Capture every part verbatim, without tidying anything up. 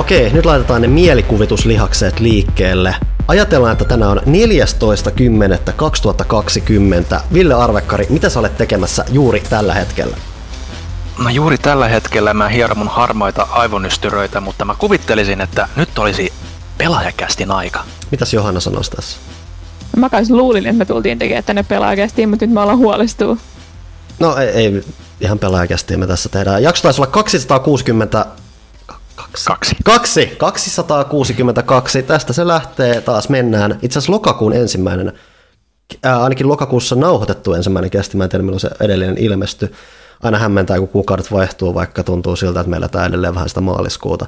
Okei, nyt laitetaan ne mielikuvituslihakset liikkeelle. Ajatellaan, että tänään on neljästoista kymmenettä kaksituhattakaksikymmentä. Ville Arvekkari, mitä sä olet tekemässä juuri tällä hetkellä? No juuri tällä hetkellä mä hieron mun harmaita aivonystyröitä, mutta mä kuvittelisin, että nyt olisi pelaajakästin aika. Mitäs Johanna sanoisi tässä? Mä kans luulin, että me tultiin tekemään tänne pelaajakästiin, mutta nyt mä ollaan huolestua. No ei, ei ihan pelaajakästiin me tässä tehdään. Jakso taisi olla kaksisataakuusikymmentä... Kaksi. Kaksi. kaksisataakuusikymmentäkaksi. Tästä se lähtee. Taas mennään. Itse asiassa lokakuun ensimmäinen, ää, ainakin lokakuussa nauhoitettu ensimmäinen kästi. Mä en tiedä, milloin se edellinen ilmestyi. Aina hämmentää, kun kuukaudet vaihtuu, vaikka tuntuu siltä, että meillä tää edelleen vähän sitä maaliskuuta.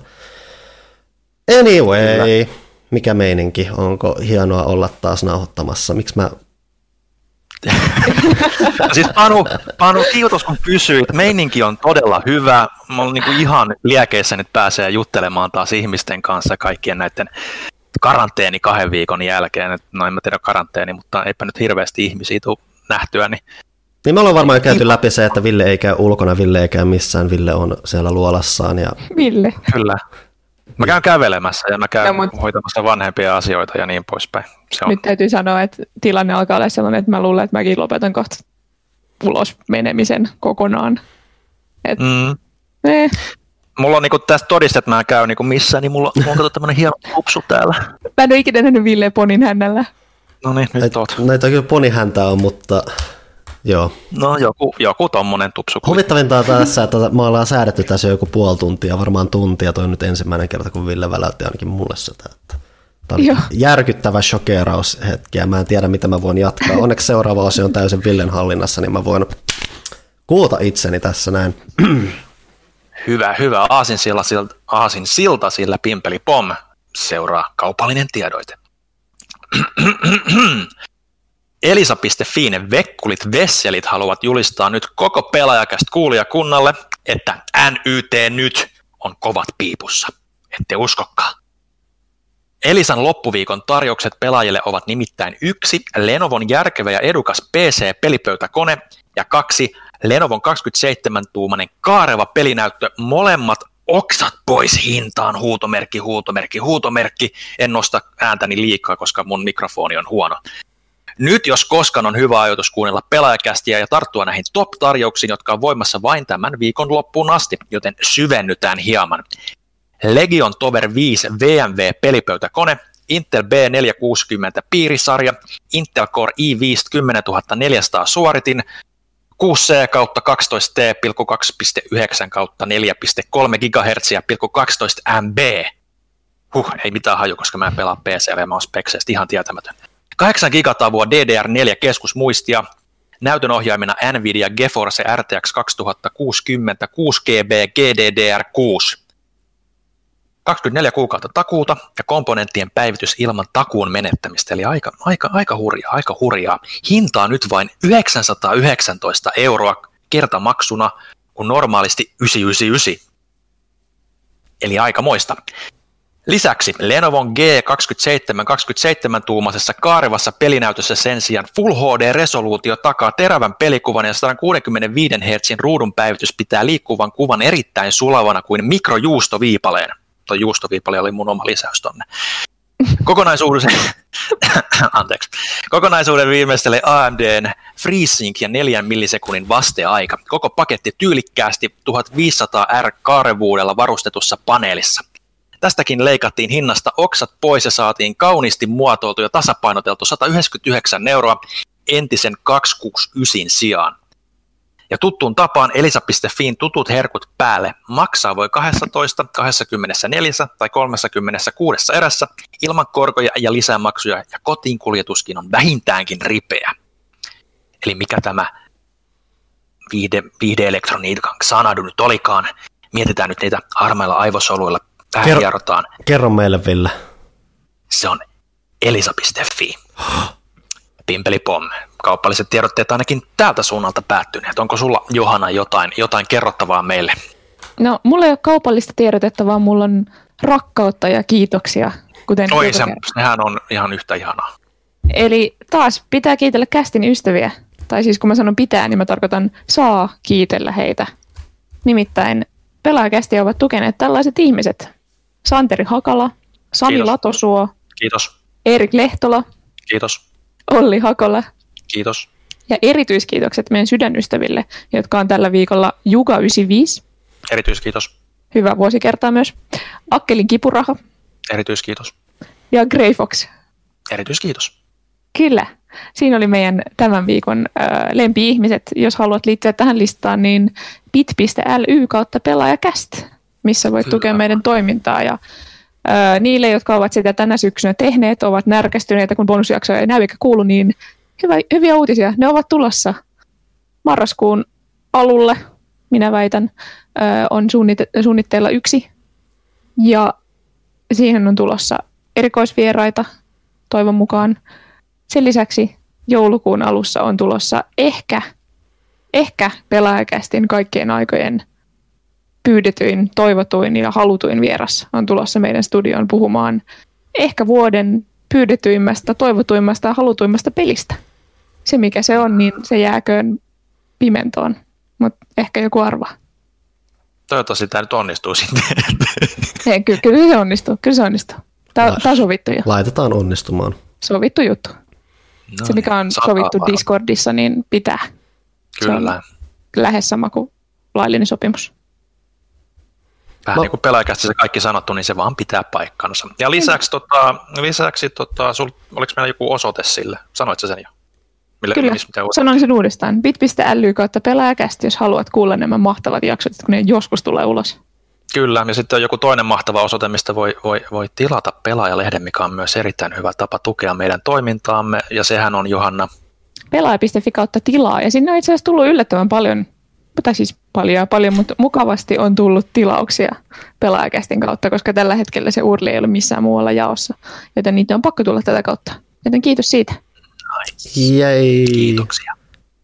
Anyway, Kyllä. Mikä meininki? Onko hienoa olla taas nauhoittamassa? Miksi mä... siis Panu, Panu, kiitos kun kysyit. Meininki on todella hyvä. Mä oon niinku ihan liekeissä nyt pääsee juttelemaan taas ihmisten kanssa kaikkien näiden karanteeni kahden viikon jälkeen. No en mä tiedä karanteeni, mutta eipä nyt hirveästi ihmisiä tule nähtyä. Niin, niin me ollaan varmaan jo käyty läpi se, että Ville ei käy ulkona, Ville ei käy missään, Ville on siellä luolassaan. Ja... Ville. Kyllä. Mä käyn kävelemässä ja mä käyn no, hoitamassa vanhempia asioita ja niin poispäin. Se on. Nyt täytyy sanoa, että tilanne alkaa olla sellainen, että mä luulen, että mäkin lopetan kohta ulos menemisen kokonaan. Et, mm. eh. Mulla on niinku tästä todiste, että mä en käy niinku missään, niin mulla, mulla on kato tämmönen hieno kupsu täällä. Mä en ole ikinä nähnyt Ville ponin hännällä. No niin, nyt oot. Näitä kyllä ponihäntä on, mutta... Joo. No joku, joku tommonen tupsu. Huvittavinta on tässä, että me ollaan säädetty tässä joku puoli tuntia, varmaan tuntia. Toi on nyt ensimmäinen kerta, kun Ville väläytti ainakin mulle sitä. Tämä on Joo. järkyttävä shokeeraushetki ja mä en tiedä, mitä mä voin jatkaa. Onneksi seuraava osio on täysin Villen hallinnassa, niin mä voin kuulta itseni tässä näin. Hyvä, hyvä. Aasinsilta sillä, aasin silta sillä pimpeli pom. Seuraa kaupallinen tiedoite. Elisa piste fiin vekkulit vesselit haluavat julistaa nyt koko pelaajakästä kuulijakunnalle, että N Y T nyt on kovat piipussa. Ette uskokaan. Elisan loppuviikon tarjoukset pelaajille ovat nimittäin yksi Lenovon järkevä ja edukas P C-pelipöytäkone ja kaksi Lenovon kaksikymmentäseitsemän tuumainen kaareva pelinäyttö, molemmat oksat pois hintaan, huutomerkki, huutomerkki, huutomerkki. En nosta ääntäni liikaa, koska mun mikrofoni on huono. Nyt jos koskaan on hyvä ajoitus kuunnella pelaajakästiä ja tarttua näihin top-tarjouksiin, jotka on voimassa vain tämän viikon loppuun asti, joten syvennytään hieman. Legion Tower viisi V M W-pelipöytäkone, Intel B neljäsataakuusikymmentä piirisarja, Intel Core i viisi kymmenentuhatta neljäsataa suoritin, kuusi C kaksitoista T pilkku kaksi pilkku yhdeksän neljä pilkku kolme gigahertsiä pilkku kaksitoista megahertsiä. Huh, ei mitään haju, koska mä en pelaa P C-llä ja mä oon spekseistä ihan tietämätön. kahdeksan gigatavua D D R neljä keskusmuistia, näytön ohjaimena Nvidia GeForce R T X kaksituhattakuusikymmentä kuusi gigabyte G D D R kuusi. kaksikymmentäneljä kuukautta takuuta ja komponenttien päivitys ilman takuun menettämistä, eli aika, aika, aika hurjaa, aika hurjaa. Hinta on nyt vain yhdeksänsataayhdeksäntoista euroa kertamaksuna, kun normaalisti yhdeksänsataayhdeksänkymmentäyhdeksän. Eli aikamoista. Lisäksi Lenovon G kaksikymmentäseitsemän kaksikymmentäseitsemän tuumaisessa kaarevassa pelinäytössä sen sijaan Full H D-resoluutio takaa terävän pelikuvan ja sata kuusikymmentäviisi hertsin ruudun päivitys pitää liikkuvan kuvan erittäin sulavana kuin mikrojuustoviipaleen. Tuo juustoviipale oli mun oma lisäys tonne. Kokonaisuuden, anteeksi. Kokonaisuuden viimeistelee A M D:n FreeSync ja neljän millisekunnin vasteaika. Koko paketti tyylikkäästi tuhatviisisataa R kaarevuudella varustetussa paneelissa. Tästäkin leikattiin hinnasta oksat pois ja saatiin kauniisti muotoiltu ja tasapainoteltu sata yhdeksänkymmentäyhdeksän euroa entisen kaksisataakuusikymmentäyhdeksän sijaan. Ja tuttuun tapaan Elisa piste fiin tutut herkut päälle. Maksaa voi kaksitoista, kaksikymmentäneljä tai kolmekymmentäkuusi erässä ilman korkoja ja lisämaksuja ja kotiin kuljetuskin on vähintäänkin ripeä. Eli mikä tämä viihde, viihdeelektroniikan sanadu nyt olikaan? Mietitään nyt niitä harmailla aivosoluilla. Kerro, kerro meille, Ville. Se on elisa piste fi. Pimpeli pom. Kaupalliset tiedotteet ainakin täältä suunnalta päättyneet. Onko sulla, Johanna, jotain, jotain kerrottavaa meille? No, mulla ei ole kaupallista tiedotetta, vaan mulla on rakkautta ja kiitoksia. Kuten Oi, se, sehän on ihan yhtä ihanaa. Eli taas pitää kiitellä kästin ystäviä. Tai siis kun mä sanon pitää, niin mä tarkoitan saa kiitellä heitä. Nimittäin pelaajakästiä ovat tukeneet tällaiset ihmiset. Santeri Hakala, Sami Kiitos. Latosuo, Kiitos. Erik Lehtola, Kiitos. Olli Hakola, Kiitos. Ja erityiskiitokset meidän sydänystäville, jotka on tällä viikolla Juga yhdeksänkymmentäviisi. Erityiskiitos. Hyvä vuosikertaa myös. Akkelin Kipuraha. Erityiskiitos. Ja Greyfox. Erityiskiitos. Kyllä. Siinä oli meidän tämän viikon äh, lempi-ihmiset. Jos haluat liittyä tähän listaan, niin bit piste l y kautta pelaajakäst, missä voit Kyllä. tukea meidän toimintaa. Ja, äh, niille, jotka ovat sitä tänä syksynä tehneet, ovat närkästyneitä, kun bonusjaksoja ei näy eikä kuulu, niin hyvä, hyviä uutisia. Ne ovat tulossa marraskuun alulle, minä väitän, äh, on suunnite- suunnitteilla yksi. Ja siihen on tulossa erikoisvieraita toivon mukaan. Sen lisäksi joulukuun alussa on tulossa ehkä, ehkä pelaajakästin kaikkien aikojen pyydetyin, toivotuin ja halutuin vieras on tulossa meidän studioon puhumaan ehkä vuoden pyydetyimmästä, toivotuimmasta ja halutuimmasta pelistä. Se mikä se on, niin se jääköön pimentoon, mutta ehkä joku arva. Toivottavasti tämä nyt onnistuu sitten. Ei, kyllä, kyllä se onnistuu, kyllä se onnistuu. Tämä on sovittu jo. Laitetaan onnistumaan. Sovittu juttu. No se, mikä on niin, sovittu varma. Discordissa, niin pitää. Kyllä. Lähes sama kuin laillinen sopimus. Vähän no. niin kuin pelaajakästi se kaikki sanottu, niin se vaan pitää paikkansa. Ja lisäksi, mm. tota, lisäksi tota, sul, oliko meillä joku osoite sille? Sanoit sä sen jo? Mille, Kyllä, sanoin sen uudestaan. bit piste l y kautta pelaajakästi, jos haluat kuulla nämä mahtavat jaksot, kun ne joskus tulee ulos. Kyllä, ja sitten on joku toinen mahtava osoite, mistä voi, voi, voi tilata Pelaajalehden, mikä on myös erittäin hyvä tapa tukea meidän toimintaamme, ja sehän on Johanna. Pelaaja piste f i kautta tilaa, ja sinne on itse asiassa tullut yllättävän paljon, tai siis paljon, paljon mutta mukavasti on tullut tilauksia Pelaajakästin kautta, koska tällä hetkellä se U R L ei ole missään muualla jaossa, joten niitä on pakko tulla tätä kautta. Joten kiitos siitä. Jei. Kiitoksia.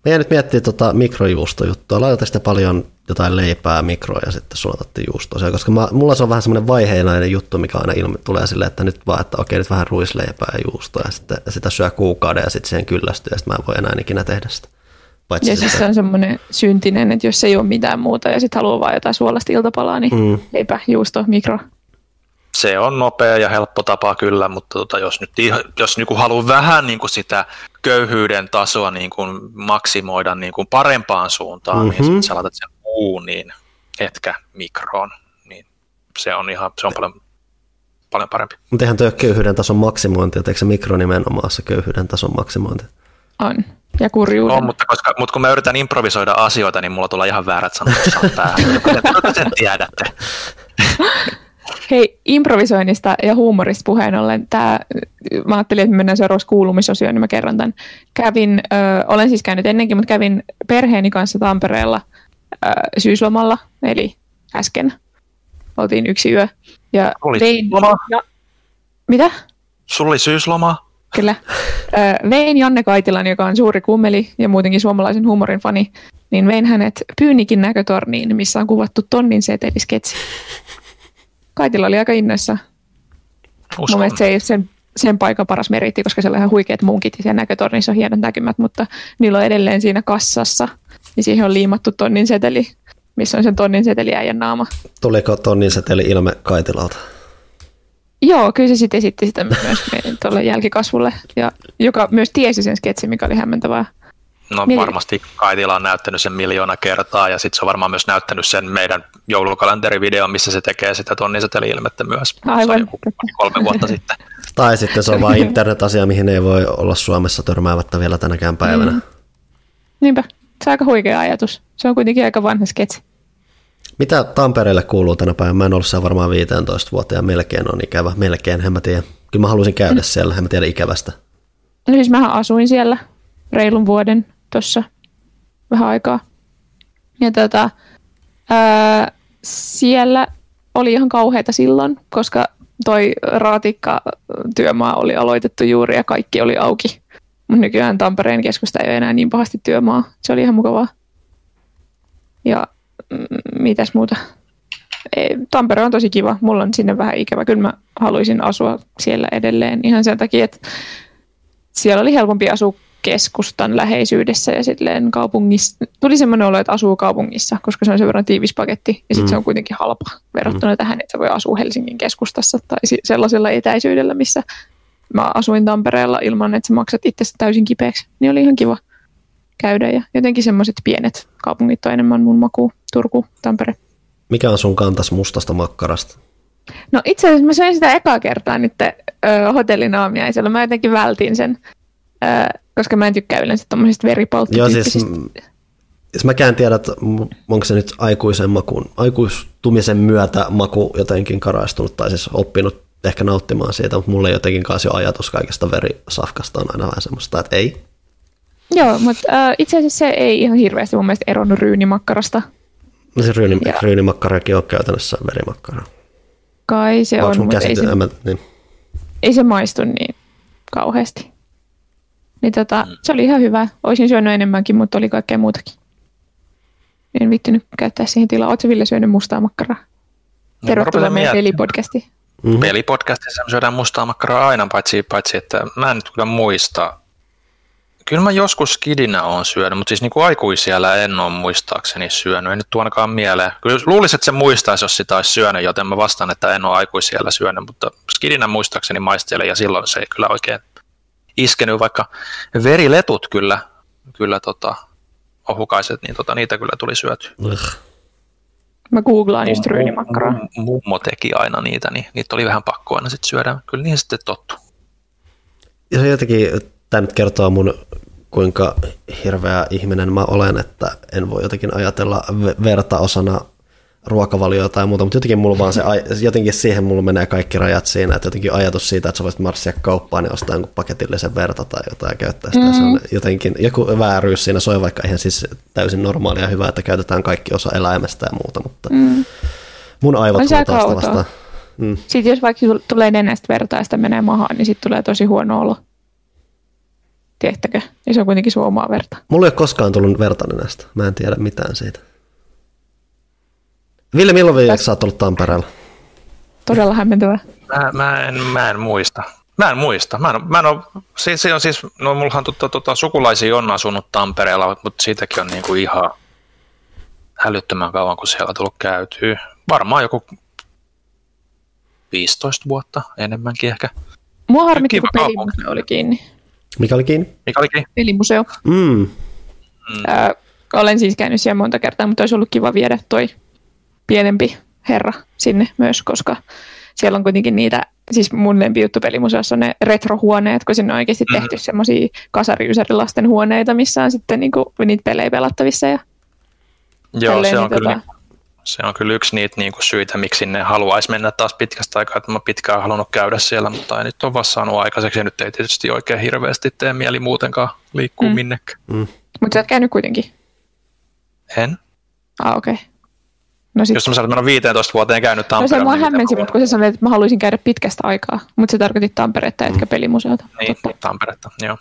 Meidän nyt miettii tota mikrojuustojuttua. Laitetaan sitä paljon jotain leipää mikroon ja sitten sulatattiin juustoa. Koska mä, mulla se on vähän semmoinen vaiheenainen juttu, mikä aina ilme tulee silleen, että nyt vaan, että okei, nyt vähän ruisleipää ja juustoa ja sitten sitä syö kuukauden ja sitten siihen kyllästyy ja sitten mä en voi enää ikinä tehdä sitä. Paitsi ja sitten siis se on semmoinen syntinen, että jos ei ole mitään muuta ja sitten haluaa vaan jotain suolasta iltapalaa, niin mm. leipä, juusto, mikro. Se on nopea ja helppo tapa kyllä, mutta tota, jos nyt jos niinku haluaa vähän niinku sitä köyhyyden tasoa niinku maksimoida niinku parempaan suuntaan, mm-hmm. niin sä laitat sen uuniin etkä mikroon, niin se on ihan se on paljon, paljon parempi. Mutta eihän tuo köyhyyden tason maksimointi, etteikö se mikro nimenomaan se köyhyyden tason maksimointi? On. Ja kurjuuden. On, mutta, koska, mutta kun mä yritän improvisoida asioita, niin mulla tulee ihan väärät sanat päähän. Joten sen tiedätte. Hei, improvisoinnista ja huumorista puheen ollen. Tää, mä ajattelin, että me mennään seuraavaksi kuulumisosioon, niin mä kerron tämän. Kävin, ö, olen siis käynyt ennenkin, mutta kävin perheeni kanssa Tampereella ö, syyslomalla, eli äsken. Oltiin yksi yö. Ja oli vein, syysloma? Ja, mitä? Sulla oli syysloma? Kyllä. Ö, vein Janne Kaitilan, joka on suuri kummeli ja muutenkin suomalaisen huumorin fani, niin vein hänet Pyynikin näkötorniin, missä on kuvattu tonnin setelisketsi. Kaitilla oli aika innoissa. Mun mielestä se ei ole sen, sen paikan paras meriitti, koska siellä on ihan huikeat munkit ja näkötornissa on hienot näkymät, mutta niillä on edelleen siinä kassassa. Ja siihen on liimattu tonnin seteli, missä on sen tonnin seteli äijän naama. Tuliko tonnin seteli ilme Kaitilalta? Joo, kyllä se sitten esitti sitä myös meidän tuolle jälkikasvulle, ja, joka myös tiesi sen sketsin, mikä oli hämmentävää. No Mieli. Varmasti Kaitila on näyttänyt sen miljoona kertaa ja sitten se on varmaan myös näyttänyt sen meidän joulukalenterivideon, missä se tekee sitä tonnin seteli-ilmettä myös. Aivan. Joku kolme vuotta sitten. Tai sitten se on vain internet-asia, mihin ei voi olla Suomessa törmäämättä vielä tänäkään päivänä. Mm. Niinpä, se on aika huikea ajatus. Se on kuitenkin aika vanha sketsi. Mitä Tampereelle kuuluu tänä päivänä? Mä en ollut siellä varmaan viisitoista vuotta melkein on ikävä. Melkein, en mä tiedä. Kyllä mä halusin käydä mm. siellä, en mä tiedä ikävästä. No siis mähän asuin siellä reilun vuoden. Tuossa vähän aikaa. Ja tota, ää, siellä oli ihan kauheata silloin, koska toi raatikkatyömaa oli aloitettu juuri ja kaikki oli auki. Mutta nykyään Tampereen keskusta ei ole enää niin pahasti työmaa. Se oli ihan mukavaa. Ja m- mitäs muuta? Ei, Tampere on tosi kiva. Mulla on sinne vähän ikävä. Kyllä mä haluaisin asua siellä edelleen ihan sen takia, että siellä oli helpompi asua keskustan läheisyydessä ja silleen kaupungissa. Tuli semmoinen olo, että asuu kaupungissa, koska se on sen verran tiivis paketti ja sitten mm. se on kuitenkin halpa verrattuna mm. tähän, että se voi asua Helsingin keskustassa tai sellaisella etäisyydellä, missä mä asuin Tampereella ilman, että sä maksat itsestä täysin kipeäksi. Niin oli ihan kiva käydä ja jotenkin semmoiset pienet kaupungit on enemmän mun makuun, Turku, Tampere. Mikä on sun kantas mustasta makkarasta? No itse asiassa mä söin sitä ekaa kertaa nyt hotellin aamiaisella. Mä jotenkin vältin sen, ö, koska mä en tykkää yleensä tommosista veripalttityyppisistä. Joo siis, siis mäkään tiedä, että onko se nyt aikuisen makuun, aikuistumisen myötä maku jotenkin karaistunut tai siis oppinut ehkä nauttimaan siitä, mutta mulla ei jotenkin kanssa jo ajatus kaikesta verisafkasta on aina vähän semmoista, että ei. Joo, mutta äh, itse asiassa se ei ihan hirveästi mun mielestä eronnut ryynimakkarasta. No se ryyni, ryynimakkarakin on käytännössä verimakkara. Kai se Vaaks on, mutta ei se, mä, niin. ei se maistu niin kauheasti. Niin tota, se oli ihan hyvä. Olisin syönyt enemmänkin, mutta oli kaikkea muutakin. En viittynyt käyttää siihen tilaa. Oletko Ville syönyt mustaa makkaraa? Tervetuloa meidän pelipodcastiin. Mm-hmm. Pelipodcastissa me syödään mustaa makkaraa aina, paitsi, paitsi että mä en nyt kyllä muista. Kyllä mä joskus kidinä oon syönyt, mutta siis niin kuin aikuisiällä en ole muistaakseni syönyt. Ei nyt tuu ainakaan mieleen. Kyllä luulisin, että se muistaisi, jos sitä olisi syönyt, joten mä vastaan, että en ole aikuisiällä syönyt, mutta kidinä muistaakseni maistele ja silloin se ei kyllä oikein iskenyt, vaikka veriletut kyllä, kyllä tota, ohukaiset, niin tota, niitä kyllä tuli syöty. Mä googlaan just ryynimakkaraa. Mummo teki aina niitä, niin niitä oli vähän pakko aina sitten syödä. Kyllä niihin sitten tottu. Ja se jotenkin... Tämä nyt kertoo mun, kuinka hirveä ihminen mä olen, että en voi jotenkin ajatella verta osana ruokavalioa tai muuta, mutta jotenkin, mulla vaan se, jotenkin siihen mulla menee kaikki rajat siinä, että jotenkin ajatus siitä, että sä voisit marssia kauppaan ja ostaa jonkun paketillisen verta tai jotain ja käyttää sitä, mm. se on jotenkin, joku vääryys siinä soi, vaikka ihan siis täysin normaalia ja hyvä, että käytetään kaikki osa eläimestä ja muuta, mutta mm. mun aivot kultaista vastaan. Mm. Sitten jos vaikka tulee nenästä verta ja sitä menee mahaan, niin sitten tulee tosi huono olo. Tiedättekö? Ja se on kuitenkin sun omaa verta. Mulla ei ole koskaan tullut verta nenästä. Mä en tiedä mitään siitä. Ville, milloin viimeksi sä oot ollut Tampereella? Todella hämmentävää. Mä, mä, en, mä en muista. Mä en muista. Mä en, mä en ole, siis, siis, no mullahan tota, tota, sukulaisia on asunut Tampereella, mutta siitäkin on niinku ihan hälyttömän kauan, kun siellä on tullut käytyä. Varmaan joku viisitoista vuotta enemmänkin ehkä. Mua harmitti, kun pelimuseo oli kiinni. Mikä oli kiinni? Mikä oli kiinni? Pelimuseo. Mm. Äh, olen siis käynyt siellä monta kertaa, mutta olisi ollut kiva viedä toi pienempi herra sinne myös, koska siellä on kuitenkin niitä, siis mun lempijuttu pelimuseossa on ne retrohuoneet, kun sinne on oikeasti mm. tehty semmoisia kasari-ysärilasten huoneita, missä on sitten niinku niitä pelejä pelattavissa. Ja joo, se on, kyllä, se on kyllä yksi niitä niinku syitä, miksi ne haluaisi mennä taas pitkästä aikaa, että mä pitkään halunnut käydä siellä, mutta ei nyt ole vaan saanut aikaiseksi ja nyt ei tietysti oikein hirveästi tee mieli muutenkaan liikkuu mm. minnekään. Mm. Mutta sä oot käynyt kuitenkin? En. Ah, okei. Okay. No sit... Jos mä sanoin, että mä oon viisitoista vuoteen käynyt Tampereen. No se mua hämmensi, mutta kun sä sanoit, että mä haluaisin käydä pitkästä aikaa, mutta se tarkoitti Tamperetta, etkä mm. pelimuseota. Niin, totta. Tamperetta, joo.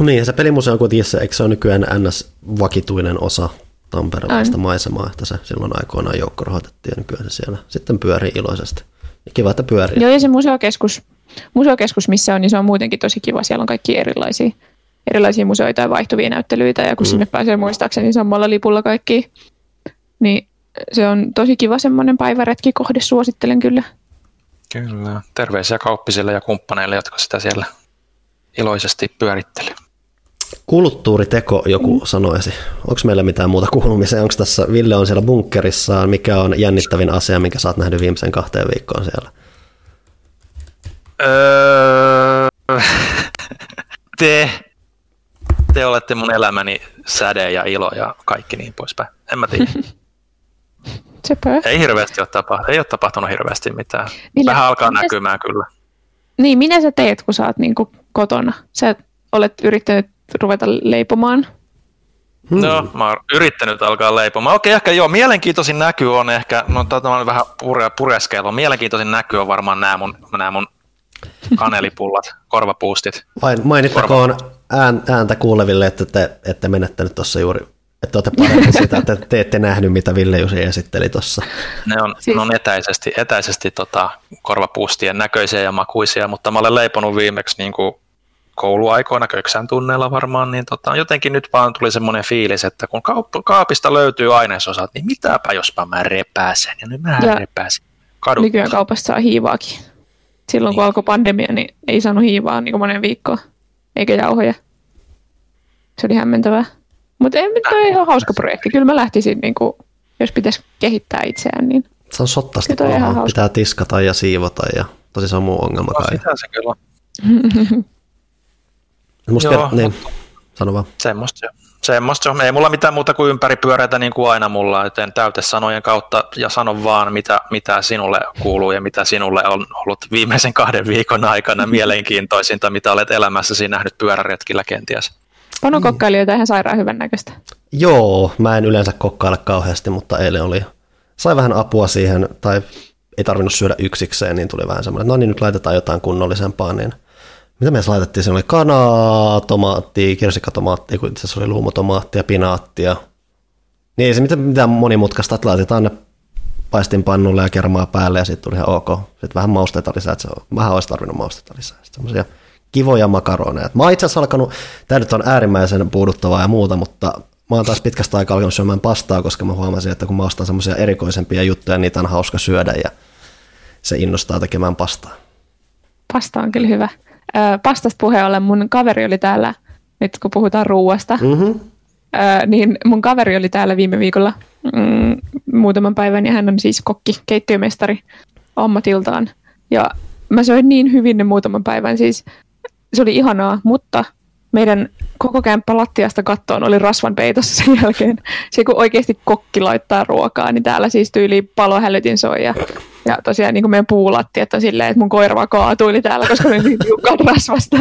Niin, ja se pelimuseo on kuitenkin se, eikö se ole nykyään N S-vakituinen osa tamperelaista Ain. maisemaa, että se silloin aikoinaan joukko rahoitettiin ja nykyään se siellä sitten pyörii iloisesti. Ja kiva, että pyörii. Joo, ja se museokeskus, museokeskus missä on, niin se on muutenkin tosi kiva. Siellä on kaikki erilaisia, erilaisia museoita ja vaihtuvia näyttelyitä, ja kun mm. sinne pääsee muistaakseni samalla lipulla kaikki, niin se on tosi kiva semmoinen päiväretkikohde, suosittelen kyllä. Kyllä, terveisiä kauppisille ja kumppaneille, jotka sitä siellä iloisesti pyörittelee. Kulttuuriteko joku mm. sanoisi. Onko meillä mitään muuta kuulumisia? Onko tässä, Ville on siellä bunkkerissaan, mikä on jännittävin asia, minkä sä oot nähnyt viimeisen kahteen viikkoon siellä? Öö, te, te olette mun elämäni säde ja ilo ja kaikki niin poispäin. En mä tiedä. Ei hirveästi ole tapahtunut. Ei ole tapahtunut hirveästi mitään. Millä, Vähän alkaa minä, näkymään kyllä. Niin, minä sä teet, kun sä oot niinku kotona? Sä olet yrittänyt ruveta leipomaan? Hmm. No, mä oon yrittänyt alkaa leipomaan. Okei, ehkä joo, mielenkiintoisin näky on ehkä, no tämä on vähän pure, pureskelu, mielenkiintoisin näky on varmaan nämä mun, nämä mun kanelipullat, korvapuustit. Vain mainittakoon ääntä kuuleville, että te ette menettänyt tuossa juuri, että olette paremmin sitä, että te ette nähnyt, mitä Ville Jussi esitteli tuossa. Ne on, siis... ne on etäisesti, etäisesti tota, korvapuustien näköisiä ja makuisia, mutta mä olen leiponut viimeksi niin kuin kouluaikoina, köksän tunneilla varmaan, niin tota, jotenkin nyt vaan tuli semmoinen fiilis, että kun kaup- kaapista löytyy ainesosat, niin mitäpä jospa mä repäsen, ja nyt mä repäsen. Kadut. Nykyään kaupasta saa hiivaakin. Silloin niin. Kun alkoi pandemia, niin ei saanut hiivaa niin kuin monen viikkoon, eikä jauhoja. Se oli hämmentävää. Mutta ei, toi ei ole hauska projekti. Kyllä mä lähtisin, niin kuin, jos pitäisi kehittää itseään, niin... Se on sottaista pahaa, pitää tiskata ja siivota ja tosi se on muu ongelma kai. No, sitä se kyllä. Musta joo, niin, sano vaan. Semmosta jo. Semmosta jo. Ei mulla mitään muuta kuin ympäripyöreitä niin kuin aina mulla, joten täytesanojen kautta ja sano vaan mitä, mitä sinulle kuuluu ja mitä sinulle on ollut viimeisen kahden viikon aikana mielenkiintoisinta, mitä olet elämässäsi nähnyt pyöräretkillä kenties. Panu kokkaili jotain ihan sairaan hyvän näköistä. Joo, mä en yleensä kokkaile kauheasti, mutta eilen oli... Sai vähän apua siihen, tai ei tarvinnut syödä yksikseen, niin tuli vähän semmoinen, että no niin, nyt laitetaan jotain kunnollisempaa, niin mitä me laitettiin? Siinä oli kanaa, tomaattia, kirsikkatomaattia, kun itse asiassa oli luumutomaattia, pinaattia. Niin ei se mitään monimutkaista, että laitetaan ne paistinpannulle ja kermaa päälle, ja siitä tuli ihan ok. Sitten vähän mausteita lisää, että se on, vähän olisi tarvinnut mausteita lisää. Sitten semmoisia kivoja makaroneja. Mä oon itse asiassa alkanut, tämä nyt on äärimmäisen puuduttavaa ja muuta, mutta... Mä oon taas pitkästä aikaa alkanut syömään pastaa, koska mä huomasin, että kun mä ostan semmoisia erikoisempia juttuja, niitä on hauska syödä ja se innostaa tekemään pastaa. Pasta on kyllä hyvä. Ö, pastasta puheen ollen mun kaveri oli täällä, nyt kun puhutaan ruuasta, mm-hmm. ö, niin mun kaveri oli täällä viime viikolla mm, muutaman päivän ja hän on siis kokki, keittiömestari ammatiltaan. Ja mä söin niin hyvin ne muutaman päivän, siis se oli ihanaa, mutta... Meidän koko kämppä lattiasta kattoon oli rasvan peitossa sen jälkeen. Se kun oikeasti kokki laittaa ruokaa, niin täällä siis tyyli palohälytin soi. Ja, ja tosiaan niin kuin meidän puulattia, että silleen, että mun koira kaatuili täällä, koska me liukkaan rasvasta.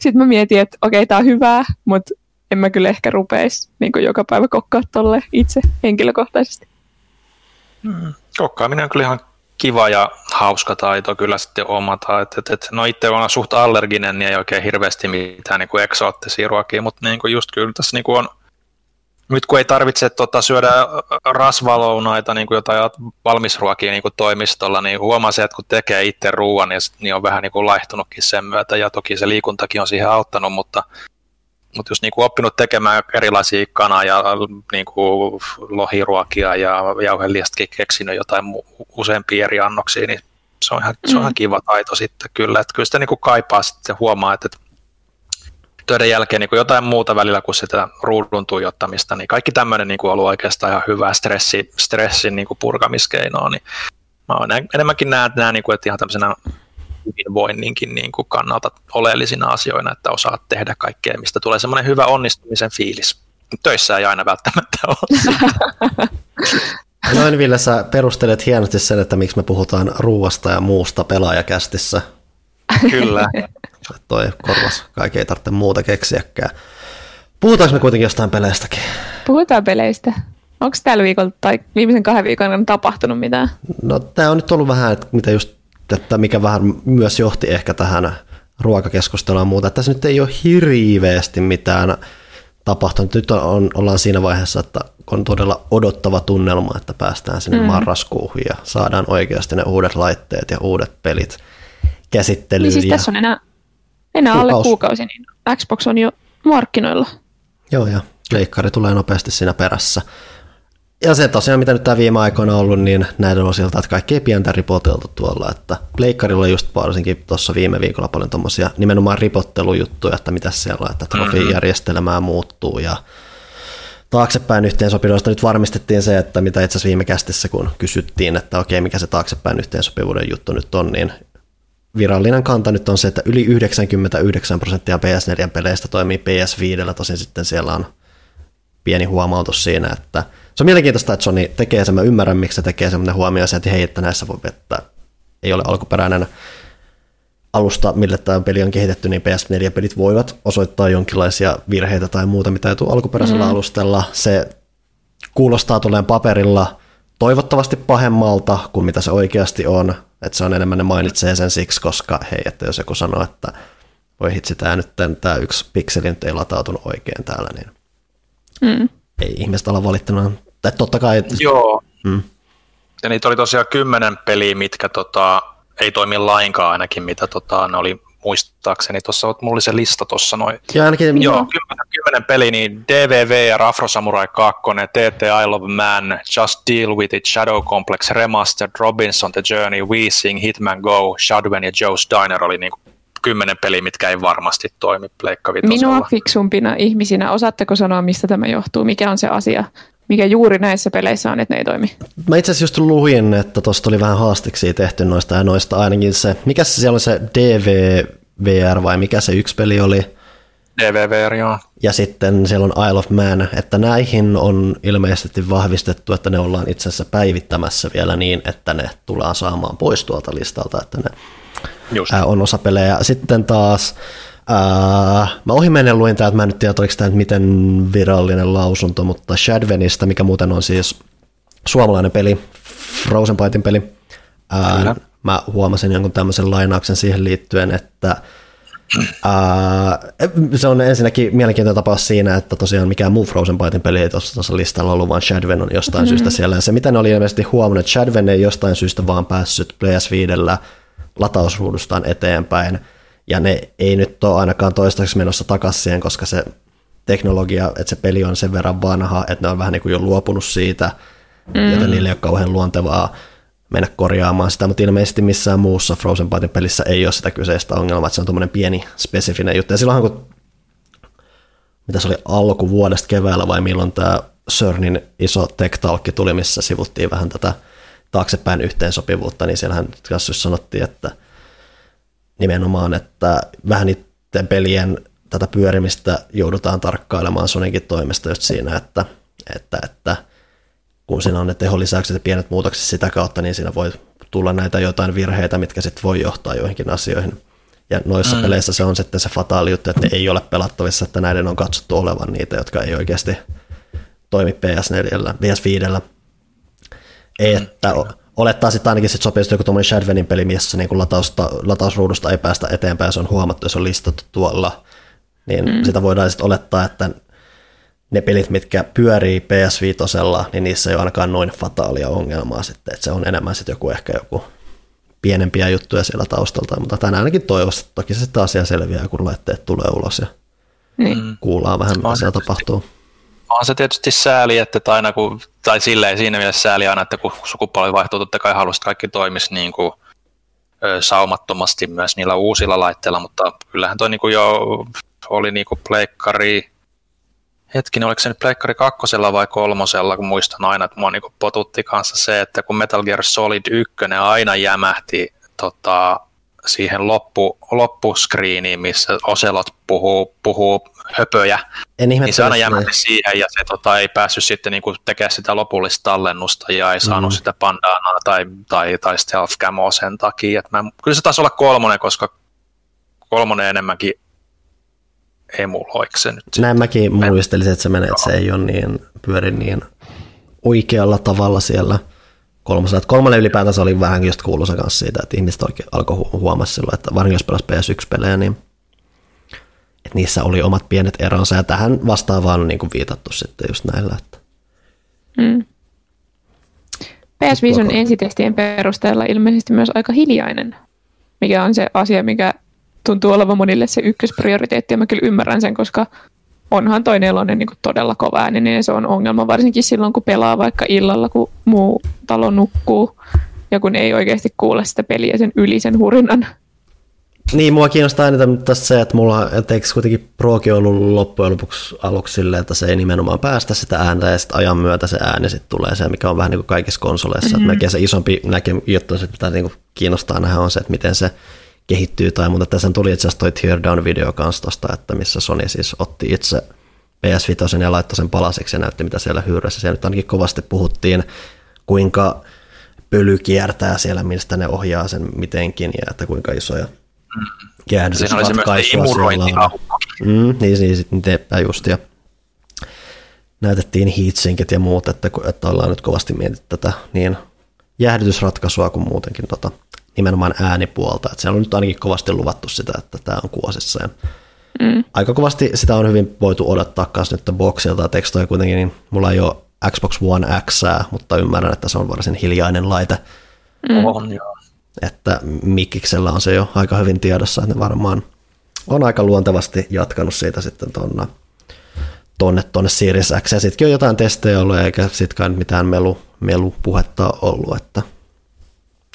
Sitten mä mietin, että okei, tää on hyvää, mutta en mä kyllä ehkä rupeisi niin kuin joka päivä kokkaa tolle itse henkilökohtaisesti. Hmm, kokkaaminen on kyllä ihan... Kiva ja hauska taito kyllä sitten omata. Et, et, et, no itse olen suht allerginen, niin ei oikein hirveästi mitään niin kuin eksoottisia ruokia, mutta niin kuin just kyllä tässä niin kuin on, nyt kun ei tarvitse tota, syödä rasvalounaita niin kuin jotain valmisruokia niin kuin toimistolla, niin huomasin, että kun tekee itse ruoan, niin, niin on vähän niin kuin laihtunutkin sen myötä, ja toki se liikuntakin on siihen auttanut, mutta Mutta jos niinku oppinut tekemään erilaisia kana- ja niinku lohiruokia ja jauhelijastakin keksinyt jotain mu- useampia eri annoksia, niin se on ihan, mm. se on ihan kiva taito sitten kyllä. Et kyllä sitä niinku kaipaa sitten huomaa, että et töiden jälkeen niinku jotain muuta välillä kuin sitä ruudun tuijottamista, niin kaikki tämmöinen niinku on ollut oikeastaan ihan hyvää stressi, stressin niinku purkamiskeinoa. Niin mä oon enemmänkin näen, että niinku, et ihan tämmöisenä... hyvinvoinninkin niin kuin kannalta oleellisina asioina, että osaat tehdä kaikkea, mistä tulee semmoinen hyvä onnistumisen fiilis. Töissä ei aina välttämättä ole. Noin Ville, sä perustelet hienosti sen, että miksi me puhutaan ruuasta ja muusta pelaajakästissä. Kyllä. Toi korvas, kaikki ei tarvitse muuta keksiäkään. Puhutaanko me kuitenkin jostain peleistäkin? Puhutaan peleistä. Onko tällä viikolla tai viimeisen kahden viikon tapahtunut mitään? No tää on nyt ollut vähän, että mitä just että mikä vähän myös johti ehkä tähän ruokakeskusteluun muuta. Tässä nyt ei ole hirveästi mitään tapahtunut. Nyt on, ollaan siinä vaiheessa, että on todella odottava tunnelma, että päästään sinne mm. marraskuuhun ja saadaan oikeasti ne uudet laitteet ja uudet pelit käsittelyyn. Niin siis tässä on enää, enää alle kuukausi, niin Xbox on jo markkinoilla. Joo, ja leikkari tulee nopeasti siinä perässä. Ja se tosiaan, mitä nyt tämä viime aikoina on ollut, niin näitä on siltä, että kaikki ei pientä ripoteltu tuolla, että pleikkarilla on just varsinkin tuossa viime viikolla paljon tuommoisia nimenomaan ripottelujuttuja, että mitä siellä on, että trofijärjestelmää muuttuu ja taaksepäin yhteensopivuudesta nyt varmistettiin se, että mitä itse asiassa viime kästissä, kun kysyttiin, että okei, mikä se taaksepäin yhteensopivuuden juttu nyt on, niin virallinen kanta nyt on se, että yli yhdeksänkymmentäyhdeksän prosenttia P S neljä -peleistä toimii P S viisi, tosin sitten siellä on pieni huomautus siinä, että se on mielenkiintoista, että Sony tekee sen, mä ymmärrän, miksi se tekee semmoinen huomio, että hei, että näissä voi, että ei ole alkuperäinen alusta, millä tämä peli on kehitetty, niin P S neljä -pelit voivat osoittaa jonkinlaisia virheitä tai muuta, mitä ei tule alkuperäisellä mm. alustella. Se kuulostaa tulleen paperilla toivottavasti pahemmalta kuin mitä se oikeasti on, että se on enemmän, ne mainitsee sen siksi, koska hei, että jos joku sanoo, että voi hitsi, tämä nyt, tämä yksi pikseli nyt ei latautunut oikein täällä, niin mm. ei ihmiset olla valittanut. Totta kai. Joo. Mm. Ja niitä oli tosiaan kymmenen peliä, mitkä tota, ei toimi lainkaan ainakin, mitä tota, ne oli muistaakseni. Tuossa mulla oli se lista tuossa noin. Ja ainakin joo, kymmenen peli, niin D V V R, Afro Samurai kaksi, T T Isle of Man, Just Deal With It, Shadow Complex, Remastered, Robinson The Journey, Weezing, Hitman Go, Shadwen ja Joe's Diner oli niinku kymmenen peliä, mitkä ei varmasti toimi pleikkaviitosella. Minua fiksumpina ihmisinä, osaatteko sanoa, mistä tämä johtuu? Mikä on se asia, mikä juuri näissä peleissä on, että ne ei toimi? Mä itse asiassa just luin, että tuosta oli vähän haastiksia tehty noista ja noista ainakin se, mikä se siellä oli se D V V R vai mikä se yksi peli oli? D V V R, joo. Ja sitten siellä on Isle of Man, että näihin on ilmeisesti vahvistettu, että ne ollaan itse asiassa päivittämässä vielä niin, että ne tullaan saamaan pois tuolta listalta, että ne just on osa pelejä. Sitten taas, ää, mä ohimennen luin tää, että mä en nyt tiedä, oliko tää nyt miten virallinen lausunto, mutta Shadwenista, mikä muuten on siis suomalainen peli, Frozen Byten peli, ää, mä huomasin jonkun tämmöisen lainauksen siihen liittyen, että Uh, se on ensinnäkin mielenkiintoinen tapaus siinä, että tosiaan mikään muu Frozen Byten peli ei tuossa listalla ollut, vaan Shadwen on jostain mm-hmm. syystä siellä. Ja se, mitä ne oli ilmeisesti huomannut, että Shadwen ei jostain syystä vaan päässyt P S viidellä latausruudustaan eteenpäin, ja ne ei nyt ole ainakaan toistaiseksi menossa takaisin siihen, koska se teknologia, että se peli on sen verran vanha, että ne on vähän niin kuin jo luopunut siitä, mm-hmm. joten niillä ei ole kauhean luontevaa mennä korjaamaan sitä, mutta ilmeisesti missään muussa Frozen Byten pelissä ei ole sitä kyseistä ongelmaa, että se on tuommoinen pieni spesifinen juttu. Ja silloinhan kun, mitä se oli alkuvuodesta keväällä vai milloin tämä CERNin iso tech-talkki tuli, missä sivuttiin vähän tätä taaksepäin yhteensopivuutta, niin siellähän kanssa sanottiin, että nimenomaan, että vähän niiden pelien tätä pyörimistä joudutaan tarkkailemaan Sonicin toimesta just siinä, että, että, että kun siinä on ne teholisäykset ja pienet muutokset sitä kautta, niin siinä voi tulla näitä jotain virheitä, mitkä sitten voi johtaa joihinkin asioihin. Ja noissa mm. peleissä se on sitten se fataali juttu, että ne ei ole pelattavissa, että näiden on katsottu olevan niitä, jotka ei oikeasti toimi P S neljällä, P S viidellä. Mm. Että olettaa sitten ainakin sit sopii joku tuommoinen Shadwenin peli, missä niin latausta, latausruudusta ei päästä eteenpäin, se on huomattu ja se on listattu tuolla. Niin mm. sitä voidaan sitten olettaa, että ne pelit, mitkä pyörii P S viitosella, niin niissä ei ole ainakaan noin fataalia ongelmaa sitten, että se on enemmän sitten joku ehkä joku pienempiä juttuja siellä taustalta, mutta tänään ainakin toivossa, toki se sitten asia selviää, kun laitteet tulee ulos ja mm. kuullaan vähän, mitä siellä tapahtuu. On se tietysti sääli, että aina kun, tai silleen siinä mielessä sääli aina, että kun sukupolvi vaihtuu, totta kai haluaisit kaikki toimisi niin kuin saumattomasti myös niillä uusilla laitteilla, mutta kyllähän toi niin kuin jo oli niin kuin pleikkari, hetkinen, oliko se nyt pleikkari kakkosella vai kolmosella, kun muistan aina, että mua niinku potutti kanssa se, että kun Metal Gear Solid yksi aina jämähti tota, siihen loppu, loppuskriiniin, missä Oselot puhuu, puhuu höpöjä, en niin se aina jämähti siihen ja se tota, ei päässyt sitten niinku tekemään sitä lopullista tallennusta ja ei saanut mm-hmm. sitä pandaanaa tai, tai, tai stealth camoa sen takia. Mä, kyllä se taisi olla kolmonen, koska kolmonen enemmänkin emuloiksi se nyt. Näin mäkin muistelisin, että se menee, että se ei ole niin, pyöri niin oikealla tavalla siellä kolmosella. Kolmannen ylipäätänsä oli vähän just kuuluisa kanssa siitä, että ihmiset oikein alkoi huomaa silloin, että varsinkin jos pelasi P S yksi -pelejä, niin että niissä oli omat pienet eronsa, ja tähän vastaavaan on niin kuin viitattu sitten just näillä. Että mm. P S viisi on ensitestien perusteella ilmeisesti myös aika hiljainen, mikä on se asia, mikä tuntuu olevan monille se ykkösprioriteetti, ja mä kyllä ymmärrän sen, koska onhan toi nelonen niin kuin todella kova ääninen, ja se on ongelma, varsinkin silloin, kun pelaa vaikka illalla, kun muu talo nukkuu, ja kun ei oikeasti kuule sitä peliä sen yli sen hurinan. Niin, mua kiinnostaa eniten tästä se, että mulla eikö kuitenkin Prokin ollut loppujen lopuksi aluksi silleen, että se ei nimenomaan päästä sitä ääntä, ja sitten ajan myötä se ääni sitten tulee se, mikä on vähän niin kuin kaikissa konsoleissa, mm-hmm. että melkein se isompi näkemys, jotta se pitää niin kuin kiinnostaa nähdä on se, että miten se kehittyy tai muuta. Tässä tuli itse asiassa toi teardown-video kanssa tosta, että missä Sony siis otti itse P S viisi ja laittoi sen palaseksi ja näytti, mitä siellä hyyrässä. Siellä nyt ainakin kovasti puhuttiin, kuinka pöly kiertää siellä, mistä ne ohjaa sen mitenkin ja että kuinka isoja jäähdysratkaisua siellä on. Mm, niin, niin sitten teepä just. Ja näytettiin heatsinkit ja muut, että, että ollaan nyt kovasti mietitty tätä niin jäähdytysratkaisua kuin muutenkin tota nimenomaan äänipuolta. Että siellä on nyt ainakin kovasti luvattu sitä, että tämä on kuosissa. Ja mm. aika kovasti sitä on hyvin voitu odottaa myös nyt boksilta. Tekstoja kuitenkin, niin mulla ei ole Xbox One X, mutta ymmärrän, että se on varsin hiljainen laite. Mm. On, joo. että Mikkiksellä on se jo aika hyvin tiedossa, että ne varmaan on aika luontevasti jatkanut siitä sitten tuonna, tonne, tonne Series X, ja sitkin on jotain testejä ollut, eikä sitkaan mitään melu, melupuhetta ollut, että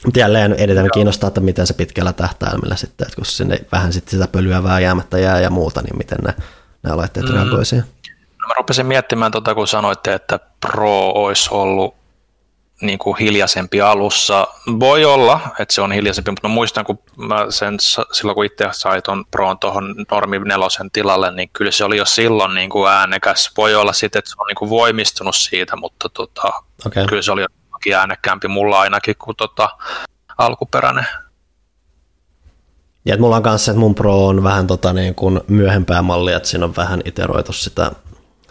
mutta jälleen edetään kiinnostaa, että miten se pitkällä tähtäimellä sitten, että kun sinne vähän sitten sitä pölyä vähän jäämättä jää ja muuta, niin miten nämä, nämä laitteet mm. reagoi siihen. No mä rupesin miettimään tuota, kun sanoitte, että Pro olisi ollut niin kuin hiljaisempi alussa. Voi olla, että se on hiljaisempi, mutta mä muistan, kun mä sen, silloin kun itse sain tuon Proon tuohon normi nelosen tilalle, niin kyllä se oli jo silloin niin kuin äänekäs. Voi olla sitten, että se on niin kuin voimistunut siitä, mutta tota, okay. Kyllä se oli jo äänekkäämpi mulla ainakin kuin tota alkuperäinen. Ja mulla on kanssa, että mun Pro on vähän tota niin kuin myöhempää mallia, että siinä on vähän iteroitu sitä,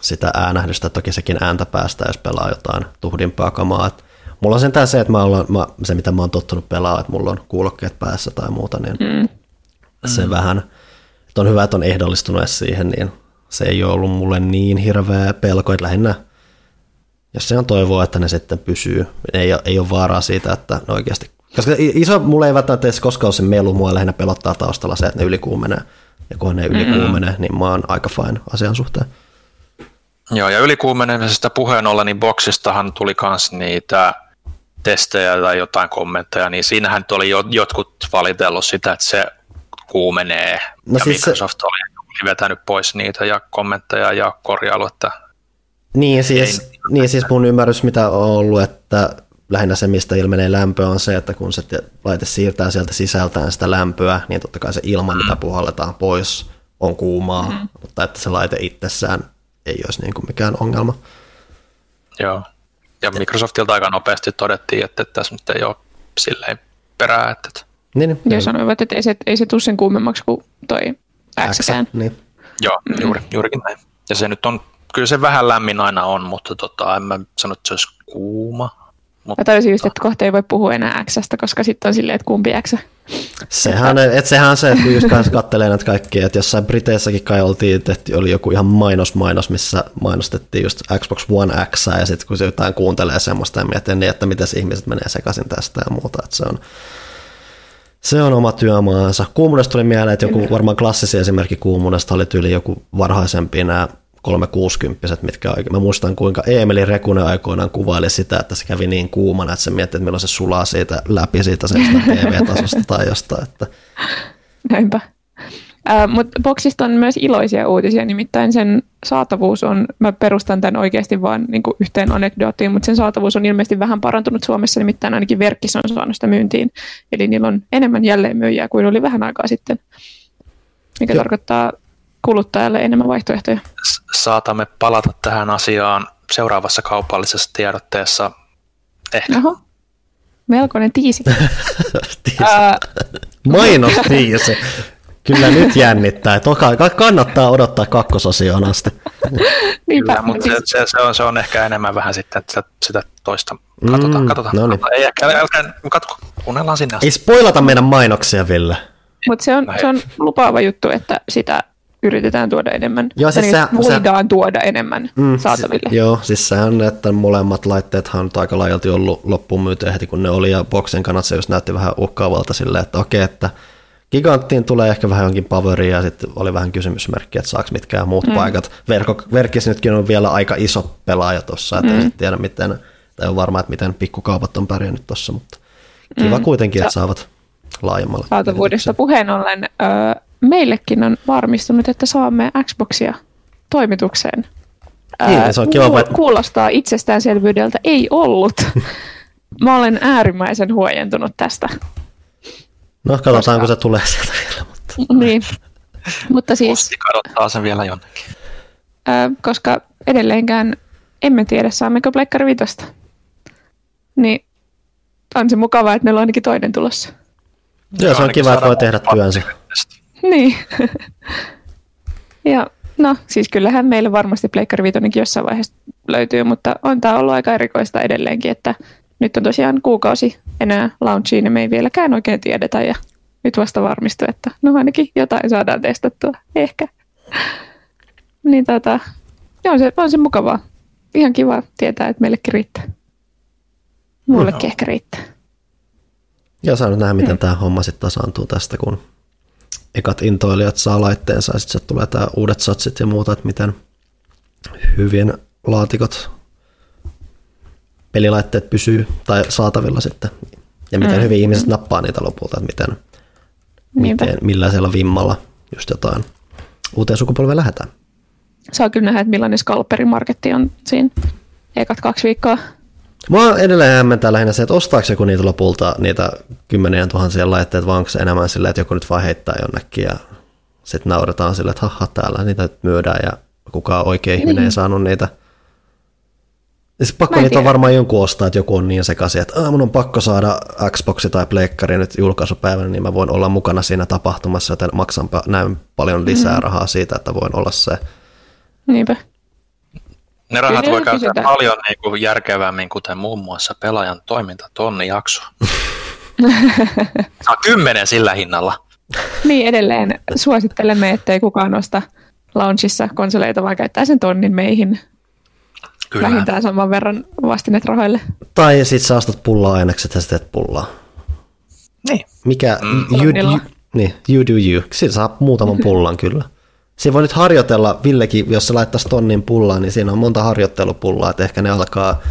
sitä äänähdystä, toki sekin ääntä päästään, jos pelaa jotain tuhdimpaa kamaa. Et mulla on sentään se, että mä ollaan, mä, se mitä mä oon tottunut pelaa, että mulla on kuulokkeet päässä tai muuta, niin mm. se mm. vähän, että on hyvä, että on ehdollistunut siihen, niin se ei ole ollut mulle niin hirveä pelko, että lähinnä jos se on toivoa, että ne sitten pysyy. Ei, ei ole vaaraa siitä, että ne oikeasti... Koska iso, mulla ei välttämättä edes koskaan ole se melu, mua lähinnä pelottaa taustalla se, että ne ylikuumenee. Ja kun ne ylikuumenee, niin mä oon aika fine asian suhteen. Joo, ja ylikuumenemisesta puheen olla, niin boksistahan tuli kans niitä testejä tai jotain kommentteja, niin siinähän oli jo, jotkut valitellut sitä, että se kuumenee. No ja siis Microsoft se... oli vetänyt pois niitä ja kommentteja ja korjailu, että... Niin siis, niin siis mun ymmärrys, mitä on ollut, että lähinnä se, mistä ilmenee lämpöä, on se, että kun se laite siirtää sieltä sisältään sitä lämpöä, niin totta kai se ilma, mitä puhalletaan pois, on kuumaa, mm-hmm. mutta että se laite itsessään ei olisi niin kuin mikään ongelma. Joo, ja Microsoftilta aika nopeasti todettiin, että tässä nyt ei ole silleen perää. Että... Niin, niin. Ja sanoivat, että ei se, ei se tule sen kuumemmaksi kuin toi X-kään. Niin. Joo, juuri, juurikin näin. Ja se nyt on... Kyllä se vähän lämmin aina on, mutta tota, en mä sano, että se olisi kuuma. Mutta... Mä tajusin just, että kohta ei voi puhua enää X:stä, koska sitten on silleen, että kumpi X. Sehän, et, sehän on se, että kun just katselee näitä kaikkia, että jossain Briteissäkin kai oltiin, että oli joku ihan mainos-mainos, missä mainostettiin just Xbox One X, ja sitten kun se jotain kuuntelee semmoista ja miettii, niin että miten ihmiset menee sekaisin tästä ja muuta, että se on... Se on oma työmaansa. Kuumuudesta tuli mieleen, että joku varmaan klassisi esimerkki kuumuudesta oli tyyli joku varhaisempi nämä kolmesataakuusikymmentäset, mitkä oikein. Mä muistan, kuinka Eemeli Rekunen aikoinaan kuvaili sitä, että se kävi niin kuumana, että se mietti, että milloin se sulaa siitä läpi siitä T V-tasosta tai jostain. Että. Näinpä. Äh, mutta Boxista on myös iloisia uutisia, nimittäin sen saatavuus on, mä perustan tämän oikeasti vaan niin kuin yhteen anekdoottiin, mutta sen saatavuus on ilmeisesti vähän parantunut Suomessa, nimittäin ainakin Verkkissä on saanut sitä myyntiin, eli niillä on enemmän jälleenmyyjiä kuin oli vähän aikaa sitten, mikä Joo. tarkoittaa kuluttajalle enemmän vaihtoehtoja. Saatamme palata tähän asiaan seuraavassa kaupallisessa tiedotteessa. Ehkä. Oho. Melkoinen tiisi. tiisi. Ää... Mainos tiisi. Kyllä nyt jännittää. Toka, kannattaa odottaa kakkososioon asti. Niinpä. Kyllä, mutta se, se, on, se on ehkä enemmän vähän sitten, että sitä toista katsotaan. Mm, katsotaan. No niin. Ei ehkä, älkää katko, kuunnellaan sinne asti. Ei spoilata meidän mainoksia, Ville. Mutta se on, se on lupaava juttu, että sitä yritetään tuoda enemmän. Joo, siis sehän, voidaan se... tuoda enemmän mm, saataville. Si- joo, siis sehän, että molemmat laitteethan on aika laajalti ollut loppumyyteen heti, kun ne oli, ja Boxen kannat se just näytti vähän uhkaavalta silleen, että okei, että Giganttiin tulee ehkä vähän jonkin poweria, ja sitten oli vähän kysymysmerkki, että saako mitkään muut mm. paikat. Verko, verkis nytkin on vielä aika iso pelaaja tuossa, että mm. ei sitten tiedä miten, tai on varma, että miten pikkukaupat on pärjännyt tuossa, mutta kiva mm. kuitenkin, että saavat laajemmalle. Saatavuudesta puheen ollen... Öö... Meillekin on varmistunut, että saamme Xboxia toimitukseen. Ää, se on kiva, kuulostaa, kuulostaa itsestäänselvyydeltä. Ei ollut. Mä olen äärimmäisen huojentunut tästä. No katsotaan, kun se tulee sieltä vielä. Mutta... Niin. Mutta siis... Posti kadottaa sen vielä jonnekin. Ää, koska edelleenkään emme tiedä, saammeko Pleikkari Vitosta. Niin on se mukavaa, että meillä on ainakin toinen tulossa. Joo, se on kiva, että voi tehdä työnsä. Niin. Ja no, siis kyllähän meillä varmasti Pleikkari Viitonenkin jossain vaiheessa löytyy, mutta on tämä ollut aika erikoista edelleenkin, että nyt on tosiaan kuukausi enää launchiin ja me ei vieläkään oikein tiedetä ja nyt vasta varmistu, että no ainakin jotain saadaan testattua, ehkä. Niin tota, joo, se, on se mukavaa. Ihan kiva tietää, että meillekin riittää. Mullekin no. ehkä riittää. Ja saa nyt nähdä, miten mm. tämä homma sitten tasaantuu tästä, kun ekat intoilijat saa laitteensa ja sitten tulee tämä uudet satsit ja muuta, että miten hyvien laatikot, pelilaitteet pysyy tai saatavilla sitten ja miten mm. hyvin ihmiset nappaa niitä lopulta, että miten, miten, millaisella vimmalla just jotain uuteen sukupolveen lähdetään. Saa kyllä nähdä, että millainen skalperimarketti on siinä ekat kaksi viikkoa. Mua edelleen hämmentää lähinnä se, että ostaako joku niitä lopulta niitä kymmenien tuhansien laitteet, vaan onko se enemmän silleen, että joku nyt vaan heittää jonnekin ja sitten nauretaan silleen, että haha, täällä niitä nyt myydään ja kukaan oikein ihminen niin. ei saanut niitä. Ja sitten pakko niitä on varmaan jonkun ostaa, että joku on niin sekaisin, että mun on pakko saada Xboxi tai pleikkari nyt julkaisupäivänä, niin mä voin olla mukana siinä tapahtumassa, joten maksan näin paljon lisää mm-hmm. rahaa siitä, että voin olla se. Niinpä. Ne rahat voi käyttää paljon niinku järkevämmin, kuten muun muassa pelaajan toiminta tonni jakso. Saa kymmenen sillä hinnalla. Niin edelleen suosittelemme, ettei kukaan osta launchissa konsoleita, vaan käyttää sen tonnin meihin. Kyllä. Vähintään saman verran vastinet rahoille. Tai sit sä astat pullaa ainekset ja sä teet pullaa. Niin. Mikä? Mm. You, you, niin, you do you. Siitä saa muutaman pullan kyllä. Siinä voi nyt harjoitella, Villekin, jos se laittaisi tonnin pullaa, niin siinä on monta harjoittelupullaa, että ehkä ne alkaa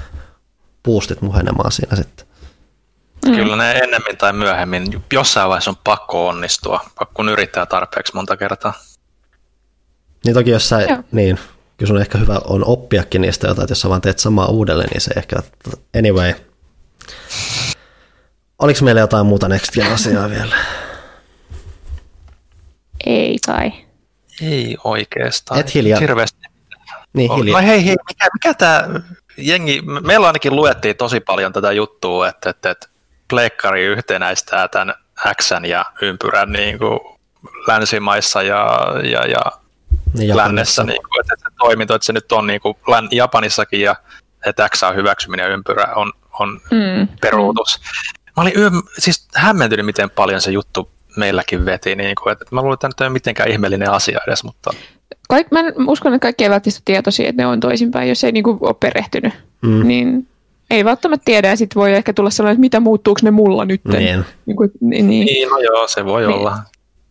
boostit muhenemaan siinä sitten. Mm. Kyllä ne ennemmin tai myöhemmin, jossain vaiheessa on pakko onnistua, kun yrittää tarpeeksi monta kertaa. Niin toki jos sä, niin, kyllä sun ehkä hyvä on oppiakin niistä jotain, että jos sä vaan teet samaa uudelleen, niin se ehkä, anyway. Oliko meillä jotain muuta next gen asiaa vielä? Ei kai. Ei oikeastaan. Et hiljaa. Hirveästi. Niin, hiljaa. No hei, hei, mikä, mikä tämä jengi, meillä ainakin luettiin tosi paljon tätä juttua, että, että, että pleikkari yhtenäistää tämän X:n ja ympyrän niin kuin länsimaissa ja, ja, ja niin lännessä, niin kuin, että, että toiminto, että se nyt on niin kuin Japanissakin ja että X:n hyväksyminen ja ympyrä on, on mm. peruutus. Mä olin yö, siis hämmentynyt, miten paljon se juttu meilläkin veti. Niin kuin, että mä luulen, että tämä ei ole mitenkään ihmeellinen asia edes. Mutta... Kaik, mä uskon, että kaikki ei välttämättä tietoisia, että ne on toisinpäin, jos ei niin kuin, ole perehtynyt. Mm. Niin ei välttämättä tiedä, ja sitten voi ehkä tulla sellainen, että mitä muuttuuko ne mulla nyt? Niin. Niin, niin, niin, no joo, se voi niin. olla.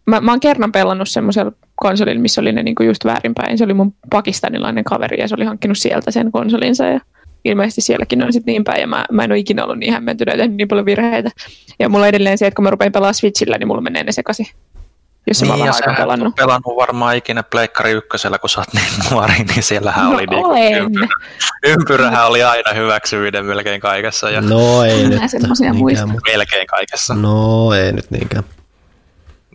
Mä, mä oon kerran pelannut semmoisella konsolilla, missä oli ne niin kuin just väärinpäin. Se oli mun pakistanilainen kaveri, ja se oli hankkinut sieltä sen konsolinsa, ja ilmeisesti sielläkin on sitten niin päin, ja mä, mä en ole ikinä ollut niin hämmentynyt, tehnyt niin paljon virheitä. Ja mulla on edelleen se, että kun mä rupean pelaamaan Switchillä, niin mulla menee ne sekaisin, jos niin, mä vähän aikaa pelannut. Niin, pelannut varmaan ikinä pleikkari ykkösellä, kun sä oot niin nuori, niin siellähän no, oli niin ympyrä. Ympyrähän oli aina hyväksyminen melkein kaikessa. Ja no ei nyt niinkään. Melkein kaikessa. No ei nyt niinkään.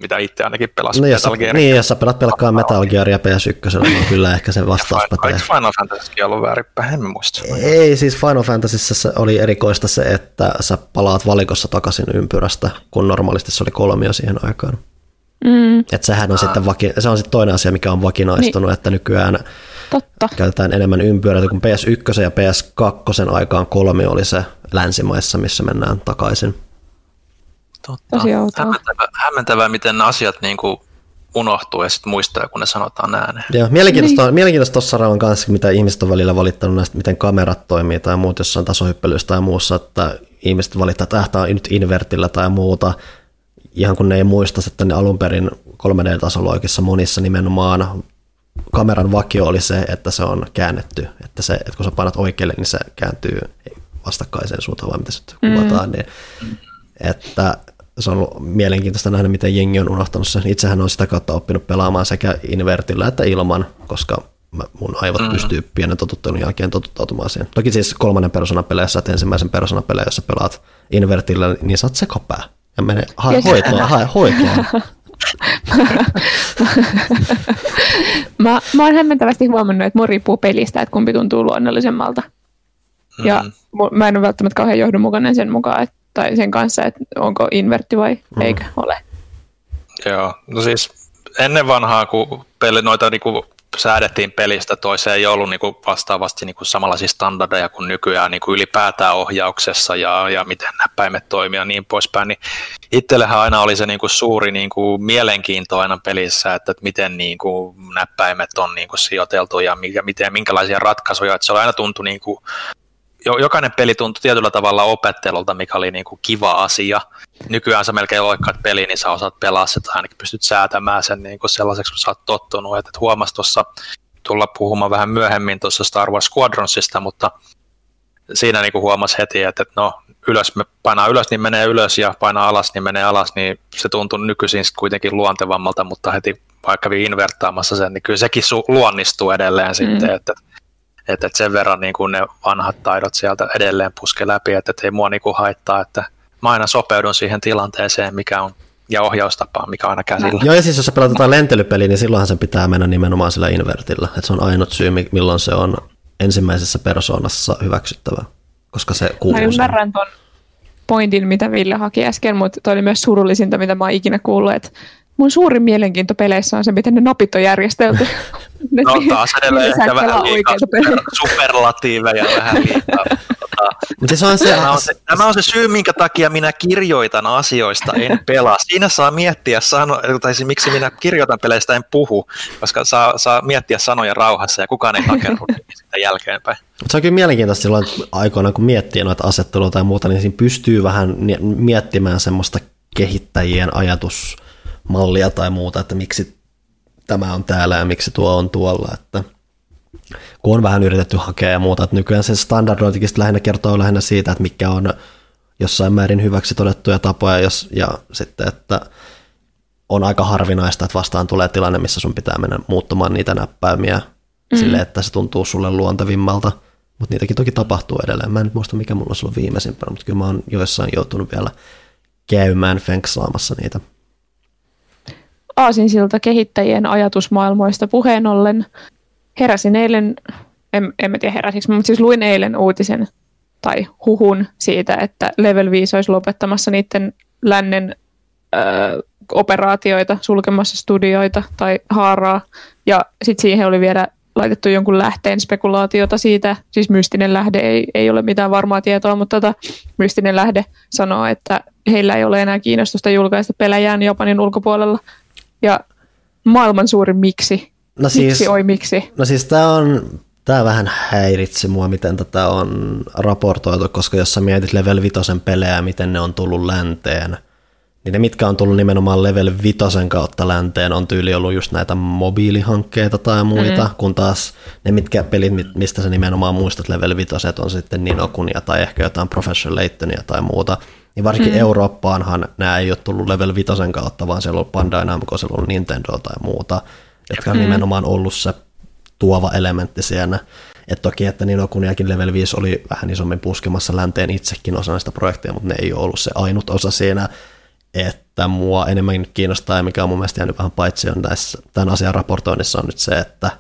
Mitä itse ainakin pelasin no, Metal Gearia. Niin, jos sä pelat pelkkaa Metal Gearia P S yksi, niin kyllä ehkä se vastaus pätee. Eikö Final Fantasykin ollut väärinpäin? En mä muista. Ei, siis Final Fantasyssä oli erikoista se, että sä palaat valikossa takaisin ympyrästä, kun normaalisti se oli kolmio siihen aikaan. Mm. Että sehän on ah. sitten vaki, se on sitten toinen asia, mikä on vakinaistunut, niin. Että nykyään Totta. käytetään enemmän ympyrätä, kun P S yksi ja P S kaksi aikaan kolmio oli se länsimaissa, missä mennään takaisin. Totta. Hämmentävää, hämmentävää, miten asiat niin kuin unohtuu ja sitten muistaa, kun ne sanotaan ääneen. Joo, mielenkiintoista niin. tuossa saralla kanssa, mitä ihmiset on välillä valittanut näistä, miten kamerat toimii tai muut jossain tasohyppelyssä tai muussa, että ihmiset valittaa, että äh, tämä on nyt invertillä tai muuta, ihan kun ne ei muista, että ne alun perin kolme D-tasoloikissa monissa nimenomaan kameran vakio oli se, että se on käännetty, että, se, että kun sä painat oikealle, niin se kääntyy vastakkaiseen suuntaan, vai mitä se kuvataan, mm. niin että se on ollut mielenkiintoista nähdä, miten jengi on unohtanut sen. Itsehän on sitä kautta oppinut pelaamaan sekä invertillä että ilman, koska mun aivot mm. pystyy pienen totuttelun jälkeen totuttautumaan siihen. Toki siis kolmannen persoonan peleissä, että ensimmäisen persoonan pelejä, jos sä pelaat invertillä, niin sä oot sekopää. Ja mene, hae hoitoa, hae hoitoa. mä, mä oon hämmentävästi huomannut, että mun riippuu pelistä, että kumpi tuntuu luonnollisemmalta. Mm. Ja mä en ole välttämättä kauhean johdonmukainen sen mukaan, että tai sen kanssa, että onko invertti vai eikö mm. ole. Joo, no siis ennen vanhaa, kun peli, noita niin kuin säädettiin pelistä toiseen, ei ollut niin kuin vastaavasti niin kuin samanlaisia standardeja kuin nykyään niin kuin ylipäätään ohjauksessa ja, ja miten näppäimet toimii ja niin poispäin. Niin itsellähän aina oli se niin kuin suuri niin kuin mielenkiinto aina pelissä, että, että miten niin kuin näppäimet on niin kuin sijoiteltu ja mikä, miten, minkälaisia ratkaisuja. Että se aina tuntui niin kuin jokainen peli tuntui tietyllä tavalla opettelulta, mikä oli niin kuin kiva asia. Nykyään sä melkein loikkaat peliin, niin sä osaat pelaa sitä, ainakin pystyt säätämään sen niin kuin sellaiseksi, kun sä oot tottunut. Et, et huomasi tuossa, tulla puhumaan vähän myöhemmin tuossa Star Wars Squadronsista, mutta siinä niin kuin huomasi heti, että et no, ylös, painaa ylös, niin menee ylös ja painaa alas, niin menee alas, niin se tuntui nykyisin kuitenkin luontevammalta, mutta heti vaikka kävi invertaamassa sen, niin kyllä sekin su- luonnistuu edelleen mm. sitten, että Että et sen verran niin kun ne vanhat taidot sieltä edelleen puske läpi, että et ei mua niin kun haittaa, että mä aina sopeudun siihen tilanteeseen, mikä on, ja ohjaustapaan, mikä on aina käsillä. Joo, ja siis jos sä pelaat jotain lentelypeliä, niin silloinhan sen pitää mennä nimenomaan sillä invertillä. Että se on ainut syy, milloin se on ensimmäisessä persoonassa hyväksyttävää, koska se kuuluu. Mä ymmärrän ton pointin, mitä Ville haki äsken, mutta toi oli myös surullisinta, mitä mä oon ikinä kuullut, että mun suurin mielenkiinto peleissä on se, miten ne napit on järjestelty. No taas edelleen ehkä vähän liikaa super, superlatiiveja vähän liikaa. Tota, se on se, tämä, on se, tämä on se syy, minkä takia minä kirjoitan asioista, en pelaa. Siinä saa miettiä, sano, tai siis miksi minä kirjoitan peleistä, en puhu, koska saa, saa miettiä sanoja rauhassa ja kukaan ei hakeru sitä jälkeenpäin. Se on kyllä mielenkiintoista silloin aikoina, kun miettii noita asettelua tai muuta, niin siinä pystyy vähän miettimään semmoista kehittäjien ajatus mallia tai muuta, että miksi tämä on täällä ja miksi tuo on tuolla, että kun on vähän yritetty hakea ja muuta, että nykyään se standardointikin lähinnä kertoo lähinnä siitä, että mikä on jossain määrin hyväksi todettuja tapoja, jos, ja sitten, että on aika harvinaista, että vastaan tulee tilanne, missä sun pitää mennä muuttamaan niitä näppäimiä mm. silleen, että se tuntuu sulle luontevimmalta, mutta niitäkin toki tapahtuu edelleen. Mä en nyt muista, mikä mulla on silloin viimeisimpänä, mutta kyllä mä oon joissain joutunut vielä käymään fenkslaamassa niitä. Aasinsilta kehittäjien ajatusmaailmoista puheen ollen. Heräsin eilen, en, en mä tiedä heräsikö, mutta siis luin eilen uutisen tai huhun siitä, että Level viisi olisi lopettamassa niiden lännen ö, operaatioita, sulkemassa studioita tai haaraa. Ja sitten siihen oli vielä laitettu jonkun lähteen spekulaatiota siitä, siis mystinen lähde, ei, ei ole mitään varmaa tietoa, mutta tota, mystinen lähde sanoo, että heillä ei ole enää kiinnostusta julkaista pelejään Japanin ulkopuolella. Ja maailman suurin miksi. No siis, miksi oi miksi? No siis tää on, tää vähän häiritsi mua, miten tätä on raportoitu, koska jos sä mietit Level vitosen pelejä, miten ne on tullut länteen, niin ne mitkä on tullut nimenomaan Level vitosen kautta länteen, on tyyli ollut just näitä mobiilihankkeita tai muita, mm-hmm. kun taas ne mitkä pelit, mistä sä nimenomaan muistat Level vitoset, on sitten Ninokunia tai ehkä jotain Professional Latenia tai muuta. Niin varsinkin mm. Eurooppaanhan nämä ei ole tullut Level viitosen kautta, vaan siellä on Bandai Namco, siellä on Nintendo tai muuta, jotka on mm. nimenomaan ollut se tuova elementti siellä. Et toki, että Ninokuniakin Level viisi oli vähän isommin puskemassa länteen itsekin osana sitä projektia, mutta ne ei ole ollut se ainut osa siinä, että mua enemmän kiinnostaa, ja mikä on mun mielestä jäänyt vähän paitsi on näissä, tämän asian raportoinnissa on nyt se, että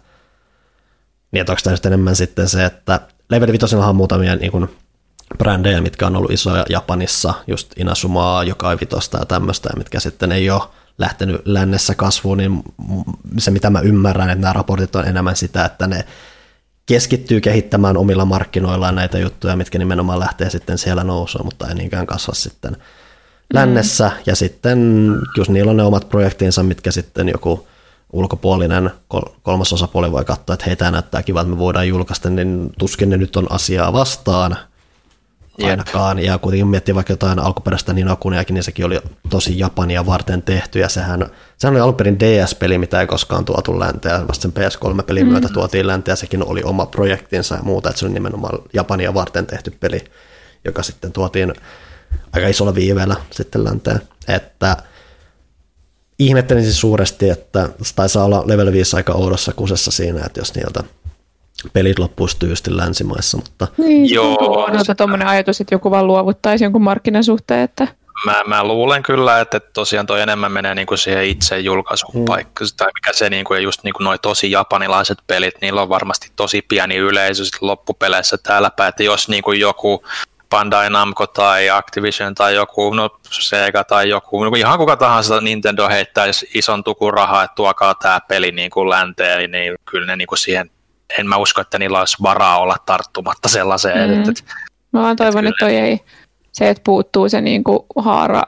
niin että onko tämä nyt enemmän sitten se, että Level viitosilla on muutamia niin kuin brändejä, mitkä on ollut isoja Japanissa, just Inasumaa, Jokai Vitosta ja tämmöistä, mitkä sitten ei ole lähtenyt lännessä kasvuun, niin se mitä mä ymmärrän, että nämä raportit on enemmän sitä, että ne keskittyy kehittämään omilla markkinoillaan näitä juttuja, mitkä nimenomaan lähtee sitten siellä nousuun, mutta ei niinkään kasva sitten lännessä, mm. ja sitten just niillä on ne omat projektinsa, mitkä sitten joku ulkopuolinen kolmas osapuoli voi katsoa, että hei, tämä näyttää kiva, että me voidaan julkaista, niin tuskin ne nyt on asiaa vastaan, ainakaan, ja kuitenkin miettii vaikka jotain alkuperäistä Ninokuniakin, niin sekin oli tosi Japania varten tehty, ja sehän, sehän oli alkuperin D S-peli, mitä ei koskaan tuotu länteen, ja vasta sen P S kolme -pelin myötä tuotiin länteen, ja sekin oli oma projektinsa ja muuta, että se oli nimenomaan Japania varten tehty peli, joka sitten tuotiin aika isolla viiveellä sitten länteen, että ihmettelin siis suuresti, että se taisaa olla Level viisi aika oudossa kusessa siinä, että jos niiltä pelit loppuisi tyysti länsimaissa, mutta niin, joo, on tuommoinen ajatus, että joku vaan luovuttaisi jonkun markkinan suhteen, että Mä, mä luulen kyllä, että tosiaan toi enemmän menee niinku siihen itse julkaisuun paikkaan, tai mikä se niinku, ja just niinku noi tosi japanilaiset pelit, niillä on varmasti tosi pieni yleisö sitten loppupeleissä täälläpä, että jos niinku joku Bandai Namco tai Activision tai joku, no Sega tai joku, ihan kuka tahansa Nintendo heittäisi ison tukun rahaa, että tuokaa tää peli niinku länteen, niin kyllä ne niinku siihen en mä usko, että niillä olisi varaa olla tarttumatta sellaiseen. Mm. Et, mä vaan toivon, että et ei se, että puuttuu se niinku haara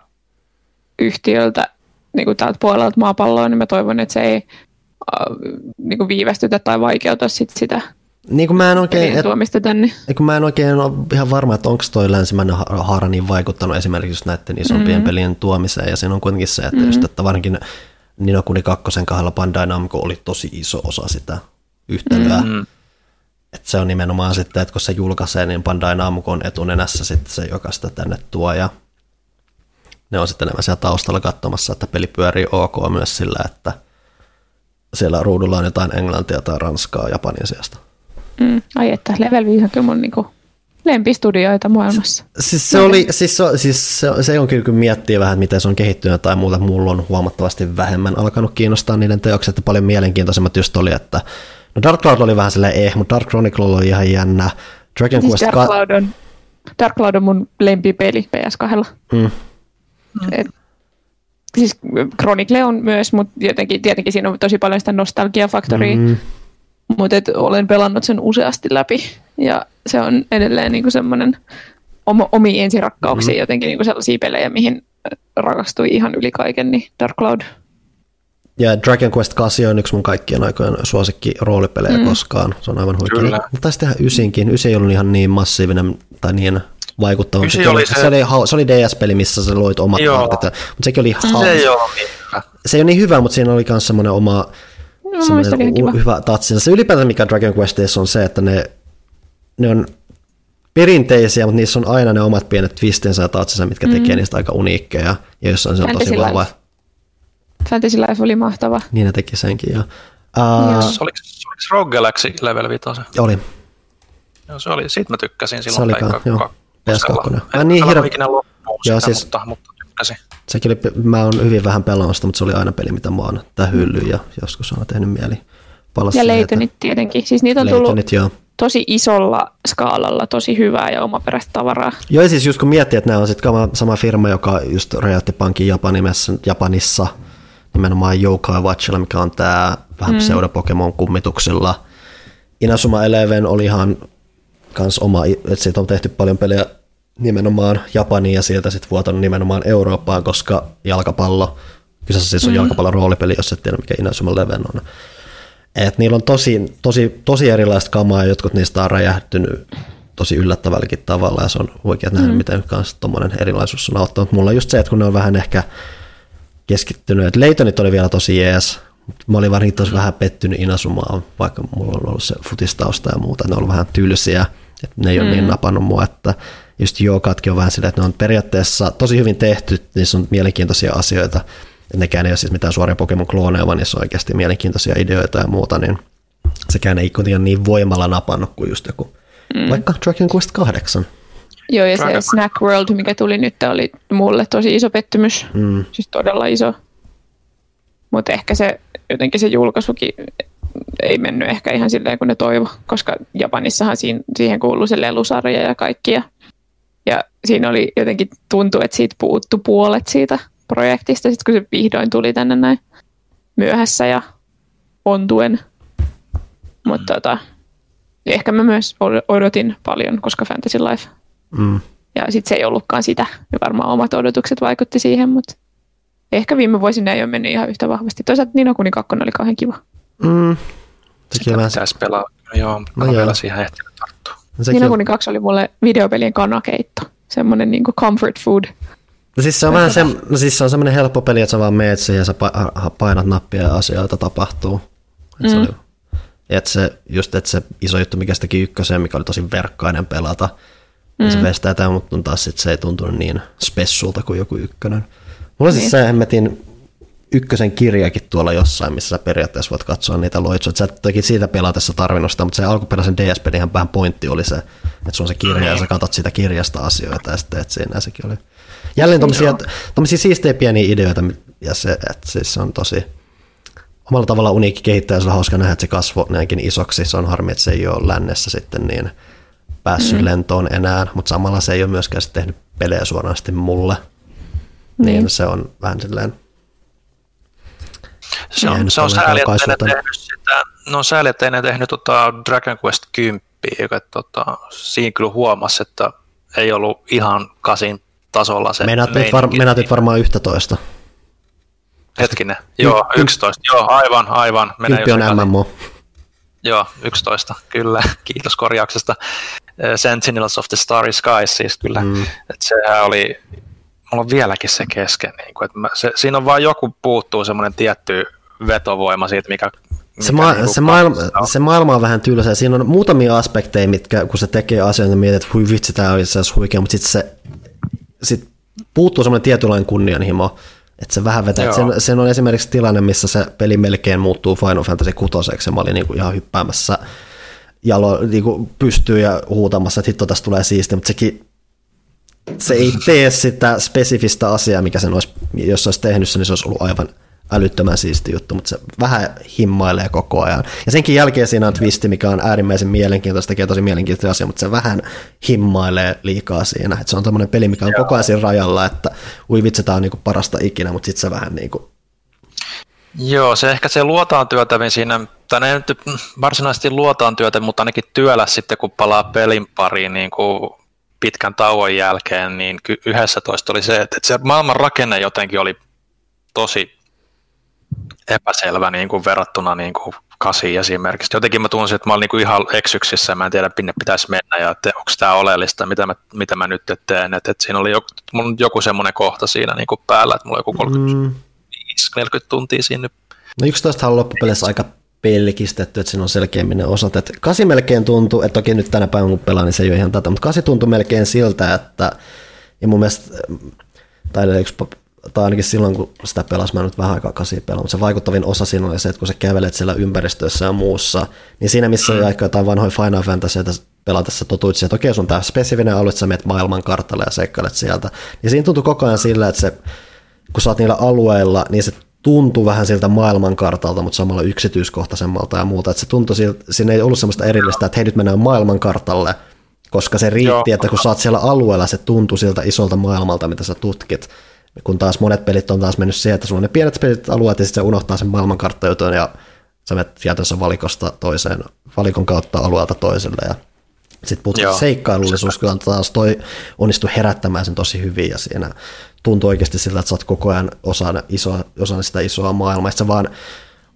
yhtiöltä niinku täältä puolelta maapalloa, niin mä toivon, että se ei äh, niinku viivästytä tai vaikeuta sit sitä Niin kuin mä en oikein, et, Suomesta tänne. Kun mä en oikein ole ihan varma, että onko toi länsimäinen haara niin vaikuttanut esimerkiksi näiden isompien mm-hmm. pelien tuomiseen, ja siinä on kuitenkin se, että mm-hmm. just, että varsinkin Ninokuni kakkosen kahdella Bandai Namco oli tosi iso osa sitä yhtälöä. Mm-hmm. Että se on nimenomaan sitten, että kun se julkaisee, niin Bandai Namco on etunenässä sitten se, joka sitä tänne tuo, ja ne on sitten enemmän siellä taustalla katsomassa, että peli pyörii ok myös sillä, että siellä ruudulla on jotain englantia tai ranskaa Japanin sijasta. Mm, ai että, Level viisi on kyllä mun niinku lempistudioita maailmassa. Siis se, oli, siis, se, siis se, se on kyllä, kun miettii vähän, miten se on kehittynyt tai muuta. Mulla on huomattavasti vähemmän alkanut kiinnostaa niiden teokset, että paljon mielenkiintoisemmat just oli, että no Dark Cloud oli vähän silleen eh, mutta Dark Chronicle oli ihan jännä. Dragon siis Quest Dark, ka- Cloud on, Dark Cloud on mun lempipeli P S kaksi. Mm. Et, siis Chronicle on myös, mutta jotenkin, tietenkin siinä on tosi paljon sitä nostalgiafaktoria. Mm. Mutta olen pelannut sen useasti läpi ja se on edelleen niinku semmoinen omiin ensirakkauksiin mm-hmm. jotenkin niinku sellaisia pelejä, mihin rakastui ihan yli kaiken, niin Dark Cloud. Ja Dragon Quest kahdeksan on yksi mun kaikkien aikojen suosikki roolipelejä mm. koskaan, se on aivan huikea. Taisi tehdä ysinkin, ysi ei ollut ihan niin massiivinen tai niin vaikuttava. Ysi se, oli se... Se, oli, se oli D S-peli, missä sä loit omat kartit, mutta sekin oli ihan... Se ei ole mitään. Se ei ole niin hyvä, mutta siinä oli myös semmoinen oma... No, hyvä tatsi. Se ylipäätään mikä Dragon Questissa on se, että ne, ne on perinteisiä, mutta niissä on aina ne omat pienet twistinsä ja tatsinsa, mitkä tekee mm-hmm. niistä aika uniikkeja. Ja jossain se on tosi vahva. Fantasy Life oli mahtava. Niin ne teki senkin. Ja, uh, yes. Oliko, oliko Rogue Galaxy level viisi? Oli. Joo, se oli. Siitä mä tykkäsin silloin. Se olikaan, joo. P S kaksi. En niin hiro... ikinä loppuun sitä, siis, mutta, mutta tykkäsin. Sekin oli, mä oon hyvin vähän pelannut sitä, mutta se oli aina peli, mitä mä oon tähyllyt ja joskus on tehnyt mieli palassa. Ja Leitonit tietenkin. Siis niitä on Leitonit, tullut joo. tosi isolla skaalalla tosi hyvää ja omaperäistä tavaraa. Joo, ja siis just kun miettii, että nämä on sitten sama firma, joka just räjäytti pankin Japanimessa, Japanissa nimenomaan Yokai Watchilla, mikä on tämä vähän mm. pseudo-Pokemon kummituksilla. Inazuma Eleven oli ihan kans oma, että siitä on tehty paljon pelejä nimenomaan Japaniin ja sieltä sitten vuotanut nimenomaan Eurooppaan, koska jalkapallo, kyseessä siis on mm. jalkapallon roolipeli, jos et tiedä mikä Inazuma Eleven on. Et niillä on tosi, tosi, tosi erilaista kamaa ja jotkut niistä on räjähtynyt tosi yllättävälläkin tavalla ja se on oikein nähdä, mm. miten kanssa tuommoinen erilaisuus on auttanut. Mulla on just se, että kun ne on vähän ehkä keskittynyt, että Leitonit oli vielä tosi jees, mä olin varsinkin tosi vähän pettynyt Inazumaan, vaikka mulla on ollut se futistausta ja muuta, ne on ollut vähän tylsiä, että ne ei ole mm. niin napannut mua, että just Joukatkin on vähän silleen, että ne on periaatteessa tosi hyvin tehty, niissä on mielenkiintoisia asioita, että nekään ei ole siis mitään suoria Pokemon-klooneja, vaan niissä on oikeasti mielenkiintoisia ideoita ja muuta, niin sekään ei kuitenkaan niin voimalla napannut kuin just joku, mm. vaikka Dragon Quest kahdeksan. Joo, ja se Snack World, mikä tuli nyt, oli mulle tosi iso pettymys, mm. siis todella iso, mutta ehkä se jotenkin se julkaisukin ei mennyt ehkä ihan silleen kuin ne toivo, koska Japanissahan siin, siihen kuului se lelusarja ja kaikkia. Ja siinä oli jotenkin tuntuu, että siitä puuttu puolet siitä projektista, sitten kun se vihdoin tuli tänne näin myöhässä ja ontuen. Mutta tota, ehkä mä myös odotin paljon, koska Fantasy Life. Mm. Ja sitten se ei ollutkaan sitä. Ja varmaan omat odotukset vaikutti siihen, mutta ehkä viime vuosina ei ole mennyt ihan yhtä vahvasti. Toisaalta Ninokuni kaksi oli kauhean kiva. Mm. Sitä pitäisi pelaa. Joo, mä vielä siihen ehtinyt tarttua. Ninokuni kaksi oli mulle videopelien kanakeitto, semmoinen niinku comfort food. No siis se on vähän se, no siis se on semmoinen helppo peli, että sä vaan meet siihen ja sä painat nappia ja asioita tapahtuu. Et se, mm. oli, et se, just, et se iso juttu, mikä sitäkin ykköseen, mikä oli tosi verkkainen pelata, niin mm. se vestää tämän, mutta taas sit se ei tuntunut niin spessulta kuin joku ykkönen. Mulla niin. Siis se hemmetin ykkösen kirjakin tuolla jossain, missä periaatteessa voit katsoa niitä loitsuja. Sä et toki siitä pelatessa tarvinnut sitä, mutta se alkuperäisen D S-pelihän vähän pointti oli se, että sun on se kirja ja sä katot siitä kirjasta asioita ja sitten et siinä sekin oli. Jälleen tommosia siistejä pieniä ideoita ja se, että siis se on tosi omalla tavalla uniikki kehittäjä, se on hauska nähdä, että se kasvoi näinkin isoksi. Se on harmi, että se ei ole lännessä sitten niin päässyt mm. lentoon enää, mutta samalla se ei ole myöskään tehnyt pelejä suoraan sitten mulle. Niin, niin se on vähän silleen. Se on, se on sääli, että ne tehnyt sitä, no sääli, että ne tehnyt tota Dragon Quest kymmenen, joka tota, siinä kyllä huomasi, että ei ollut ihan kasin tasolla se meinat meininki. Var, meinat nyt varmaan yksitoista. Hetkinen, joo, yksitoista, joo, aivan, aivan. Menee kymmenen on M M O. Joo, yksitoista, kyllä. Kiitos korjauksesta. Sentinels of the Starry Skies, siis kyllä. Mm. Et sehän oli, mulla on vieläkin se kesken. Niin kun, että mä, se, siinä on vaan joku puuttuu semmoinen tietty vetovoima siitä, mikä... Se, ma- niin se, maailma, se maailma on vähän tylsä. Siinä on muutamia aspekteja, mitkä kun se tekee asioita, mietit, että hui vitsi, tämä on itse asiassa huikea, mutta sitten se sit puuttuu semmoinen tietynlainen kunnianhimo. Että se vähän vetää. Sen, sen on esimerkiksi tilanne, missä se peli melkein muuttuu Final Fantasy kuutoseksi. Mä olin niinku ihan hyppäämässä jalo, niinku pystyy ja huutamassa, että hitto, tässä tulee siistiä, mutta sekin se ei tee sitä spesifistä asiaa, mikä sen olisi, jos se olisi tehnyt sen, niin se olisi ollut aivan älyttömän siisti juttu, mutta se vähän himmailee koko ajan. Ja senkin jälkeen siinä on twisti, mikä on äärimmäisen mielenkiintoista, tekee tosi mielenkiintoisia asioita, mutta se vähän himmailee liikaa siinä. Et se on tämmöinen peli, mikä on Joo. koko ajan siinä rajalla, että ui vitsi, tämä on niinku parasta ikinä, mutta sitten se vähän niin kuin... Joo, se ehkä se luotaan työtävin siinä, tai ne nyt varsinaisesti luotaan työtä, mutta ainakin työläs sitten, kun palaa pelin pariin niin kuin pitkän tauon jälkeen, niin yhdessä toista oli se, että se maailman rakenne jotenkin oli tosi epäselvä niin kuin verrattuna niin kuin kasiin esimerkiksi. Jotenkin mä tunsin, että mä olin niin kuin ihan eksyksissä, mä en tiedä, minne pitäisi mennä ja että onko tämä oleellista, mitä mä, mitä mä nyt teen. Että et siinä oli joku, joku semmoinen kohta siinä niin kuin päällä, että mulla oli joku kolmekymmentä neljäkymmentä tuntia siinä nyt. No yksitoista on loppupeleissä aika pelkistetty, että siinä on selkeämmin ne osat. Että kasi melkein tuntuu, että toki nyt tänä päivänä kun pelaan, niin se ei ole ihan tätä, mutta kasi tuntui melkein siltä, että ja mun mielestä tai yksi tai ainakin silloin, kun sitä pelasi, mä nyt vähän aikaa kasia pelaa, mutta se vaikuttavin osa siinä oli se, että kun sä kävelet siellä ympäristössä ja muussa, niin siinä missä oli aika jotain vanhoja Final Fantasyita pelatessa totuit siihen, että okei, sun tää spesifinen alue, että sä menet maailmankartalle ja seikkailet sieltä. Ja siinä tuntui koko ajan sillä, että se, kun sä oot niillä alueilla, niin se tuntui vähän siltä maailmankartalta, mutta samalla yksityiskohtaisemmalta ja muuta. Että se tuntui siltä, siinä ei ollut semmoista erillistä, että hei, nyt mennään maailmankartalle, koska se riitti, Joo. että kun sä oot siellä alueella, se tuntui siltä isolta maailmalta, mitä sä tutkit. Kun taas monet pelit on taas mennyt siihen, että sulla on ne pienet pelit alueet ja sitten se unohtaa sen maailmankarttajuton ja sä menet jätössä valikosta toiseen, valikon kautta alueelta toiselle ja sitten puhutaan seikkailullisuus, kun taas toi onnistui herättämään sen tosi hyvin ja siinä tuntuu oikeasti siltä, että sä oot koko ajan osana, isoa, osana sitä isoa maailmaa, että sä vaan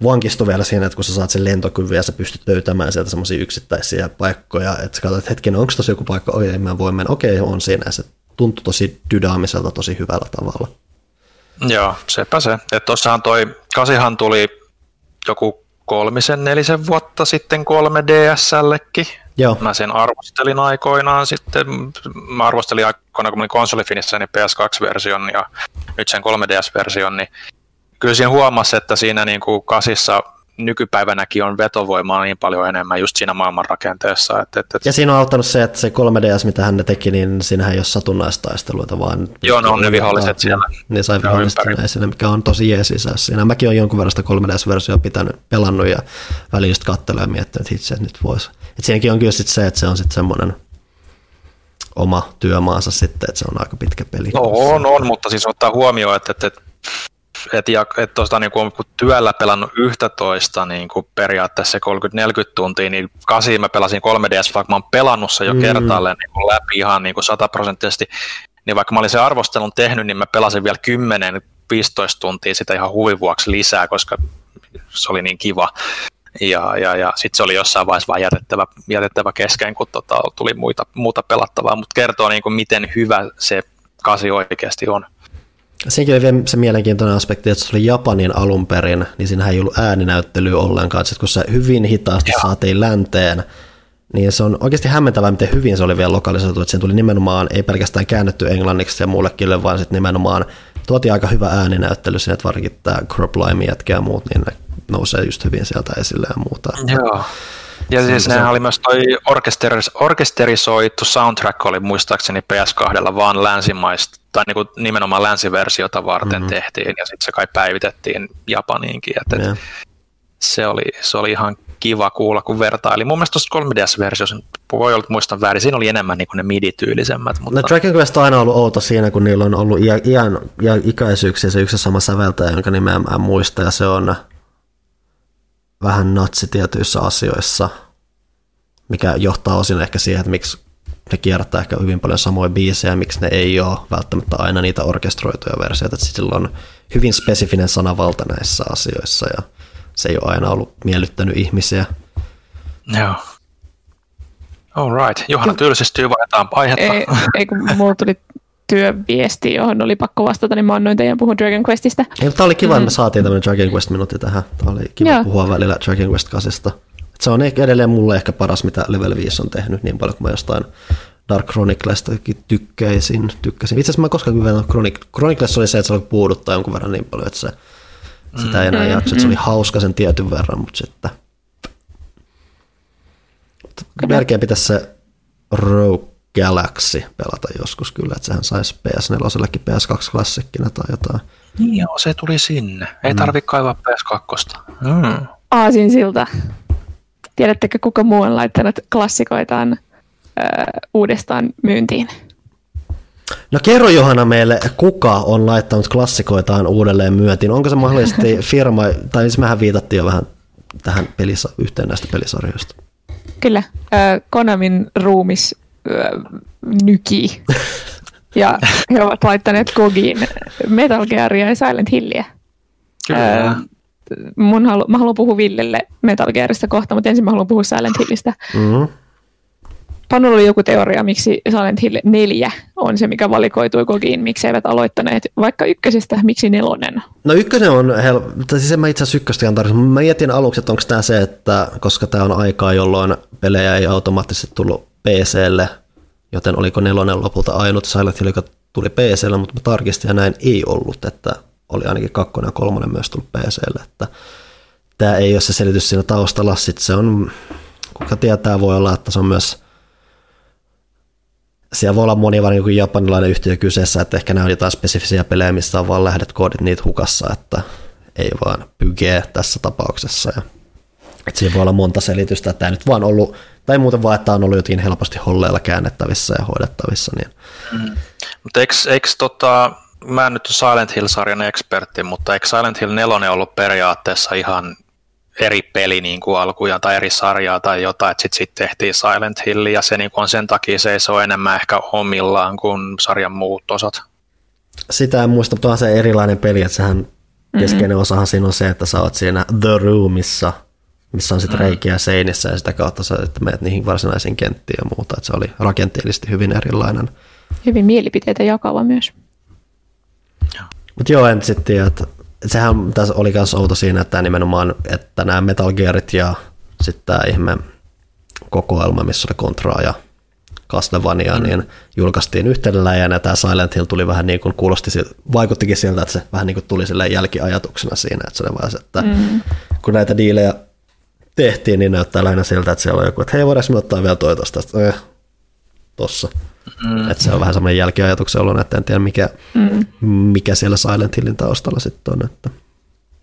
vankistu vielä siinä, että kun sä saat sen lentokyvyn ja sä pystyt löytämään sieltä semmoisia yksittäisiä paikkoja, että sä katsot, että hetken, onko tosi joku paikka, oi ei mä voi mennä, okei on siinä ja se tuntui tosi dynaamiselta, tosi hyvällä tavalla. Joo, sepä se. Että tossahan toi, kasihan tuli joku kolmisen, nelisen vuotta sitten kolme D S:llekin. Joo. Mä sen arvostelin aikoinaan sitten. Mä arvostelin aikoinaan, kun mä olin konsolifinissä, niin P S kaksi -version ja nyt sen kolme D S -version. Niin kyllä siinä huomasi, että siinä niin kuin kasissa nykypäivänäkin on vetovoimaa niin paljon enemmän just siinä maailmanrakenteessa. Et, et, et. Ja siinä on auttanut se, että se kolme D S, mitä hän teki, niin siinähän ei ole satunnais-taisteluita, vaan... Joo, ne on ne viholliset siellä. Ne sai viholliset näissä, mikä on tosi jees isässä siinä. Mäkin olen jonkun verran sitä kolme D S -versioa pitänyt, pelannut ja väliin just katselu ja miettinyt, että itse nyt voisi. Et siinäkin on kyllä sit se, että se on sitten semmoinen oma työmaansa sitten, että se on aika pitkä peli. No on, on, mutta siis ottaa huomioon, että... että, että että et tuosta niin kun työllä pelannut yhtä toista niin periaatteessa kolmekymmentä neljäkymmentä tuntia, niin kasiin mä pelasin kolme D S, vaikka mä oon pelannut sen jo mm. kertaalleen niin läpi ihan niin sataprosenttisesti, niin vaikka mä olin sen arvostelun tehnyt, niin mä pelasin vielä kymmenen viisitoista tuntia sitä ihan huvin vuoksi lisää, koska se oli niin kiva. Ja, ja, ja sitten se oli jossain vaiheessa vaan jätettävä, jätettävä kesken, kun tota, tuli muita, muuta pelattavaa, mutta kertoo niin kun, miten hyvä se kasi oikeasti on. Siinäkin oli vielä se mielenkiintoinen aspekti, että se oli Japanin alun perin, niin siinähän ei ollut ääninäyttelyä ollenkaan. Sitten kun se hyvin hitaasti Joo. saatiin länteen, niin se on oikeasti hämmentävää, miten hyvin se oli vielä lokalisoitu. Että siinä tuli nimenomaan, ei pelkästään käännetty englanniksi ja muulle kielelle, vaan sitten nimenomaan tuotiin aika hyvä ääninäyttely sinne, että varsinkin tämä Croplime jätkä ja muut, niin ne nousee just hyvin sieltä esille ja muuta. Joo. Ja siis nehän se... oli myös toi orkesteris, orkesterisoitu soundtrack oli muistaakseni P S kahdella vaan länsimaista, tai niinku nimenomaan länsiversiota varten mm-hmm. tehtiin, ja sitten se kai päivitettiin Japaniinkin. Et yeah. et se, oli, se oli ihan kiva kuulla, kun vertaili. Mun mielestä tuossa kolme D S -versiossa, voi olla muistan väärin, siinä oli enemmän niinku ne midi-tyylisemmät. Mutta... No, Dragon Quest on aina ollut outo siinä, kun niillä on ollut iän, iän, iän ikäisyyksiä, se yksi sama säveltäjä, jonka nimeä mä en muista, ja se on... vähän natsi tietyissä asioissa, mikä johtaa osin ehkä siihen, että miksi ne kiertää ehkä hyvin paljon samoja biisejä, miksi ne ei ole välttämättä aina niitä orkestroituja versioita, että sillä on hyvin spesifinen sanavalta näissä asioissa ja se ei ole aina ollut miellyttänyt ihmisiä. Joo. All right. Johanna tylsistyy, vaihdetaan aihetta. Ei, ei kun mulla tuli työviesti, johon oli pakko vastata, niin mä annoin teidän puhua Dragon Questista. Ei, tää oli kiva, että mm. me saatiin tämmönen Dragon Quest-minuutti tähän. Tää oli kiva Joo. puhua välillä Dragon Quest -kasista. Se on edelleen mulle ehkä paras, mitä Level viisi on tehnyt, niin paljon kuin mä jostain Dark Chroniclestakin tykkäisin. tykkäisin. Itse asiassa mä koskaan kuvannut Chronic- Chronicles oli se, että se oli puuduttaa jonkun verran niin paljon, että se, mm. sitä ei enää mm. jaksa. Se oli hauska sen tietyn verran, mutta sitten... Melkein pitäisi se Rogue Galaxy pelata joskus kyllä, että sehän saisi P S neljällekin P S kaksi -klassikkina tai jotain. Joo, se tuli sinne. Ei mm. tarvitse kaivaa P S kaksi. Mm. Aasinsilta. Tiedättekö, kuka muu on laittanut klassikoitaan ö, uudestaan myyntiin? No kerro Johanna meille, kuka on laittanut klassikoitaan uudelleen myyntiin. Onko se mahdollisesti firma, tai siis mehän viitattiin jo vähän tähän pelisa- yhteen näistä pelisarjoista. Kyllä, Konamin ruumis nyki. Ja he ovat laittaneet G O Giin Metal Gearia ja Silent Hillia. Kyllä. Mun halu- mä haluan puhua Villelle Metal Gearista kohta, mutta ensin mä haluan puhua Silent Hillistä. Mm-hmm. Panulla oli joku teoria, miksi Silent Hill neljä on se, mikä valikoitui G O Giin, miksi eivät aloittaneet vaikka ykkösestä, miksi nelonen? No ykkönen on, hel... siis en mä itse asiassa ykköstäkään tarvitse, mä mietin aluksi, että onko tämä se, että koska tämä on aikaa, jolloin pelejä ei automaattisesti tullut P C:lle, joten oliko nelonen lopulta ainut Silent Hill, joka tuli P C:lle, mutta mä tarkistin ja näin ei ollut, että oli ainakin kakkonen ja kolmonen myös tullut P C:lle, että tämä ei ole se selitys siinä taustalla, sitten se on, kuka tietää, voi olla, että se on myös siellä voi olla moni varmaan joku japanilainen yhtiö kyseessä, että ehkä nämä on jotain spesifisiä pelejä, missä on vaan lähdet koodit niitä hukassa, että ei vaan pygeä tässä tapauksessa. Ja, että siinä voi olla monta selitystä, että tämä nyt vaan ollut, tai muuten vaan, että tämä on ollut jotenkin helposti holleilla käännettävissä ja hoidettavissa. Niin. Mm. Mutta eikö, eikö tota, mä en nyt ole Silent Hill-sarjan ekspertti, mutta eikö Silent Hill neljä ollut periaatteessa ihan eri peli niin kuin alkujaan tai eri sarjaa tai jotain, että sitten sit tehtiin Silent Hill ja se niin kuin on sen takia se ei se ole enemmän ehkä omillaan kuin sarjan muut osat. Sitä en muista, mutta onhan se erilainen peli, että sehän mm-hmm. keskeinen osahan siinä on se, että sä oot siinä The Roomissa, missä on sitten mm-hmm. reikiä seinissä ja sitä kautta sä menet niihin varsinaisiin kenttiin ja muuta, että se oli rakenteellisesti hyvin erilainen. Hyvin mielipiteitä jakava myös. Mutta joo, en sitten tiedä, että sehän tässä oli myös outo siinä, että nimenomaan että nämä Metal Gearit ja sitten tämä ihme kokoelma, missä oli Contraa ja Castlevania, mm. niin julkaistiin yhteydellä ja tämä Silent Hill tuli vähän niin kuin kuulosti, vaikuttikin siltä, että se vähän niin kuin tuli silleen jälkiajatuksena siinä, että se oli vaan se, että mm. kun näitä diilejä tehtiin, niin näyttää lähinnä siltä, että siellä on joku, että hei voidaanko me ottaa vielä toi tosta, eh, tossa. Mm. Että se on vähän semmoinen jälkiajatuksen ollut, että en tiedä mikä, mm. mikä siellä Silent Hillin taustalla sitten on. Että.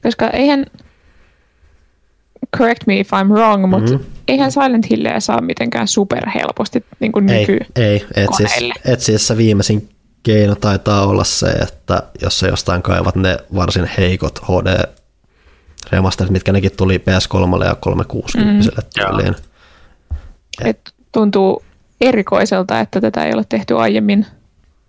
Koska eihän, correct me if I'm wrong, mm. mutta eihän Silent Hillia saa mitenkään superhelposti niin kuin nykykoneille. Ei, ei. Et siis se viimeisin keino taitaa olla se, että jos se jostain kaivat ne varsin heikot H D-remasterit, mitkä nekin tuli P S kolme ja kolmesataakuusikymmentä tyyliin. Mm. Et tuntuu erikoiselta, että tätä ei ole tehty aiemmin,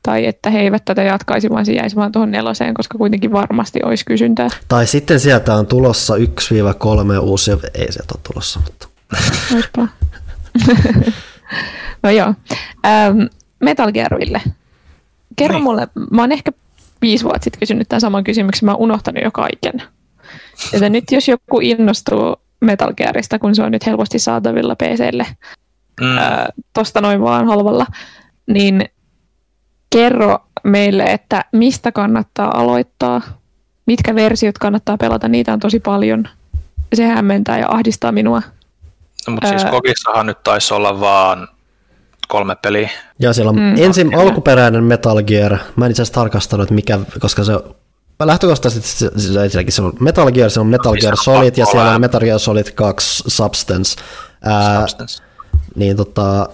tai että he eivät tätä jatkaisi, vaan se jäisi vaan tuohon neloseen, koska kuitenkin varmasti olisi kysyntää. Tai sitten sieltä on tulossa yksi kolme uusia, ei sieltä ole tulossa, mutta... Oispa. No joo. Ähm, Metal Gearille. Kerro niin. mulle, mä oon ehkä viisi vuotta sitten kysynyt tämän saman kysymyksen, mä oon unohtanut jo kaiken. Joten nyt jos joku innostuu Metal Gearista, kun se on nyt helposti saatavilla P C:lle, Mm. Äh, tosta noin vaan halvalla, niin kerro meille, että mistä kannattaa aloittaa, mitkä versiot kannattaa pelata, niitä on tosi paljon. Se hämmentää ja ahdistaa minua. No, mutta siis äh, G O Gissahan nyt taisi olla vaan kolme peliä. Joo, siellä on mm, ensin no, alkuperäinen Metal Gear. Mä en itse asiassa tarkastanut, että mikä, koska se lähtökohtaisesti se on Metal Gear, se on Metal Gear Solid ja siellä on Metal Gear Solid kaksi Substance. Äh, Substance. Niin tota,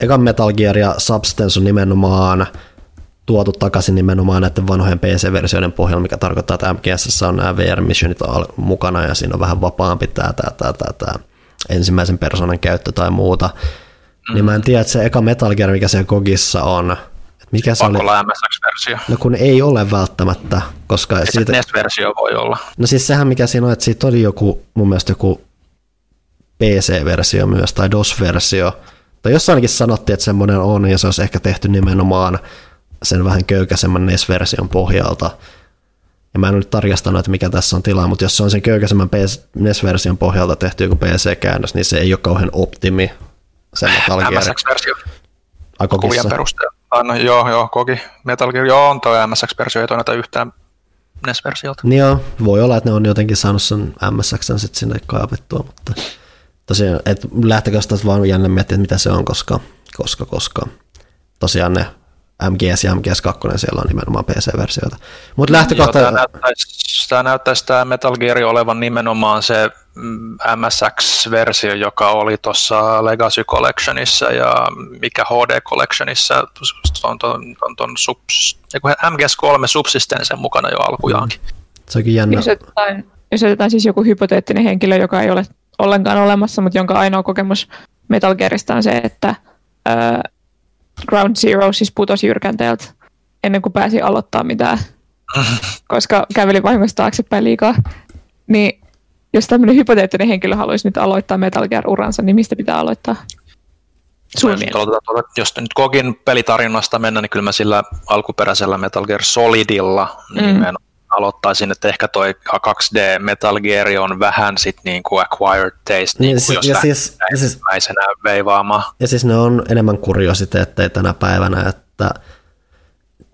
ekan Metal Gear ja Substance on nimenomaan tuotu takaisin nimenomaan näiden vanhojen P C-versioiden pohjalla, mikä tarkoittaa, että M G S:ssä on nämä V R-missionit mukana ja siinä on vähän vapaampi tämä, tämä, tämä, tämä, tämä ensimmäisen persoonan käyttö tai muuta. Mm. Niin mä en tiedä, että se eka Metal Gear, mikä siellä G O Gissa on, mikä se pakko olla M S X-versio. No kun ei ole välttämättä, koska... Ei siitä... N E S-versio voi olla. No siis sehän mikä siinä on, että siitä oli joku, mun mielestä joku P C-versio myös, tai DOS-versio. Tai jossainkin sanottiin, että semmoinen on, ja se olisi ehkä tehty nimenomaan sen vähän köykäisemmän N E S-version pohjalta. Ja mä en ole nyt tarkastanut, että mikä tässä on tilaa, mutta jos se on sen köykäisemmän N E S-version pohjalta tehty joku P C-käännös, niin se ei ole kauhean optimi. M S X-versio. Ai kokissa? Kuvien perusteella. Ah, no, joo, joo, koki. Metal Gear, joo, on toi M S X-versio, ei toinata yhtään N E S-versiolta. Niin joo, voi olla, että ne on jotenkin saanut sen M S X:n sitten sinne kaapettua, mutta tosiaan, että lähtökohtaisesti vaan jännä miettiä, että mitä se on, koska, koska, koska. Tosiaan ne M G S ja M G S kaksi siellä on nimenomaan P C-versioita. Mutta lähtökohtaisesti... Tämä näyttäisi, tämä näyttäisi tämä Metal Gear olevan nimenomaan se M S X-versio, joka oli tuossa Legacy Collectionissa ja mikä H D Collectionissa on tuon M G S kolme subsistenssin mukana jo alkujaankin. Se onkin jännä. Jos otetaan, jos otetaan siis joku hypoteettinen henkilö, joka ei ole ollenkaan olemassa, mutta jonka ainoa kokemus Metal Gearista on se, että ää, Ground Zero siis putosi jyrkänteeltä ennen kuin pääsi aloittaa mitään, koska käveli vahingossa taaksepäin liikaa. Niin jos tämmöinen hypoteettinen henkilö haluaisi nyt aloittaa Metal Gear-uransa, niin mistä pitää aloittaa? Jos nyt G O Gin pelitarinasta mennään, niin kyllä mä sillä alkuperäisellä Metal Gear Solidilla nimenomaan mm. aloittaisin, että ehkä toi kaksi D Metal Gear on vähän sit niinku acquired taste, niin, niin, jos ja siis, ja siis, veivaamaan. Ja siis ne on enemmän kuriositeetteja tänä päivänä, että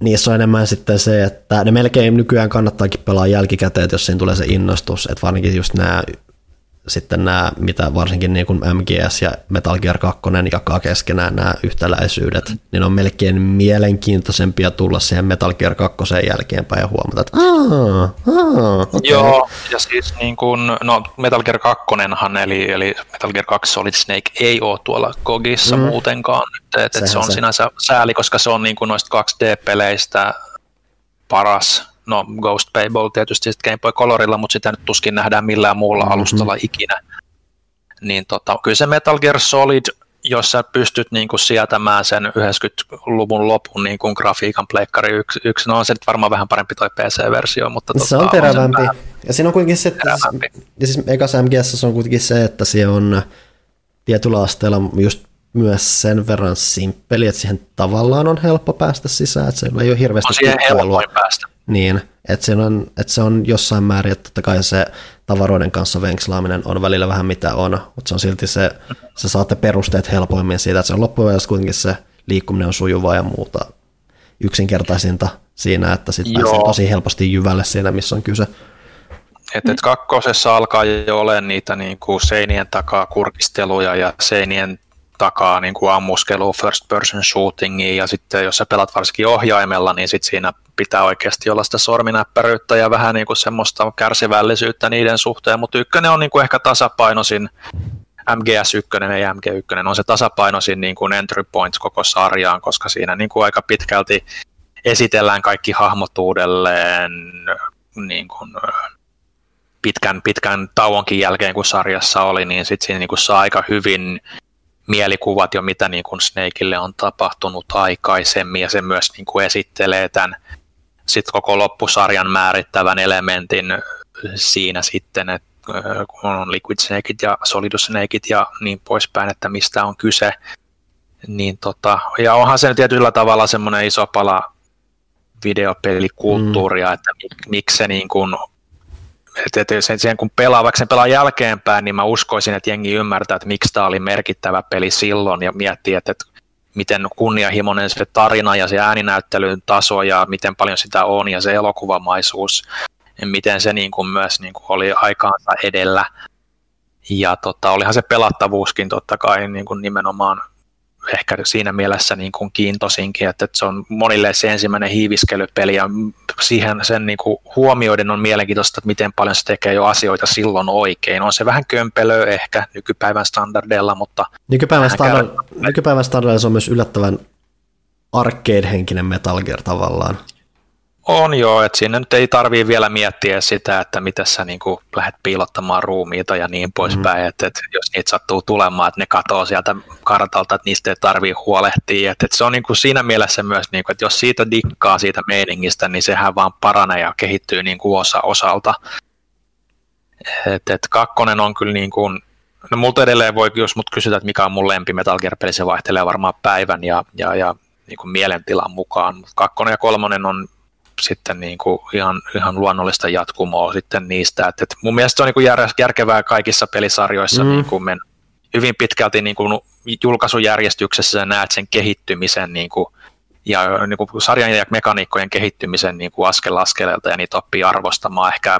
niissä on enemmän sitten se, että ne melkein nykyään kannattaakin pelaa jälkikäteen, jos siinä tulee se innostus, että varsinkin just nämä, sitten nämä, mitä varsinkin niin kuin M G S ja Metal Gear kaksi jakaa keskenään nämä yhtäläisyydet, mm. niin on melkein mielenkiintoisempia tulla siihen Metal Gear kaksi jälkeenpäin ja huomata, että aah, aah, okay. Joo, ja siis niin kuin, no Metal Gear kakkonenhan, eli, eli Metal Gear kaksi Solid Snake ei ole tuolla G O Gissa mm. muutenkaan, että et se on se. Sinänsä sääli, koska se on niin kuin noista kaksi D-peleistä paras. No Ghost Payball tietysti sitten Game Boy Colorilla, mutta sitä nyt tuskin nähdään millään muulla alustalla mm-hmm. ikinä. Niin tota, kyllä se Metal Gear Solid, jos sä pystyt niinku sietämään sen yhdeksänkymmentäluvun lopun niinku grafiikan pleikkari yksi, yksi, no on se nyt varmaan vähän parempi toi P C-versio, mutta se tota, on terävämpi. On ja siinä on kuitenkin se, että ja siis ekassa M G S on kuitenkin se, että se on tietyllä asteella just myös sen verran simppeli, että siihen tavallaan on helppo päästä sisään, että se ei ole hirveästi kikkailua. Niin, että se, on, että se on jossain määrin, että totta kai se tavaroiden kanssa venkslaaminen on välillä vähän mitä on, mutta se on silti se, se saatte perusteet helpoimmin siitä, että se on loppujen ajan kuitenkin se liikkuminen on sujuvaa ja muuta yksinkertaisinta siinä, että sitten pääsee tosi helposti jyvälle siinä, missä on kyse. Että et kakkosessa alkaa jo olemaan niitä niinku seinien takaa kurkisteluja ja seinien takaa niinku ammuskelua, first person shootingia ja sitten jos sä pelat varsinkin ohjaimella, niin sitten siinä pitää oikeasti olla sitä sorminäppäryyttä ja vähän niinku semmoista kärsivällisyyttä niiden suhteen, mutta ykkönen on niinku ehkä tasapainoisin, M G S yksi ja M G yksi on se tasapainoisin niinku entry point koko sarjaan, koska siinä niinku aika pitkälti esitellään kaikki hahmot uudelleen niinku pitkän, pitkän tauonkin jälkeen, kun sarjassa oli, niin sitten siinä niinku saa aika hyvin mielikuvat jo, mitä niin kuin Snakeille on tapahtunut aikaisemmin, ja se myös niin kuin esittelee tämän sit koko loppusarjan määrittävän elementin siinä sitten, että kun on Liquid Snakeit ja Solid Snakeit ja niin poispäin, että mistä on kyse. Niin tota, ja onhan se tietyllä tavalla semmoinen iso pala videopelikulttuuria, mm. että miksi se niin kuin että sen kun pelaa, vaikka sen pelaa jälkeenpäin, niin mä uskoisin, että jengi ymmärtää, että miksi tämä oli merkittävä peli silloin ja miettii, että, että miten kunnianhimoinen se tarina ja se ääninäyttelyn taso ja miten paljon sitä on ja se elokuvamaisuus, miten se niin kuin myös niin kuin oli aikaansa edellä. Ja tota, olihan se pelattavuuskin totta kai niin kuin nimenomaan ehkä siinä mielessä niin kuin kiintoisinkin, että se on monille se ensimmäinen hiiviskelypeli ja siihen sen niin kuin huomioiden on mielenkiintoista, että miten paljon se tekee jo asioita silloin oikein. On se vähän kömpelöä ehkä nykypäivän standardeilla, mutta... Nykypäivän, standard, nykypäivän standardeilla se on myös yllättävän arcade-henkinen Metal Gear tavallaan. On joo, että siinä nyt ei tarvii vielä miettiä sitä, että miten sä niin kuin lähdet piilottamaan ruumiita ja niin poispäin, mm. että, että jos niitä sattuu tulemaan, että ne katoo sieltä kartalta, että niistä ei tarvii huolehtia. Että, että se on niin kuin siinä mielessä myös, niin kuin, että jos siitä dikkaa siitä meiningistä, niin sehän vaan paranee ja kehittyy niin kuin osa osalta. Että, että kakkonen on kyllä niin kuin No multa edelleen voi, jos mut kysytään, että mikä on mun lempi Metal Gear-peli, se vaihtelee varmaan päivän ja, ja, ja niin kuin mielentilan mukaan. Kakkonen ja kolmonen on sitten niin kuin ihan, ihan luonnollista jatkumoa sitten niistä. Et, et mun mielestä se on niin kuin jär, järkevää kaikissa pelisarjoissa mm. niin kuin men, hyvin pitkälti niin kuin julkaisujärjestyksessä sä näet sen kehittymisen niin kuin, ja niin kuin sarjan ja mekaniikkojen kehittymisen niin kuin askel askeleelta ja niitä oppii arvostamaan ehkä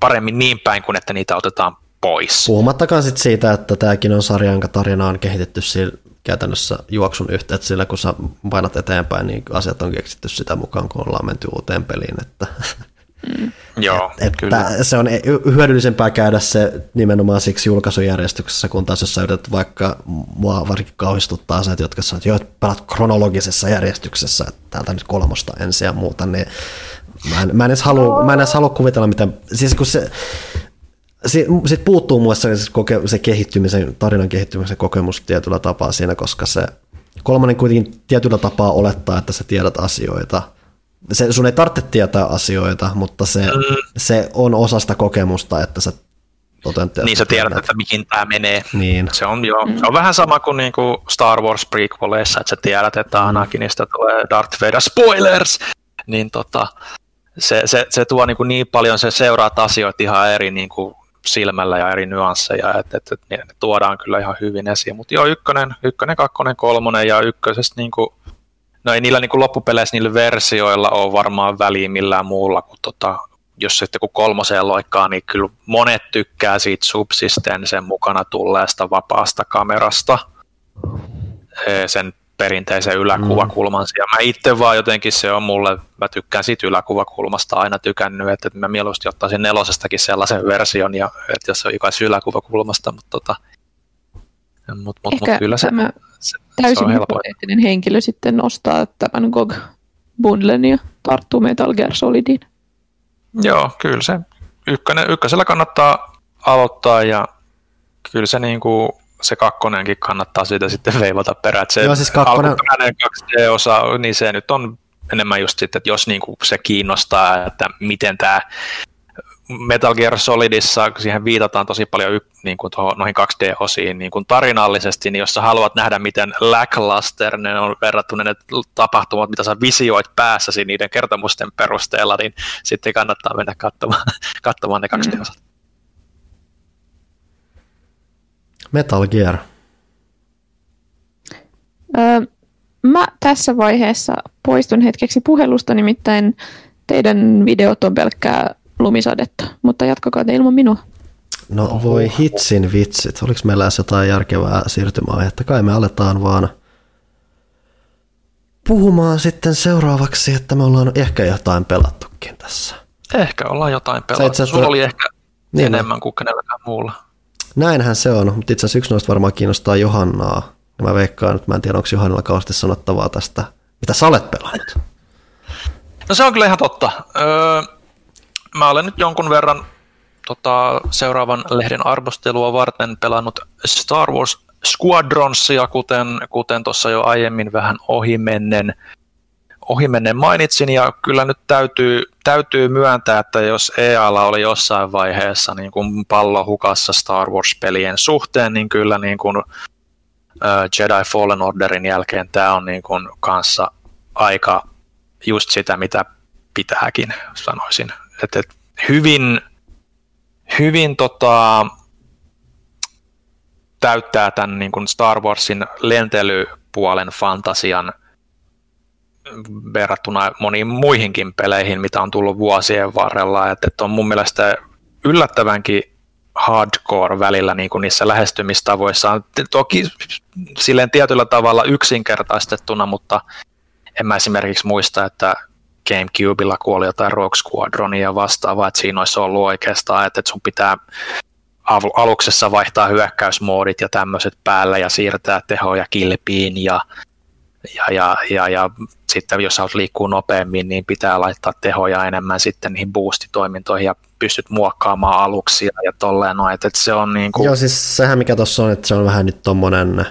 paremmin niin päin kuin että niitä otetaan pois. Puhumattakaan sit siitä, että tämäkin on sarja, jonka tarina on kehitetty sillä, käytännössä juoksun yhteydessä, sillä kun sä painat eteenpäin, niin asiat on keksitty sitä mukaan, kun ollaan menty uuteen peliin. Että mm. Joo, et, kyllä. Se on hyödyllisempää käydä se nimenomaan siksi julkaisujärjestyksessä, kun taas jos sä yrität vaikka, mua varsinkin kauhistuttaa asiat, jotka sä pelat kronologisessa järjestyksessä, että täältä nyt kolmosta ensin ja muuta, niin mä en, mä en edes halua, mä en edes halua kuvitella, miten, siis kun se sitten puuttuu muassa se kehittymisen, tarinan kehittymisen kokemus tietyllä tapaa siinä, koska se kolmannen kuitenkin tietyllä tapaa olettaa, että sä tiedät asioita. Se, sun ei tarvitse tietää asioita, mutta se, mm. se on osa sitä kokemusta, että sä totentteet. Niin sä tiedät, näet, että mihin tää menee. Niin. Se, on jo, se on vähän sama kuin niinku Star Wars prequeleissa, että sä tiedät, että Anakinista tulee Darth Vader. Spoilers! Niin tota, se, se, se tuo niinku niin paljon, se seuraat asioita ihan eri niinku silmällä ja eri nyansseja, että et, et ne tuodaan kyllä ihan hyvin esiin. Mutta joo, ykkönen, ykkönen, kakkonen, kolmonen ja ykkösestä, niinku, no ei niillä niinku loppupeleissä niillä versioilla ole varmaan väliä millään muulla, kun tota, jos sitten kun kolmoseen loikkaa, niin kyllä monet tykkää siitä subsisten mukana tulleesta vapaasta kamerasta, sen perinteisen yläkuvakulman. Ja mä itse vaan jotenkin se on mulle, mä tykkään siitä yläkuvakulmasta aina tykännyt, että mä mieluusti ottaisin nelosestakin sellaisen version, ja, että jos se on ikais yläkuvakulmasta, mutta tota, mut, mut, mut, kyllä se, se, se on helpoin. Täysin henkilö sitten nostaa tämän G O G bundlen ja tarttuu Metal Gear Solidiin. Joo, kyllä se ykkönen, ykkösellä kannattaa aloittaa ja kyllä se niinku se kakkonenkin kannattaa siitä sitten veivata perään. Se joo, siis kakkonen alkuperäinen kaksi D-osa, niin se nyt on enemmän just sitten, että jos niinku se kiinnostaa, että miten tämä Metal Gear Solidissa, siihen viitataan tosi paljon niinku tohon, noihin kaksi D-osiin niinku tarinallisesti, niin jos sä haluat nähdä, miten lackluster ne on verrattuna ne tapahtumat, mitä sä visioit päässäsi niiden kertomusten perusteella, niin sitten kannattaa mennä katsomaan, katsomaan ne kaksi D-osat. Mm. Metal Gear. Öö, mä tässä vaiheessa poistun hetkeksi puhelusta, nimittäin teidän videot on pelkkää lumisadetta, mutta jatkakaa te ilman minua. No voi hitsin vitsit, oliko meillä jotain järkevää siirtymäaihetta? Kai me aletaan vaan puhumaan sitten seuraavaksi, että me ollaan ehkä jotain pelattukin tässä. Ehkä ollaan jotain pelattu. Sä Sulla oli ehkä niin enemmän kuin kenelläkään muulla. Näinhän se on, mutta itse asiassa yksi noista varmaan kiinnostaa Johannaa. Ja mä veikkaan, että mä en tiedä, onko Johannalla kauheasti sanottavaa tästä, mitä sä olet pelannut. No se on kyllä ihan totta. Öö, mä olen nyt jonkun verran tota, seuraavan lehden arvostelua varten pelannut Star Wars Squadronsia, kuten, kuten tuossa jo aiemmin vähän ohimennen, ohimennen mainitsin. Ja kyllä nyt täytyy... Täytyy myöntää, että jos E A:lla oli jossain vaiheessa niin kuin pallo hukassa Star Wars-pelien suhteen, niin kyllä niin kuin Jedi Fallen Orderin jälkeen tämä on niin kuin kanssa aika just sitä, mitä pitääkin, sanoisin. Et, et hyvin hyvin tota, täyttää tämän niin kuin Star Warsin lentelypuolen fantasian verrattuna moniin muihinkin peleihin, mitä on tullut vuosien varrella. Että on mun mielestä yllättävänkin hardcore välillä niin kuin niissä lähestymistavoissa. Toki silleen tietyllä tavalla yksinkertaistettuna, mutta en mä esimerkiksi muista, että GameCubella kuoli jotain Rogue Squadronia vastaavaa, että siinä olisi ollut oikeastaan, että sun pitää aluksessa vaihtaa hyökkäysmoodit ja tämmöiset päällä ja siirtää tehoja kilpiin ja Ja, ja, ja, ja sitten jos haluat liikkuu nopeammin, niin pitää laittaa tehoja enemmän sitten niihin boostitoimintoihin ja pystyt muokkaamaan aluksia ja tolleen noin. Et, et se on niin kuin... Joo, siis sehän mikä tuossa on, että se on vähän nyt tommonen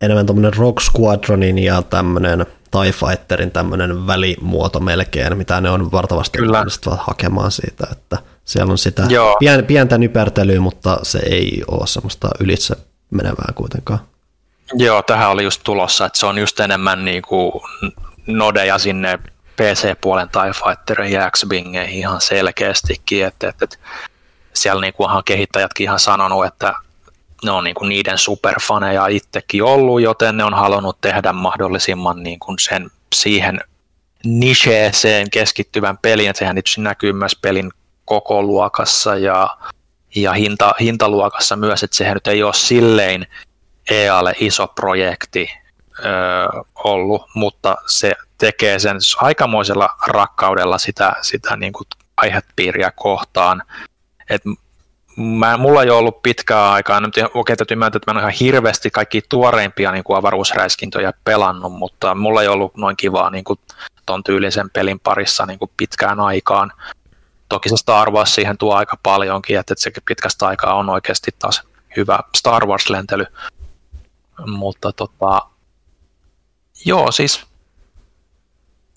enemmän tommonen Rogue Squadronin ja tämmönen TIE Fighterin tämmönen välimuoto melkein, mitä ne on vartavasti hakemaan siitä, että Siellä on sitä pien, pientä nypertelyä, mutta se ei ole semmoista ylitse menevää kuitenkaan. Joo, tähän oli just tulossa, että se on just enemmän niin kuin nodeja sinne P C-puolen TIE Fighterin ja X-Wingeihin ihan selkeästikin, että, että, että siellä niin kuin onhan kehittäjätkin ihan sanonut, että ne on niin kuin niiden superfaneja itsekin ollut, joten ne on halunnut tehdä mahdollisimman niin kuin sen siihen nicheeseen keskittyvän pelin. Sehän tietysti näkyy myös pelin kokoluokassa ja, ja hinta, hintaluokassa myös, että sehän nyt ei ole silleen E A:lle iso projekti ö, ollut, mutta se tekee sen aikamoisella rakkaudella sitä, sitä niin kuin aihepiiriä kohtaan. Et mä, mulla ei ole ollut pitkään aikaa, nyt okei, täytyy myöntää, että mä en ole ihan hirveästi kaikki tuoreimpia niin kuin avaruusräiskintoja pelannut, mutta mulla ei ollut noin kivaa niin kuin ton tyylisen pelin parissa niin kuin pitkään aikaan. Toki se Star Wars siihen tuo aika paljonkin, että se pitkästä aikaa on oikeasti taas hyvä Star Wars-lentely. Mutta tota, joo, siis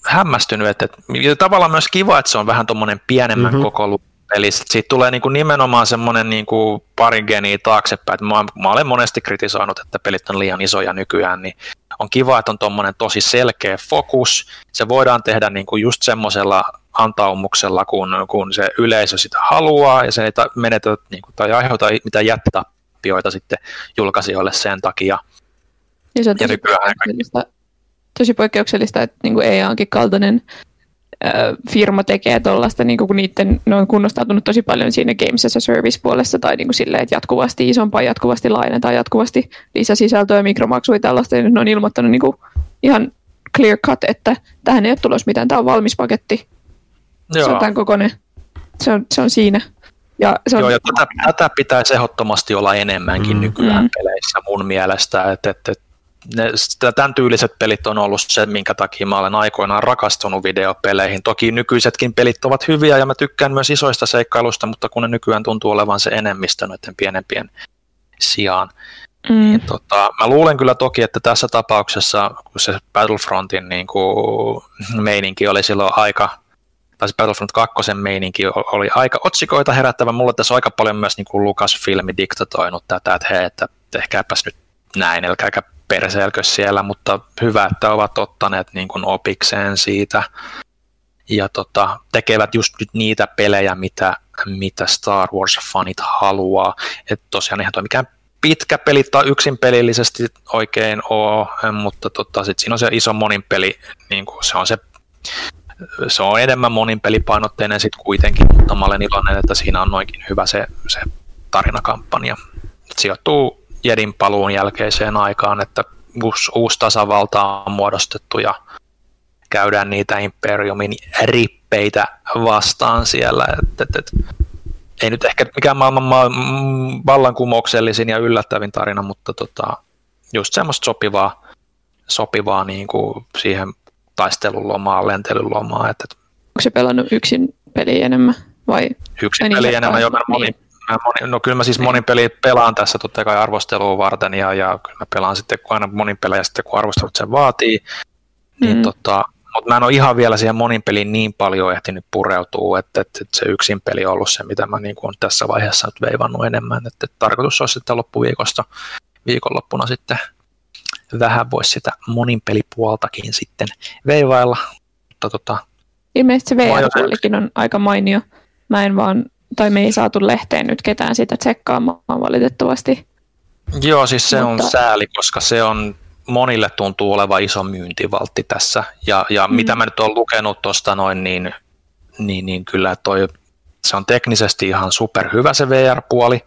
hämmästynyt, että, että tavallaan myös kiva, että se on vähän tuommoinen pienemmän mm-hmm. kokoluokan peli. Siitä tulee niin kuin nimenomaan semmoinen niin kuin parin geniä taaksepäin, että mä, mä olen monesti kritisoinut, että pelit on liian isoja nykyään, niin on kiva, että on tuommoinen tosi selkeä fokus. Se voidaan tehdä niin kuin just semmoisella antaumuksella, kun, kun se yleisö sitä haluaa, ja se ei menetä niin kuin, tai aiheuta mitään jättitappioita sitten julkaisijoille sen takia. Ja se on tosi, poikkeuksellista, tosi poikkeuksellista, että niin kuin E A:nkin kaltainen äh, firma tekee tuollaista, niin kuin, kun niiden, ne on kunnostautunut tosi paljon siinä Games as a Service-puolessa, tai niin kuin silleen, että jatkuvasti isompaa, jatkuvasti lainetaan, jatkuvasti lisäsisältöä, mikromaksuja, tällaista, ja ne on ilmoittanut niin kuin ihan clear cut, että tähän ei ole tulos mitään, tämä on valmis paketti. Joo. Se on tämän kokoinen. Se on, se on siinä. Ja se on... Joo, ja tätä, tätä pitäisi ehdottomasti olla enemmänkin mm. nykyään mm. peleissä mun mielestä. Et, et, et, ne, tämän tyyliset pelit on ollut se, minkä takia mä olen aikoinaan rakastunut videopeleihin. Toki nykyisetkin pelit ovat hyviä ja mä tykkään myös isoista seikkailusta, mutta kun ne nykyään tuntuu olevan se enemmistö noiden pienempien sijaan. Mm. Ja tota, mä luulen kyllä toki, että tässä tapauksessa, kun se Battlefrontin niin kuin, meininki oli silloin aika... tai se Battlefront kaksi meininki oli aika otsikoita herättävä. Mulla tässä on aika paljon myös niin Lucasfilmi diktatoinut tätä, että hei, että tehkääpäs nyt näin, älkääkä perseelkö siellä, mutta hyvä, että ovat ottaneet niin kuin opikseen siitä ja tota, tekevät just nyt niitä pelejä, mitä, mitä Star Wars-fanit haluaa. Että tosiaan eihän tuo mikään pitkä peli tai yksin pelillisesti oikein ole, mutta tota, sit siinä on se iso monin peli, niin kuin se on se... Se on enemmän monin pelipainotteinen sitten kuitenkin, mutta mä olen iloinen, että siinä on noinkin hyvä se, se tarinakampanja. Sijoittuu Jedin paluun jälkeiseen aikaan, että uusi, uusi tasavalta on muodostettu ja käydään niitä imperiumin rippeitä vastaan siellä. Et, et, et. Ei nyt ehkä mikään maailman ma- vallankumouksellisin ja yllättävin tarina, mutta tota, just semmoista sopivaa, sopivaa niinku siihen taistelun lomaa, lentelyn lomaa. Että... Onko se pelannut yksin peliä enemmän? Vai... Yksin peliä enemmän, joo. Niin. No kyllä mä siis monin peliä pelaan tässä totta kai arvostelua varten, ja, ja kyllä mä pelaan sitten aina monin pelejä sitten, kun arvostelut sen vaatii. Mm. Niin, tota, mutta mä en ole ihan vielä siihen monin peliin niin paljon ehtinyt pureutua, että, että se yksin peli on ollut se, mitä mä niin kuin olen tässä vaiheessa nyt veivannut enemmän. Että, että tarkoitus olisi sitten loppuviikosta, viikonloppuna sitten vähän voisi sitä monin pelipuoltakin sitten veivailla. Mutta tota, ilmeisesti se V R-puolikin on aika mainio. Mä en vaan, tai me ei saatu lehteen nyt ketään sitä tsekkaamaan valitettavasti. Joo, siis se mutta... on sääli, koska se on monille tuntuu oleva iso myyntivaltti tässä. Ja, ja mm. mitä mä nyt olen lukenut tuosta noin, niin, niin, niin kyllä toi, se on teknisesti ihan superhyvä se V R-puoli.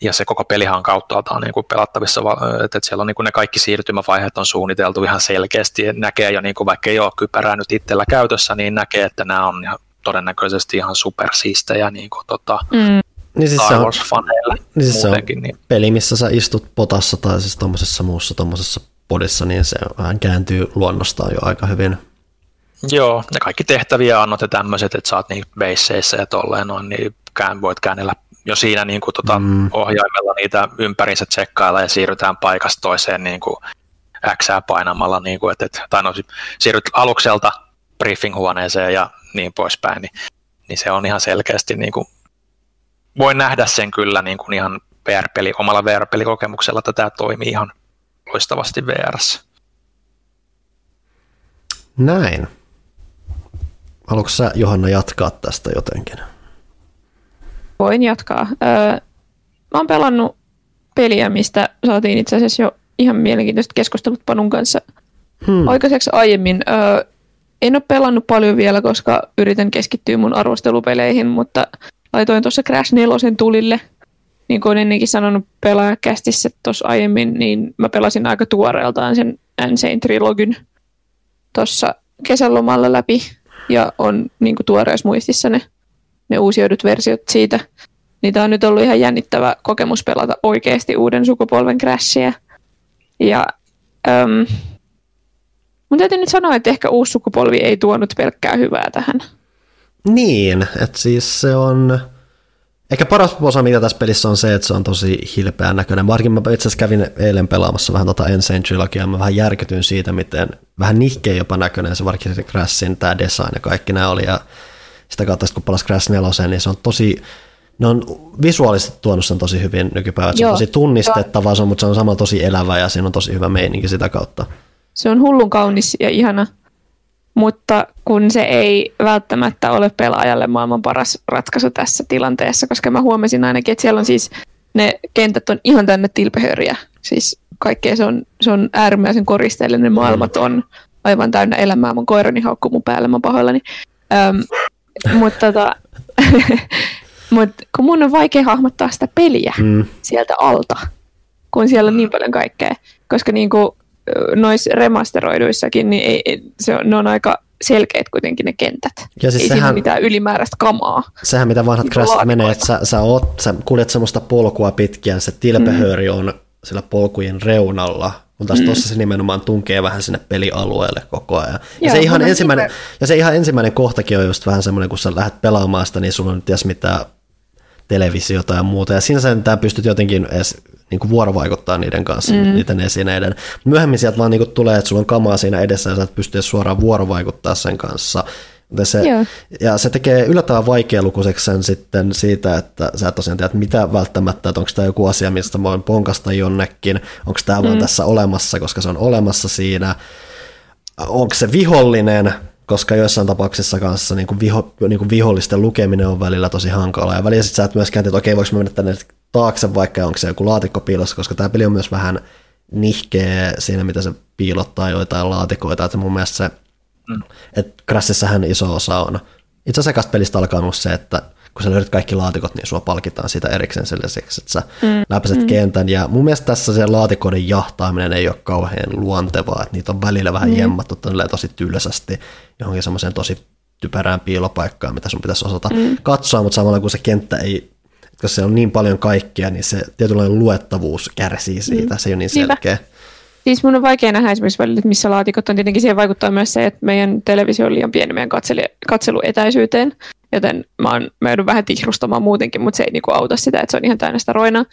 Ja se koko pelihan on kauttaaltaan niin kuin pelattavissa, että siellä on niin kuin ne kaikki siirtymävaiheet on suunniteltu ihan selkeästi. Näkee jo, niin kuin vaikka ei ole kypärää nyt itsellä käytössä, niin näkee, että nämä on ihan, todennäköisesti ihan supersiistejä niin kuin tota, mm. niin siis Star Wars-faneille niin siis muutenkin. Niin. Peli, missä sä istut potassa tai siis tuommoisessa muussa tuommoisessa podissa, niin se vähän kääntyy luonnostaan jo aika hyvin. Joo, ne kaikki tehtäviä annot ja tämmöiset, että sä oot niihin beisseissä ja tolleen noin, niin kään, voit käännellä jo siinä niin kuin, tota, mm. ohjaimella niitä ympärinsä tsekkailla ja siirrytään paikasta toiseen niin kuin X:ää painamalla, niin kuin, et, et, tai no, siirryt alukselta briefing-huoneeseen ja niin poispäin. Niin, niin se on ihan selkeästi, niin kuin, voin nähdä sen kyllä niin kuin ihan V R-peli, omalla V R-pelikokemuksella, että tämä toimii ihan loistavasti V R:ssä. Näin. Haluatko sä, Johanna, jatkaa tästä jotenkin? Voin jatkaa. Öö, mä oon pelannut peliä, mistä saatiin itse asiassa jo ihan mielenkiintoiset keskustelut Panun kanssa hmm. aikaiseksi aiemmin. Öö, en ole pelannut paljon vielä, koska yritän keskittyä mun arvostelupeleihin, mutta laitoin tuossa Crash nelosen tulille. Niin kuin olen ennenkin sanonut pelaajakästissä tuossa aiemmin, niin mä pelasin aika tuoreeltaan sen N C Trilogyn tuossa kesälomalla läpi. Ja on niin kuin tuoreessa muistissa ne, ne uusioidut versiot siitä. Niitä on nyt ollut ihan jännittävä kokemus pelata oikeasti uuden sukupolven Crashia. Ja äm, mun täytyy nyt sanoa, että ehkä uusi sukupolvi ei tuonut pelkkää hyvää tähän. Niin, että siis se on... Ehkä paras osa, mitä tässä pelissä on se, että se on tosi hilpeän näköinen. Varsinkin mä itse asiassa kävin eilen pelaamassa vähän tota Insane Trilogiaa, mä vähän järkytyin siitä, miten vähän nihkeä jopa näköinen se varsinkin se Crashin, tämä design ja kaikki nämä oli. Ja sitä kautta, kun palasi Crash neloseen, niin se on tosi, ne on visuaalisesti tuonut sen tosi hyvin nykypäivänä. Se on tosi tunnistettavaa, se on, mutta se on samalla tosi elävä ja siinä on tosi hyvä meininki sitä kautta. Se on hullun kaunis ja ihana, mutta kun se ei välttämättä ole pelaajalle maailman paras ratkaisu tässä tilanteessa, koska mä huomasin ainakin, että siellä on siis, ne kentät on ihan tänne tilpehöriä. Siis kaikkea se on, se on äärimmäisen koristeellinen, maailmat on aivan täynnä elämää, mun koirani haukkuu mun päälle, mä oon pahoillani. Öm, mutta tota, mut, kun mun on vaikea hahmottaa sitä peliä mm. sieltä alta, kun siellä on niin paljon kaikkea, koska niinku... noissa remasteroiduissakin, niin ei, se on, ne on aika selkeät kuitenkin ne kentät. Ja siis ei sehän, siinä mitään ylimääräistä kamaa. Sehän mitä vanhat Crashit menee, että sä, sä, oot, sä kuljet semmoista polkua pitkään, se tilpehööri mm. on sillä polkujen reunalla, kun taas mm. tuossa se nimenomaan tunkee vähän sinne pelialueelle koko ajan. Ja, Joo, se, ihan ensimmäinen, ja se ihan ensimmäinen kohtakin on just vähän semmoinen, kun sä lähdet pelaamaan sitä, niin sulla on nyt edes mitään televisiota ja muuta, ja siinä sä pystyt jotenkin edes niin kuin vuorovaikuttaa niiden kanssa, mm. niiden esineiden. Myöhemmin sieltä vaan niin kuin tulee, että sulla on kamaa siinä edessä ja sä et pystyä suoraan vuorovaikuttaa sen kanssa. Se, ja se tekee yllättävän vaikealukuiseksi sen sitten siitä, että sä et tosiaan tiedät mitä välttämättä, että onko tämä joku asia, mistä voin ponkasta jonnekin, onko tämä mm. vaan tässä olemassa, koska se on olemassa siinä, onko se vihollinen, koska joissain tapauksissa kanssa niin kuin viho, niin kuin vihollisten lukeminen on välillä tosi hankalaa. Ja välillä sit sä et myöskään tiedä, että okei, voiko mä mennä tänne taakse, vaikka onko se joku laatikkopiilossa, koska tämä peli on myös vähän nihkeä siinä, mitä se piilottaa joitain laatikoita. Että mun mielestä se, mm. että Crashissähän iso osa on. Itse asiassa ekasta pelistä alkaa myös se, että kun sä löydät kaikki laatikot, niin sua palkitaan siitä erikseen sellaiseksi, että sä mm. läpäiset mm. kentän. Ja mun mielestä tässä se laatikoiden jahtaaminen ei ole kauhean luontevaa, että niitä on välillä vähän mm. jemmattu tosi tylsästi johonkin semmoiseen tosi typerään piilopaikkaan, mitä sun pitäisi osata mm. katsoa, mutta samalla kun se kenttä ei, koska se on niin paljon kaikkea, niin se tietynlainen luettavuus kärsii siitä, mm. se ei ole niin selkeä. Niinpä. Siis mun on vaikea nähdä esimerkiksi välillä, missä laatikot on. Tietenkin siihen vaikuttaa myös se, että meidän televisio on liian pieni meidän katseluetäisyyteen, joten mä, oon, mä joudun vähän tihrustamaan muutenkin, mutta se ei niinku auta sitä, että se on ihan täynnä sitä roinaa.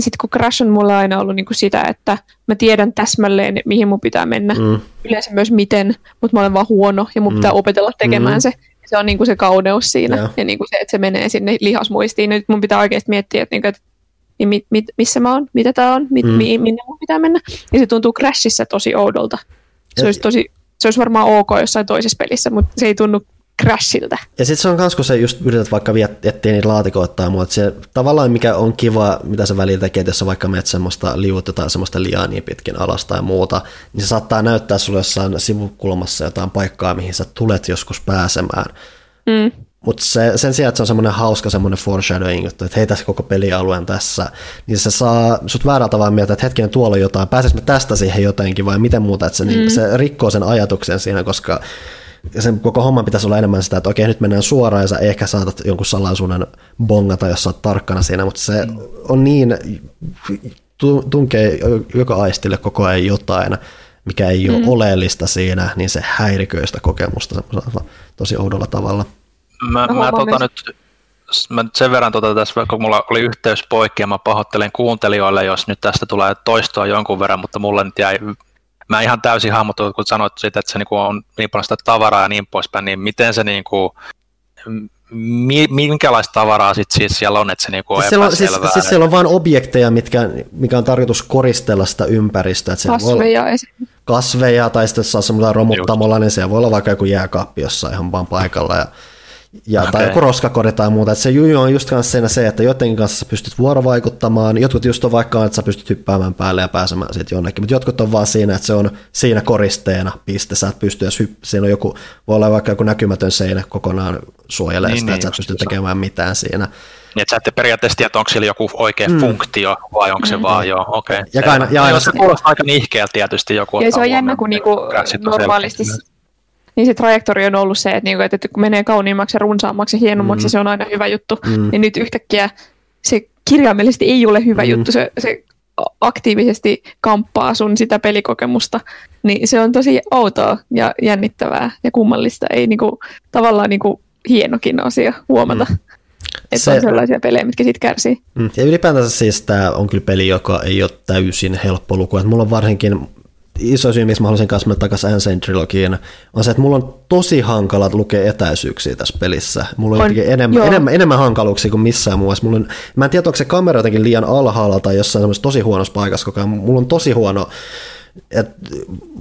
Sitten kun Crash on mulla aina ollut niinku sitä, että mä tiedän täsmälleen, mihin mun pitää mennä. Mm. Yleensä myös miten, mutta mä olen vaan huono ja mun mm. pitää opetella tekemään mm. se. Se on niinku se kauneus siinä yeah. ja niinku se, että se menee sinne lihasmuistiin. Nyt mun pitää oikeasti miettiä, että niinku, et, niin mit, mit, missä mä oon, mitä tää on, mit, mm. mi, minne mun pitää mennä. Ja se tuntuu Crashissa tosi oudolta. Se olisi, tosi, se olisi varmaan ok jossain toisessa pelissä, mutta se ei tunnu Crashilta. Ja sitten se on myös, kun sä just yrität vaikka etsiä niitä laatikoita tai muuta. Se tavallaan mikä on kiva, mitä sä välillä tekee, jos sä vaikka menet semmoista liuutta tai semmoista liaa niin pitkin alas tai muuta, niin se saattaa näyttää sulle jossain sivukulmassa jotain paikkaa, mihin sä tulet joskus pääsemään. Mm. Mutta se, sen sijaan, että se on semmoinen hauska semmoinen foreshadowing, että hei tässä koko pelialueen tässä, niin se saa sut väärältä tavalla mieltä, että hetkinen tuolla on jotain, pääseekö me tästä siihen jotenkin vai miten muuta, että se, mm. niin, se rikkoo sen ajatuksen siinä, koska sen koko homman pitäisi olla enemmän sitä, että okei, nyt mennään suoraan ja sä ehkä saatat jonkun salaisuuden bongata, jos sä oot tarkkana siinä, mutta se on niin, tunkee joka aistille koko ajan jotain, mikä ei ole mm. oleellista siinä, niin se häiriköi sitä kokemusta tosi oudolla tavalla. Mä, mä, tota nyt, mä nyt sen verran tota tässä, kun mulla oli yhteys poikki ja mä pahoittelen kuuntelijoille, jos nyt tästä tulee toistoa jonkun verran, mutta mulle nyt jäi... Mä ihan täysin hahmotunut, kun sanoit siitä, että se on niin paljon sitä tavaraa ja niin poispäin, niin miten se niin kuin minkälaista tavaraa sit siis siellä on, että se niinku on siis epäselvää. Siellä on, siis, siis siellä on vain objekteja, mitkä, mikä on tarkoitus koristella sitä ympäristöä. Kasveja esimerkiksi. Kasveja, tai sitten jos on semmoisella romuttamolla, niin siellä voi olla vaikka joku jääkaappi jossain ihan vaan paikalla, ja, ja, okay. tai joku roskakori tai muuta. Et se juju on just siinä se, että jotenkin kanssa pystyt vuorovaikuttamaan, jotkut just on vaikka, että sä pystyt hyppäämään päälle ja pääsemään siitä jonnekin, mutta jotkut on vaan siinä, että se on siinä koristeena, piste, sä et pysty, jos hypp- siinä on joku, voi olla vaikka joku näkymätön seinä kokonaan suojelee niin, sitä, niin, että sä et pysty tekemään mitään siinä. Niin, että sä ette periaatteessa tiedä, onko siellä joku oikea mm. funktio, vai onko se mm. vaan, joo, okei. Okay. Ja, ja, ja aina se kuulostaa aika nihkeä tietysti joku. Ja se on jännä, kun niinku normaalisti niin se trajektori on ollut se, että, niinku, että kun menee kauniimmaksi ja runsaammaksi ja hienommaksi, mm. se on aina hyvä juttu. Mm. Niin nyt yhtäkkiä se kirjaimellisesti ei ole hyvä mm. juttu, se, se aktiivisesti kamppaa sun sitä pelikokemusta. Niin se on tosi outoa ja jännittävää ja kummallista, ei niinku, tavallaan niinku hienokin asia huomata. Mm. Että se, on sellaisia pelejä, mitkä siitä kärsii. Ja ylipäätänsä siis tämä on kyllä peli, joka ei ole täysin helppo luku. Että mulla on varsinkin iso syy, miksi mä haluaisin kanssa mennä takaisin Ancient Trilogiin, on se, että mulla on tosi hankala lukea etäisyyksiä tässä pelissä. Mulla on, on jotenkin enemmän, enemmän, enemmän hankaluuksia kuin missään muussa. Mulla on, mä en tiedä, onko se kamera jotenkin liian alhaalla tai jossain semmoisessa tosi huonossa paikassa koko ajan. Mulla on tosi huono... Et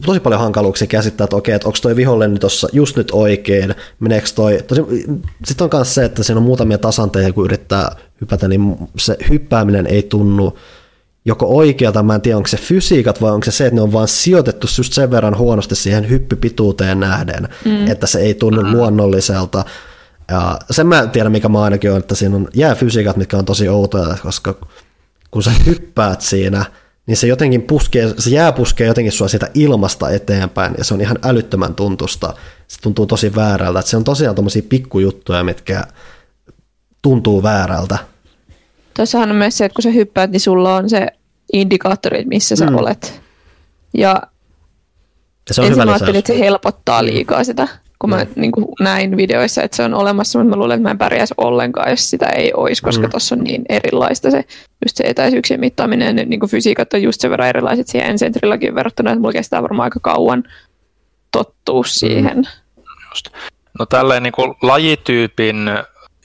tosi paljon hankaluuksia käsittää, että okei, että onko toi vihollinen tuossa just nyt oikein, meneekö toi... Sitten on myös se, että siinä on muutamia tasanteja, kun yrittää hypätä, niin se hyppääminen ei tunnu joko oikealta, mä en tiedä, onko se fysiikat vai onko se se, että ne on vaan sijoitettu just sen verran huonosti siihen hyppypituuteen nähden, mm. että se ei tunnu luonnolliselta. Ja sen mä tiedän, mikä mä ainakin on, että siinä on jääfysiikat, mitkä on tosi outoja, koska kun sä hyppäät siinä... niin se jotenkin puskee, se jää puskee jotenkin sua siitä ilmasta eteenpäin, ja se on ihan älyttömän tuntusta. Se tuntuu tosi väärältä. Et se on tosiaan tommosia pikkujuttuja, mitkä tuntuu väärältä. Tuossahan on myös se, että kun sä hyppäät, niin sulla on se indikaattori, missä sä mm. olet. Ja, ja se on ensin mä ajattelin, että se helpottaa liikaa sitä, kun mm. mä niin kuin näin videoissa, että se on olemassa, mutta mä luulen, että mä en pärjäisi ollenkaan, jos sitä ei olisi, koska mm. tuossa on niin erilaista se, just se etäisyyksien mittaaminen, niin kuin fysiikat on just sen verran erilaiset siihen Ancient Trilogiin verrattuna, että mulla kestää varmaan aika kauan tottua siihen. Mm. Just. No tälleen niin kuin lajityypin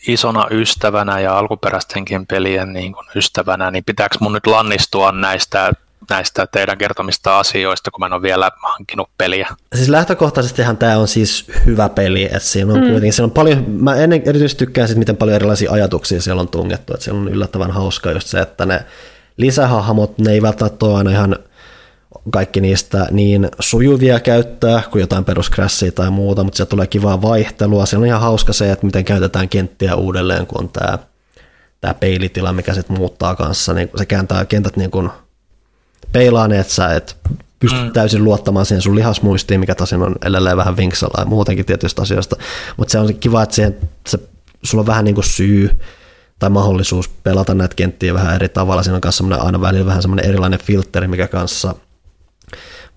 isona ystävänä ja alkuperäistenkin pelien niin kuin ystävänä, niin pitääkö mun nyt lannistua näistä näistä teidän kertomista asioista, kun mä en ole vielä hankkinut peliä. Siis lähtökohtaisestihan tämä on siis hyvä peli, että siinä on mm. kuitenkin, siinä on paljon, mä ennen, erityisesti tykkään siitä, miten paljon erilaisia ajatuksia siellä on tungettu, että siellä on yllättävän hauskaa just se, että ne lisähahmot, ne ei välttämättä ole aina ihan kaikki niistä niin sujuvia käyttää, kuin jotain peruscrashia tai muuta, mutta siellä tulee kivaa vaihtelua, siellä on ihan hauska se, että miten käytetään kenttiä uudelleen, kun on tämä, tämä peilitila, mikä sitten muuttaa kanssa, niin se kääntää kentät niin kuin peilaan, että sä et pysty mm. täysin luottamaan siihen sun lihasmuistiin, mikä tosin on edelleen vähän vinksalla ja muutenkin tietystä asioista, mutta se on kiva, että siihen, se, sulla on vähän niin kuin syy tai mahdollisuus pelata näitä kenttiä vähän eri tavalla. Siinä on myös semmoinen aina välillä vähän semmoinen erilainen filtteri, mikä kanssa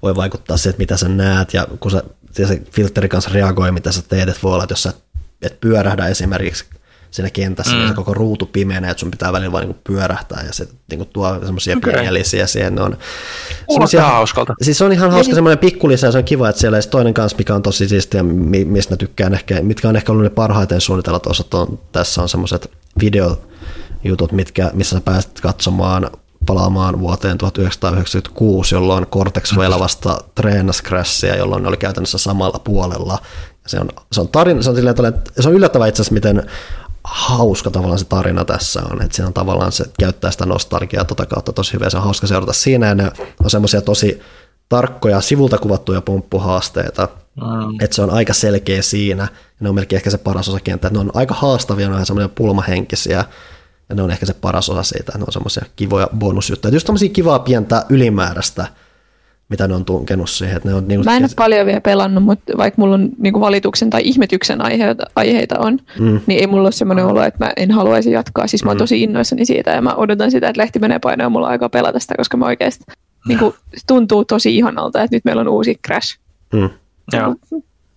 voi vaikuttaa siihen, että mitä sä näet, ja kun sä, se filtteri kanssa reagoi, mitä sä teet, että voi olla, että jos sä et pyörähdä esimerkiksi siinä kentässä, mm. niin se koko ruutu pimenee, että sun pitää välillä vaan niinku pyörähtää, ja se niinku tuo semmoisia okay. pieniä lisiä siihen. Ne on semmoisia hauskalta. Siis se on ihan hauska semmoinen pikkulisä, ja se on kiva, että siellä ei toinen kanssa, mikä on tosi siistiä, mistä tykkään ehkä, mitkä on ehkä ollut ne parhaiten suunnitelmat osat, on, tässä on semmoiset videojutut, mitkä, missä sä pääset katsomaan, palaamaan vuoteen tuhatyhdeksänsataayhdeksänkymmentäkuusi, jolloin Cortex vielä vasta treenasi Crashia, jolloin ne oli käytännössä samalla puolella. Ja se on, se on tarina, se on silleen, se on yllättävää itse asiassa, miten hauska tavallaan se tarina tässä on, että siinä on tavallaan se, käyttää sitä nostalgiaa tota kautta tosi hyvin, se on hauska seurata siinä, ja ne on semmoisia tosi tarkkoja sivulta kuvattuja pomppuhaasteita, mm. että se on aika selkeä siinä, ne on melkein ehkä se paras osa kenttä, että ne on aika haastavia, ne on semmoisia pulmahenkisiä, ja ne on ehkä se paras osa siitä, että ne on semmoisia kivoja bonusjuttuja, että just tämmöisiä kivaa pientä ylimääräistä, mitä ne on tunkenut siihen. Että ne on niinku... Mä en ole paljon vielä pelannut, mutta vaikka mulla on niinku valituksen tai ihmetyksen aiheita, aiheita on, mm. niin ei mulla ole semmoinen olo, että mä en haluaisi jatkaa. Siis mä oon mm. tosi innoissani siitä, ja mä odotan sitä, että lehti menee painoa, ja mulla on aikaa pelata sitä, koska mä oikeasti niinku, tuntuu tosi ihanalta, että nyt meillä on uusi Crash. Mm. Joo.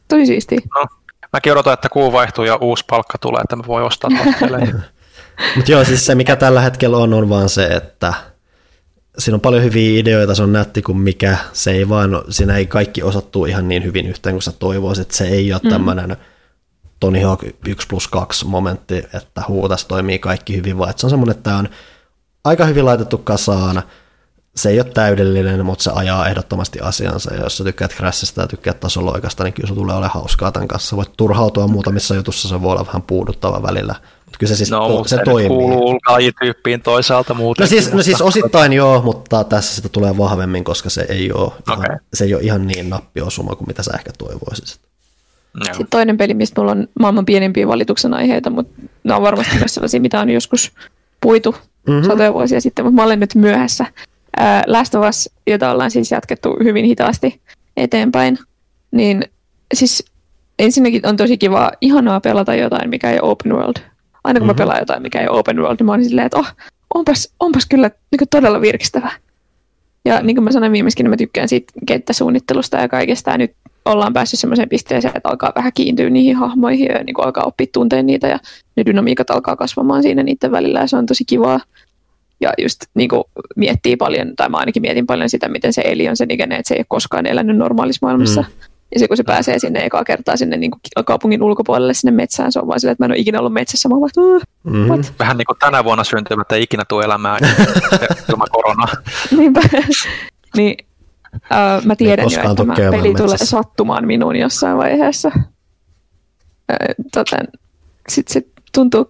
Tosi siistiä. No, mäkin odotan, että kuu vaihtuu ja uusi palkka tulee, että mä voin ostaa pelejä. Mutta joo, siis se mikä tällä hetkellä on, on vaan se, että siinä on paljon hyviä ideoita, se on nätti kuin mikä, se ei vaan, siinä ei kaikki osattuu ihan niin hyvin yhteen kuin sä toivoisit, se ei ole mm. tämmöinen Tony Hawk yksi plus kaksi -momentti, että huu, tässä toimii kaikki hyvin, vaan se on semmoinen, että tämä on aika hyvin laitettu kasaan. Se ei ole täydellinen, mutta se ajaa ehdottomasti asiansa, ja jos sä tykkäät Crashista ja tykkäät tasoloikasta, niin kyllä se tulee olemaan hauskaa tämän kanssa. Voit turhautua muutamissa jutussa, se voi olla vähän puuduttava välillä. Mutta kyllä se siis no, to- se toimii. No, kuuluu lajityyppiin toisaalta muutenkin. No siis, mutta... no siis osittain joo, mutta tässä sitä tulee vahvemmin, koska se ei ole, okay. ihan, se ei ole ihan niin nappiosuma kuin mitä sä ehkä toivoisit. No. Sitten toinen peli, mistä mulla on maailman pienempiä valituksen aiheita, mutta nämä on varmasti myös sellaisia, mitä on joskus puitu mm-hmm. satoja vuosia sitten, mutta mä olen nyt myöhässä. Last of Us, jota ollaan siis jatkettu hyvin hitaasti eteenpäin, niin siis ensinnäkin on tosi kivaa, ihanaa pelata jotain, mikä ei ole open world. Aina kun mm-hmm. mä pelaan jotain, mikä ei ole open world, niin mä oon silleen, että oh, onpas, onpas kyllä niin kuin todella virkistävä. Ja niin kuin mä sanoin viimeiskin, niin mä tykkään siitä kenttäsuunnittelusta ja kaikesta, ja nyt ollaan päässyt semmoiseen pisteeseen, että alkaa vähän kiintyä niihin hahmoihin, ja niin kuin alkaa oppia tunteen niitä, ja ne dynamiikat alkaa kasvamaan siinä niiden välillä, ja se on tosi kivaa. Ja just niin kuin miettii paljon, tai mä ainakin mietin paljon sitä, miten se eli on sen ikäinen, että se ei ole koskaan elänyt normaalissa maailmassa. Mm. Ja se, kun se pääsee sinne ekaa kertaa sinne niin kuin kaupungin ulkopuolelle, sinne metsään, se on vaan silleen, että mä en ole ikinä ollut metsässä. Mä oon vaan, mm. vähän niin kuin tänä vuonna syntyvät ei ikinä tule elämään ilman koronaa. Niinpä. Niin, äh, mä tiedän jo, että mä peli tulee sattumaan minuun jossain vaiheessa. Äh, Sitten se tuntuu...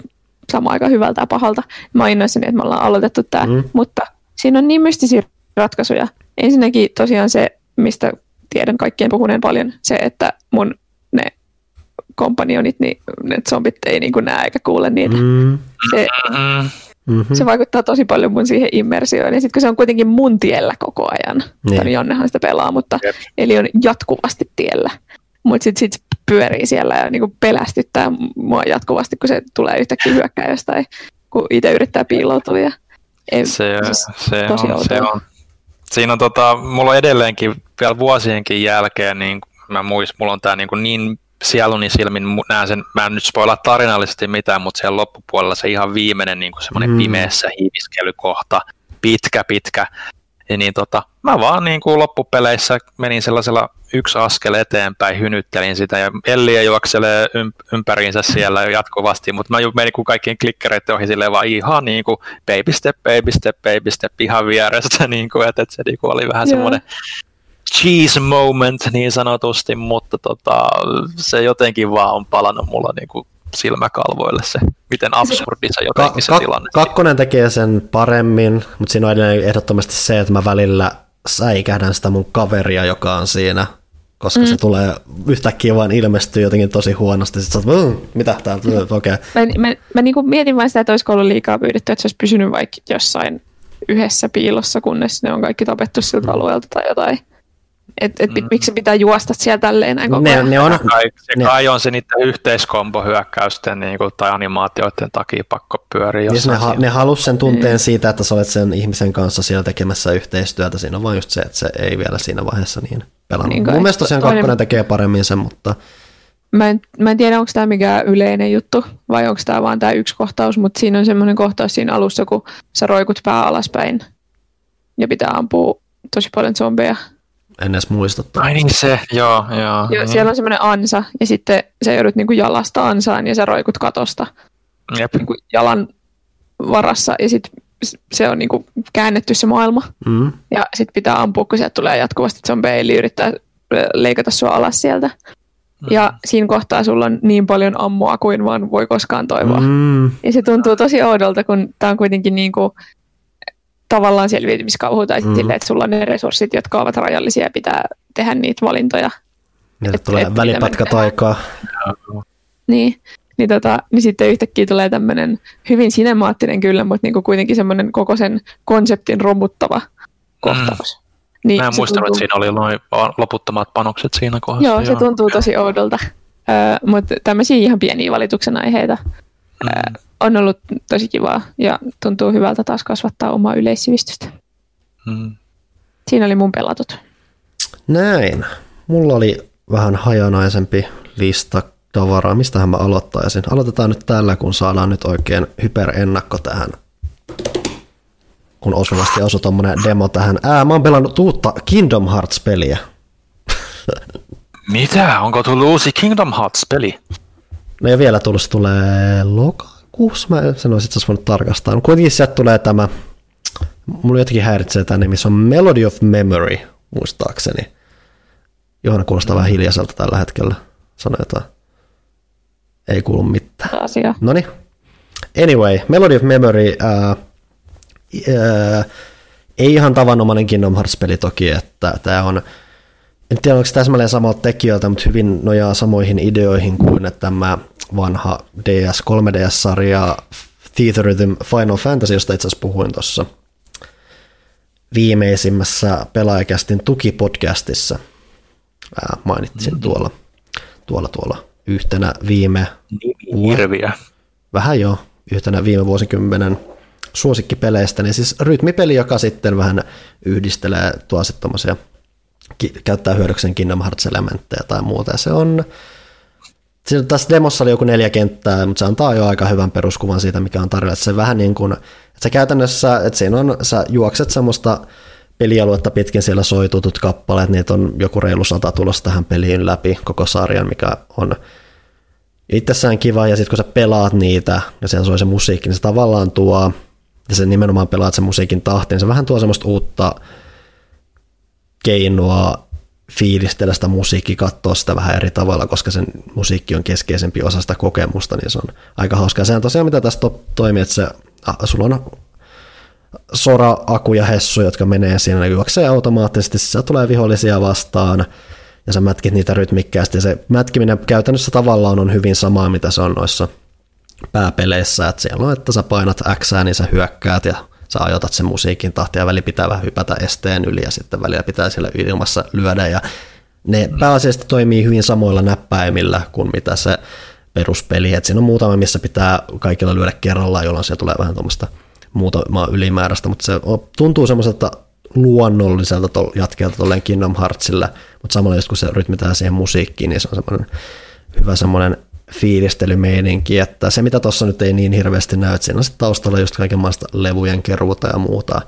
samaan aikaan hyvältä ja pahalta. Mä oon innoissani, että me ollaan aloitettu tää, mm. mutta siinä on niin mystisiä ratkaisuja. Ensinnäkin tosiaan se, mistä tiedän kaikkien puhuneen paljon, se, että mun ne kompanionit, niin ne zombit ei niinku näe eikä kuule niitä. Mm. Se, mm-hmm. se vaikuttaa tosi paljon mun siihen immersioon, ja sit kun se on kuitenkin mun tiellä koko ajan, niin. tai Jonnehan sitä pelaa, mutta yep. eli on jatkuvasti tiellä. Mut sit, sit pyörii siellä ja niinku pelästyttää mua jatkuvasti, kun se tulee yhtäkkiä hyökkää jostain, kun itse yrittää piiloutua. Ja ei, se, siis se, on, se on. Siinä on, tota, mulla on edelleenkin vielä vuosienkin jälkeen, niin mä muistan, mulla on tää niin, niin sieluni silmin, näen sen, mä en nyt spoilaa tarinallisesti mitään, mutta siellä loppupuolella se ihan viimeinen niin semmoinen mm. pimeässä hiiviskelykohta, pitkä, pitkä. Ja niin tota, mä vaan niin kuin loppupeleissä menin sellaisella yksi askel eteenpäin, hynyttelin sitä, ja Elliä juokselee ympäriinsä siellä jatkuvasti, mutta mä menin kuin kaikkien klikkereiden ohi silleen vaan ihan niin kuin baby step, baby step, baby step ihan vierestä, niin kuin, että se niin kuin oli vähän yeah. semmoinen cheese moment niin sanotusti, mutta tota, se jotenkin vaan on palannut mulla niin kuin silmäkalvoille se, miten absurdi se jotenkin se Ka- tilanne. Kakkonen tekee sen paremmin, mutta siinä on edelleen ehdottomasti se, että mä välillä säikähdän sitä mun kaveria, joka on siinä, koska mm. se tulee yhtäkkiä vaan ilmestyy jotenkin tosi huonosti. Sitten sä oot, mitä tää tulee, okei. Okay. Mä, mä, mä niinku mietin vaan sitä, että olisiko ollut liikaa pyydetty, että se olisi pysynyt vaikka jossain yhdessä piilossa, kunnes ne on kaikki tapettu siltä alueelta tai jotain. Että et, mm. miksi pitää juosta siellä tälleen näin koko ajan? Ne, ne on, kai, se ne. kai on se niiden yhteiskombohyökkäysten niinku, tai animaatioiden takia pakko pyöriä. Siis ne, ha, ne halus sen tunteen mm. siitä, että sä olet sen ihmisen kanssa siellä tekemässä yhteistyötä. Siinä on vaan just se, että se ei vielä siinä vaiheessa niin pelannut. Niin mun mielestä tosiaan kakkonen tekee paremmin sen, mutta... Mä en, mä en tiedä, onko tämä mikään yleinen juttu vai onko tämä vaan tämä yksi kohtaus, mutta siinä on semmoinen kohtaus siinä alussa, kun sä roikut pää alaspäin ja pitää ampua tosi paljon zombeja. En edes muista. Ai niin se, joo, joo. joo siellä on semmoinen ansa, ja sitten sä joudut niinku jalasta ansaan, ja sä roikut katosta niinku jalan varassa, ja sitten se on niinku käännetty se maailma. Mm. Ja sitten pitää ampua, kun sieltä tulee jatkuvasti zombeja, eli yrittää leikata sua alas sieltä. Mm. Ja siinä kohtaa sulla on niin paljon ammua kuin vaan voi koskaan toivoa. Mm. Ja se tuntuu tosi oudolta, kun tää on kuitenkin niinku... tavallaan selviytymiskauhu tai mm. silleen, että sulla on ne resurssit, jotka ovat rajallisia ja pitää tehdä niitä valintoja. Niitä et, tulee et, välipätkät aikaa. Niin, niin, tota, niin sitten yhtäkkiä tulee tämmöinen hyvin sinemaattinen kyllä, mutta niinku kuitenkin semmoinen koko sen konseptin romuttava kohtaus. Mm. Niin, mä en muistanut, tuntuu... että siinä oli noin loputtomat panokset siinä kohdassa. Joo, joo. Se tuntuu tosi oudolta, uh, mutta tämmöisiä ihan pieniä valituksen aiheita. Mm. On ollut tosi kivaa ja tuntuu hyvältä taas kasvattaa omaa yleissivistystä. Hmm. Siinä oli mun pelatut. Näin. Mulla oli vähän hajanaisempi lista tavaraa. Mistähän mä aloittaisin? Aloitetaan nyt tällä, kun saadaan nyt oikein hyperennakko tähän. Kun osuvasti osui tommonen demo tähän. Ää, mä oon pelannut uutta Kingdom Hearts-peliä. Mitä? Onko tullut uusi Kingdom Hearts-peli? No ja vielä tulossa tulee lokakuussa, mä sanoisin, että se olisi voinut tarkastaa. No kuitenkin sieltä tulee tämä, mulla jotenkin häiritsee tämä nimi, se on Melody of Memory, muistaakseni. Johanna kuulostaa vähän hiljaiselta tällä hetkellä, sano jotain. Ei kuulu mitään. Asia. Noniin. Anyway, Melody of Memory, ää, ää, ei ihan tavanomainen Kingdom Hearts-peli toki, että tämä on, en tiedä onko täsmälleen samalta tekijöiltä, mutta hyvin nojaa samoihin ideoihin kuin tämä vanha D S, kolme D S-sarja Theater Rhythm Final Fantasy, josta itse asiassa puhuin tuossa viimeisimmässä Pelaajakästin tukipodcastissa. Ää, mainitsin tuolla, tuolla, tuolla yhtenä viime vuosikymmenenä. Vähän jo, yhtenä viime vuosikymmenen suosikkipeleistä, niin siis rytmipeli, joka sitten vähän yhdistelee, tuo sitten tommosia, käyttää hyödykseen Kingdom Hearts-elementtejä tai muuta, ja se on, siis tässä demossa oli joku neljä kenttää, mutta se antaa jo aika hyvän peruskuvan siitä, mikä on tarjolla, että se vähän niin kuin, että se käytännössä, että siinä on, sä juokset semmoista pelialuetta pitkin, siellä soi tutut kappaleet, niitä on joku reilu sata tulossa tähän peliin läpi, koko sarjan, mikä on itsessään kiva, ja sitten kun sä pelaat niitä, ja siellä soi se musiikki, niin se tavallaan tuo, ja se nimenomaan pelaat sen musiikin tahtiin, niin se vähän tuo semmoista uutta keinoa fiilistellä sitä musiikkia, katsoa sitä vähän eri tavalla, koska sen musiikki on keskeisempi osa sitä kokemusta, niin se on aika hauskaa. Sehän tosiaan, mitä tässä to- toimii, että se, ah, sulla on Sora, Aku ja Hessu, jotka menee siinä, juoksee automaattisesti, siellä tulee vihollisia vastaan, ja sä mätkit niitä rytmikkäästi, ja se mätkiminen käytännössä tavallaan on hyvin samaa, mitä se on noissa pääpeleissä, että siellä on, että sä painat Xää, niin sä hyökkäät, ja sä ajotat sen musiikin tahtia, ja välillä pitää vähän hypätä esteen yli, ja sitten välillä pitää siellä ilmassa lyödä, ja ne pääasiassa toimii hyvin samoilla näppäimillä kuin mitä se peruspeli, että siinä on muutama, missä pitää kaikilla lyödä kerrallaan, jolloin siellä tulee vähän tuommoista muutamaa ylimääräistä, mutta se tuntuu semmoiselta luonnolliselta tol, jatkeelta tolleen Kingdom Heartsilla, mutta samalla just kun se rytmitään siihen musiikkiin, niin se on semmoinen hyvä semmoinen fiilistelymeininki, että se mitä tuossa nyt ei niin hirveästi näy, että siinä on sitten taustalla just kaiken maasta levujen keruuta ja muuta,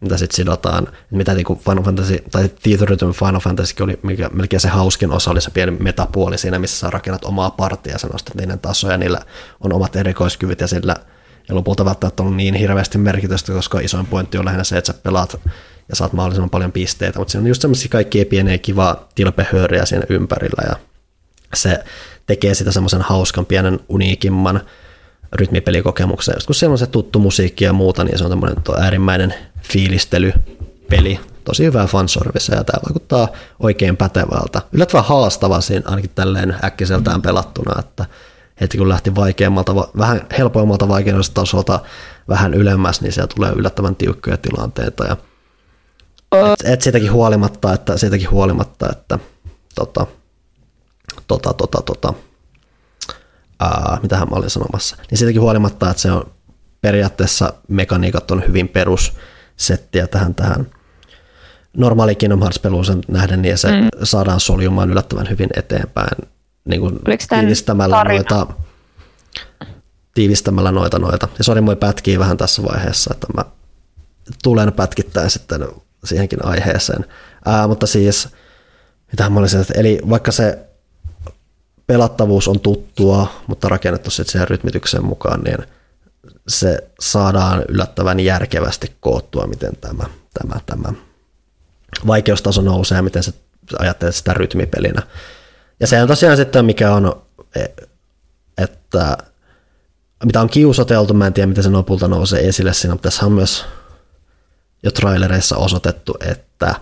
mitä sitten sidotaan, mitä niin kuin Final Fantasy, tai Theater Rhythm Final Fantasykin oli, mikä, melkein se hauskin osa oli se pieni metapuoli siinä, missä sä rakennat omaa partia, sä nostat niiden tasoja, niillä on omat erikoiskyvyt ja sillä ja lopulta välttämättä on niin hirveästi merkitystä, koska isoin pointti on lähinnä se, että sä pelaat ja saat mahdollisimman paljon pisteitä, mutta siinä on just semmoisia kaikkia pieniä kivaa tilpehööriä siinä ympärillä, ja se tekee sitä semmoisen hauskan, pienen, uniikimman rytmipelikokemuksen. Just kun siellä on se tuttu musiikki ja muuta, niin se on tämmöinen äärimmäinen fiilistelypeli. Tosi hyvää fanservice, ja tämä vaikuttaa oikein pätevältä. Yllättävän haastavaa siinä ainakin tälleen äkkiseltään pelattuna, että heti kun lähti vaikeammalta, vähän helpoimmalta vaikeustasolta vähän ylemmäs, niin siellä tulee yllättävän tiukkoja tilanteita. Ja et, et siitäkin huolimatta, että, siitäkin huolimatta, että tota, tota, tota, tota, ää, mitähän mä olin sanomassa, niin siitäkin huolimatta, että se on periaatteessa mekaniikat on hyvin perussettiä tähän, tähän normaaliin Kingdom Hearts-peluun nähden, niin se mm. saadaan soljumaan yllättävän hyvin eteenpäin. Niin kuin tiivistämällä noita, tiivistämällä noita noita. Ja sori, moi pätkii vähän tässä vaiheessa, että mä tulen pätkittäin sitten siihenkin aiheeseen. Ää, mutta siis, mitähän mä olisin, että eli vaikka se pelattavuus on tuttua, mutta rakennettu sitten siihen rytmitykseen mukaan, niin se saadaan yllättävän järkevästi koottua, miten tämä, tämä, tämä vaikeustaso nousee ja miten se ajattelee sitä rytmipelinä. Ja se on tosiaan sitten, mikä on, että mitä on kiusoteltu, mä en tiedä, miten se lopulta nousee esille siinä, mutta tässä on myös jo trailereissa osoitettu, että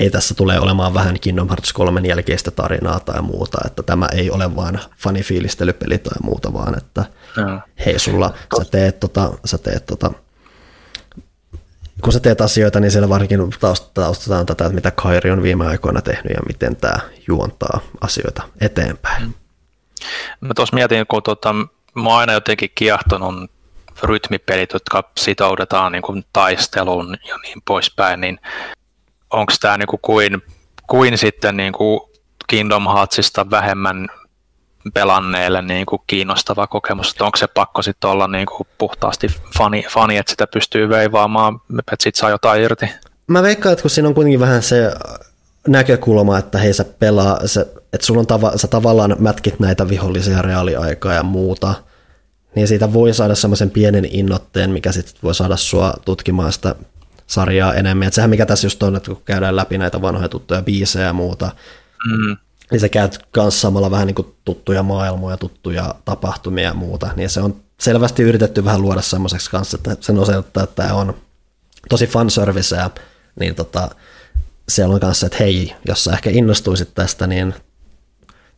hei, tässä tulee olemaan vähän Kingdom Hearts kolmen jälkeistä tarinaa tai muuta, että tämä ei ole vain fanifiilistelypeli tai muuta, vaan että ja. Hei sulla, sä teet tota, sä teet tota, kun sä teet asioita, niin siellä varsinkin taustataan tätä, että mitä Kairi on viime aikoina tehnyt ja miten tämä juontaa asioita eteenpäin. Mä tuossa mietin, kun tuota, mä oon aina jotenkin kiehtonut rytmipelit, jotka sitoudetaan niin kuin taisteluun ja niin poispäin, niin onko tämä niin kuin, kuin, kuin sitten niin kuin Kingdom Heartsista vähemmän pelanneille niin kuin kiinnostava kokemus, että onko se pakko sitten olla niin kuin puhtaasti fani, fani, että sitä pystyy veivaamaan, että sitten saa jotain irti? Mä veikkaan, että kun siinä on kuitenkin vähän se näkökulma, että hei sä pelaa, se että sulla on tava, sä tavallaan mätkit näitä vihollisia reaaliaikaa ja muuta, niin siitä voi saada semmoisen pienen innoitteen, mikä sitten voi saada sua tutkimaan sitä sarjaa enemmän. Et sehän mikä tässä just on, että kun käydään läpi näitä vanhoja tuttuja biisejä ja muuta, mm. niin sä käyt kanssa samalla vähän niin kuin tuttuja maailmoja, tuttuja tapahtumia ja muuta, niin se on selvästi yritetty vähän luoda semmoiseksi kanssa, että sen osoittaa, että tämä on tosi fanserviceä, niin tota, siellä on kanssa, että hei, jos sä ehkä innostuisit tästä, niin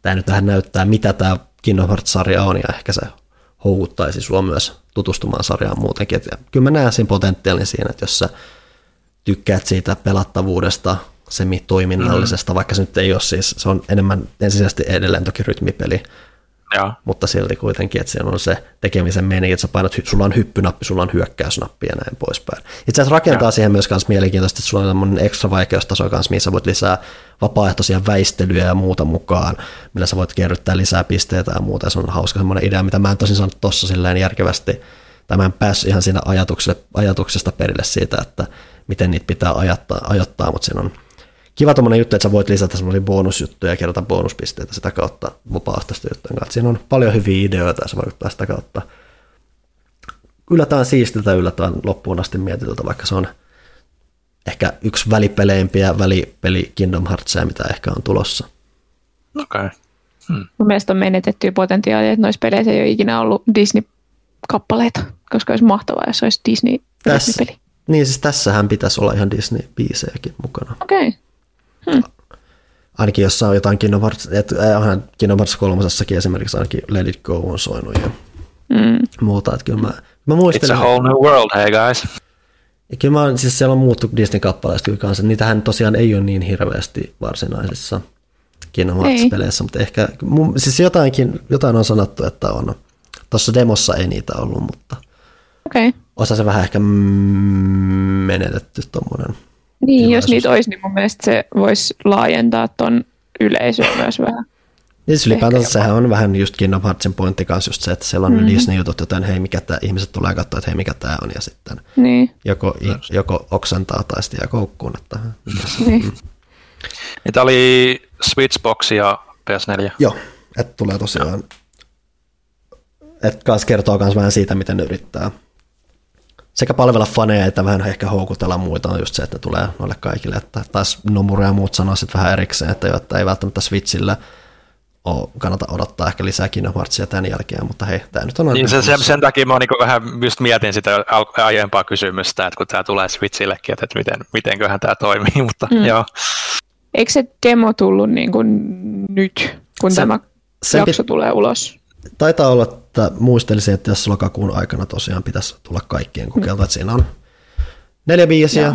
tämä nyt vähän näyttää, mitä tämä Kingdom Hearts-sarja on, ja ehkä se houkuttaisi sua myös tutustumaan sarjaan muutenkin. Et kyllä mä näen siinä potentiaalin siinä, että jos sä tykkäät siitä pelattavuudesta, semitoiminnallisesta, mm. vaikka se nyt ei ole siis, se on enemmän ensisijaisesti edelleen toki rytmipeli, ja. Mutta silti kuitenkin, että siinä on se tekemisen meininki, että sä painat, sulla on hyppynappi, sulla on hyökkäysnappi ja näin poispäin. Itse asiassa rakentaa ja. siihen myös kans mielenkiintoisesti, että sulla on semmoinen ekstra vaikeustaso kans, mihin sä voit lisää vapaaehtoisia väistelyjä ja muuta mukaan, millä sä voit kerryttää lisää pisteitä ja muuta. Ja se on hauska semmoinen idea, mitä mä en tosin saanut tossa silleen järkevästi, tai mä en päässyt ihan siinä ajatuksesta perille siitä, että miten niitä pitää ajattaa, ajoittaa, mutta siinä on kiva tommoinen juttu, että sä voit lisätä semmoinen bonusjuttuja ja kerätä bonuspisteitä sitä kautta vapaaehtoisten juttujen kautta. Siinä on paljon hyviä ideoita ja se vaikuttaa sitä kautta yllätään siistiltä, yllätään loppuun asti mietityltä, vaikka se on ehkä yksi välipeleimpiä välipeli Kingdom Heartsia, mitä ehkä on tulossa. Okei. Okay. Hmm. Mun mielestä on menetettyä potentiaalia, että noissa peleissä ei ole ikinä ollut Disney-kappaleita, koska olisi mahtavaa, jos olisi Disney-peli. Niin siis tässähän pitäisi olla ihan Disney-biisejäkin mukana. Okei. Okay. Hmm. Ainakin jos on jotain Kingdom Hearts, että onhan Kingdom Hearts kolmosessakin esimerkiksi ainakin Let It Go on soinut ja hmm. muuta, että kyllä mä, mä muistelen. It's a whole new world, hey guys. Ja kyllä mä, siis siellä on muuttu Disney-kappaleista kyllä kanssa, niitähän tosiaan ei ole niin hirveästi varsinaisissa Kingdom Hearts-peleissä, mutta ehkä, mun, siis jotainkin, jotain on sanottu, että on, tuossa demossa ei niitä ollut, mutta okay. Osa se vähän ehkä menetetty tommoinen. Niin, tilaisuus. Jos niitä olisi, niin mun mielestä se voisi laajentaa ton yleisön myös vähän. Niin, ylipäätään sehän on vähän just Kingdom Heartsin pointti kanssa just se, että siellä on mm-hmm. Disney-jutut, joten hei, mikä tää, ihmiset tulee katsoa, että hei, mikä tää on, ja sitten niin. joko, joko oksentaa tai sitten jää koukkuun. Että, niin. Niitä oli Switchbox ja P S neljä. Joo, että tulee tosiaan, että kans kertoo kans vähän siitä, miten ne yrittää sekä palvella faneja, että vähän ehkä houkutella muita on just se, että ne tulee noille kaikille. Että taas Nomura ja muut sanoo sitten vähän erikseen, että, jo, että ei välttämättä Switchillä ole, kannata odottaa ehkä lisää Kingdom Heartsia tämän jälkeen, mutta hei, tämä nyt on... Niin sen, sen, sen takia mä niin vähän just mietin sitä aiempaa kysymystä, että kun tämä tulee Switchillekin, että miten, mitenköhän tämä toimii, mutta mm. joo. Eikö se demo tullut niin kuin nyt, kun se, tämä jakso pit- tulee ulos? Taitaa olla, että muistelisin, että tässä lokakuun aikana tosiaan pitäisi tulla kaikkien kokeilta, että siinä on neljä biisiä, ja.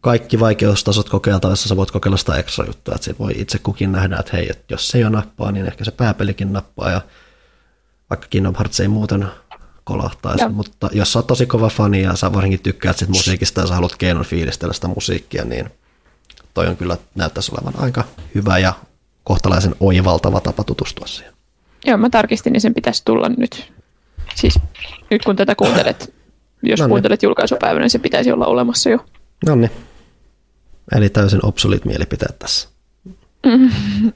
Kaikki vaikeustasot kokeiltavissa, sä voit kokeilla sitä ekstra juttua, että siinä voi itse kukin nähdä, että hei, että jos se jo nappaa, niin ehkä se pääpelikin nappaa, ja vaikka Kingdom Hearts ei muuten kolahtaisi, ja. Mutta jos sä oot tosi kova fani ja sä varsinkin tykkäät sit musiikista ja sä haluat keinon fiilistellä sitä musiikkia, niin toi on kyllä, näyttäisi olevan aika hyvä ja kohtalaisen oivaltava tapa tutustua siihen. Joo, mä tarkistin, niin sen pitäisi tulla nyt. Siis nyt kun tätä kuuntelet, jos Noniin. kuuntelet julkaisupäivänä, niin se pitäisi olla olemassa jo. No niin. Eli täysin obsolit mielipiteet tässä. Mm-hmm.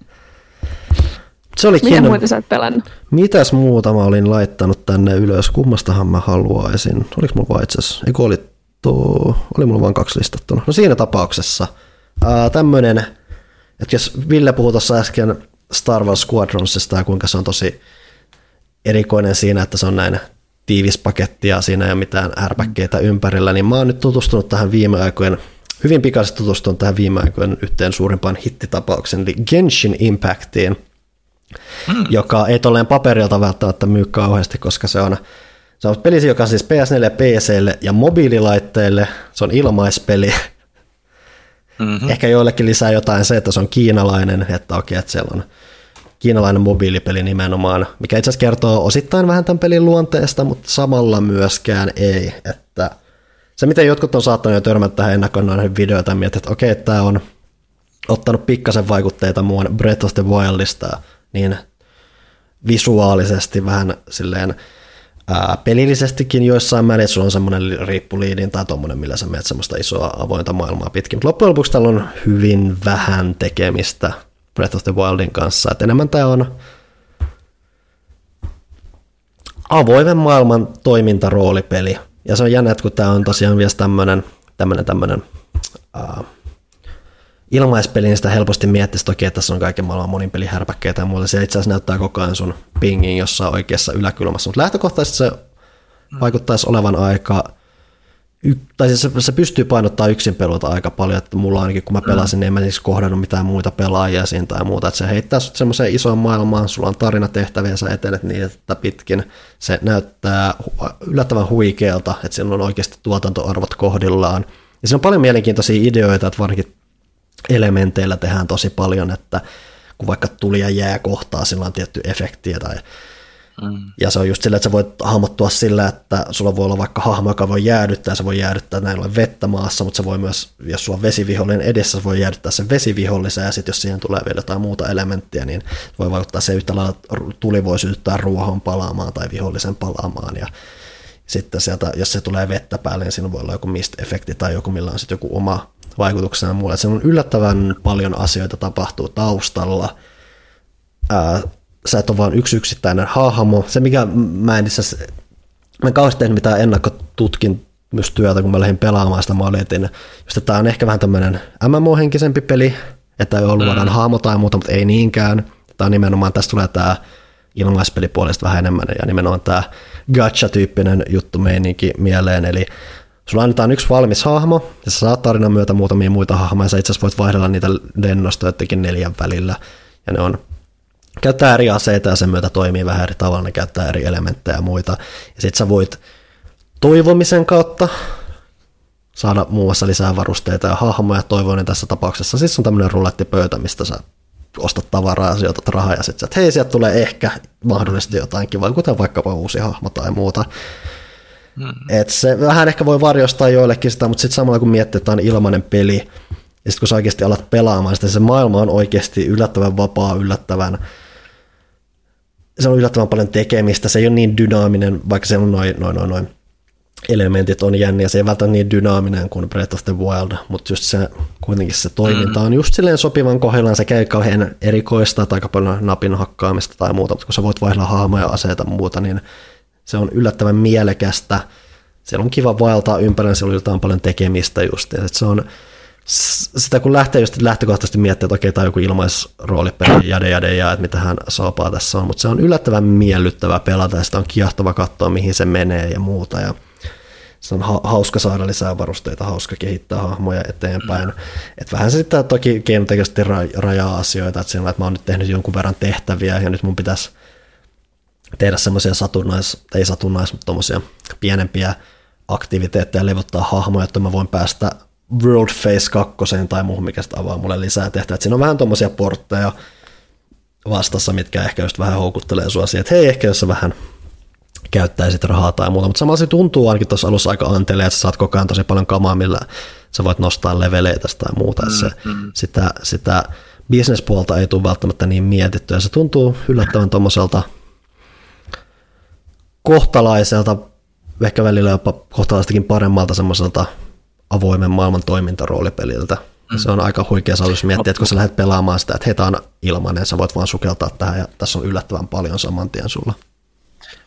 Se oli Mitä muuta sä oot pelannut? Mitäs muuta mä olin laittanut tänne ylös? Kummastahan mä haluaisin? Oliko mulla vaan itse asiassa? Eiku oli tuo... Oli mulla vaan kaksi listattuna. No siinä tapauksessa äh, tämmönen, että jos Ville puhui tuossa äsken Star Wars Squadronsista ja kuinka se on tosi erikoinen siinä, että se on näin tiivis paketti ja siinä ei ole mitään härpäkkeitä ympärillä, niin mä oon nyt tutustunut tähän viime aikojen, hyvin pikaisesti tutustunut tähän viime aikojen yhteen suurimpaan hittitapauksen, eli Genshin Impactiin, hmm. joka ei tolleen paperilta välttämättä myy kauheasti, koska se on, se on peli, joka on siis P S neljä, P C:lle ja mobiililaitteille, se on ilmaispeli. Mm-hmm. Ehkä joillekin lisää jotain se, että se on kiinalainen, että okei, että siellä on kiinalainen mobiilipeli nimenomaan, mikä itse asiassa kertoo osittain vähän tämän pelin luonteesta, mutta samalla myöskään ei. Että se, miten jotkut on saattanut jo törmätä tähän ennakkoon noihin videoita ja miettiä, että okei, että tämä on ottanut pikkasen vaikutteita muun Breath of the Wildista, niin visuaalisesti vähän silleen Ää, pelillisestikin joissain määrin, että sulla on semmoinen riippuliidin tai tommoinen, millä sä menet semmoista isoa avointa maailmaa pitkin. Loppujen lopuksi täällä on hyvin vähän tekemistä Breath of the Wildin kanssa. Et enemmän tämä on avoimen maailman toimintaroolipeli. Ja se on jännä, että kun tämä on tosiaan vielä tämmöinen tämmöinen, tämmöinen uh, ilmaispeli, niin sitä helposti miettisi toki, että tässä on kaiken maailman moninpelihärpäkkeitä ja muuta. Se itse asiassa näyttää koko ajan sun pingin jossain oikeassa yläkylmässä. Mutta lähtökohtaisesti se vaikuttaisi olevan aika, tai siis se, se pystyy painottaa yksin peluita aika paljon, että mulla ainakin kun mä pelasin, niin en mä siis kohdannut mitään muita pelaajia siinä tai muuta, että se heittää sut semmoiseen isoon maailmaan, sulla on tarinatehtäviä, sä etelet niitä pitkin, se näyttää yllättävän huikealta, että siinä on oikeasti tuotantoarvot kohdillaan, ja siinä on paljon mielenkiintoisia ideoita, että varsinkin elementeillä tehdään tosi paljon, että kun vaikka tuli ja jää kohtaa, sillä on tietty efektiä tai ja se on just sillä, että sä voit hahmottua sillä, että sulla voi olla vaikka hahmo, joka voi jäädyttää, se voi jäädyttää näin ollen vettä maassa, mutta se voi myös, jos sulla on vesivihollinen edessä, se voi jäädyttää sen vesivihollisen, ja sitten jos siihen tulee vielä jotain muuta elementtiä, niin voi vaikuttaa se yhtä lailla, että tuli voi sytyttää ruohon palaamaan tai vihollisen palaamaan, ja sitten sieltä, jos se tulee vettä päälle, niin siinä voi olla joku mist-efekti tai joku, millä on sitten joku oma vaikutuksena muulle. Se on yllättävän paljon asioita tapahtuu taustalla. Ää, Sä et ole vaan yksi yksittäinen hahmo. Se, mikä mä en itse asiassa, mä en kauheasti tehnyt mitään ennakkotutkimystyötä, kun mä lähdin pelaamaan sitä, mä olin, että tämä on ehkä vähän tämmöinen M M O-henkisempi peli, että ei ollut vaan hahmo tai muuta, mutta ei niinkään. Tämä on nimenomaan, tässä tulee tämä ilmaispelipuolesta vähän enemmän, ja nimenomaan tämä gacha-tyyppinen juttu meininki mieleen, eli sulla annetaan yksi valmis hahmo, ja sä saat tarinan myötä muutamia muita hahmoja, ja sä itse asiassa voit vaihdella niitä lennostoja jotenkin neljän välillä, ja ne on käyttää eri aseita ja sen myötä toimii vähän eri tavalla, ne käyttää eri elementtejä ja muita. Ja sit sä voit toivomisen kautta saada muun muassa lisää varusteita ja hahmoja. Toivoinen tässä tapauksessa siis on tämmöinen rulettipöytä, mistä sä ostat tavaraa ja sijoitat rahaa ja sit sä, että hei, sieltä tulee ehkä mahdollisesti jotain kivaa, kuten vaikkapa uusi hahmo tai muuta. Mm-hmm. Et se vähän ehkä voi varjostaa joillekin sitä, mutta sit samalla kun miettii, että on ilmainen peli, ja sitten kun sä oikeasti alat pelaamaan sitä, se maailma on oikeasti yllättävän vapaa, yllättävän, se on yllättävän paljon tekemistä, se ei ole niin dynaaminen, vaikka se on noin noin, noin elementit on jänniä, se ei välttämättä niin dynaaminen kuin Breath of the Wild, mutta just se, kuitenkin se toiminta on just silleen sopivan kohdillaan, se käy kauhean erikoista tai aika paljon napin hakkaamista tai muuta, mutta kun sä voit vaihdella hahmoja, aseita muuta, niin se on yllättävän mielekästä, siellä on kiva vaeltaa ympärillä, siellä on jotain paljon tekemistä just, ja se on sitä kun lähtee just lähtökohtaisesti miettimään, että okei, tämä on joku ilmaisroolipeli, jade, jade, ja että mitähän saapaa tässä on, mutta se on yllättävän miellyttävää pelata, ja sitä on kiehtova katsoa, mihin se menee ja muuta, ja se on ha- hauska saada lisää varusteita, hauska kehittää hahmoja eteenpäin, mm. että vähän se sitten toki keinotekoisesti ra- rajaa asioita, että siinä on, että mä oon nyt tehnyt jonkun verran tehtäviä, ja nyt mun pitäisi tehdä semmoisia satunnais, ei satunnais, mutta tommosia pienempiä aktiviteetteja, levottaa hahmoja, että mä voin päästä World Phase kakkoseen tai muuhun, mikä sitä avaa mulle lisää tehtävä. Siinä on vähän tuommoisia portteja vastassa, mitkä ehkä just vähän houkuttelee sua siihen, että hei, ehkä jos sä vähän käyttäisit rahaa tai muuta, mutta samalla se tuntuu ainakin tuossa alussa aika antelee, että sä saat koko ajan tosi paljon kamaa, millä sä voit nostaa leveleitä tai muuta. Se, mm-hmm. Sitä, sitä business-puolta ei tule välttämättä niin mietittyä. Se tuntuu yllättävän tuommoiselta kohtalaiselta, ehkä välillä jopa kohtalaistakin paremmalta semmoiselta avoimen maailman toimintaroolipeliltä. Mm. Se on aika huikea saatus miettiä, että kun sä lähdet pelaamaan sitä, että hei, tää on ilmainen, sä voit vaan sukeltaa tähän, ja tässä on yllättävän paljon saman tien sulla.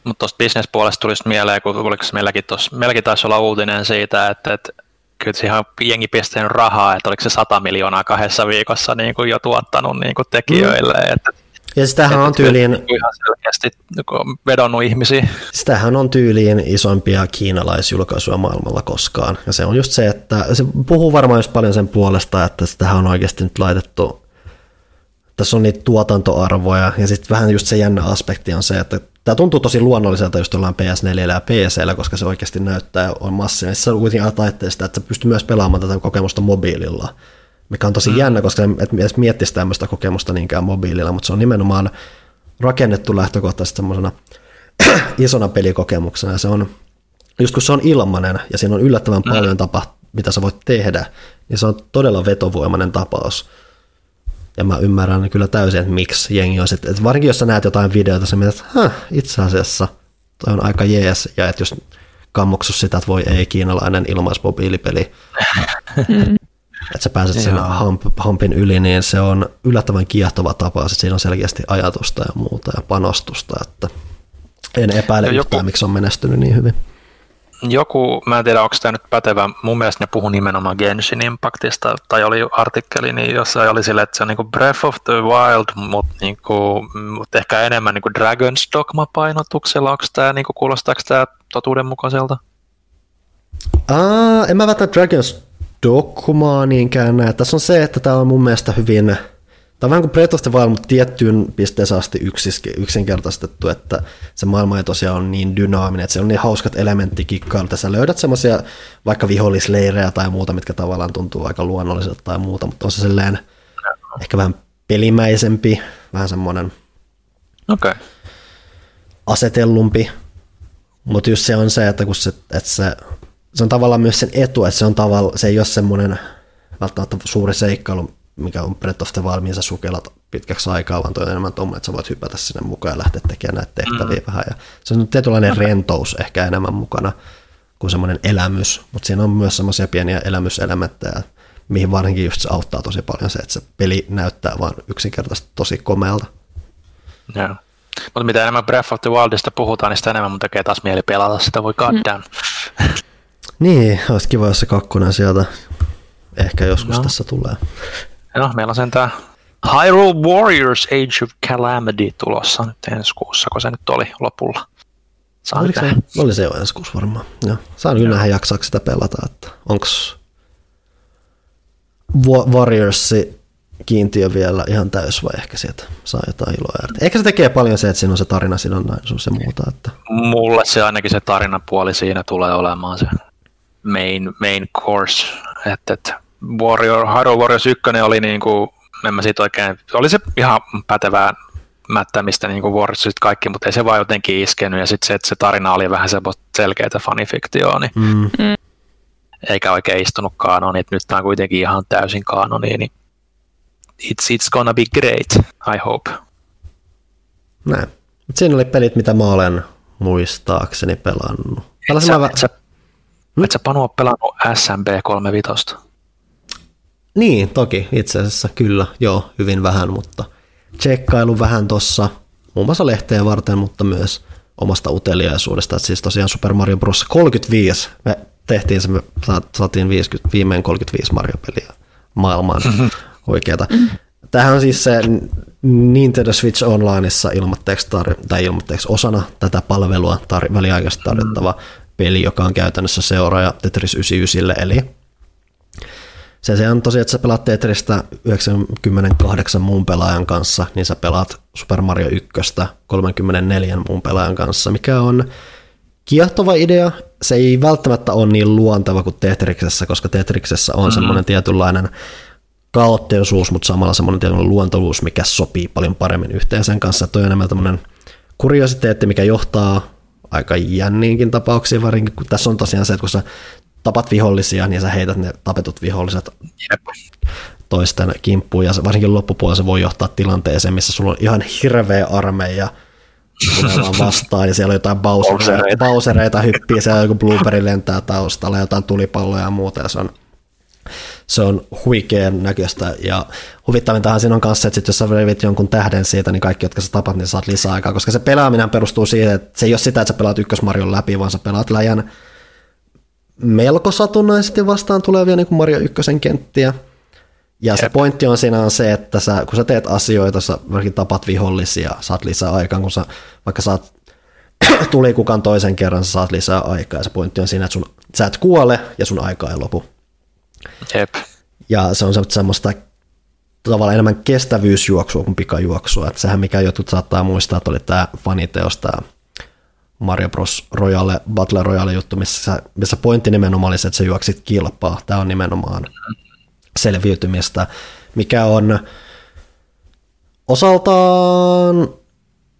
Mutta tuosta bisnespuolesta tulisi mieleen, kun meilläkin, meilläkin taisi olla uutinen siitä, että, että kyllä siihen on jengi pistänyt rahaa, että oliko se sata miljoonaa kahdessa viikossa niin kuin jo tuottanut niin kuin tekijöille. Mm. Että, ja sitähän että, on tyyliin ihan selkeästi vedonnut ihmisiä. Sitähän on tyyliin isompia kiinalaisjulkaisuja maailmalla koskaan. Ja se on just se, että se puhuu varmaan just paljon sen puolesta, että sitähän on oikeasti nyt laitettu, tässä on niitä tuotantoarvoja, ja sitten vähän just se jännä aspekti on se, että tämä tuntuu tosi luonnolliselta just ollaan P S neljä ja P C:llä, koska se oikeasti näyttää on massiivinen. Se on kuitenkin taitteellista sitä, että sä pystyy myös pelaamaan tätä kokemusta mobiililla, mikä on tosi mm. jännä, koska et edes miettisi tämmöistä kokemusta niinkään mobiililla, mutta se on nimenomaan rakennettu lähtökohtaisesti semmoisena isona pelikokemuksena, ja se on, just kun se on ilmainen, ja siinä on yllättävän mm. paljon tapa, mitä sä voit tehdä, niin se on todella vetovoimainen tapaus. Ja mä ymmärrän kyllä täysin, että miksi jengi on sitten, että varsinkin jos sä näet jotain videota, sä mietit, että itse asiassa toi on aika jees, ja että just kammoksus sitä, että voi ei, kiinalainen ilmaismobiilipeli. Mm. että sä pääset sen hampin yli, niin se on yllättävän kiehtova tapa, että siinä on selkeästi ajatusta ja muuta ja panostusta, että en epäile joku, yhtään, miksi on menestynyt niin hyvin. Joku, mä en tiedä, onko tämä nyt pätevä, mun mielestä ne puhui nimenomaan Genshin Impactista, tai oli artikkeli, niin jossa oli silleen, että se on niin kuin Breath of the Wild, mutta niin kuin, mut ehkä enemmän niin kuin Dragon's Dogma-painotuksella, onko tämä, niin kuin, kuulostaako tämä totuudenmukaiselta? Aa, en mä välttämättä Dragon's Dogmaa niinkään näe. Tässä on se, että tämä on mun mielestä hyvin, tämä on vähän kuin Breath of the Wild, mutta tiettyyn pisteeseen asti yksinkertaistettu, että se maailma ei tosiaan ole niin dynaaminen, että se on niin hauskat elementtikikkailut, että sä löydät semmoisia vaikka vihollisleirejä tai muuta, mitkä tavallaan tuntuu aika luonnolliselta tai muuta, mutta on se silleen ehkä vähän pelimäisempi, vähän semmoinen okay. asetellumpi, mutta just se on se, että kun se, että se se on tavallaan myös sen etu, että se, on tavalla, se ei ole semmoinen välttämättä suuri seikkailu, mikä on Breath of the Wildin, sä sukellat pitkäksi aikaa, vaan toi on enemmän tommoinen, että sä voit hypätä sinne mukaan ja lähteä tekemään näitä tehtäviä mm. vähän. Ja se on tietynlainen rentous ehkä enemmän mukana kuin semmoinen elämys, mutta siinä on myös semmoisia pieniä elämyselementtejä, mihin varsinkin just se auttaa tosi paljon se, että se peli näyttää vaan yksinkertaisesti tosi komealta. Yeah. Mutta mitä enemmän Breath of the Wildista puhutaan, niin sitä enemmän mun tekee taas mieli pelata sitä, voi goddamn. Mm. Niin, olisi kiva, jos se kakkonen sieltä ehkä joskus no. tässä tulee. No, meillä on sen tämä Hyrule Warriors Age of Calamity tulossa nyt ensi kuussa, kun se nyt oli lopulla. Saan se, oli se jo ensi kuussa varmaan. Ja, saan kyllä nähdä jaksaa sitä pelata, että onko Warriorsi kiintiö vielä ihan täys vai ehkä sieltä saa jotain iloa. Ehkä se tekee paljon se, että siinä on se tarina sidonnaisuus ja muuta. Että... Mulle se ainakin se tarinapuoli siinä tulee olemaan se. Main, main course, että et Warrior, Hyrule Warriors yksi oli niinku, en mä siitä oikein, oli se ihan pätevää mättämistä niinku Warriorsit kaikki, mutta ei se vaan jotenkin iskenyt ja sitten se, että se tarina oli vähän selkeätä fanifiktioa, niin mm. eikä oikein istunut kaanoniin, että nyt tää on kuitenkin ihan täysin kaanoniin, niin it's, it's gonna be great, I hope. Näin, mutta siinä oli pelit, mitä mä olen muistaakseni pelannut. Hmm? Et sä Panu on pelannut S M B kolmekymmentäviisi? Niin, toki itse asiassa kyllä, joo, hyvin vähän, mutta tsekkailu vähän tuossa muun muassa lehteä varten, mutta myös omasta uteliaisuudesta. Et siis tosiaan Super Mario Bros. kolmekymmentäviisi, me tehtiin se, me saatiin viisikymmentä, viimein kolmekymmentäviisi Mario-peliä maailmaan oikeata. Tämähän on siis se Nintendo Switch Onlineissa ilmatteeksi tar- tai ilmatteeksi osana tätä palvelua tar- väliaikaisesti tarjottava peli, joka on käytännössä seuraaja Tetris yhdeksänkymmentäyhdeksälle, eli se, se on tosiaan, että sä pelaat Tetristä yhdeksänkymmentäkahdeksan muun pelaajan kanssa, niin sä pelaat Super Mario yksi kolmekymmentäneljä muun pelaajan kanssa, mikä on kiehtova idea. Se ei välttämättä ole niin luonteva kuin Tetriksessä, koska Tetriksessä on mm-hmm. semmoinen tietynlainen kaootteisuus, mutta samalla semmoinen tietynlainen luontovuus, mikä sopii paljon paremmin yhteen sen kanssa. Toi on enemmän tämmöinen kuriositeetti, mikä johtaa aika jänniinkin tapauksia, varsinkin kun tässä on tosiaan se, että kun sä tapat vihollisia, niin sä heität ne tapetut viholliset toisten kimppuun, ja varsinkin loppupuolella se voi johtaa tilanteeseen, missä sulla on ihan hirveä armeija, tulee vaan vastaan, ja siellä on jotain bausereita, bausereita hyppii, siellä joku blooperi lentää taustalla, jotain tulipalloja ja muuta, ja se on, se on huikean näköistä, ja huvittavintahan siinä on kanssa, että sit jos sä revit jonkun tähden siitä, niin kaikki, jotka sä tapat, niin saat lisää aikaa, koska se pelaaminen perustuu siihen, että se ei ole sitä, että sä pelaat ykkösmarjon läpi, vaan sä pelaat läjän melko satunnaisesti vastaan tulevia niin kuin Mario ykkösen kenttiä, ja Jep. se pointti on siinä on se, että sä, kun sä teet asioita, sä tapat vihollisia, saat lisää aikaa, kun sä vaikka saat tuli kukaan toisen kerran, sä saat lisää aikaa, ja se pointti on siinä, että sun, sä et kuole, ja sun aika ei lopu. Jep. Ja se on semmoista tavallaan enemmän kestävyysjuoksua kuin pikajuoksua. Että sehän mikä jotkut saattaa muistaa, että oli tämä faniteos, tämä Mario Bros. Royale, Battle Royale juttu, missä, missä pointti nimenomaan oli se, että sä juoksit kilpaa. Tämä on nimenomaan selviytymistä, mikä on osaltaan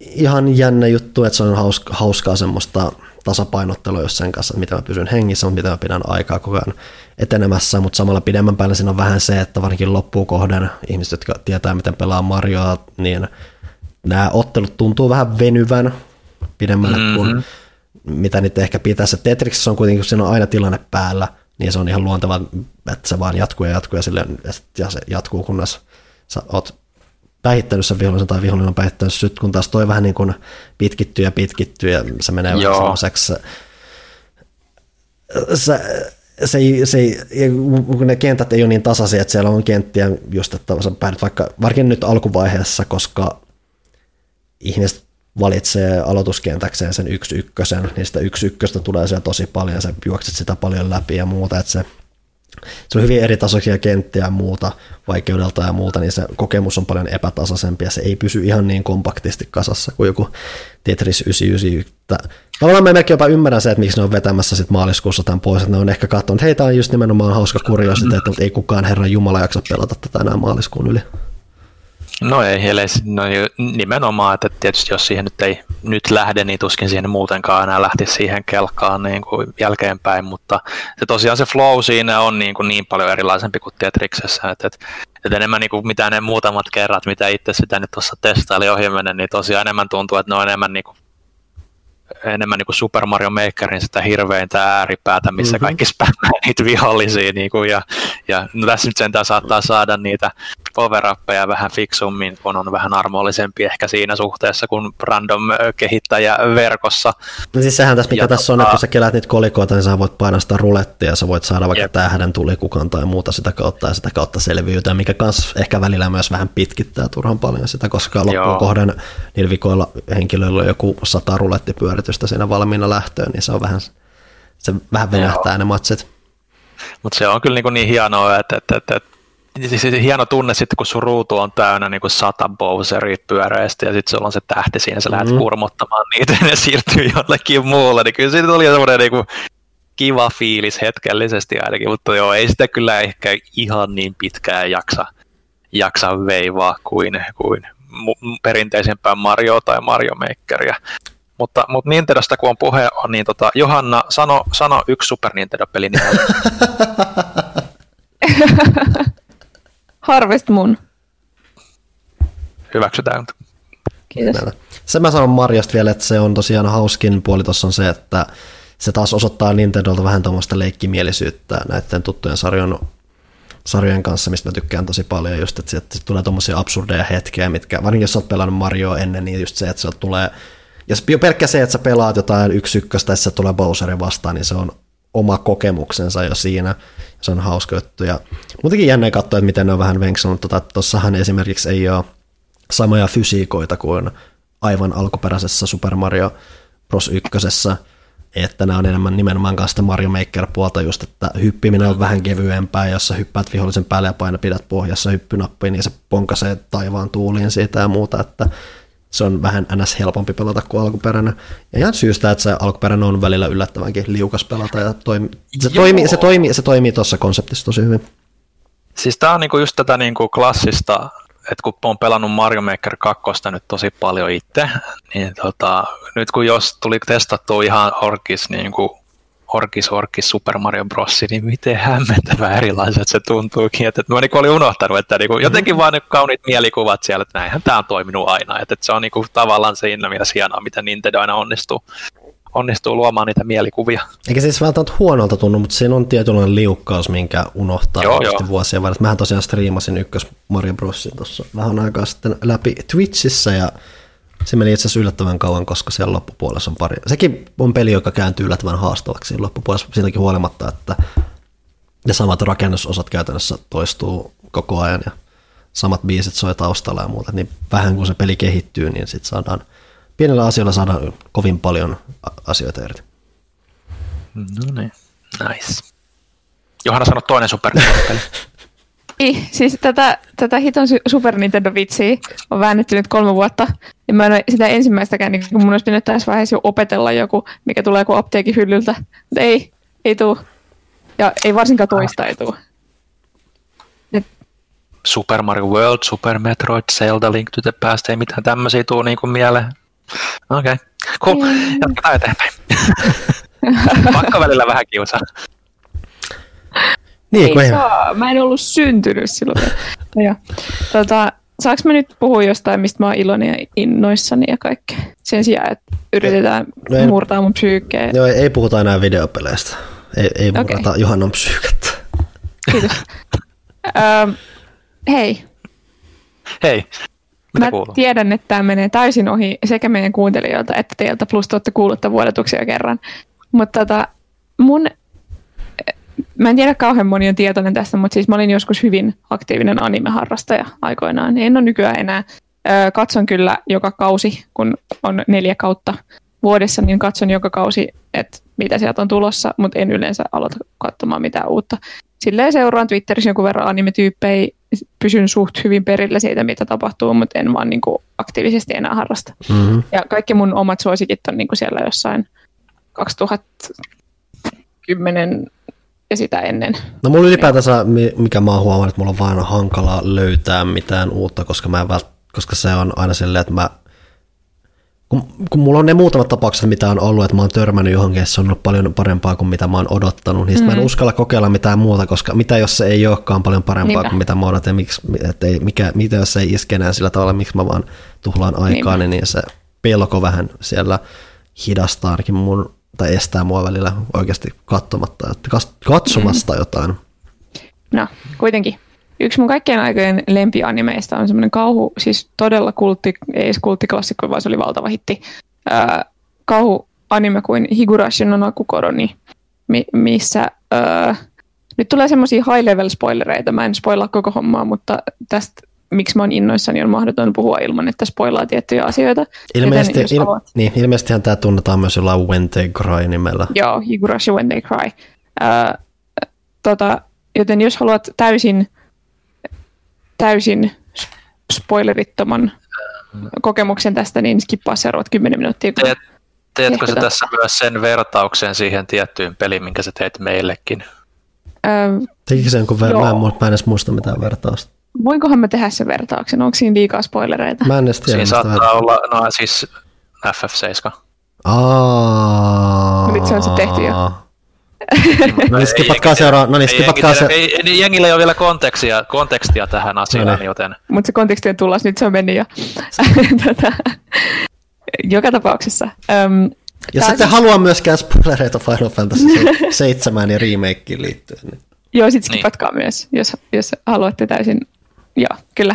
ihan jännä juttu, että se on hauska, hauskaa semmoista tasapainottelu jos sen kanssa, että mitä mä pysyn hengissä, mutta mitä mä pidän aikaa koko ajan etenemässä, mutta samalla pidemmän päällä siinä on vähän se, että varsinkin loppukohden ihmiset, jotka tietää, miten pelaa Marioa, niin nämä ottelut tuntuu vähän venyvän pidemmälle mm-hmm. kuin mitä niitä ehkä pitäisi. Tetriksessä on kuitenkin, kun siinä on aina tilanne päällä, niin se on ihan luontevaa, että se vaan jatkuu ja jatkuu ja, silleen, ja se jatkuu, kunnes sä oot päihittänyt sen vihollisen tai vihollinen on päihittänyt syt, kun taas toi vähän niin kuin pitkittyy ja pitkittyy ja se menee Joo. vähän semmoiseksi. Se, se, se, kun ne kentät ei ole niin tasaisia, että siellä on kenttiä just, että sä päädyt vaikka, varsinkin nyt alkuvaiheessa, koska ihmiset valitsee aloituskentäkseen sen yksi ykkösen, niin sitä yksi ykköstä tulee siellä tosi paljon, sä juokset sitä paljon läpi ja muuta, että se, se on hyvin eritasoisia kenttiä ja muuta, vaikeudelta ja muuta, niin se kokemus on paljon epätasaisempi ja se ei pysy ihan niin kompaktisti kasassa kuin joku Tetris yhdeksänsataayhdeksänkymmentäyksi. Tavallaan mä melkein jopa ymmärrän se, että miksi ne on vetämässä sit maaliskuussa tämän pois, että ne on ehkä katsonut, että hei, tää on just nimenomaan hauska kuriositeetti, mutta ei kukaan herran jumala jaksa pelata tätä enää maaliskuun yli. No ei, eli no nimenomaan, että tietysti jos siihen nyt ei nyt lähde, niin tuskin siihen muutenkaan enää lähtisi siihen kelkaan niin kuin jälkeenpäin, mutta se tosiaan se flow siinä on niin, kuin niin paljon erilaisempi kuin Tetriksessä, että, että, että enemmän niin kuin mitä ne muutamat kerrat, mitä itse sitä nyt tuossa testaili ohi menen, niin tosiaan enemmän tuntuu, että ne on enemmän niin kuin enemmän niin kuin Super Mario Makerin sitä hirveintä ääripäätä, missä mm-hmm. kaikki spämmää niitä vihollisia. Niin kuin, ja, ja, no tässä nyt sentään saattaa saada niitä power-uppeja vähän fiksummin, kun on vähän armollisempi ehkä siinä suhteessa kuin random kehittäjä verkossa. No siis sehän tässä, mikä ja tässä on, että kun sä kelät niitä kolikoita, niin sä voit painaa sitä rulettia, ja sä voit saada vaikka jep. tähden tulikukan tai muuta sitä kautta, ja sitä kautta selviytyä, mikä kans ehkä välillä myös vähän pitkittää turhan paljon sitä, koska loppuun kohden niillä vikoilla henkilöillä on joku sata rulettipyörit, josta siinä valmiina lähtöön, niin se on vähän, se vähän venähtää Joo. ne matsit. Mutta se on kyllä niin, niin hienoa, että, että, että, että siis hieno tunne sitten, kun sun ruutu on täynnä niin sata Bowseria pyöreästi ja sitten sulla on se tähti siinä, sä lähdet mm. kurmottamaan niitä ja ne siirtyy jollekin muulle, niin kyllä siitä oli semmoinen niin kiva fiilis hetkellisesti ainakin, mutta joo, ei sitä kyllä ehkä ihan niin pitkään jaksa, jaksa veivaa kuin, kuin mu- perinteisempään Mario tai Mario Makeria. Mutta, mutta Nintendosta kun on puhe, on, niin tota, Johanna, sano, sano yksi Super Nintendo-peli. Harvest Moon. Hyväksytään. Kiitos. Sen mä sanon Marjosta vielä, että se on tosiaan hauskin puoli tuossa on se, että se taas osoittaa Nintendolta vähän tuommoista leikkimielisyyttä näiden tuttujen sarjojen, sarjojen kanssa, mistä mä tykkään tosi paljon. Just, että sieltä tulee tuommoisia absurdeja hetkiä, mitkä, varsinkin jos sä oot pelannut Marioa ennen, niin just se, että sieltä tulee. Ja pelkkä se, että sä pelaat jotain yksi ykköstä, että se tulee Bowserin vastaan, niin se on oma kokemuksensa jo siinä. Se on hauska juttu. Ja muutenkin jännä katsoa, että miten ne on vähän venksellut. Tuossahan esimerkiksi ei ole samoja fysiikoita kuin aivan alkuperäisessä Super Mario Bros. ykkösessä. Että nämä on enemmän nimenomaan kanssa Mario Maker-puolta just, että hyppiminen on vähän kevyempää, jos sä hyppäät vihollisen päälle ja paina pidät pohjassa hyppynappiin, niin se ponkasee taivaan tuuliin siitä ja muuta, että se on vähän ns. Helpompi pelata kuin alkuperäinen. Ja ihan syystä, että se alkuperäinen on välillä yllättävänkin liukas pelata. Ja toimi, se, toimii, se, toimii, se toimii tuossa konseptissa tosi hyvin. Siis tämä on niinku just tätä niinku klassista, että kun olen pelannut Mario Maker kakkosta nyt tosi paljon itse, niin tota, nyt kun jos tuli testattua ihan orkis, niinku, orkis, orkis Super Mario Bros., niin miten hämmentävän erilaiset se tuntuukin. Että mä niinku olin unohtanut, että niinku jotenkin vaan ne kauniit mielikuvat siellä, että näinhän tämä on toiminut aina. Että se on niinku tavallaan siinä mielessä hienoa, mitä Nintendo aina onnistuu, onnistuu luomaan niitä mielikuvia. Eikä siis välttämättä huonolta tunnu, mutta siinä on tietynlainen liukkaus, minkä unohtaa joo, jo. vuosien varrella. Mähän tosiaan striimasin ykkös Mario Brosin tuossa vähän aikaa sitten läpi Twitchissä ja se meni itse asiassa yllättävän kauan, koska siellä loppupuolessa on pari. Sekin on peli, joka kääntyy yllättävän haastavaksi loppupuolessa siitäkin huolimatta, että ne samat rakennusosat käytännössä toistuu koko ajan ja samat biisit soi taustalla ja muuta. Niin vähän kun se peli kehittyy, niin sitten saadaan, pienellä asioilla saadaan kovin paljon asioita eri. No niin, nice. Johanna sanoi toinen Super Nintendo-peli. Ei, siis tätä, tätä hiton Super Nintendo-vitsiä on väännetty nyt kolme vuotta, ja mä en ole sitä ensimmäistäkään, niin kun mun olisi pitänyt tässä vaiheessa jo opetella joku, mikä tulee joku apteekin hyllyltä, mutta ei, ei tuu. Ja ei varsinkaan toista ei tuu. Et. Super Mario World, Super Metroid, Zelda, Link to the Past, ei mitään tämmöisiä tuu niin kuin mieleen. Okei, okay. Cool, mm. jatketaan eteenpäin. Pakka välillä vähän kiusaa. Niin, ei saa. Mä en ollut syntynyt silloin. No tota, saanko mä nyt puhua jostain, mistä mä oon iloinen ja innoissani ja kaikkea? Sen sijaan, että yritetään no, murtaa mun psyykkeä. Joo, ei puhuta enää videopeleistä. Ei, ei murata okay. Johannan psyykettä. Kiitos. Öö, hei. Hei. Mitä Mä kuuluu? Tiedän, että tämä menee täysin ohi sekä meidän kuuntelijoilta että teiltä, plus te olette kuullut tämän vuodatuksia kerran. Mutta tota, mun... Mä en tiedä, kauhean moni on tietoinen tästä, mutta siis mä olin joskus hyvin aktiivinen animeharrastaja aikoinaan. En ole nykyään enää. Öö, katson kyllä joka kausi, kun on neljä kautta vuodessa, niin katson joka kausi, että mitä sieltä on tulossa, mutta en yleensä aloita katsomaan mitään uutta. Silleen seuraan Twitterissä jonkun verran anime-tyyppejä, pysyn suht hyvin perillä siitä, mitä tapahtuu, mutta en vaan niinku aktiivisesti enää harrasta. Mm-hmm. Ja kaikki mun omat suosikit on niinku siellä jossain kaksituhattakymmenen ja sitä ennen. No mulla ylipäätänsä, mikä mä oon huomannut, että mulla on vaan hankala löytää mitään uutta, koska, mä vält- koska se on aina silleen, että mä Kun, kun mulla on ne muutamat tapaukset, mitä on ollut, että mä oon törmännyt johonkin, se on ollut paljon parempaa kuin mitä mä oon odottanut, niin mm. mä en uskalla kokeilla mitään muuta, koska mitä jos se ei olekaan paljon parempaa Niinpä. Kuin mitä mä odotin, miksi, ei, mikä, mitä jos se ei iske enää sillä tavalla, miksi mä vaan tuhlaan aikaa, niin, niin se pelko vähän siellä hidastaa ainakin mun, tai estää mua välillä oikeasti katsomatta, katsomasta mm. jotain. No, kuitenkin. Yksi mun kaikkien aikojen lempianimeista on semmoinen kauhu, siis todella kultti, ei edes kulttiklassikko, vaan se oli valtava hitti. Äh, kauhuanime kuin Higurashi no Nakukoroni, mi- missä äh, nyt tulee semmoisia high-level spoilereita, mä en spoilaa koko hommaa, mutta tästä, miksi mä oon innoissani, on mahdoton puhua ilman, että spoilaa tiettyjä asioita. Ilmeisesti, il- niin, ilmeisestihän tämä tunnetaan myös jollain When They Cry -nimellä. Joo, Higurashi When They Cry. Äh, tota, joten jos haluat täysin täysin spoilerittoman kokemuksen tästä, niin skippaa seuraavat kymmenen minuuttia. Teet, teetkö sä tässä myös sen vertauksen siihen tiettyyn peliin, minkä sä teit meillekin? Ähm, Teikö sen, kun ver- mä, en, mä en edes muista mitään vertausta? Voinkohan mä tehdä sen vertauksen? Onko siinä liikaa spoilereita? Mä en edes tiedä. Siinä saattaa verta- olla, no siis F F seitsemän. Aaaaaa. Nyt se on se tehty jo. No niin, skipatkaa seuraa. No niin, skipatkaa se. Jengillä ei ole vielä kontekstia, kontekstia tähän asiaan, no niin. Joten... Mutta se konteksti on tullut, nyt se on mennyt jo. tota, joka tapauksessa. Öm, Jos ette siis... halua myöskään spoilereita Final Fantasy seitsemän ja remakeen liittyen. Niin. Joo, sit skipatkaa niin. myös, jos, jos haluatte täysin. Joo, kyllä.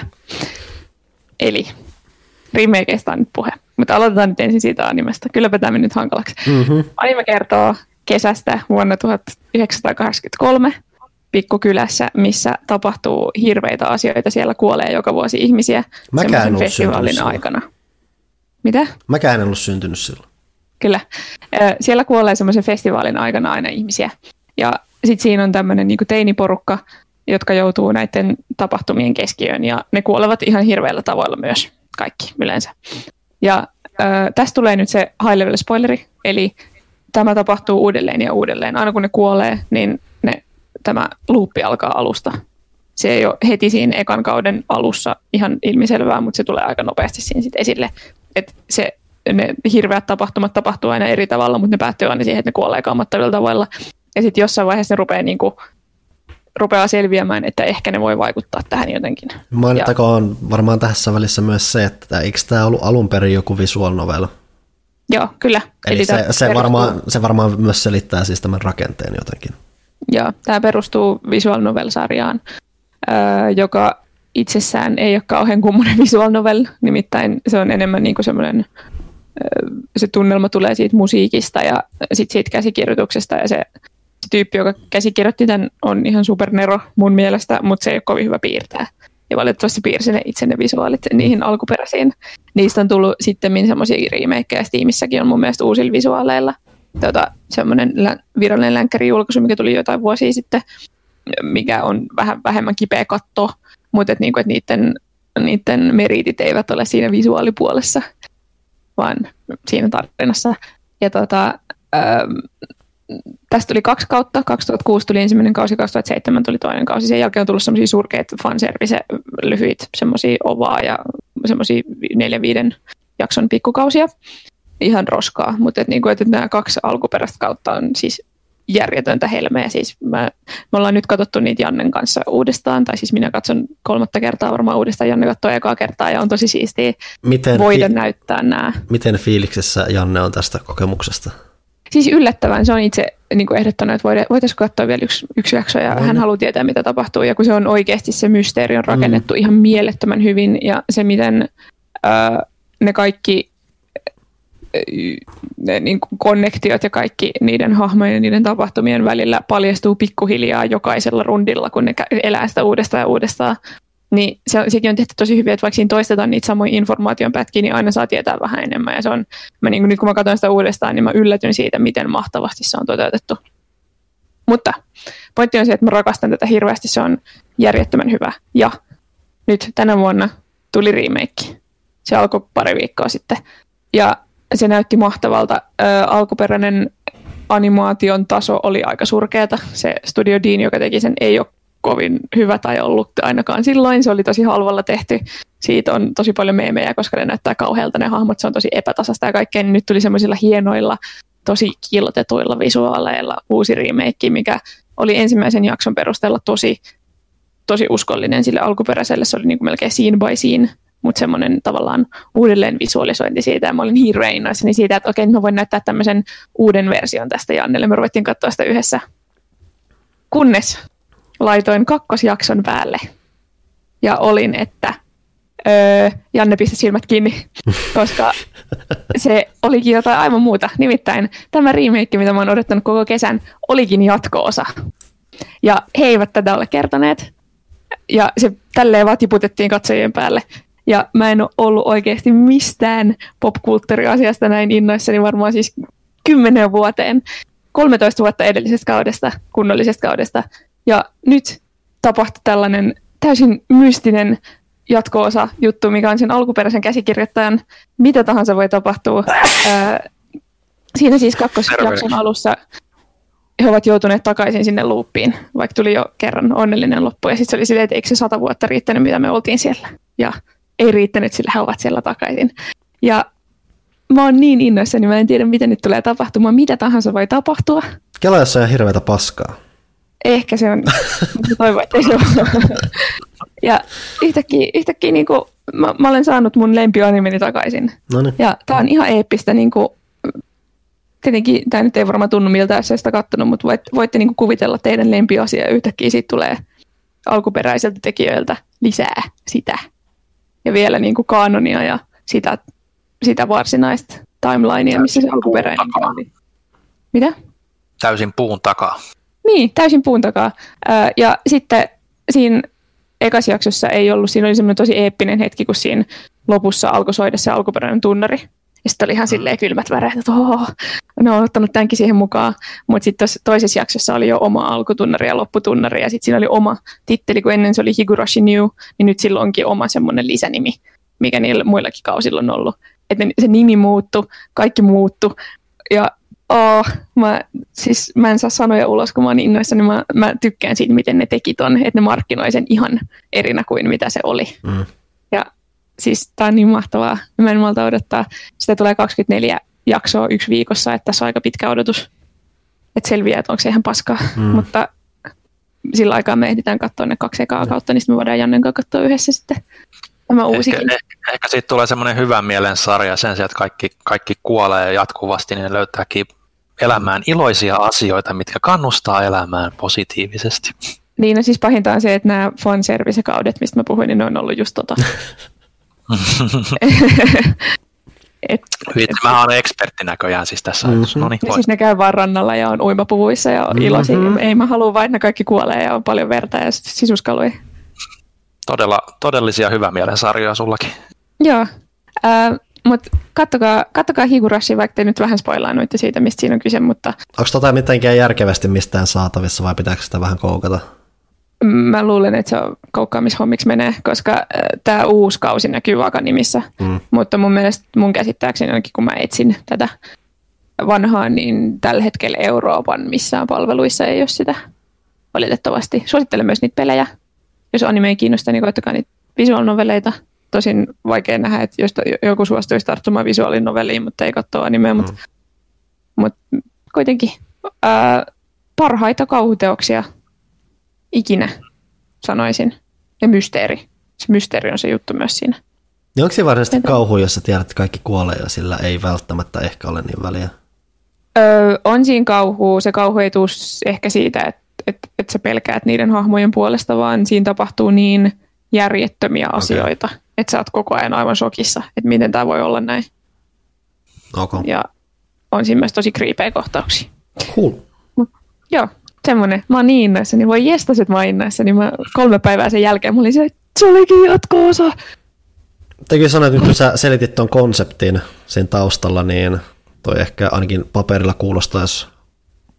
Eli remakeista on nyt puhe. Mutta aloitetaan nyt ensin siitä animesta. Kylläpä tämä meni nyt hankalaksi. Mm-hmm. Anime kertoo kesästä vuonna tuhatyhdeksänsataakahdeksankymmentäkolme pikkukylässä, missä tapahtuu hirveitä asioita. Siellä kuolee joka vuosi ihmisiä semmoisen festivaalin aikana. Mitä? Mäkään en ollut syntynyt silloin. Kyllä. Siellä kuolee semmoisen festivaalin aikana aina ihmisiä. Ja sitten siinä on tämmöinen niinku teiniporukka, jotka joutuu näiden tapahtumien keskiöön. Ja ne kuolevat ihan hirveillä tavoilla myös. Kaikki yleensä. Ja äh, tässä tulee nyt se high level spoileri, eli tämä tapahtuu uudelleen ja uudelleen. Aina kun ne kuolee, niin ne, tämä luuppi alkaa alusta. Se ei ole heti siinä ekan kauden alussa ihan ilmiselvää, mutta se tulee aika nopeasti siinä sit esille. Et se, ne hirveät tapahtumat tapahtuu aina eri tavalla, mutta ne päättyy aina siihen, että ne kuolee kammattavilla tavalla. Ja sitten jossain vaiheessa ne rupeaa, niinku, rupeaa selviämään, että ehkä ne voi vaikuttaa tähän jotenkin. Mainittakoon ja varmaan tässä välissä myös se, että eikö tämä ollut alun perin joku visual novel? Joo, kyllä. Eli, Eli se, se, varmaan, se varmaan myös selittää siis tämän rakenteen jotenkin. Joo, tämä perustuu visual novel-sarjaan, joka itsessään ei ole kauhean kummonen visual novel. Nimittäin se on enemmän niin kuin semmoinen, se tunnelma tulee siitä musiikista ja sit siitä käsikirjoituksesta. Ja se tyyppi, joka käsikirjoitti tämän, on ihan supernero mun mielestä, mutta se ei ole kovin hyvä piirtää. Ja valitettavasti piirsi ne itse ne visuaalit niihin alkuperäisiin. Niistä on tullut sittemmin semmoisia remakeja. Steamissäkin on mun mielestä uusilla visuaaleilla. Tota, semmoinen virallinen länkkärijulkaisu, mikä tuli jotain vuosia sitten, mikä on vähän vähemmän kipeä katto, mutta et niinku, et niiden, niiden meriitit eivät ole siinä visuaalipuolessa, vaan siinä tarinassa. Ja tota, ähm, tästä tuli kaksi kautta, kaksituhattakuusi tuli ensimmäinen kausi, kaksituhattaseitsemän tuli toinen kausi. Sen jälkeen on tullut semmoisia surkeita fanservice-lyhyitä, semmoisia ovaa ja semmoisia neljä viiden jakson pikkukausia. Ihan roskaa, mutta niinku, nämä kaksi alkuperäistä kautta on siis järjetöntä helmeä. Siis mä, me ollaan nyt katsottu niitä Jannen kanssa uudestaan, tai siis minä katson kolmatta kertaa varmaan uudestaan, Janne katsoo ekaa kertaa, ja on tosi siistiä miten voida fi- näyttää nämä. Miten fiiliksessä Janne on tästä kokemuksesta? Siis yllättävän, se on itse niin kuin ehdottanut, että voitaisiin katsoa vielä yksi, yksi jakso ja on. Hän haluaa tietää, mitä tapahtuu. Ja kun se on oikeasti se mysteeri on rakennettu mm. ihan mielettömän hyvin ja se, miten äh, ne kaikki äh, ne, niin kuin konnektiot ja kaikki niiden hahmojen ja niiden tapahtumien välillä paljastuu pikkuhiljaa jokaisella rundilla, kun ne elää sitä uudestaan ja uudestaan. Niin se, sekin on tehty tosi hyvin, että vaikka siinä toistetaan niitä samoja informaation pätkiä, niin aina saa tietää vähän enemmän. Ja se on, mä niin, nyt kun mä katson sitä uudestaan, niin mä yllätyn siitä, miten mahtavasti se on toteutettu. Mutta pointti on se, että mä rakastan tätä hirveästi, se on järjettömän hyvä. Ja nyt tänä vuonna tuli remake. Se alkoi pari viikkoa sitten. Ja se näytti mahtavalta. Ö, alkuperäinen animaation taso oli aika surkeata. Se Studio Dean, joka teki sen, ei ole kovin hyvä tai ollut ainakaan silloin. Se oli tosi halvalla tehty. Siitä on tosi paljon meemejä, koska ne näyttää kauhealta ne hahmot. Se on tosi epätasasta ja kaikkea. Niin nyt tuli semmoisilla hienoilla, tosi kiillotetuilla visuaaleilla uusi remake, mikä oli ensimmäisen jakson perusteella tosi, tosi uskollinen sille alkuperäiselle. Se oli niin kuin melkein scene by scene, mutta semmoinen tavallaan uudelleen visualisointi siitä. Ja mä olin hirveän innoissani siitä, että okei, nyt mä voin näyttää tämmöisen uuden version tästä Jannelle. Me ruvettiin katsoa sitä yhdessä. Kunnes laitoin kakkosjakson päälle ja olin, että öö, Janne pisti silmät kiinni, koska se olikin jotain aivan muuta. Nimittäin tämä remake, mitä mä oon odottanut koko kesän, olikin jatko-osa. Ja he eivät tätä ole kertoneet. Ja se tälleen vaan tiputettiin katsojien päälle. Ja mä en ole ollut oikeasti mistään popkulttuuriasiasta näin innoissani varmaan siis kymmenen vuoteen. kolmetoista vuotta edellisestä kaudesta, kunnollisesta kaudesta. Ja nyt tapahtui tällainen täysin mystinen jatko-osa juttu, mikä on sen alkuperäisen käsikirjoittajan. Mitä tahansa voi tapahtua. Ää, siinä siis kakkosjakson alussa he ovat joutuneet takaisin sinne loopiin, vaikka tuli jo kerran onnellinen loppu. Ja sitten se oli silleen, että eikö se sata vuotta riittänyt, mitä me oltiin siellä. Ja ei riittänyt, sillä he ovat siellä takaisin. Ja mä oon niin innoissani, mä en tiedä, miten nyt tulee tapahtumaan. Mitä tahansa voi tapahtua. Kela jossain hirveätä paskaa. Ehkä se on, toivon, että ei se ole. Ja yhtäkkiä, yhtäkkiä niin kuin, mä, mä olen saanut mun lempianimeni takaisin. Noniin. Ja tää on ihan eeppistä, niin kuin, tietenkin tää nyt ei varmaan tunnu miltä, jos ei sitä kattonut, mutta voit, voitte niin kuin kuvitella teidän lempiasia ja yhtäkkiä siitä tulee alkuperäiseltä tekijöiltä lisää sitä. Ja vielä niin kuin kaanonia ja sitä, sitä varsinaista timelinea, missä se alkuperäinen oli. Mitä? Täysin puun takaa. Niin, täysin puun takaa. Ja sitten siinä ekassa jaksossa ei ollut, siinä oli semmoinen tosi eeppinen hetki, kun siinä lopussa alkoi soida se alkuperäinen tunnari. Ja sitten oli ihan silleen kylmät väreet, että oho, ne on ottanut tämänkin siihen mukaan. Mutta sitten toisessa jaksossa oli jo oma alkutunnari ja lopputunnari. Ja sitten siinä oli oma titteli, kun ennen se oli Higurashi New, niin nyt sillä onkin oma semmoinen lisänimi, mikä niillä muillakin kausilla on ollut. Että se nimi muuttui, kaikki muuttui. Ja Oh, mä, siis mä en saa sanoja ulos, kun mä oon innoissa, niin mä, mä tykkään siitä, miten ne teki ton, että ne markkinoi sen ihan erinä kuin mitä se oli. Mm. Ja siis tää on niin mahtavaa. Mä en malta odottaa. Sitä tulee kaksikymmentäneljä jaksoa yksi viikossa, että tässä on aika pitkä odotus. Että selviää, että onko se ihan paskaa. Mm. Mutta sillä aikaa me ehditään katsoa ne kaksi ekaa kautta, niin sitten me voidaan Jannen kanssa katsoa yhdessä sitten. Ehkä, ehkä, ehkä siitä tulee semmoinen hyvän mielen sarja sen sijaan, että kaikki, kaikki kuolee jatkuvasti, niin ne löytääkin elämään iloisia asioita, mitkä kannustaa elämään positiivisesti. Niin, no siis pahinta on se, että nämä fanservice-kaudet, mistä mä puhuin, niin ne on ollut just tota. et, et, mä oon ekspertti näköjään siis tässä ajatussa. Mm-hmm. No niin, siis ne käy vaan rannalla ja on uimapuvuissa ja on iloisia. Mm-hmm. Ei mä halua vain, että ne kaikki kuolee ja on paljon verta ja sisuskaluja. Todella, todellisia hyvä mielen sarjoja sullakin. Joo, äh, mutta kattokaa, kattokaa Higurashi, vaikka te nyt vähän spoilaannuitte siitä, mistä siinä on kyse, mutta onko tota mitenkään järkevästi mistään saatavissa vai pitääkö sitä vähän koukata? Mä luulen, että se on koukkaamishommiksi menee, koska äh, tämä uusi kausi näkyy Vakanimissä, mm. mutta mun mielestä mun käsittääkseni ainakin, kun mä etsin tätä vanhaa, niin tällä hetkellä Euroopan missään palveluissa ei ole sitä valitettavasti. Suosittelen myös niitä pelejä. Jos anime ei kiinnosta, niin koettakaa niitä visuaalnoveleita. Tosin vaikea nähdä, että jos joku suostuisi tarttumaan visuaalinovelliin, mutta ei katsoa animea. Mutta, mm. mutta kuitenkin ää, parhaita kauhuteoksia ikinä, sanoisin. Ja mysteeri. Se mysteeri on se juttu myös siinä. Niin onko se varsinaisesti kauhu, jossa tiedät, että kaikki kuolee ja sillä ei välttämättä ehkä ole niin väliä? Öö, on siinä kauhua. Se kauhu ei tule ehkä siitä, että et, et sä pelkäät niiden hahmojen puolesta, vaan siinä tapahtuu niin järjettömiä okay. asioita, että sä oot koko ajan aivan shokissa, että miten tää voi olla näin. Okay. Ja on siinä myös tosi kriipejä kohtauksia. Cool. Mut, joo, semmonen. Mä oon niin innoissani. Voi jestas, että mä oon innoissani. Mä kolme päivää sen jälkeen mulla oli se, että se olikin jatko-osa. Täytyy sanoa, että nyt kun sä selitit ton konseptin sen taustalla, niin toi ehkä ainakin paperilla kuulostaisi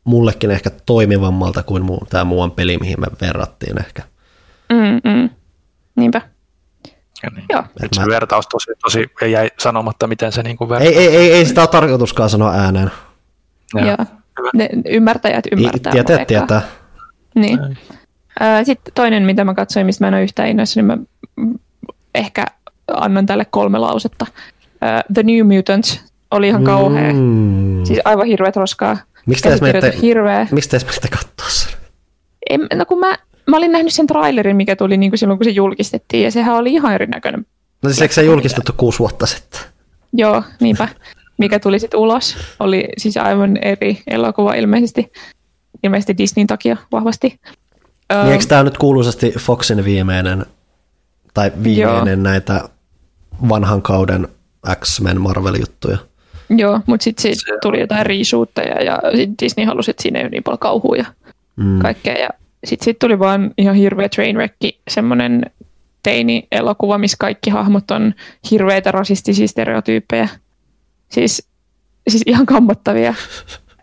mullekin ehkä toimivammalta kuin muu, tämä muuan peli, mihin me verrattiin ehkä. Mm, mm. Niinpä. Ja niin. Joo. Nyt se mä... vertaus tosi, tosi ei jäi sanomatta, miten se niin kuin vertaus. Ei, ei, ei, ei sitä ole tarkoituskaan sanoa ääneen. Joo. Joo. Ne ymmärtäjät ymmärtää. Tietää, tietää. Niin. Sitten toinen, mitä mä katsoin, mistä mä en ole yhtään innoissa, niin mä ehkä annan tälle kolme lausetta. The New Mutants oli ihan kauhea. Mm. Siis aivan hirveät roskaa. Miksi te menette katsoa sen? No kun mä, mä olin nähnyt sen trailerin, mikä tuli niin kuin silloin, kun se julkistettiin, ja sehän oli ihan erinäköinen. No siis eikö se julkistettu kuusi vuotta sitten? Joo, niinpä. Mikä tuli sitten ulos. Oli siis aivan eri elokuva ilmeisesti. Ilmeisesti Disneyn takia vahvasti. Niin eikö tämä nyt kuuluisasti Foxin viimeinen, tai viimeinen Joo. näitä vanhan kauden X-Men Marvel-juttuja? Joo, mutta sitten siitä tuli jotain riisuutteja ja sitten Disney halusi, että siinä ei ole niin paljon kauhua ja mm. kaikkea. Ja sitten siitä tuli vaan ihan hirveä trainwreck, semmoinen teini-elokuva, missä kaikki hahmot on hirveitä rasistisia stereotyyppejä. Siis, siis ihan kammottavia.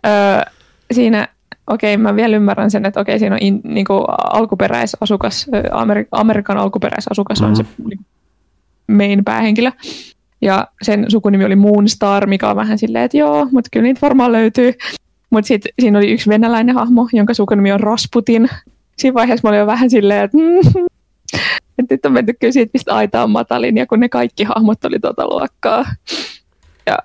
Öö, siinä, okei, okay, mä vielä ymmärrän sen, että okei, okay, siinä on in, niinku alkuperäisasukas, Ameri- Amerikan alkuperäisasukas mm-hmm. on se main päähenkilö. Ja sen sukunimi oli Moonstar, mikä on vähän silleen, että joo, mutta kyllä niitä varmaan löytyy. Mutta sitten siinä oli yksi venäläinen hahmo, jonka sukunimi on Rasputin. Siinä vaiheessa mä olin jo vähän silleen, että mm, et nyt on menty kyllä siitä, mistä aita on matalin, ja kun ne kaikki hahmot oli tota luokkaa. Ja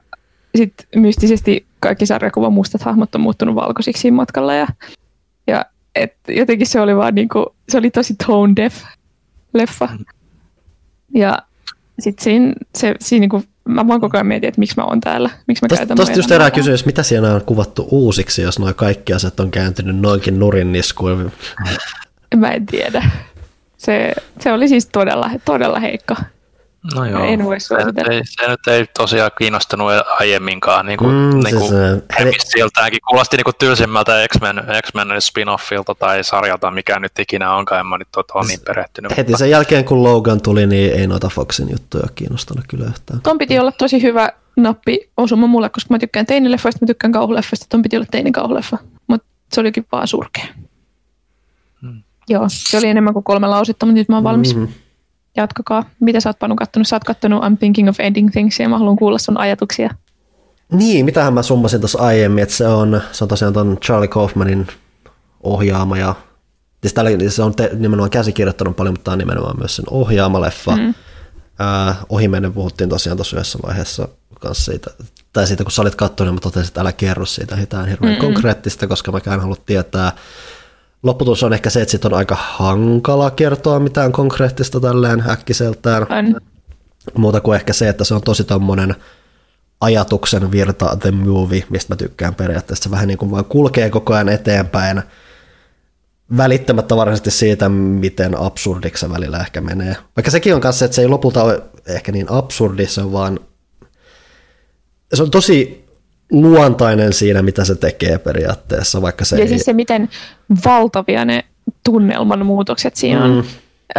sitten mystisesti kaikki sarjakuvan mustat hahmot on muuttunut valkoisiksi siinä matkalla. Ja, ja et jotenkin se oli vaan niinku, se oli tosi tone deaf leffa. Ja... Sitten siinä, se, siinä niin kuin, mä voin koko ajan miettiä, että miksi mä oon täällä, miksi mä Tost, käytän Tuosta just erää kysyä, mitä siellä on kuvattu uusiksi, jos nuo kaikki asiat on kääntynyt noinkin nurin niskuun. Mä en tiedä. Se, se oli siis todella, todella heikka. No joo, en voi suositella. Se, se nyt ei tosiaan kiinnostanut aiemminkaan. Niin kuin, mm, niin kuin, se, se. Kuulosti niin kuin tylsimmältä X-Men, X-Men spin-offilta tai sarjalta, mikä nyt ikinä onkaan, en mä nyt ole niin perehtynyt. Heti mutta... sen jälkeen, kun Logan tuli, niin ei noita Foxin juttuja kiinnostanut kyllä yhtään. Ton piti olla tosi hyvä nappi osuma mulle, koska mä tykkään teinileffoista, mä tykkään kauhuleffoista, ton piti olla teinin kauhuleffa, mutta se olikin vaan surkea. Hmm. Joo, se oli enemmän kuin kolme lausetta, mutta nyt mä oon valmis. Mm-hmm. Jatkakaa. Mitä sä oot Panu kattonut? Sä oot kattonut I'm Thinking of Ending Things ja mä haluan kuulla sun ajatuksia. Niin, mitähän mä summasin tuossa aiemmin, että se on, se on tosiaan ton Charlie Kaufmanin ohjaama ja siis se on te, nimenomaan käsikirjoittanut paljon, mutta tämä on nimenomaan myös sen ohjaama leffa. Mm. Äh, Ohimennen puhuttiin tosiaan tuossa yhdessä vaiheessa kanssa siitä, tai siitä kun sä olit kattonut, niin mä totesin, että älä kerro siitä hitään hirveän Mm-mm. konkreettista, koska mäkään haluan tietää. Lopputulos on ehkä se, että sit on aika hankala kertoa mitään konkreettista tälleen äkkiseltään. On. Muuta kuin ehkä se, että se on tosi tommonen ajatuksen virta the movie, mistä mä tykkään periaatteessa. Se vähän niin kuin vaan kulkee koko ajan eteenpäin välittämättä varsinaisesti siitä, miten absurdiksi se välillä ehkä menee. Vaikka sekin on kanssa se, että se ei lopulta ole ehkä niin absurdi, se on vaan... Se on tosi... luontainen siinä, mitä se tekee periaatteessa, vaikka se ja ei... siis se, miten valtavia ne tunnelman muutokset siinä on mm.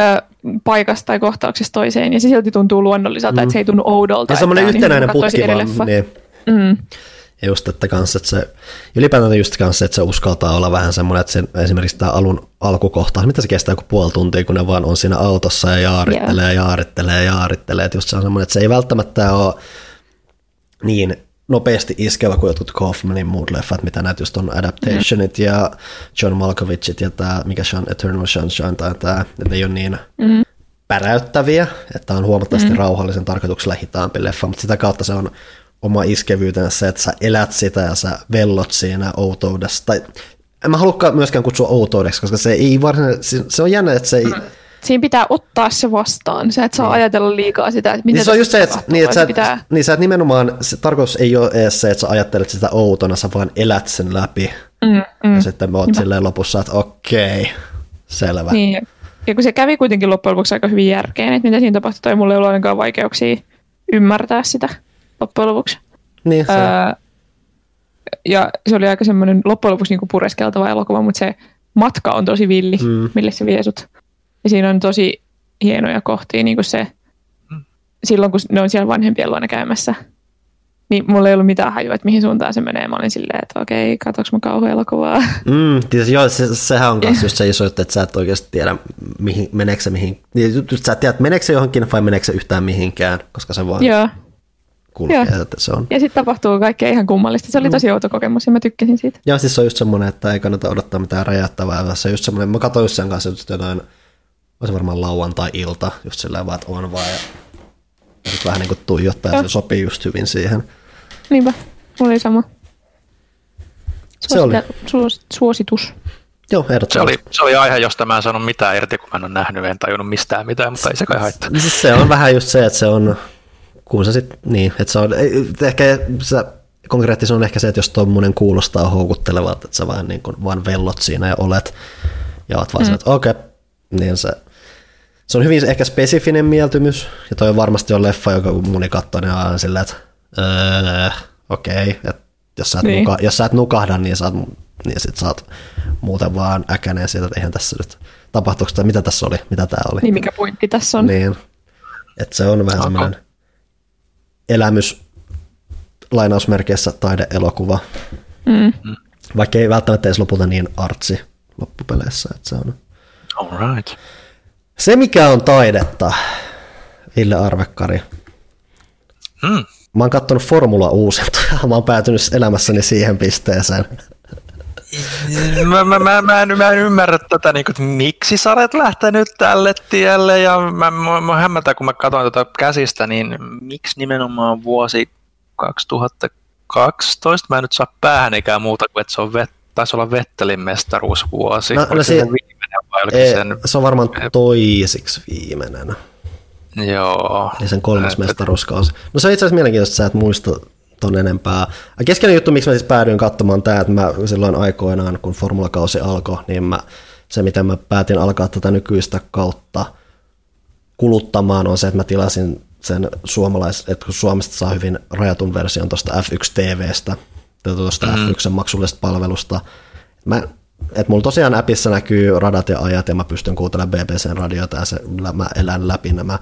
ö, paikasta tai kohtauksesta toiseen, ja se silti tuntuu luonnolliselta, mm. että se ei tunnu oudolta. Ja semmoinen yhtenäinen niin putki vaan, niin. Mm. Ja just, että kanssa, että se... Ylipäätään just kanssa, että se uskaltaa olla vähän semmoinen, että se, esimerkiksi tämä alun alkukohtaus, mitä se kestää joku puoli tuntia, kun ne vaan on siinä autossa ja jaarittelee yeah. ja jaarittelee ja jaarittelee. Että just se on semmoinen, että se ei välttämättä ole niin... nopeasti iskevä kuin jotkut Kaufmanin muut leffat, mitä näet just on Adaptationit mm-hmm. ja John Malkovichit ja tämä, mikä on Eternal Sunshine tai tämä, että ei ole niin mm-hmm. päräyttäviä, että on huomattavasti mm-hmm. rauhallisen tarkoituksella hitaampi leffa, mutta sitä kautta se on oma iskevyytensä, että sä elät sitä ja sä vellot siinä outoudessa. Tai en mä halukkaan myöskään kutsua outoudeksi, koska se ei varsinaisesti, se on jännä, että se ei, mm-hmm. siinä pitää ottaa se vastaan. Sä et saa ajatella liikaa sitä, että mitä niin se on just se, että niin, et sä, niin sä et nimenomaan, se tarkoitus ei ole edes se, että sä ajattelet sitä outona, sä vaan elät sen läpi. Mm, mm. Ja sitten mä oot Hyvä. silleen lopussa, että okei, selvä. Niin. Ja kun se kävi kuitenkin loppujen lopuksi aika hyvin järkeen, että mitä siinä tapahtui, tai mulla ei ollut ainakaan vaikeuksia ymmärtää sitä loppujen lopuksi. Niin, se. Öö, ja se oli aika semmoinen loppujen lopuksi niin kuin pureskeltava elokuva, mutta se matka on tosi villi, mm. mille se vie sut. Ja siinä on tosi hienoja kohtia, niin kuin se, silloin kun ne on siellä vanhempien luona käymässä, niin mulla ei ollut mitään hajua, että mihin suuntaan se menee. Mä olin silleen, että okei, katsoinko mä kauhuelokuvaa. Mm, tietysti, joo, se, sehän on myös just se iso, että sä et oikeasti tiedä, mihin, meneekö se mihin. Just, sä et tiedä, että meneekö se johonkin vai meneekö se yhtään mihinkään, koska se vaan joo. kulkee. Joo. Että se on. Ja sitten tapahtuu kaikkea ihan kummallista. Se oli tosi outo kokemus ja mä tykkäsin siitä. Joo, siis se on just semmoinen, että ei kannata odottaa mitään räjäyttävää. Se on just semmoinen, mä katsoin sen kanssa jotain, olisi varmaan lauantai-ilta, just silleen vaan, että on vaan ja sitten vähän niin kuin tuijottaa ja se sopii just hyvin siihen. Niinpä, mulla oli sama. Suosita, se oli. Suos, suositus. Joo, se oli, se oli aihe, josta mä en saanut mitään irti, kun mä en ole nähnyt, en tajunnut mistään mitään, mutta ei se kai haittaa. Siis se on vähän just se, että se on, kun sä sit, niin, että se on, ehkä sä, konkreettis on ehkä se, että jos tommonen kuulostaa houkuttelevalta, että sä vaan, niin kuin, vaan vellot siinä ja olet, ja oot vaan mm. sen, että okei, okay, niin se... Se on hyvin ehkä spesifinen mieltymys, ja toi on varmasti on leffa, joka moni katsoo, niin on silleen, että öö, okei, okay, että jos, niin. nuka- jos sä et nukahda, niin, sä oot, niin sit sä oot muuten vaan äkäneen siitä, että eihän tässä nyt tapahtuuko, tai mitä tässä oli, mitä tää oli. Niin, mikä pointti tässä on. Niin, että se on vähän semmoinen elämys lainausmerkeissä taideelokuva, mm. vaikka ei välttämättä edes lopulta niin artsi loppupeleissä, että se on. All right. Se, mikä on taidetta, Ville Arvekkari. Mm. Mä oon kattonut Formula uusintoja, mä oon päätynyt elämässäni siihen pisteeseen. Mä, mä, mä, mä, en, mä en ymmärrä tätä, niin kuin, miksi sä olet lähtenyt tälle tielle, ja mä, mä, mä hämmätän, kun mä katsoin tätä käsistä, niin miksi nimenomaan vuosi kaksituhattakaksitoista, mä en nyt saa päähän ikään muuta kuin, että se on vettä. Taisi olla Vettelin mestaruusvuosi. No, no se, ei, sen... se on varmaan toisiksi viimeinen. Joo. Eli sen kolmas mestaruuskausi. No se on itse asiassa mielenkiintoista, että sä et muista ton enempää. Keskeinen juttu, miksi mä siis päädyin katsomaan tää, että mä silloin aikoinaan, kun formulakausi alkoi, niin mä, se miten mä päätin alkaa tätä nykyistä kautta kuluttamaan on se, että mä tilasin sen suomalais, että kun Suomesta saa hyvin rajatun version tuosta F yksi T V:stä, tuosta mm. F yksi maksullisesta palvelusta. Mä, et mulla tosiaan appissa näkyy radat ja ajat, ja mä pystyn kuuntelemaan B B C:n radiota, ja se, mä elän läpi nämä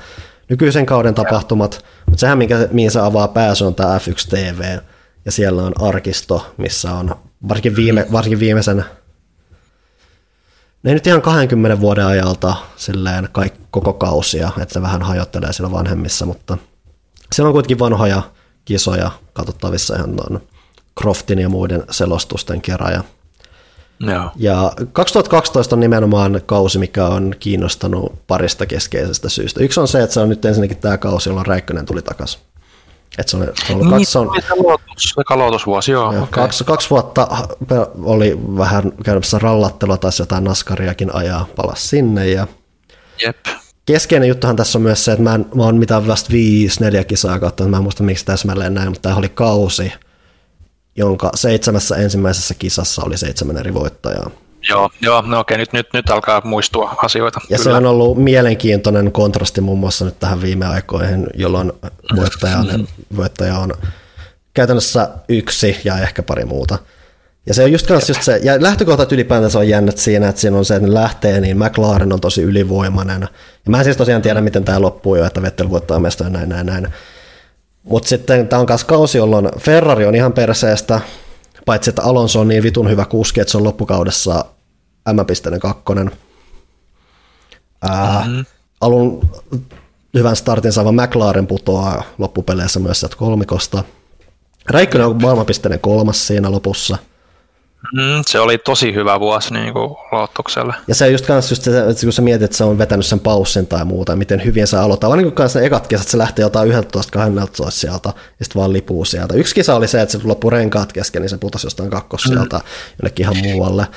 nykyisen kauden tapahtumat, mutta sehän, minkä, mihin se avaa pääsy, on tämä F yksi T V, ja siellä on arkisto, missä on varsinkin, viime, varsinkin viimeisen, ne nyt ihan kahdenkymmenen vuoden ajalta silleen kaikki, koko kausia, että se vähän hajottelee siellä vanhemmissa, mutta siellä on kuitenkin vanhoja kisoja katsottavissa ihan tuonne Croftin ja muiden selostusten kerran. Ja, no. ja kaksituhattakaksitoista on nimenomaan kausi, mikä on kiinnostanut parista keskeisestä syystä. Yksi on se, että se on nyt ensinnäkin tämä kausi, jolloin Räikkönen tuli takaisin. Että se oli ollut niin, kaksi, on, kaloitus, kaloitusvuosi, joo. joo okay. kaksi, kaksi vuotta oli vähän käynnissä rallattelua, tai jotain naskariakin ajaa, palas sinne. Ja Jep. Keskeinen juttuhan tässä on myös se, että mä, en, mä oon mitään vasta viisi, neljä kisaa kautta, mä en muista miksi täsmälleen näin, mutta tämä oli kausi, jonka seitsemässä ensimmäisessä kisassa oli seitsemän eri voittajaa. Joo, joo no okei, nyt, nyt, nyt alkaa muistua asioita. Ja kyllä. Se on ollut mielenkiintoinen kontrasti muun muassa nyt tähän viime aikoihin, jolloin voittaja, voittaja on käytännössä yksi ja ehkä pari muuta. Ja se on just, just se, ja lähtökohtat ylipäätänsä on jännät siinä, että siinä on se, että ne lähtee, niin McLaren on tosi ylivoimainen. Ja mä en siis tosiaan tiedä, miten tämä loppuu jo, että Vettel voittaa mestaruuden näin, näin, näin. Mutta sitten tämä on myös kausi, jolloin Ferrari on ihan perseestä, paitsi että Alonso on niin vitun hyvä kuski, että se on loppukaudessa M piste kaksi. Ää, mm-hmm. Alun hyvän startin saava McLaren putoaa loppupeleissä myös sieltä kolmikosta. Räikkönen on maailmanpisteinen kolmas siinä lopussa. Mm, se oli tosi hyvä vuosi niin kuin aloitukselle. Ja se on just kans just se, kun sä mietit, että se on vetänyt sen paussin tai muuta, miten hyvin se aloittaa. Vaan niin kuin kans ne ekat kesät, se lähtee jotain yksitoista kaksitoista sieltä, ja sitten vaan lipuu sieltä. Yksi kisa oli se, että se loppui renkaat kesken, niin se putosi jostain kakkos sieltä jonnekin ihan muualle.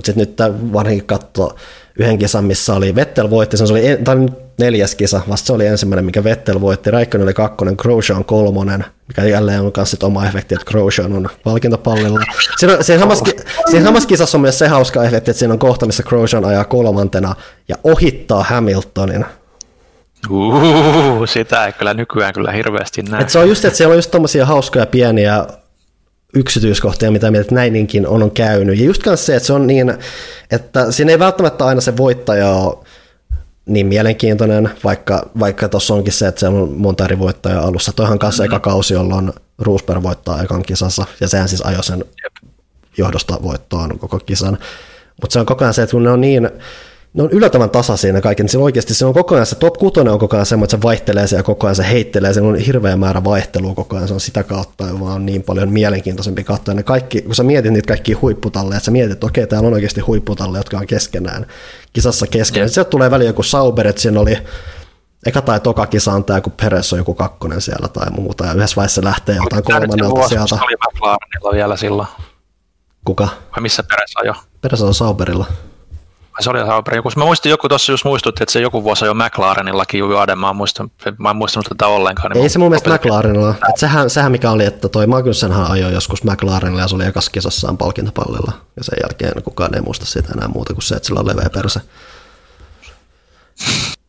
Mutta sitten nyt tämä vanhinkin katsoi yhden kisan, missä oli Vettel voitti, se oli en, neljäs kisa, vasta se oli ensimmäinen, mikä Vettel voitti. Räikkönen oli kakkonen, Grosjean kolmonen, mikä jälleen on kanssa oma efekti, että Grosjean on palkintopallilla. Siinä oh. hamassa kisassa on myös se hauska efekti, että siinä on kohta, missä Grosjean ajaa kolmantena ja ohittaa Hamiltonin. Uhuhu, sitä ei kyllä nykyään kyllä hirveästi näe. Et se on just, että siellä on just tommosia hauskoja pieniä yksityiskohtia, mitä mietit, näininkin on, on käynyt. Ja just se, että se on niin, että siinä ei välttämättä aina se voittaja ole niin mielenkiintoinen, vaikka, vaikka tuossa onkin se, että siellä on monta eri voittajaa alussa. Toihan kanssa mm-hmm. eka kausi, jolloin Rosberg voittaa ekan kisassa, ja sehän siis ajoi sen johdosta voittoon koko kisan. Mutta se on koko ajan se, että kun ne on niin... Ne on yllättävän tasa siinä kaiken, niin oikeasti se on koko ajan se top kuusi on koko ajan semmoinen, että se vaihtelee ja koko ajan se heittelee, se on hirveä määrä vaihtelua koko ajan, se on sitä kautta, vaan on niin paljon mielenkiintoisempi katsoa. Ne kaikki, kun sä mietit niitä kaikkia huipputalleja, että sä mietit, että okei, täällä on oikeasti huipputalleja, jotka on keskenään, kisassa keskenään. Sitten sieltä tulee väliin joku Sauber, että siinä oli eka tai toka kisa on tämä, kun Peres on joku kakkonen siellä tai muuta, ja yhdessä vaiheessa lähtee jotain kolmannelta sieltä. Oli McLarenilla vielä silloin. Kuka? Vai missä Peres on jo? Peres on Sauberilla. Se oli Sauberin. Mä muistin joku, tuossa just muistutti, että se joku vuosi jo McLarenillakin juoden. Mä en muistanut, mä en muistanut tätä ollenkaan. Niin ei se mun mielestä McLarenilla. Sehän, sehän mikä oli, että toi Magnussenhan ajoi joskus McLarenilla ja se oli ekas kisassaan palkintopallilla. Ja sen jälkeen kukaan ei muista siitä enää muuta kuin se, että sillä on leveä perse.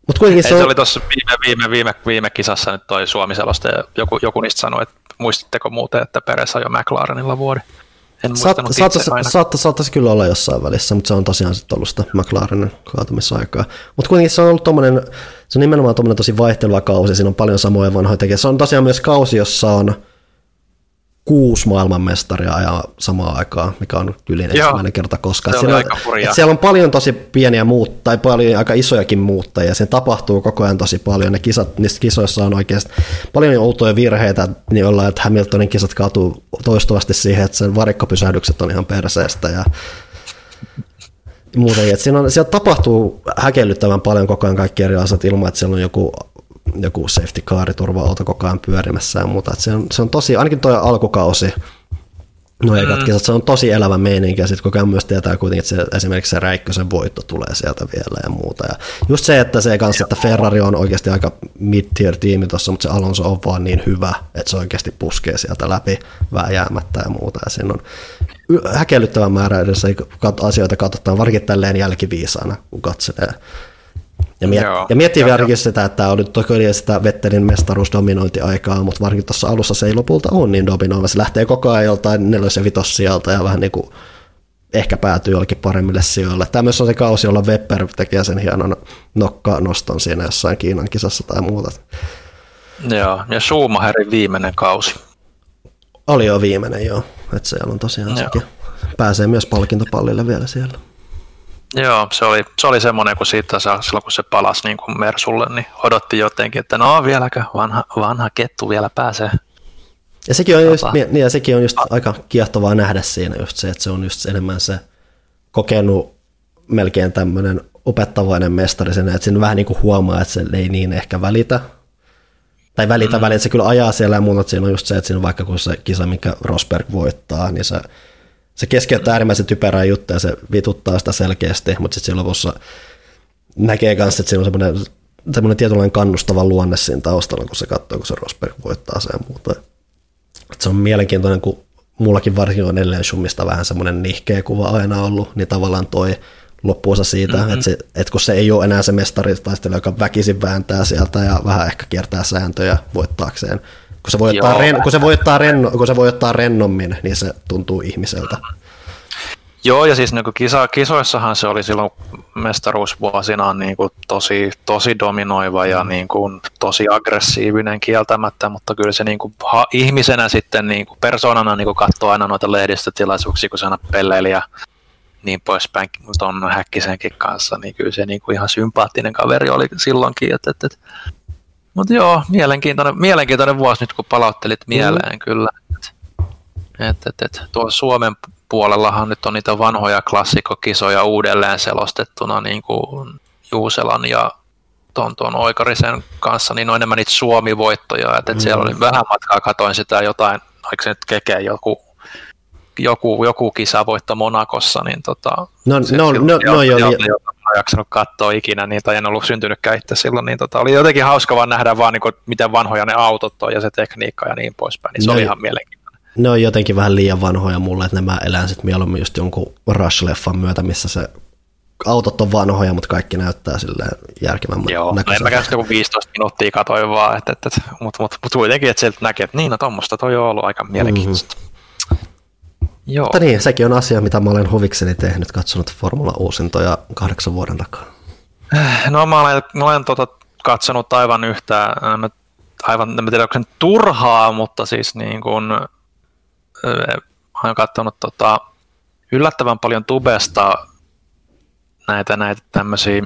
Mut kuitenkin se, on... se oli tuossa viime, viime, viime, viime kisassa nyt toi Suomi-selosta ja joku, joku niistä sanoi, että muistitteko muuten, että Peres ajoi McLarenilla vuoden. Saattaisi kyllä olla jossain välissä, mutta se on tosiaan sitten ollut sitä McLarenin kaatumisaikaa. Mutta kuitenkin se on ollut tommonen, se on nimenomaan tommonen tosi vaihteleva kausi, siinä on paljon samoja vanhoja tekijöitä. Se on tosiaan myös kausi, jossa on kuusi maailmanmestaria ja samaan aikaan, mikä on yli ensimmäinen kerta koskaan. Siellä on, siellä on paljon tosi pieniä muuttajia, tai paljon aika isojakin muuttajia, siinä tapahtuu koko ajan tosi paljon, ne kisat, niissä kisoissa on oikeasti paljon outoja virheitä, niin ollaan, että Hamiltonin kisat kaatuu toistuvasti siihen, että sen varikkopysähdykset on ihan perseestä ja muutenkin. Siinä on, siellä tapahtuu häkellyttävän paljon koko ajan kaikki eri asiat ilman, että siellä on joku joku safety car, turva-auto koko ajan pyörimässä ja muuta. Se on, se on tosi, ainakin tuo alkukausi, no ei katkisa, se on tosi elävä meininki ja sitten koko ajan myös tietää kuitenkin, että se, esimerkiksi se Räikkösen voitto tulee sieltä vielä ja muuta. Ja just se, että se kanssa, että Ferrari on oikeasti aika mid-tier tiimi tuossa, mutta se Alonso on vaan niin hyvä, että se oikeasti puskee sieltä läpi vääjäämättä ja muuta. Ja siinä on häkellyttävä määrä edessä asioita katsotaan, varsinkin tälleen jälkiviisaana, kun katselee. Ja, miet- ja miettii vieläkin sitä, että tämä oli toki sitä Vettelin mestaruusdominointiaikaa, mutta varsinkin tuossa alussa se ei lopulta ole niin dominoiva. Se lähtee koko ajan joltain neljäs ja vitos sieltä ja vähän niin kuin ehkä päätyy jollekin paremmille sijoille. Tämä myös on se kausi, jolla Webber tekee sen hienon nokkanoston siinä jossain Kiinan kisassa tai muuta. Joo, ja Schumacherin viimeinen kausi. Oli jo viimeinen, joo. Että siellä on tosiaan sekin. Pääsee myös palkintopallille vielä siellä. Joo, se oli, se oli semmoinen, kun siitä silloin kun se palasi niin kuin Mersulle, niin odotti jotenkin, että no vieläkö vanha, vanha kettu vielä pääsee. Ja sekin on just, niin, ja sekin on just aika kiehtovaa nähdä siinä just se, että se on just enemmän se kokenut melkein tämmöinen opettavainen mestari siinä, että siinä vähän niin kuin huomaa, että se ei niin ehkä välitä. Tai välitä mm. välitä, se kyllä ajaa siellä ja muuta, siinä on just se, että siinä vaikka kun se kisa, minkä Rosberg voittaa, niin se... Se keskeyttää äärimmäisen typerää juttuja, se vituttaa sitä selkeästi, mutta sitten siinä lopussa näkee myös, että siinä on semmoinen, semmoinen tietynlainen kannustava luonne siinä taustalla, kun se katsoo, kun se Rosberg voittaa sen ja muuta. Et se on mielenkiintoinen, kun mullakin varsinkin on edelleen Schumista vähän semmoinen nihkeä kuva aina ollut, niin tavallaan toi loppuosa siitä, mm-hmm. että et kun se ei ole enää se mestari taistelu, joka väkisin vääntää sieltä ja vähän ehkä kiertää sääntöjä voittaakseen. Kun se, voi ottaa Joo, ren, kun, se voi ottaa renno, kun se voi ottaa rennommin, niin se tuntuu ihmiseltä. Joo, ja siis niin kuin kisa, kisoissahan se oli silloin mestaruusvuosina niin kuin tosi, tosi dominoiva ja niin kuin tosi aggressiivinen kieltämättä, mutta kyllä se niin kuin ha, ihmisenä sitten niin kuin persoonana niin kuin katsoo aina noita lehdistötilaisuuksia, kun se aina pelleili ja niin poispäin tuon Häkkisenkin kanssa, niin kyllä se niin kuin ihan sympaattinen kaveri oli silloinkin, että... että mutta joo, mielenkiintoinen, mielenkiintoinen vuosi nyt, kun palauttelit mieleen mm. kyllä. Et, et, et, tuo Suomen puolellahan nyt on niitä vanhoja klassikkokisoja uudelleen selostettuna niin kuin Juuselan ja tuon, tuon Oikarisen kanssa, niin on enemmän niitä Suomi-voittoja. Et, et mm. Siellä oli vähän matkaa, katoin sitä jotain, oliko se nyt kekeä joku joku, joku kisavoitto Monakossa, niin tota, no, no, silloin, no, jota, no, joo, jota, jota en jaksanut katsoa ikinä, niin, tai en ollut syntynytkään itse silloin, niin tota, oli jotenkin hauska vaan nähdä vaan, niin kuin, miten vanhoja ne autot on ja se tekniikka ja niin poispäin, niin se no, oli ihan mielenkiintoinen. Ne on jotenkin vähän liian vanhoja mulle, että nämä elän sitten mieluummin just jonkun Rush-leffan myötä, missä se autot on vanhoja, mutta kaikki näyttää silleen järkevämmän. Joo, no en mä käy joku viisitoista minuuttia katoin vaan, että, että, että, mutta mut, mut kuitenkin, että sieltä näkee, että niin, no tommoista toi on ollut aika mielenkiintoista. Mm-hmm. Joo. Mutta niin, sekin on asia, mitä mä olen huvikseni tehnyt, katsonut Formula-uusintoja kahdeksan vuoden takaa. No mä olen, mä olen tota, katsonut aivan yhtä, aivan, en tiedä, onko sen turhaa, mutta siis niin kuin, mä olen katsonut tota, yllättävän paljon tubesta näitä, näitä tämmöisiä,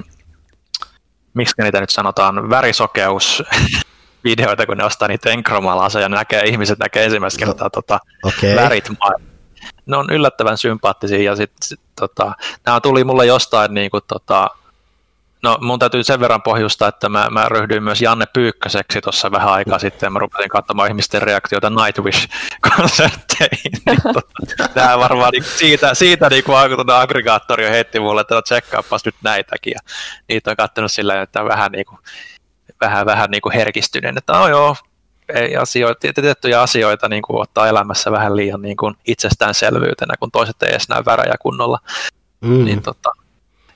miksi niitä nyt sanotaan, värisokeusvideoita, kun ne ostaa niitä enkromalaseja ja näkee, ihmiset näkee ensimmäistä kertaa no, tota, okay. värit maailmaa. Ne on yllättävän sympaattisia ja sit, sit, tota, nämä tuli mulle jostain niinku tota, no mun täytyy sen verran pohjusta, että mä, mä ryhdyin myös Janne Pyykköseksi tuossa vähän aikaa sitten. Mä rupesin katsomaan ihmisten reaktioita Nightwish-konsertteihin. Niin, tota, tää varmaan niin, siitä, siitä niin, kun aggregaattori jo heitti mulle, että no tsekkaapas nyt näitäkin. Ja niitä on katsonut sillä tavalla, että vähän, niin kuin, vähän, vähän niin kuin herkistyneen, että no joo, ei asioita, tiettyjä asioita niin kuin ottaa elämässä vähän liian niin kuin itsestäänselvyytenä, kun toiset ei edes näy värejä kunnolla. Mm. Niin tota...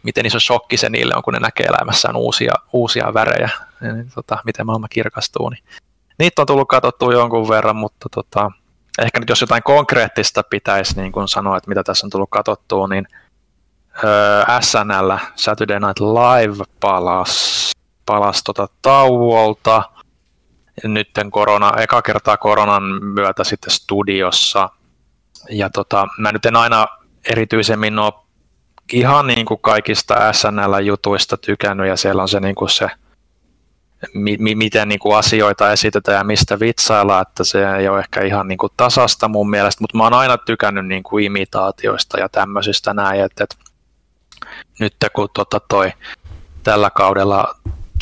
miten iso shokki se niille on, kun ne näkee elämässään uusia, uusia värejä, niin, tota, miten maailma kirkastuu. Niin. Niitä on tullut katsottua jonkun verran, mutta tota, ehkä nyt jos jotain konkreettista pitäisi niin kun sanoa, että mitä tässä on tullut katsottua, niin öö, S N L, Saturday Night Live, palasi palas, tota, tauolta. Nyt korona, eka kertaa koronan myötä sitten studiossa. Ja tota, mä nyt en aina erityisemmin ole ihan niin kuin kaikista S N L-jutuista tykännyt, ja siellä on se, niin kuin se mi- mi- miten niin kuin asioita esitetään ja mistä vitsaillaan, että se ei ole ehkä ihan niin kuin tasasta mun mielestä, mutta mä oon aina tykännyt niin kuin imitaatioista ja tämmöisistä näin, että, että nyt kun tota toi tällä kaudella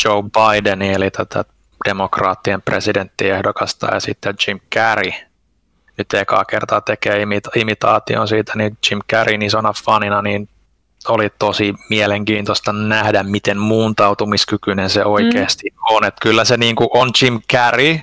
Joe Biden, eli tätä demokraattien presidenttiehdokasta, ja sitten Jim Carrey, nyt ekaa kertaa tekee imita- imitaation siitä, niin Jim Carreyn isona fanina, niin oli tosi mielenkiintoista nähdä, miten muuntautumiskykyinen se oikeasti mm. on. Että kyllä se niin kuin on Jim Carrey.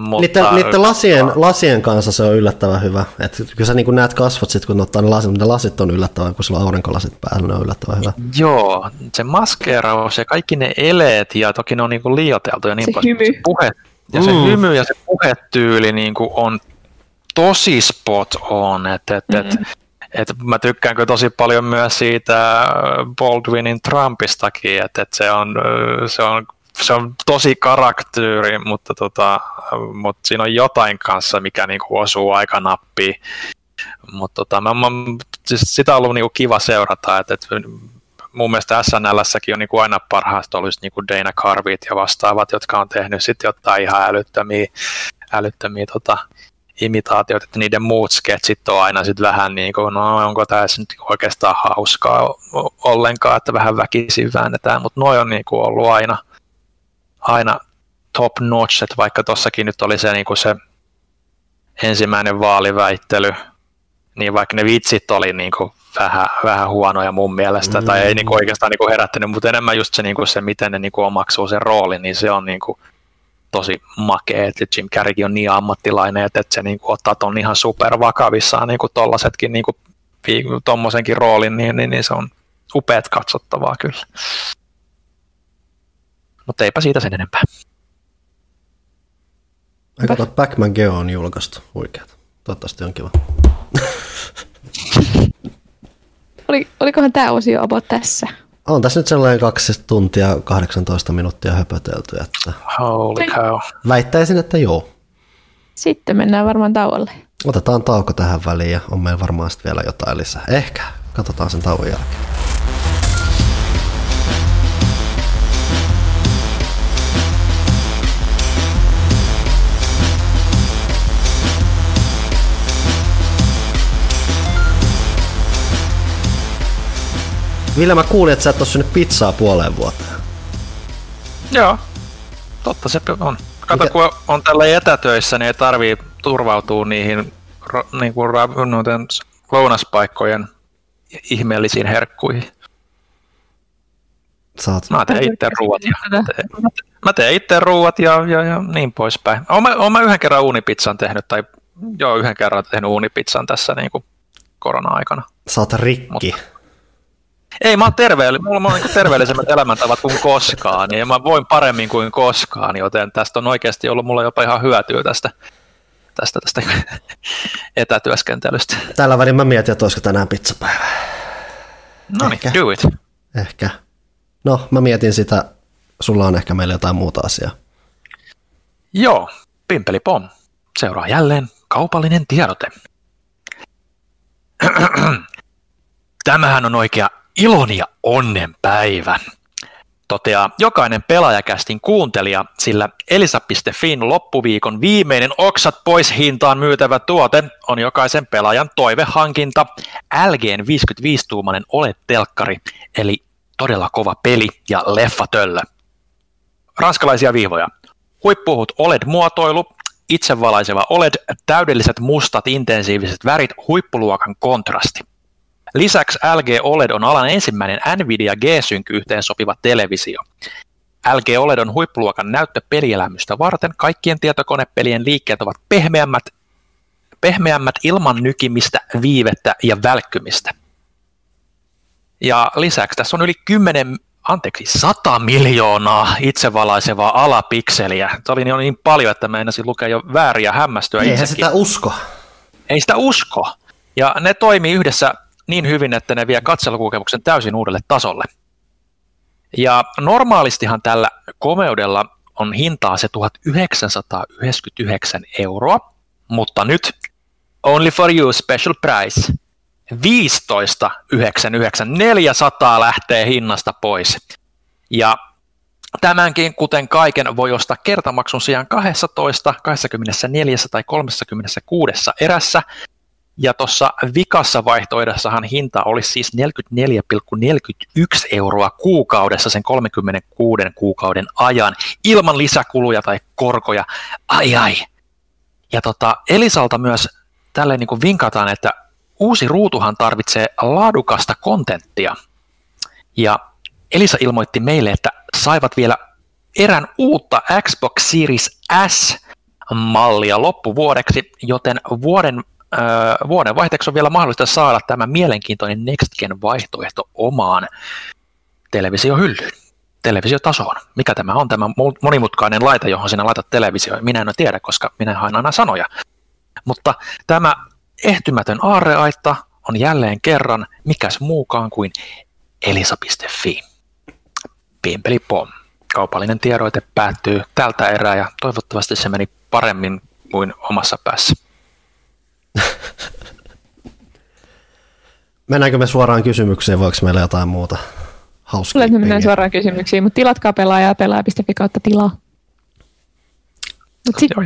Mutta... Niiden lasien, lasien kanssa se on yllättävän hyvä. Et kyllä sä niin kuin näet kasvot sitten, kun ottaa ne lasit, mutta ne lasit on yllättävän, kun sulla aurinkolasit päällä, ne on yllättävän hyvä. Joo, se maskeeraus ja kaikki ne eleet, ja toki ne on niin kuin liioiteltu ja niin paljon. Se puhe, ja mm. se hymy ja se puhetyyli niin kuin on tosi spot on, että... Et, mm. et, Et mä tykkään kyllä tosi paljon myös siitä Baldwinin Trumpistakin, että et se, on, se, on, se on tosi karaktyyri, mutta tota, mut siinä on jotain kanssa, mikä niinku osuu aika nappiin. Mut tota, mä, mä, siis sitä on ollut niinku kiva seurata. Et, et mun mielestä S N L:ssäkin on niinku aina parhaasta ollut niinku Dana Carveyt ja vastaavat, jotka on tehnyt sit jotain ihan älyttömiä... älyttömiä tota, imitaatioita, että niiden muut sketsit on aina sitten vähän niin kuin, no onko tässä nyt oikeastaan hauskaa ollenkaan, että vähän väkisin väännetään, mutta noi on niin kuin ollut aina, aina top notch, että vaikka tossakin nyt oli se, niin kuin se ensimmäinen vaaliväittely, niin vaikka ne vitsit oli niin kuin vähän, vähän huonoja mun mielestä, mm. tai ei niin kuin oikeastaan niin kuin herättänyt, mutta enemmän just se, niin kuin se miten ne niin kuin omaksuu sen roolin, niin se on niin kuin tosi makea, että Jim Carreykin on niin ammattilainen, että se niin kuin, ottaa ton ihan supervakavissaan niin kuin tollasetkin niin kuin, tommosenkin roolin, niin, niin, niin se on upeat katsottavaa kyllä. Mutta eipä siitä sen enempää. Mä katsotaan, Pac-Man Geo on julkaistu, huikeat. Toivottavasti on kiva. Oli, olikohan tää osio about tässä? On tässä nyt sellainen kaksi tuntia, kahdeksantoista minuuttia höpötelty, että holy cow. Väittäisin, että joo. Sitten mennään varmaan tauolle. Otetaan tauko tähän väliin ja on meillä varmaan sitten vielä jotain lisää. Ehkä. Katsotaan sen tauon jälkeen. Ville, mä kuulin, että sä et ole syönyt pizzaa puoleen vuoteen. Joo, totta se on. Kato, mikä? Kun on tällä etätöissä, niin ei tarvii turvautua niihin niin kuin noiden lounaspaikkojen ihmeellisiin herkkuihin. Saat. Mä teen itse ruuat ja, mä teen itse ruuat ja, ja, ja niin poispäin. Oon mä, oon mä yhden kerran uunipizzan tehnyt, tai joo, yhden kerran tehnyt uunipizzan tässä niin kuin korona-aikana. Sä oot rikki. Mut, ei, mä oon terveelli, mulla on niin kuin terveellisemmät elämäntavat kuin koskaan, ja mä voin paremmin kuin koskaan, joten tästä on oikeasti ollut mulla jopa ihan hyötyä tästä, tästä, tästä etätyöskentelystä. Tällä välin mä mietin, että olisiko tänään pizzapäivä. No niin, do it. Ehkä. No, mä mietin sitä. Sulla on ehkä meillä jotain muuta asiaa. Joo, pimpeli pom. Seuraa jälleen kaupallinen tiedote. Tämähän on oikea ilon ja onnen päivä, toteaa jokainen pelaajakästin kuuntelija, sillä Elisa piste fin loppuviikon viimeinen oksat pois hintaan myytävä tuote on jokaisen pelaajan toivehankinta, L G:n viisikymmentäviisi tuumainen O L E D-telkkari, eli todella kova peli ja leffatöllö. Ranskalaisia viivoja. Huippuhut O L E D-muotoilu, itsevalaiseva O L E D, täydelliset mustat intensiiviset värit, huippuluokan kontrasti. Lisäksi L G O L E D on alan ensimmäinen NVIDIA G-Sync yhteen sopiva televisio. L G O L E D on huippuluokan näyttö pelielämystä varten. Kaikkien tietokonepelien liikkeet ovat pehmeämmät, pehmeämmät ilman nykimistä, viivettä ja välkkymistä. Ja lisäksi tässä on yli kymmenen, anteeksi, sata miljoonaa itsevalaisevaa alapikseliä. Tämä oli niin paljon, että meinasin lukea jo vääriä hämmästyä itsekin. Eihän sitä usko. Ei sitä usko. Ja ne toimii yhdessä niin hyvin, että ne vie katselukokemuksen täysin uudelle tasolle. Ja normaalistihan tällä komeudella on hintaa se tuhatyhdeksänsataayhdeksänkymmentäyhdeksän euroa, mutta nyt only for you special price. viisitoista yhdeksänkymmentäyhdeksän, neljäsataa lähtee hinnasta pois. Ja tämänkin, kuten kaiken, voi ostaa kertamaksun sijaan kaksitoista, kaksikymmentäneljä tai kolmekymmentäkuusi erässä. Ja tuossa vikassa vaihtoehdossahan hinta olisi siis neljäkymmentäneljä pilkku neljäkymmentäyksi euroa kuukaudessa sen kolmekymmentäkuuden kuukauden ajan, ilman lisäkuluja tai korkoja. Ai ai. Ja tota, Elisalta myös tälleen niin kuin vinkataan, että uusi ruutuhan tarvitsee laadukasta kontenttia. Ja Elisa ilmoitti meille, että saivat vielä erään uutta Xbox Series S-mallia loppuvuodeksi, joten vuoden Vuoden vaihteeksi on vielä mahdollista saada tämä mielenkiintoinen Next Gen vaihtoehto omaan televisiohyllyyn, televisiotasoon. Mikä tämä on tämä monimutkainen laite, johon sinä laitat televisioon? Minä en tiedä, koska minä haen aina sanoja. Mutta tämä ehtymätön aarreaitta on jälleen kerran mikäs muukaan kuin elisa piste fi. Pimpeli pom. Kaupallinen tiedote päättyy tältä erää ja toivottavasti se meni paremmin kuin omassa päässä. Mennäänkö me suoraan kysymykseen, voiko meillä jotain muuta hauskaa? Tulee, me mennään suoraan kysymyksiin, mutta tilatkaa pelaajaa pelaaja piste fi kautta tilaa.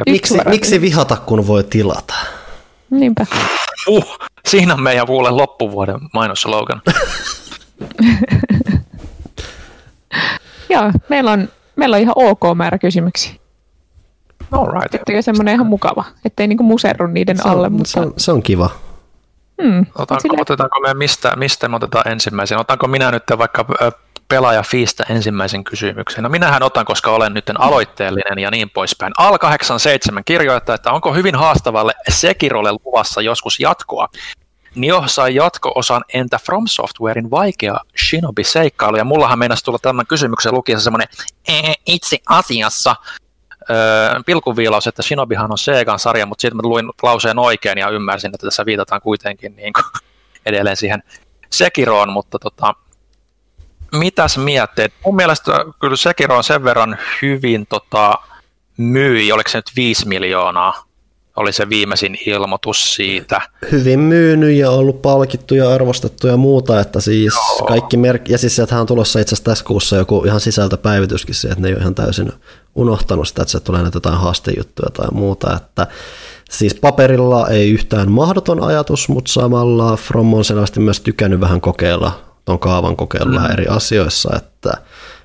Miksi, miksi vihata, kun voi tilata? Niinpä. Uh, siinä on meidän vuoden loppuvuoden mainosslogan. Joo, meillä on, meillä on ihan ok määrä kysymyksiä. Alright. Tiettikö semmoinen ihan mukava, ettei niinku muserru niiden se on, alle. Mutta... Se, on, se on kiva. Hmm. Otanko, sillä... Otetaanko me mistä, mistä me otetaan ensimmäisen? Otanko minä nyt vaikka pelaajafiistä ensimmäisen kysymyksen? No minähän otan, koska olen nyt aloitteellinen ja niin poispäin. Al kahdeksankymmentäseitsemän kirjoittaa, että onko hyvin haastavalle Sekirolle luvassa joskus jatkoa? Nioh sai jatko-osan, entä From Softwarein vaikea Shinobi-seikkailu? Ja mullahan meinasi tulla tämän kysymyksen lukiessa semmoinen itse asiassa pilkunviilaus, että Shinobihan on Segan sarja, mutta sitten mä luin lauseen oikein ja ymmärsin, että tässä viitataan kuitenkin niin kuin edelleen siihen Sekiroon, mutta tota, mitäs mietteet? Mun mielestä kyllä Sekiro on sen verran hyvin tota, myi, oliko se nyt viisi miljoonaa, oli se viimeisin ilmoitus siitä. Hyvin myynyt ja ollut palkittu ja arvostettu ja muuta, että siis Joo. kaikki merk... Ja siis sieltähän on tulossa itse asiassa tässä kuussa joku ihan sisältöpäivityskin siihen, että ne ei ole ihan täysin unohtanut sitä, että se tulee nyt jotain haastejuttuja tai muuta, että siis paperilla ei yhtään mahdoton ajatus, mutta samalla From on selvästi myös tykännyt vähän kokeilla, ton kaavan kokeilla mm. eri asioissa, että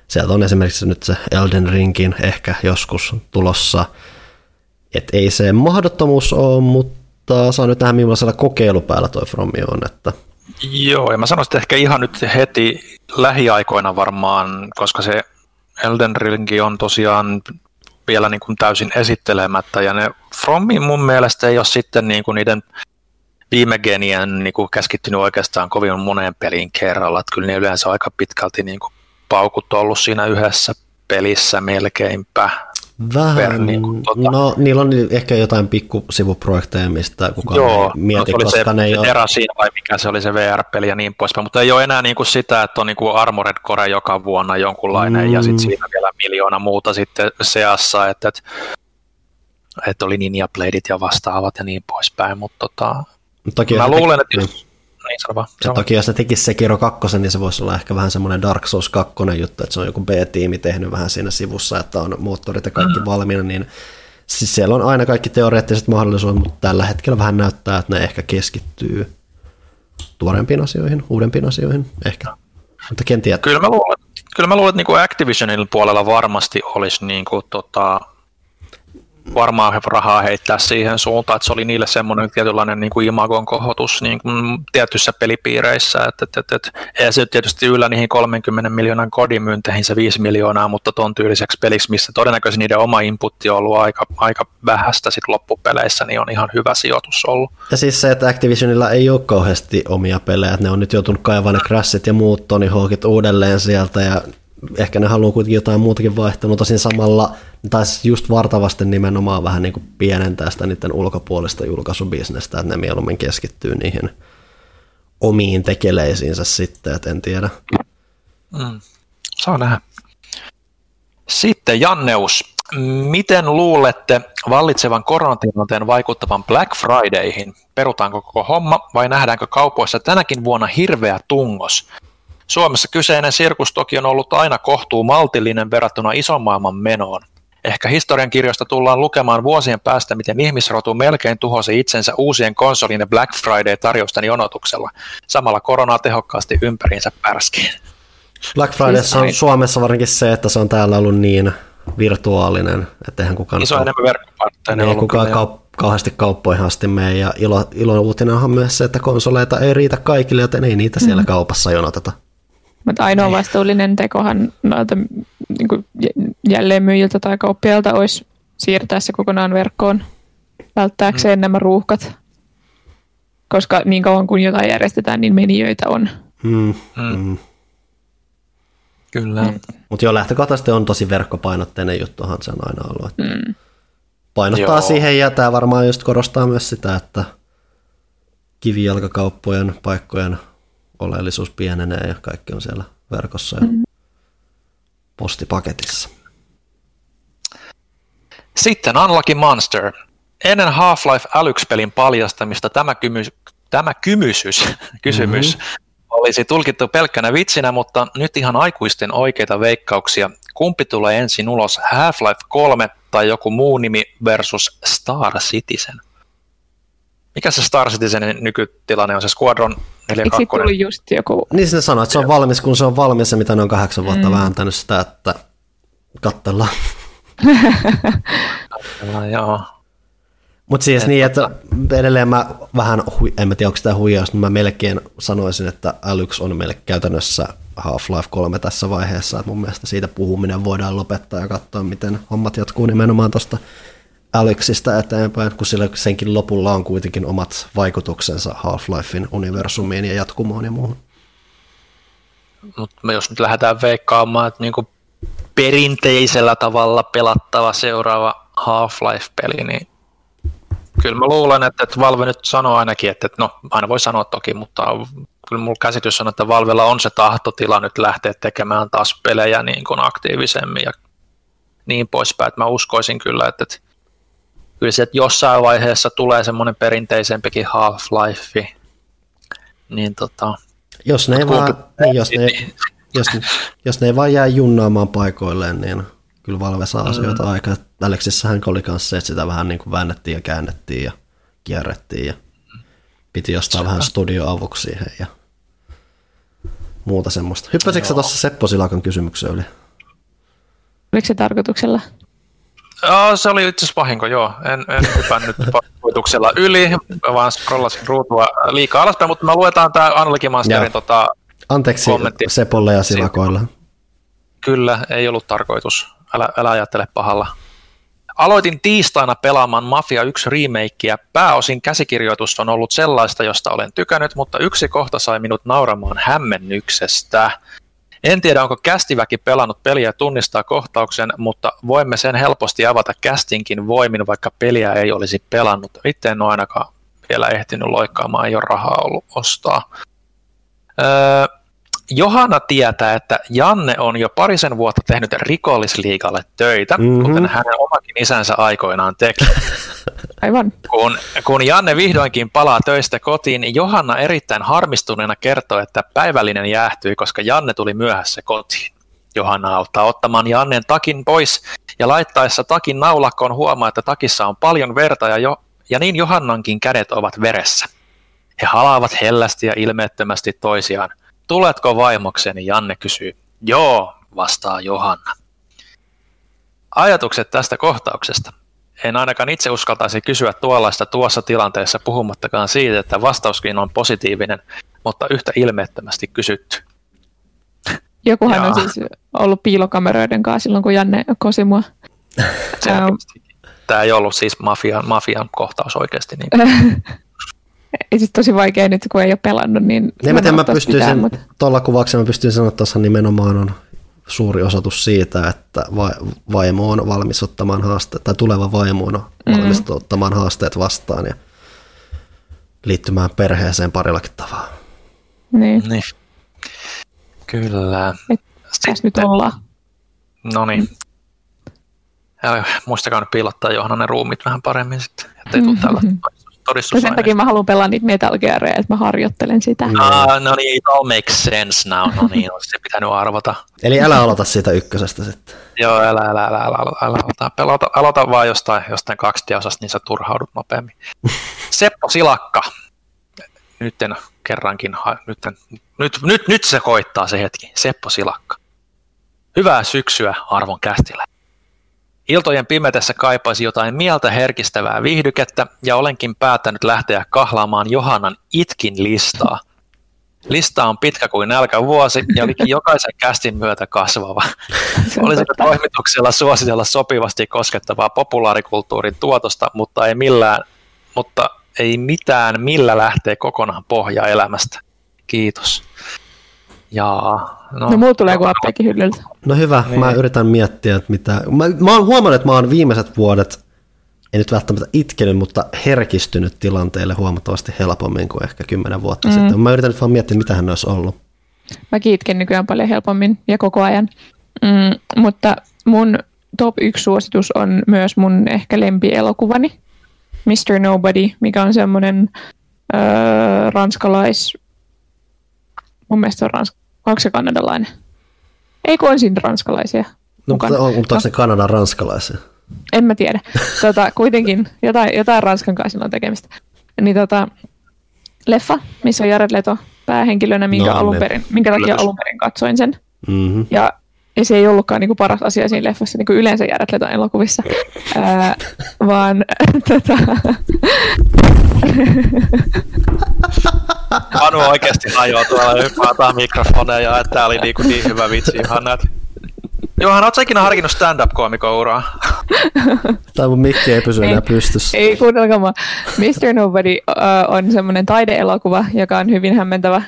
sieltä on esimerkiksi nyt se Elden Ringin ehkä joskus tulossa, että ei se mahdottomuus ole, mutta mutta saa nyt nähdä millaisella kokeilupäällä toi Frommi on. Että. Joo, ja mä sanoisin, että ehkä ihan nyt heti lähiaikoina varmaan, koska se Elden Ringi on tosiaan vielä niin kuin täysin esittelemättä, ja ne Frommi mun mielestä ei ole sitten niin kuin niiden viime genien niin kuin keskittynyt oikeastaan kovin moneen peliin kerralla, että kyllä ne yleensä aika pitkälti niin kuin paukut on ollut siinä yhdessä pelissä melkeinpä. Vähän, per, niin kuin, tota. No niillä on ehkä jotain pikkusivuprojekteja, mistä kukaan Joo, ei mieti, no, koska ne ei ole. Joo, se vai mikä se oli se V R-peli ja niin poispäin, mutta ei ole enää niin kuin sitä, että on niin kuin Armored Core joka vuonna jonkunlainen mm. ja sitten siinä vielä miljoona muuta sitten seassa, että, että, että oli Ninja Bladeit ja vastaavat ja niin poispäin, mutta tota, takia mä luulen, teki, että jos, niin sano vaan. Sen takia jos ne tekisi Sekiro kakkosen, niin se voisi olla ehkä vähän semmoinen Dark Souls kaksi juttu, että se on joku B-tiimi tehnyt vähän siinä sivussa, että on moottorit ja kaikki mm. valmiina, niin siis siellä on aina kaikki teoreettiset mahdollisuudet, mutta tällä hetkellä vähän näyttää, että ne ehkä keskittyy tuorempiin asioihin, uudempiin asioihin, ehkä. Mutta ken tietää. Kyllä mä luulen, kyllä mä luulen että niinku Activisionin puolella varmasti olisi niinku tota... varmaan rahaa heittää siihen suuntaan, että se oli niille semmoinen tietynlainen niin kuin imagon kohotus niin kuin tietyissä pelipiireissä. Et, et, et, et. Ei se tietysti yllä niihin kolmenkymmenen miljoonan kodimyynteihin se viisi miljoonaa, mutta ton tyyliseksi peliksi, missä todennäköisesti niiden oma inputti on ollut aika, aika vähäistä sit loppupeleissä, niin on ihan hyvä sijoitus ollut. Ja siis se, että Activisionilla ei ole kauheasti omia pelejä, että ne on nyt joutunut kaivaa ne Crashit ja muut Tony Hawkit uudelleen sieltä ja ehkä ne haluaa kuitenkin jotain muutakin vaihtelua, mutta tosin samalla taisi just vartavasti nimenomaan vähän niin kuin pienentää sitä niiden ulkopuolista julkaisubisnestä, että ne mieluummin keskittyy niihin omiin tekeleisiinsä sitten, että en tiedä. Mm. Saa nähdä. Sitten Janneus. Miten luulette vallitsevan koronatilanteen vaikuttavan Black Fridayhin? Perutaanko koko homma vai nähdäänkö kaupoissa tänäkin vuonna hirveä tungos? Suomessa kyseinen sirkus toki on ollut aina kohtuu maltillinen verrattuna ison maailman menoon. Ehkä historiankirjoista tullaan lukemaan vuosien päästä, miten ihmisrotu melkein tuhosi itsensä uusien konsolin ja Black Friday-tarjousten jonotuksella. Samalla koronaa tehokkaasti ympäriinsä pärskiin. Black Fridayssa on Suomessa varsinkin se, että se on täällä ollut niin virtuaalinen, että eihän kukaan, ei kukaan kaup- kauheasti kauppoihin asti mene. Ja ilo, ilon uutinen on myös se, että konsoleita ei riitä kaikille, joten ei niitä siellä mm. kaupassa jonoteta. Mutta ainoa vastuullinen tekohan noilta niin jälleenmyyjiltä tai kauppiailta olisi siirtää se kokonaan verkkoon välttääkseen mm. nämä ruuhkat, koska niin kauan kun jotain järjestetään, niin menijöitä on. Mm. Mm. Kyllä. Mm. Mutta joo, lähtökohtaisesti on tosi verkkopainotteinen juttuhan se on aina ollut. Mm. Painottaa joo. siihen ja tämä varmaan just korostaa myös sitä, että kivijalkakauppojen paikkojen oleellisuus pienenee ja kaikki on siellä verkossa ja postipaketissa. Sitten Unlucky Monster. Ennen Half-Life älyks-pelin paljastamista tämä, kymy- tämä kymysys, kysymys mm-hmm. olisi tulkittu pelkkänä vitsinä, mutta nyt ihan aikuisten oikeita veikkauksia. Kumpi tulee ensin ulos, Half-Life kolme tai joku muu nimi versus Star Citizen? Mikä se Star Citizenin nykytilanne on, se Squadron neljäkymmentäkaksi? Eikö tullut just joku? Niin sinä sanoit, että se on valmis, kun se on valmis ja mitä ne on kahdeksan vuotta mm. vääntänyt sitä, että kattellaan. Kattellaan, joo. Mutta siis et niin, että edelleen mä vähän, en mä tiedä onko sitä huijausta, mutta mä melkein sanoisin, että älyks on meille käytännössä Half-Life kolme tässä vaiheessa, että mun mielestä siitä puhuminen voidaan lopettaa ja katsoa, miten hommat jatkuu nimenomaan tuosta älyksistä eteenpäin, kun sillä senkin lopulla on kuitenkin omat vaikutuksensa Half-Lifein universumiin ja jatkumoon ja muuhun. Mutta jos nyt lähdetään veikkaamaan, että niinku perinteisellä tavalla pelattava seuraava Half-Life-peli, niin kyllä mä luulen, että, että Valve nyt sanoo ainakin, että no aina voi sanoa toki, mutta kyllä mun käsitys on, että Valvella on se tahtotila nyt lähteä tekemään taas pelejä niin kuin aktiivisemmin ja niin poispäin. Mä uskoisin kyllä, että kyllä se, että jossain vaiheessa tulee semmoinen perinteisempikin Half-Life, niin tota... Jos ne ei, vaan, niin jos ne, jos, jos ne ei vaan jää junnaamaan paikoilleen, niin kyllä Valve saa asioita mm. aikaa. Aleksissähän oli kanssa se, että sitä vähän niin kuin väännettiin ja käännettiin ja kierrettiin ja piti jostain Sipä. vähän studioavuksi siihen ja muuta semmoista. Hyppäsitkö sä tuossa Seppo Silakan kysymykseen yli? Oliko se tarkoituksella? Oh, se oli itse asiassa vahinko, joo. En, en hypännyt kirjoituksella yli, vaan scrollasin ruutua liikaa alaspäin, mutta me luetaan tämä Analogy Masterin tota, anteeksi kommentti. Sepolle ja silakoilla. Kyllä, ei ollut tarkoitus. Älä, älä ajattele pahalla. Aloitin tiistaina pelaamaan Mafia yksi remakea. Pääosin käsikirjoitus on ollut sellaista, josta olen tykännyt, mutta yksi kohta sai minut nauramaan hämmennyksestä. En tiedä, onko kästiväki pelannut peliä ja tunnistaa kohtauksen, mutta voimme sen helposti avata kästinkin voimin, vaikka peliä ei olisi pelannut. Itse en ole ainakaan vielä ehtinyt loikkaamaan, ei ole rahaa ollut ostaa. Öö, Johanna tietää, että Janne on jo parisen vuotta tehnyt rikollisliigalle töitä, mm-hmm. kuten hänen omakin isänsä aikoinaan teki. Aivan. Kun, kun Janne vihdoinkin palaa töistä kotiin, Johanna erittäin harmistuneena kertoo, että päivällinen jäähtyi, koska Janne tuli myöhässä kotiin. Johanna auttaa ottamaan Jannen takin pois ja laittaessa takin naulakkoon huomaa, että takissa on paljon verta ja, jo, ja niin Johannankin kädet ovat veressä. He halaavat hellästi ja ilmeettömästi toisiaan. Tuletko vaimokseni, Janne kysyy. Joo, vastaa Johanna. Ajatukset tästä kohtauksesta. En ainakaan itse uskaltaisi kysyä tuollaista tuossa tilanteessa, puhumattakaan siitä, että vastauskin on positiivinen, mutta yhtä ilmeettömästi kysytty. Jokuhan ja. on siis ollut piilokameroiden kanssa silloin, kun Janne kosi mua. Tämä ei ollut siis mafian, mafian kohtaus oikeasti. Niin. Ei siis tosi vaikea nyt, kun ei ole pelannut, niin en mä pystyn sen, mutta... tuolla kuvauksessa mä pystyn sanoa, että tässä nimenomaan on suuri osoitus siitä, että vaimo on valmis ottamaan haasteet, tai tuleva vaimo on valmis mm. ottamaan haasteet vastaan ja liittymään perheeseen parillakin tavalla. Niin. niin. Kyllä. Et, tässä nyt ollaan. No niin. Muistakaa nyt piilottaa Johanna ne ruumit vähän paremmin sitten, ettei tule täällä sen takia mä haluan pelaa niitä Metal Gearia, että mä harjoittelen sitä. No, no niin, it all makes sense now. No niin, olisi se pitänyt arvata. Eli älä aloita siitä ykkösestä sitten. Joo, älä, älä, älä, älä, älä aloita. Pelota, aloita vaan jostain, jostain kaksitiaosasta, niin sä turhaudut nopeammin. Seppo Silakka. Nyt en kerrankin, nyt, en, nyt, nyt, nyt se koittaa se hetki. Seppo Silakka. Hyvää syksyä, arvon kästilä. Iltojen pimetessä kaipaisi jotain mieltä herkistävää viihdykettä ja olenkin päättänyt lähteä kahlaamaan Johannan itkin listaa. Lista on pitkä kuin nälkävuosi ja olikin jokaisen kästin myötä kasvava. Olisiko toimituksella suositella sopivasti koskettavaa populaarikulttuurin tuotosta, mutta ei, millään, mutta ei mitään millä lähtee kokonaan pohja elämästä. Kiitos. Jaa, no, no mulla tulee kuin apteekin hyllyltä. No hyvä, niin. Mä yritän miettiä, että mitä... Mä, mä oon huomannut, että mä oon viimeiset vuodet, en nyt välttämättä itkenyt, mutta herkistynyt tilanteelle huomattavasti helpommin kuin ehkä kymmenen vuotta mm. sitten. Mä yritän nyt vaan miettiä, mitä hän olisi ollut. Mäkin itken nykyään paljon helpommin ja koko ajan. Mm, mutta mun top yksi suositus on myös mun ehkä lempielokuvani, mister Nobody, mikä on semmoinen öö, ranskalais... Mun mielestä se on ranska. Onko se kanadalainen? Ei kun on siinä ranskalaisia. No, mutta on, mutta onko se Kanadan ranskalaisia? En mä tiedä. Tota, kuitenkin jotain, jotain Ranskan kanssa on tekemistä. Niin, tota, leffa, missä on Jared Leto päähenkilönä, minkä, no, alun perin, minkä takia alun perin katsoin sen. Mm-hmm. Ja, ja se ei ollutkaan niinku paras asia siinä leffassa, niin kuin yleensä Jared Leton elokuvissa. Ää, vaan... Tota... Panu oikeasti hajoaa tuolla, hypätään mikrofoneja, että tää oli niin, niin hyvä vitsi, Johanna. Johanna, ootko sä ikinä harkinnut stand-up-koomikon uraa? Tai mun mikki ei pysy enää pystyssä. Ei, kuunnelkaa mä. mister Nobody uh, on semmoinen taideelokuva, joka on hyvin hämmentävä, uh,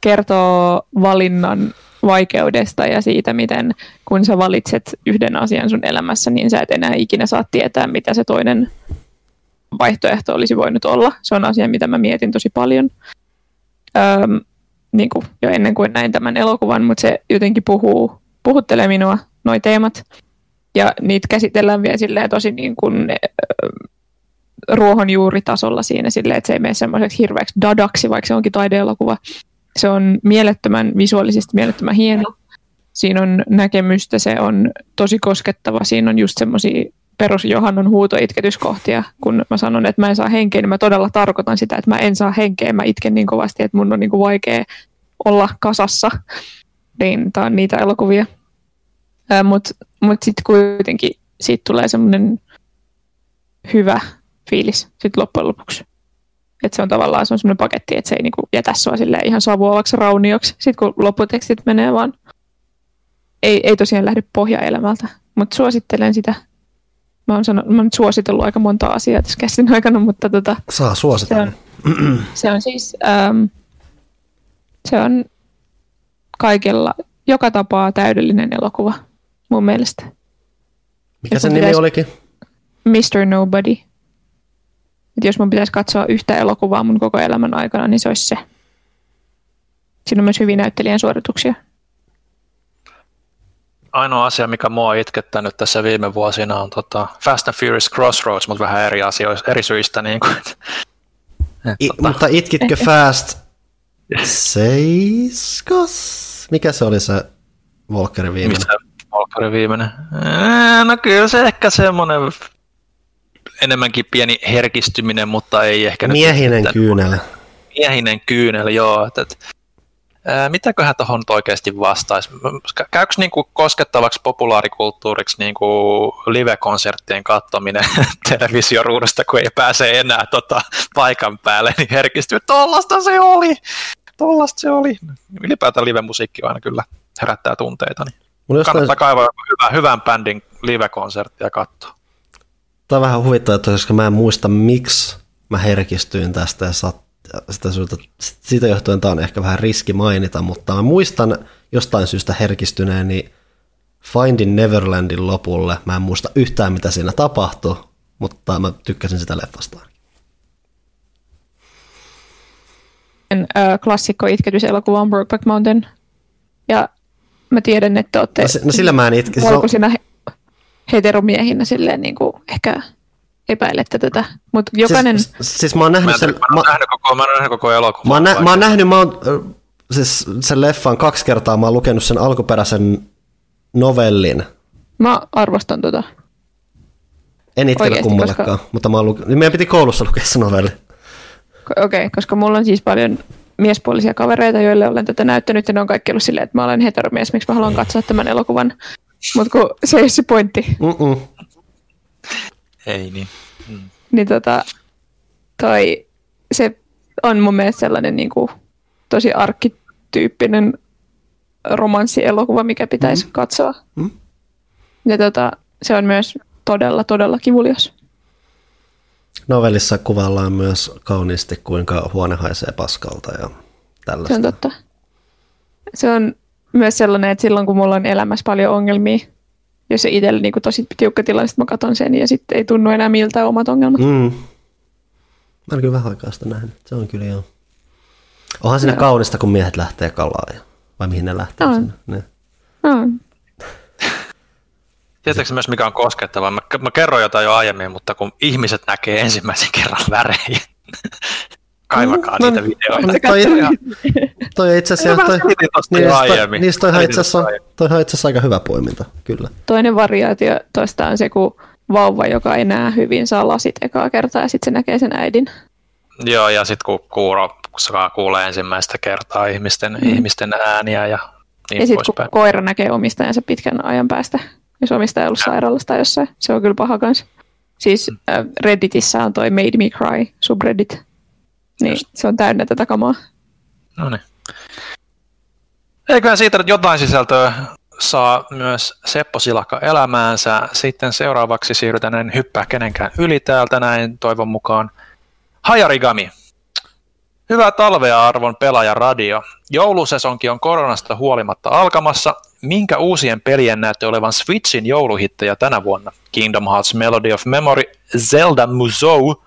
kertoo valinnan vaikeudesta ja siitä, miten kun sä valitset yhden asian sun elämässä, niin sä et enää ikinä saa tietää, mitä se toinen vaihtoehto olisi voinut olla. Se on asia, mitä mä mietin tosi paljon öö, niin kuin jo ennen kuin näin tämän elokuvan, mutta se jotenkin puhuu, puhuttelee minua, noi teemat. Ja niitä käsitellään vielä silleen tosi niin kuin, öö, ruohonjuuritasolla siinä silleen, että se ei mene semmoiseksi hirveäksi dadaksi, vaikka se onkin taideelokuva. Se on mielettömän, visuaalisesti mielettömän hieno. Siinä on näkemystä, se on tosi koskettava. Siinä on just semmoisia perus Johannan huutoitketyskohtia, kun mä sanon, että mä en saa henkeä, niin mä todella tarkoitan sitä, että mä en saa henkeä, mä itken niin kovasti, että mun on niin kuin vaikea olla kasassa. Niin, tää on niitä elokuvia. Mutta mut sitten kuitenkin siitä tulee semmoinen hyvä fiilis sitten loppujen lopuksi. Että se on tavallaan se on semmoinen paketti, että se ei niinku jätä sua silleen ihan savuavaksi raunioksi. Sitten kun lopputekstit menee vaan, ei, ei tosiaan lähde pohjaelämältä. Mutta suosittelen sitä. Mä oon, sanon, mä oon nyt suositellut aika monta asiaa tässä käsin aikana, mutta tota... Saa suositella. Se on, se on siis... Ähm, se on kaikella, joka tapaa täydellinen elokuva, mun mielestä. Mikä sen nimi pitäisi... olikin? mister Nobody. Et jos mun pitäisi katsoa yhtä elokuvaa mun koko elämän aikana, niin se olisi se. Siinä on myös hyviä näyttelijän suorituksia. Ainoa asia, mikä mua on itkettänyt tässä viime vuosina, on tota Fast and Furious Crossroads, mutta vähän eri asioista, eri syistä. Niin kuin, et, et, I, tota. Mutta itkitkö Fast Seiskas? Mikä se oli se Volkkarin viimeinen? Volkkarin viimeinen? No kyllä se ehkä semmoinen enemmänkin pieni herkistyminen, mutta ei ehkä... Miehinen nyt, kyynel. Miehinen kyynel, joo. Et, et, mitäköhän tuohon oikeasti vastaisi? Käykö niinku koskettavaksi populaarikulttuuriksi niinku live-konserttien katsominen televisioruudusta, kun ei pääse enää tota paikan päälle, niin herkistyy, että tollasta se oli! Tollasta se oli! Ylipäätään live-musiikki aina kyllä herättää tunteita. Niin kannattaa kaivaa hyvän, hyvän bändin live-konserttia katsoa. Tämä on vähän huvittavaa, koska mä en muista, miksi mä herkistyin tästä ja sattuin. Sitä, syytä, sitä johtuen tämä on ehkä vähän riski mainita, mutta mä muistan jostain syystä herkistyneeni Finding Neverlandin lopulle. Mä en muista yhtään, mitä siinä tapahtui, mutta mä tykkäsin sitä leffastaan. Klassikko itketyselokuva on Brokeback Mountain, ja mä tiedän, että olette no, sillä mä en itke, valkoisina on... he, heteromiehinä silleen niin kuin ehkä... epäilette tätä, mutta jokainen... Siis, siis mä oon nähnyt sen... Mä oon nähnyt koko, mä oon nähnyt koko elokuvan. Mä oon, nä, mä oon nähnyt mä oon, siis sen leffan kaksi kertaa, mä oon lukenut sen alkuperäisen novellin. Mä arvostan tota. En itkele kummallekaan, koska... mutta mä oon lukenut... Meidän piti koulussa lukea se novelli. Okei, okay, koska mulla on siis paljon miespuolisia kavereita, joille olen tätä näyttänyt, ja ne on kaikki ollut silleen, että mä olen heteromies, miksi mä haluan katsoa tämän elokuvan. Mutta kun se ei se pointti. Mm-mm. Ei niin. Mm. Niin tota, toi, se on mun mielestä sellainen niin kuin, tosi arkkityyppinen romanssi-elokuva, mikä pitäisi mm. katsoa. Mm. Ja tota, se on myös todella, todella kivulias. Novellissa kuvaillaan myös kauniisti, kuinka huone haisee paskalta ja tällaista. Se on totta. Se on myös sellainen, että silloin kun mulla on elämässä paljon ongelmia, jos se itsellä niin tosi tiukka tilanne, sitten mä katon sen ja sitten ei tunnu enää miltä omat ongelmat. Mm. Mä olen kyllä vähän aikaa sitä nähnyt. Se on kyllä joo. Onhan siinä joo. Kaunista, kun miehet lähtee kalaa. Ja... Vai mihin ne lähtee on. Sinne? Ne. On. Tiedätkö myös, mikä on koskettavaa? Mä, mä kerron jotain jo aiemmin, mutta kun ihmiset näkee ensimmäisen kerran värejä, kaivakaa no, niitä no, videoita. Toi, toi itse asiassa toi, niistä toihan itse asiassa aika hyvä poiminta, kyllä. Toinen variaatio toista on se, kun vauva, joka ei näe hyvin, saa lasit ekaa kertaa ja sitten se näkee sen äidin. Joo, ja sitten kun kuuro, saa kuulee ensimmäistä kertaa ihmisten, mm. ihmisten ääniä ja niin ja sitten kun päin. Koira näkee omistajansa pitkän ajan päästä, jos omistaja on ollut sairaalassa tai jossain, se on kyllä paha kanssa. Siis mm. Redditissä on toi Made Me Cry subreddit. Niin, se on täynnä tätä kamaa. No niin. Eiköhän siitä jotain sisältöä saa myös Seppo Silakka elämäänsä. Sitten seuraavaksi siirrytään, en hyppää kenenkään yli täältä näin, toivon mukaan. Hajarigami. Hyvää talvea arvon pelaajaradio. Joulusesonki on koronasta huolimatta alkamassa. Minkä uusien pelien näyttö olevan Switchin jouluhittejä tänä vuonna? Kingdom Hearts, Melody of Memory, Zelda Musou.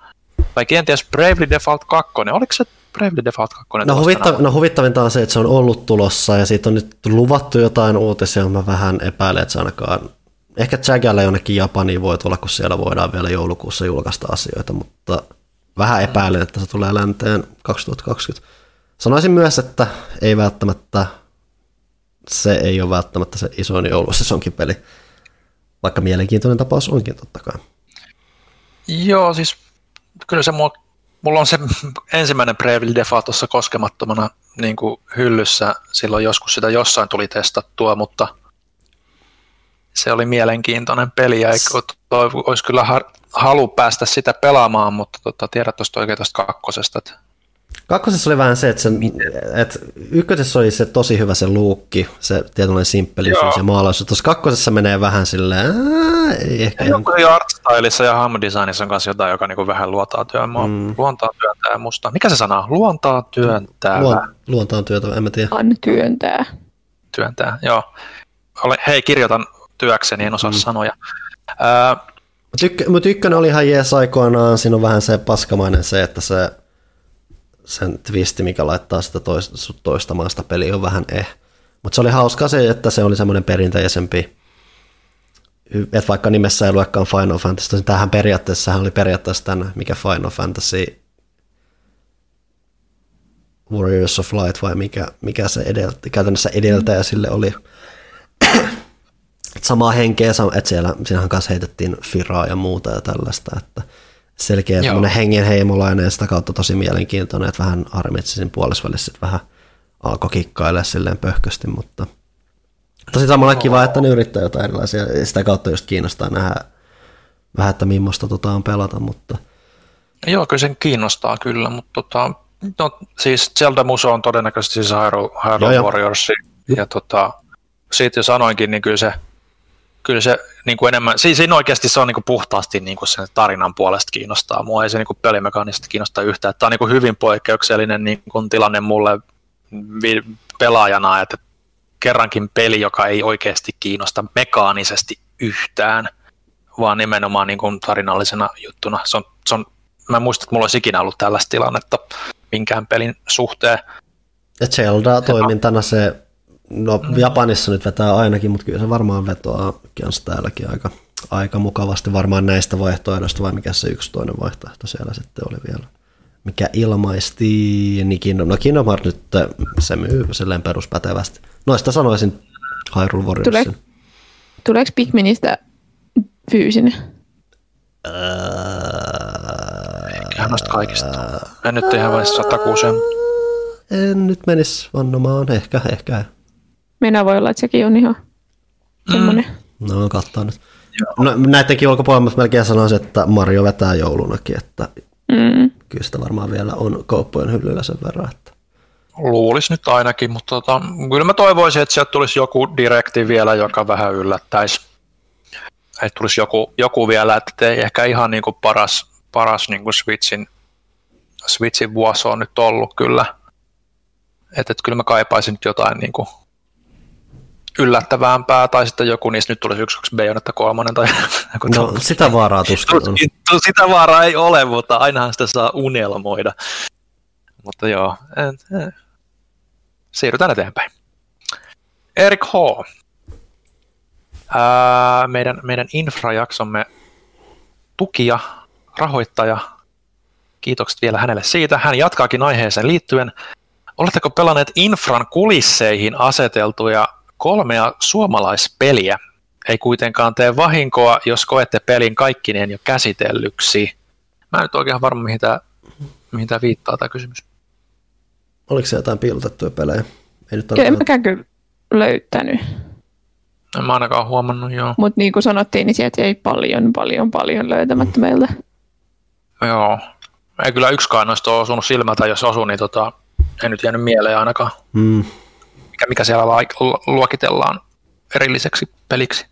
Vai kenties Bravely Default kaksi, oliko se Bravely Default kaksi? No, huvittav- no huvittavinta on se, että se on ollut tulossa ja siitä on nyt luvattu jotain uutisia, mä vähän epäilen, että se ainakaan, ehkä Jagalla jonnekin Japaniin voi tulla, kun siellä voidaan vielä joulukuussa julkaista asioita, mutta vähän epäilen, että se tulee länteen kaksituhattakaksikymmentä. Sanoisin myös, että ei välttämättä, se ei ole välttämättä se isoin joulusesonkin peli, vaikka mielenkiintoinen tapaus onkin totta kai. Joo, siis kyllä se mulla, mulla on se ensimmäinen Bravely Default tuossa koskemattomana niin kuin hyllyssä, silloin joskus sitä jossain tuli testattua, mutta se oli mielenkiintoinen peli ja eikö, toi, olisi kyllä har, halu päästä sitä pelaamaan, mutta tota, tiedät tuosta oikein tuosta kakkosesta. Että... Kakkosessa oli vähän se, että, sen, että ykkösessä oli se tosi hyvä se luukki, se tietynlainen simppelisyys ja maalaisuus. Tuossa kakkosessa menee vähän silleen... Ei ehkä... Joku artstylissa ja hahmo designissa on myös jotain, joka niinku vähän luontaa työntää. Mm. Luontaa työntää musta. Mikä se sana on? Luontaa työntää. Luon, luontaa työntää, en mä tiedä. Anna työntää. Työntää, joo. Hei, kirjoitan työkseni, en osaa mm. sanoja. Äh, Tykkö, mutta ykkönen oli ihan jees aikoinaan, siinä on vähän se paskamainen se, että se sen twisti, mikä laittaa sitä toista, toistamaan sitä peliä, on vähän eh. Mutta se oli hauskaa se, että se oli semmoinen perinteisempi, että vaikka nimessä ei luekaan Final Fantasy, niin tämähän periaatteessa oli periaatteessa tämän, mikä Final Fantasy Warriors of Light vai mikä, mikä se edeltä, käytännössä edeltäjä sille oli. Samaa henkeä, että siellä, siinähän kanssa heitettiin firaa ja muuta ja tällaista, että selkeä tämmöinen hengen heimolainen ja sitä kautta tosi mielenkiintoinen, että vähän armitsisin puolesvälissä sitten vähän alkoi kikkailemaan silleen pöhkösti, mutta tosi samalla kiva, että ne yrittää jotain erilaisia, sitä kautta just kiinnostaa nähdä vähän, että millaista tota on pelata, mutta... Joo, kyllä sen kiinnostaa kyllä, mutta tota, no siis Zelda Muso on todennäköisesti siis Hyrule Warriors ja tota, siitä jo sanoinkin, niin kyllä se Kyllä se niin kuin enemmän, siinä oikeasti se on niin kuin puhtaasti niin kuin sen tarinan puolesta kiinnostaa. Mua ei se niin kuin pelimekaanisesti kiinnosta yhtään. Tämä on niin kuin hyvin poikkeuksellinen niin kuin tilanne mulle vi- pelaajana, että kerrankin peli, joka ei oikeasti kiinnosta mekaanisesti yhtään, vaan nimenomaan niin kuin tarinallisena juttuna. Se on, se on, mä muistan, että mulla olisi ikinä ollut tällaista tilannetta minkään pelin suhteen. Zelda-toimintana se... No Japanissa nyt vetää ainakin, mutta kyllä se varmaan vetoaa kans täälläkin aika, aika mukavasti varmaan näistä vaihtoehdoista, vai mikä se yksi toinen vaihtoehto siellä sitten oli vielä, mikä ilmaistiin, niin Kingdom, no Kingdom Hearts nyt se myy silleen peruspätevästi. Noista sanoisin Hyrule Warriorsin. Tuleeko Pikministä fyysinen? Eiköhän noista kaikista. En nyt ihan välissä satakuuseen. En nyt menisi vannomaan, ehkä, ehkä. Minä voi olla, että sekin on ihan semmoinen. Mm. No, katsotaan nyt. No, näidenkin ulkopuolella melkein sanoisin, että Mario vetää joulunakin, että mm. kyllä sitä varmaan vielä on kauppojen hyllyllä sen verran. Että... Luulisi nyt ainakin, mutta tota, kyllä mä toivoisin, että sieltä tulisi joku direkti vielä, joka vähän yllättäisi. Että tulisi joku, joku vielä, että ei ehkä ihan niin kuin paras, paras niin kuin Switchin, Switchin vuosi on nyt ollut kyllä. Että et, kyllä mä kaipaisin nyt jotain niin kuin yllättävämpää, tai sitten joku niistä nyt tulisi yksi, yksi Bayonetta kolmonen. Tai, no to... sitä vaaraa tuskin on. Sitä vaaraa ei ole, mutta ainahan sitä saa unelmoida. Mutta joo, en, en. Siirrytään eteenpäin. Erik H. Ää, meidän, meidän infrajaksomme tukija, rahoittaja. Kiitokset vielä hänelle siitä. Hän jatkaakin aiheeseen liittyen. Oletteko pelanneet infran kulisseihin aseteltuja kolmea suomalaispeliä? Ei kuitenkaan tee vahinkoa, jos koette pelin kaikkineen jo käsitellyksi. Mä en nyt oikein varma, mihin tämä, mihin tämä viittaa tämä kysymys. Oliko se jotain piilotettuja pelejä? Ei nyt en mäkään kyllä löytänyt. En mä ainakaan huomannut, joo. Mutta niin kuin sanottiin, niin sieltä ei paljon, paljon, paljon löytämättä meiltä. Joo. Ei kyllä yksikään noista ole osunut silmältä, jos osuu, niin tota... En nyt jäänyt mieleen ainakaan, mm. mikä, mikä siellä luokitellaan erilliseksi peliksi.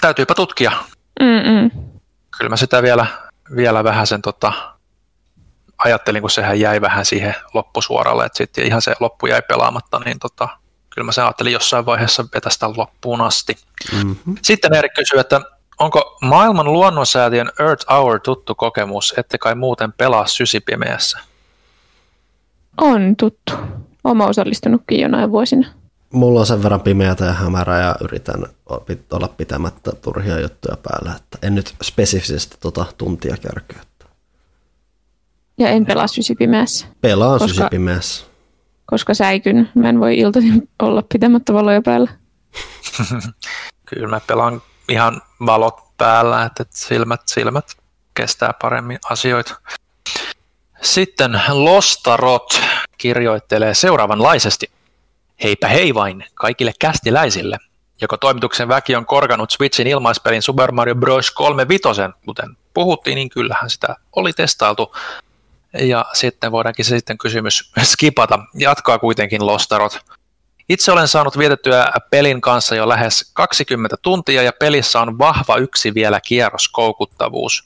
Täytyypä tutkia. Mm-mm. Kyllä mä sitä vielä, vielä vähän sen tota, ajattelin, kun sehän jäi vähän siihen loppusuoralle, että sitten ihan se loppu jäi pelaamatta, niin tota, kyllä mä sen ajattelin jossain vaiheessa vetästä loppuun asti. Mm-hmm. Sitten Erik kysyy, että onko maailman luonnonsäätiön Earth Hour tuttu kokemus, ette kai muuten pelaa sysipimeässä? On tuttu. Olen osallistunutkin jonain vuosina. Mulla on sen verran pimeätä ja hämärää ja yritän olla pitämättä turhia juttuja päällä. Että en nyt spesifisesti tota tuntia kärkyä. Ja en pelaa sysipimeässä. Pelaan koska, sysipimeässä. Koska säikyn. Mä en voi iltaisin olla pitämättä valoja päällä. Kyllä mä pelaan ihan valot päällä, että silmät, silmät kestää paremmin asioita. Sitten Lostarot kirjoittelee seuraavanlaisesti. Heipä hei vain kaikille kästiläisille. joko toimituksen väki on korkanut Switchin ilmaispelin Super Mario Bros. kolmekymmentäviisi, kuten puhuttiin, niin kyllähän sitä oli testailtu. Ja sitten voidaankin se sitten kysymys skipata. Jatkaa kuitenkin Lostarot. Itse olen saanut vietettyä pelin kanssa jo lähes kaksikymmentä tuntia ja pelissä on vahva yksi vielä kierroskoukuttavuus.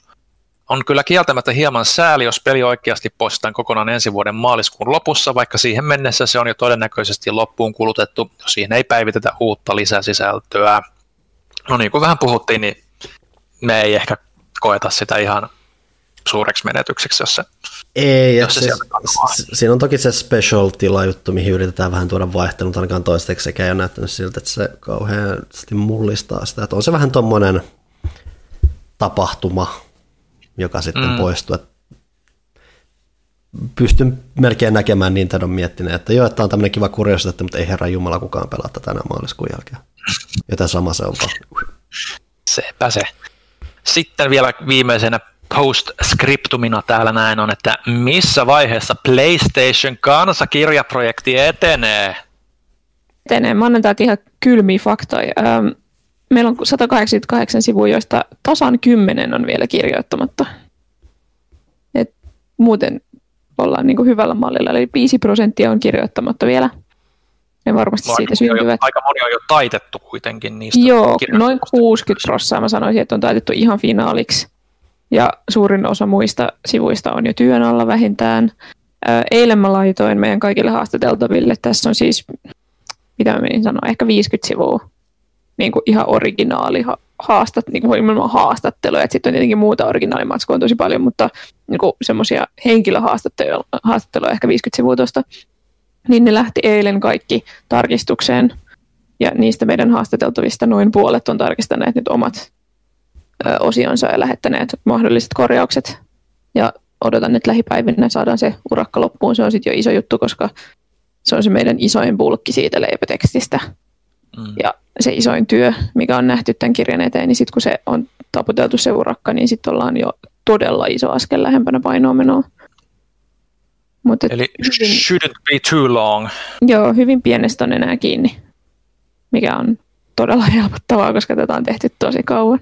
On kyllä kieltämättä hieman sääli, jos peli oikeasti poistetaan kokonaan ensi vuoden maaliskuun lopussa, vaikka siihen mennessä se on jo todennäköisesti loppuun kulutettu, jos siihen ei päivitetä uutta lisäsisältöä. No niin kuin vähän puhuttiin, niin me ei ehkä koeta sitä ihan suureksi menetykseksi, jos se, ei, jos se, se s- siinä on toki se special-tila juttu, mihin yritetään vähän tuoda vaihtelun, ainakaan toistaiseksi sekä ei ole näyttänyt siltä, että se kauheasti mullistaa sitä. Että on se vähän tuommoinen tapahtuma, joka sitten mm. poistuu. Pystyn melkein näkemään Nintendon miettineen, että joo, että on tämmöinen kiva kuriositeetti, mutta ei herran jumala kukaan pelaa tätä tänä maaliskuun jälkeen. Joten sama se on. Sepä se. Sitten vielä viimeisenä post-scriptumina täällä näin on, että missä vaiheessa PlayStation kansakirjaprojekti etenee? Etenee. Mä annan täältä ihan kylmiä faktoja. Meillä on sata kahdeksankymmentäkahdeksan sivua, joista tasan kymmenen on vielä kirjoittamatta. Et muuten ollaan niinku hyvällä mallilla, eli viisi prosenttia on kirjoittamatta vielä. Ne varmasti no, siitä syntyvät. Aika moni on jo taitettu kuitenkin niistä. Joo, noin kuusikymmentä prosenttia mä sanoisin, että on taitettu ihan finaaliksi. Ja suurin osa muista sivuista on jo työn alla vähintään. Eilen mä laitoin meidän kaikille haastateltaville. Tässä on siis, mitä mä menin sanoa, ehkä viisikymmentä sivua. Niin kuin ihan originaali haastat, niin kuin haastatteluja. Sitten on tietenkin muuta originaalimatskua on tosi paljon, mutta niin semmoisia henkilöhaastatteluja haastatteluja ehkä viisikymmentä sivua tuosta. Niin ne lähti eilen kaikki tarkistukseen. Ja niistä meidän haastateltavista noin puolet on tarkistaneet nyt omat osionsa ja lähettäneet mahdolliset korjaukset. Ja odotan, että lähipäivinä saadaan se urakka loppuun. Se on sitten jo iso juttu, koska se on se meidän isoin bulkki siitä leipätekstistä. Mm. Ja se isoin työ, mikä on nähty tämän kirjan eteen, niin sitten kun se on taputeltu se urakka, niin sitten ollaan jo todella iso askel lähempänä painoa menoa. Mut eli hyvin, shouldn't be too long. Joo, hyvin pienestä on enää kiinni, mikä on todella helpottavaa, koska tätä on tehty tosi kauan.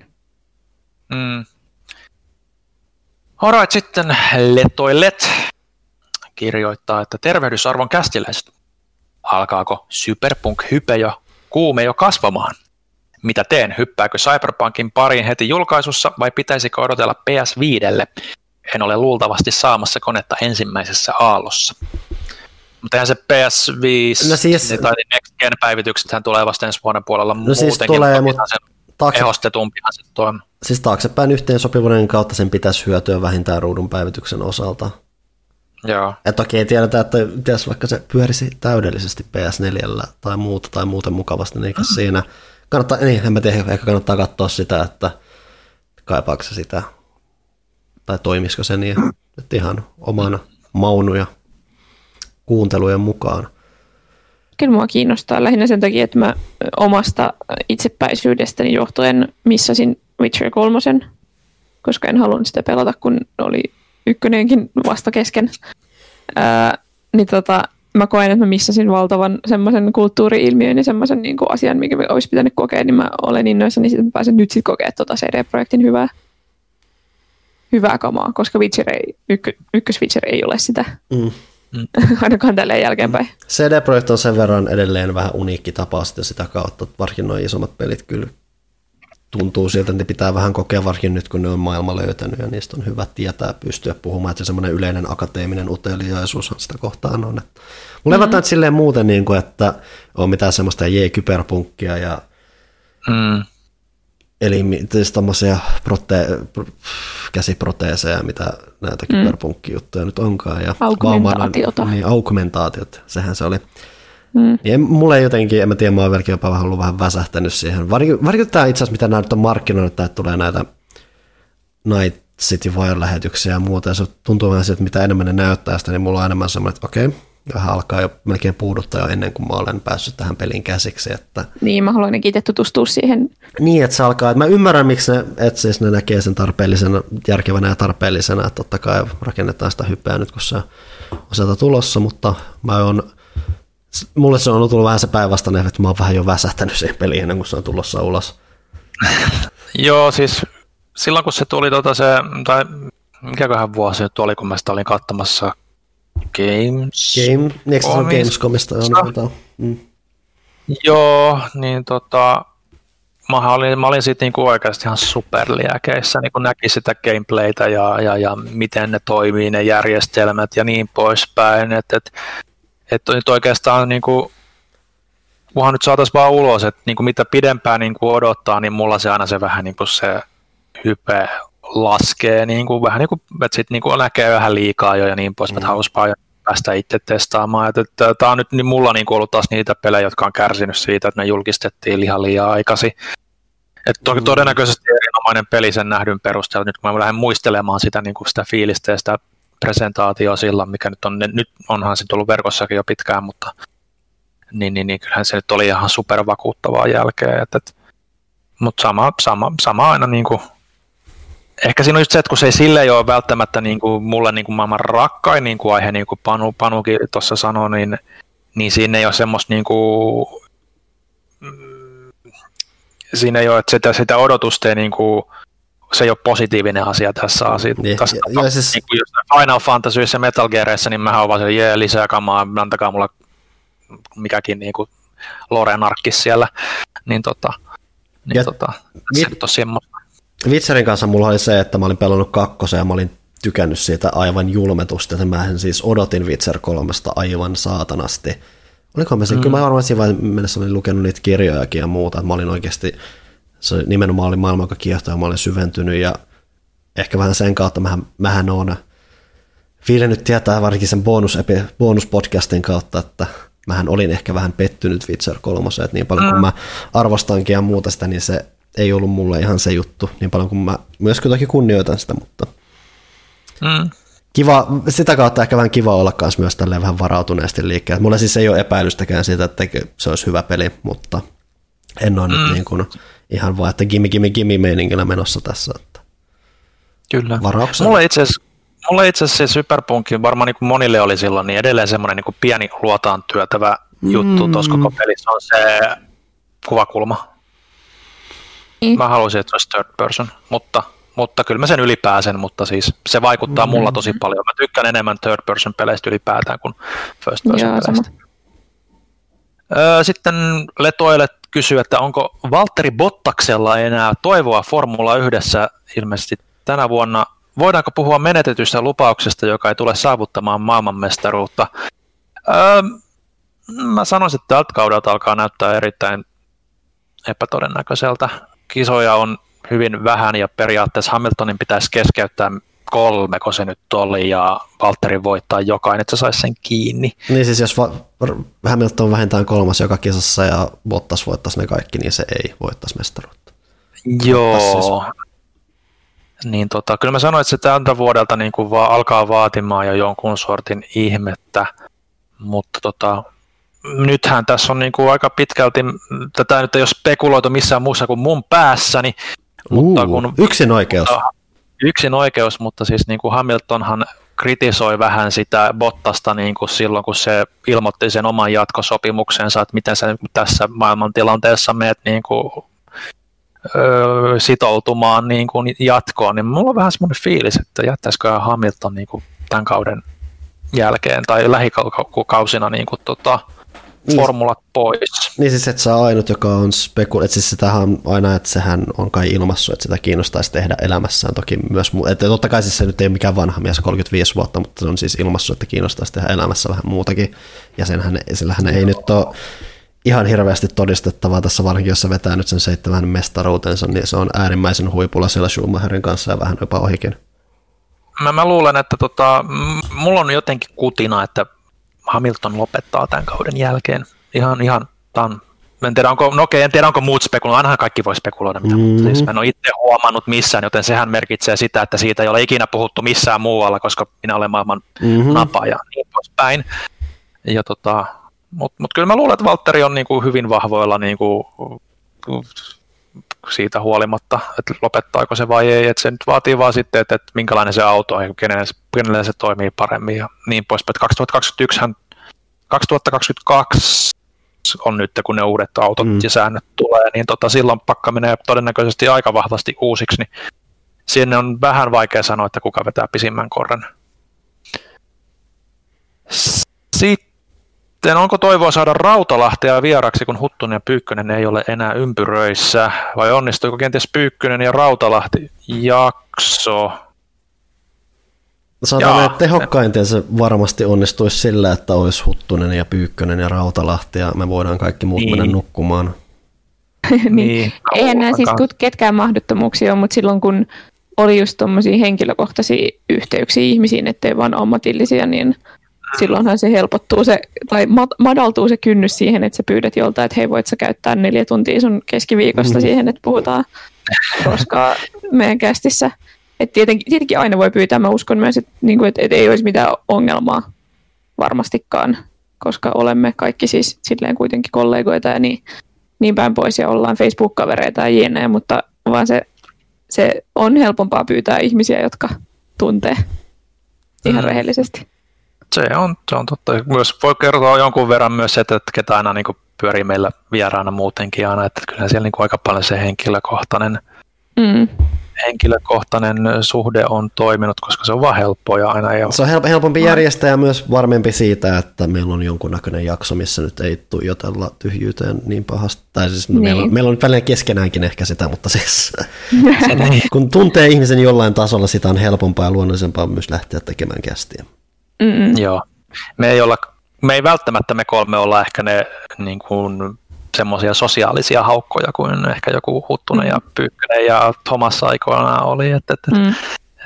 Mm. Alright, sitten Letoilet kirjoittaa, että tervehdysarvon kästiläiset. Alkaako Cyberpunk-hype jo kuume jo kasvamaan? Mitä teen? Hyppääkö Cyberpunkin pariin heti julkaisussa vai pitäisikö odotella P S viidelle? En ole luultavasti saamassa konetta ensimmäisessä aallossa. Mutta eihän se P S viisi no siis, tai Next Gen-päivityksethän tulee vasta ensi vuoden puolella no muutenkin. Siis tulee, mutta taakse, ehostetumpihan se on. Siis taaksepäin yhteensopivuuden kautta sen pitäisi hyötyä vähintään ruudun päivityksen osalta. Joo. Et toki ei tiedetä, että jos vaikka se pyörisi täydellisesti P S neljällä tai muuta tai muuten mukavasti, niin mm-hmm. siinä kannattaa, niin en mä tiedä, ehkä kannattaa katsoa sitä, että kaipaako se sitä tai toimisiko se niin, että ihan omana maunuja kuuntelujen mukaan. Kyllä mua kiinnostaa lähinnä sen takia, että mä omasta itsepäisyydestäni johtuen missasin Witcher kolme, koska en halunnut sitä pelata, kun oli ykkönenkin vasta kesken. Ää, niin tota, mä koen, että mä missasin valtavan semmoisen kulttuuri-ilmiön ja semmoisen niin kuin asian, mikä olisi pitänyt kokea, niin mä olen innoissa, niin sitten mä pääsen nyt sitten kokea tuota C D-projektin hyvää, hyvää kamaa, koska Witcher ei, ykkö, ykkös Witcher ei ole sitä. Mm. Mm. Ainakaan tälleen jälkeenpäin. C D-projekt on sen verran edelleen vähän uniikki tapaus sitä kautta, varsinkin nuo isommat pelit kyllä tuntuu siltä, että ne pitää vähän kokea varsinkin nyt, kun ne on maailma löytänyt ja niistä on hyvä tietää pystyä puhumaan, että se semmoinen yleinen akateeminen uteliaisuushan sitä kohtaan on. Että mulle mm. ei välttämättä silleen muuten, niin kuin, että on mitään semmoista J-kyberpunkkia ja mm. eli tämmöisiä prote- käsiproteeseja, mitä näitä mm. kyberpunkkijuttuja nyt onkaan. Ja augmentaatiota. Vaan, niin, augmentaatiot, sehän se oli. Mm. Niin, mulle jotenkin, en mä tiedä, mä oon vieläkin jopa vähän ollut vähän väsähtänyt siihen. Varsinkin tämä itse asiassa, mitä nämä nyt on markkinoinut, että tulee näitä Night City Wire-lähetyksiä ja muuta, ja se tuntuu vähän siltä, että mitä enemmän ne näyttää sitä, niin mulla on enemmän semmoinen, että okei, okay, vähän alkaa jo melkein puuduttaa jo ennen kuin mä olen päässyt tähän peliin käsiksi. Että niin, mä haluan ainakin itse tutustua siihen. Niin, että se alkaa. Että mä ymmärrän, miksi ne, että siis ne näkee sen tarpeellisena, järkevänä ja tarpeellisena, että totta kai rakennetaan sitä hypeä nyt, kun se on sieltä tulossa, mutta mä oon mulle se on tullut vähän se päinvastainen, että mä oon vähän jo väsähtänyt sen peliin ennen kuin se on tulossa ulos. Joo, siis silloin kun se tuli tota se, tai mikäköhän vuosi nyt oli, kun mä sitä olin katsomassa Games... Game, eikö se ole Gamescomista? Mm. Joo, niin tota... Mä olin, mä olin siitä niinku oikeasti ihan superliäkeissä, niin kun näki sitä gameplaytä ja, ja, ja miten ne toimii, ne järjestelmät ja niin poispäin. Että et, et nyt oikeastaan, niinku, kunhan nyt saataisiin vaan ulos, että niinku mitä pidempään niinku odottaa, niin mulla se aina se vähän niinku se hype laskee, niinku, vähän niin kuin, että sitten niinku näkee vähän liikaa jo ja niin poispäin, että mm. haluaisi paljon päästä itse testaamaan. Tämä on nyt niin mulla niinku ollut taas niitä pelejä, jotka on kärsinyt siitä, että ne julkistettiin liian liian aikaisin. Et to- mm. Todennäköisesti erinomainen peli sen nähdyn perusteella. Nyt kun mä lähden muistelemaan sitä, niinku sitä fiilistä ja sitä presentaatioa silloin, mikä nyt on, nyt onhan se tullut verkossakin jo pitkään, mutta niin, niin, niin kyllähän se nyt oli ihan supervakuuttavaa jälkeen. Mutta sama, sama, sama aina niinku... Ehkä siinä on just se, että kun se ei silleen ole välttämättä niin kuin mulle niin kuin maailman rakkain niin kuin aihe, niin kuin Panu, Panukin tuossa sanoi, niin, niin siinä ei ole semmoista, niin kuin, siinä ei ole, että sitä, sitä odotusta ei, niin kuin, se ei ole positiivinen asia tässä asiassa. Niin, tässä ja, ja siis... niin kuin jos Final Fantasyissa ja Metal Gearissä, niin mä oon vaan siellä, jee, lisää kamaa, antakaa mulla mikäkin niin kuin lore-narkkis siellä, niin tota, niin ja, tota, mit... se on semmoista. Witcherin kanssa mulla oli se, että mä olin pelannut kakkosen ja mä olin tykännyt siitä aivan julmetusta. Mä siis odotin Witcher kolmesta aivan saatanasti. Olinkohan mä siinä, mm. kyllä mä varmaan siinä vaiheessa mennessä olin lukenut niitä kirjojakin ja muuta. Mä olin oikeasti, se nimenomaan oli maailma, joka kiehtoi ja mä olin syventynyt ja ehkä vähän sen kautta mähän, mähän olen fiilennyt tietää varsinkin sen bonusepi, bonuspodcastin kautta, että mähän olin ehkä vähän pettynyt Witcher kolmoseen, että niin paljon mm. kun mä arvostankin ja muuta sitä, niin se ei ollut mulle ihan se juttu, niin paljon kuin mä myös kuitenkin kunnioitan sitä, mutta mm. kiva, sitä kautta ehkä vähän kiva olla kanssa myös tälleen vähän varautuneesti liikkeelle. Mulla siis ei ole epäilystäkään siitä, että se olisi hyvä peli, mutta en ole mm. nyt niin kuin ihan vaan, että gimme, gimme, gimme meiningillä menossa tässä. Että kyllä. Varauksena. Mulla itse asiassa mulle itse asiassa se Cyberpunkin varmaan niin kuin monille oli silloin, niin edelleen semmoinen niin kuin pieni luotaan työtävä mm. juttu tuossa koko pelissä on se kuvakulma. Mä haluaisin, että se olisi third person, mutta, mutta kyllä mä sen ylipääsen, mutta siis se vaikuttaa mulla tosi paljon. Mä tykkään enemmän third person peleistä ylipäätään kuin first person Joo, peleistä. Sama. Sitten Letoilet kysyy, että onko Valtteri Bottaksella enää toivoa Formula yhdessä ilmeisesti tänä vuonna? Voidaanko puhua menetetystä lupauksesta, joka ei tule saavuttamaan maailmanmestaruutta? Öö, mä sanoisin, että tältä kaudelta alkaa näyttää erittäin epätodennäköiseltä. Kisoja on hyvin vähän ja periaatteessa Hamiltonin pitäisi keskeyttää kolme, kun se nyt oli, ja Valtterin voittaa jokainen, että se saisi sen kiinni. Niin siis jos va- Hamilton vähintään kolmas joka kisassa ja Bottas voittaisi ne kaikki, niin se ei voittaisi mestaruutta. Joo. Siis. Niin tota, kyllä mä sanoin, että se tältä vuodelta niin kuin vaan alkaa vaatimaan jo jonkun sortin ihmettä, mutta tota... Nythän tässä on niinku aika pitkälti, tätä nyt ei ole spekuloitu missään muussa kuin mun päässäni. Mutta kun, yksin oikeus. Mutta, yksin oikeus, mutta siis niinku Hamiltonhan kritisoi vähän sitä Bottasta niinku silloin, kun se ilmoitti sen oman jatkosopimuksensa, että miten sä tässä maailmantilanteessa menet niinku, öö, sitoutumaan niinku jatkoon. Niin mulla on vähän semmoinen fiilis, että jättäisikö Hamilton niinku tämän kauden jälkeen tai lähikausina niinku tota... formulat pois. Niin siis et saa ainut, joka on spekul... Että siis sitähän on aina, että sehän on kai ilmassu, että sitä kiinnostaisi tehdä elämässään toki myös muuta. Että totta kai siis se nyt ei ole mikään vanha mies, kolmekymmentäviisi vuotta, mutta se on siis ilmassu, että kiinnostaisi tehdä elämässä vähän muutakin. Ja senhän, sillähän ei nyt ole ihan hirveästi todistettavaa tässä varsinkin, jos se vetää nyt sen seitsemän mestaruutensa, niin se on äärimmäisen huipulla siellä Schumacherin kanssa ja vähän jopa ohikin. Mä, mä luulen, että tota, mulla on jotenkin kutina, että Hamilton lopettaa tämän kauden jälkeen. Ihan, ihan, tämän. En tiedä, onko, no okei, en tiedä, onko muut spekuloida. Ainahan kaikki voi spekuloida, mitä mm-hmm. mutta siis mä en ole itse huomannut missään, joten sehän merkitsee sitä, että siitä ei ole ikinä puhuttu missään muualla, koska minä olen maailman mm-hmm. napa ja niin poispäin. Ja tota, mutta mut kyllä mä luulen, että Valtteri on niinku hyvin vahvoilla niinku, siitä huolimatta, että lopettaako se vai ei. Et se nyt vaatii vaan sitten, että, että minkälainen se auto on ja kenelle se, kenelle se toimii paremmin ja niin poispäin. kaksituhattakaksikymmentäyksi kaksituhattakaksikymmentäkaksi on nyt, kun ne uudet autot mm. ja säännöt tulee, niin tota, silloin pakka menee todennäköisesti aika vahvasti uusiksi, niin sinne on vähän vaikea sanoa, että kuka vetää pisimmän korren. Sitten onko toivoa saada Rautalahtea vieraksi, kun Huttunen ja Pyykkönen ei ole enää ympyröissä, vai onnistuiko kenties Pyykkönen ja Rautalahti jakso? Sanotaan, että tehokkainten se varmasti onnistuisi sillä, että olisi Huttunen ja Pyykkönen ja Rautalahti, ja me voidaan kaikki muut niin. mennä nukkumaan. niin. Niin. Eihän nämä siis ketkään mahdottomuuksia ole, mutta silloin kun oli just tuommoisia henkilökohtaisia yhteyksiä ihmisiin, ettei vaan ammatillisia, niin silloinhan se helpottuu se, tai madaltuu se kynnys siihen, että sä pyydät joltain, että hei, voit sä käyttää neljä tuntia sun keskiviikosta siihen, että puhutaan koska meidän kästissä. Että tietenkin, tietenkin aina voi pyytää, mä uskon myös, että, niin kuin, että, että ei olisi mitään ongelmaa varmastikaan, koska olemme kaikki siis silleen kuitenkin kollegoita ja niin, niin päin pois ja ollaan Facebook-kavereita ja jne, mutta vaan se, se on helpompaa pyytää ihmisiä, jotka tuntee ihan mm. rehellisesti. Se on, se on totta. Myös voi kertoa jonkun verran myös se, että ketä aina niin kuin pyörii meillä vieraana muutenkin aina, että kyllähän siellä niin kuin aika paljon se henkilökohtainen mm. henkilökohtainen suhde on toiminut, koska se on vaan helppoa ja aina ei ole. Se on helpompi järjestää ja myös varmempi siitä, että meillä on jonkunnäköinen jakso, missä nyt ei tuijotella tyhjyyteen niin pahasti. Tai siis niin. meillä, on, meillä on välillä keskenäänkin ehkä sitä, mutta siis kun tuntee ihmisen jollain tasolla, sitä on helpompaa ja luonnollisempaa myös lähteä tekemään kästiä. Mm-mm. Joo. Me ei, olla, me ei välttämättä me kolme olla ehkä ne niin kuin semmoisia sosiaalisia haukkoja kuin ehkä joku Huttunen mm. ja Pyykkönen ja Thomas aikoinaan oli. Et, et, mm.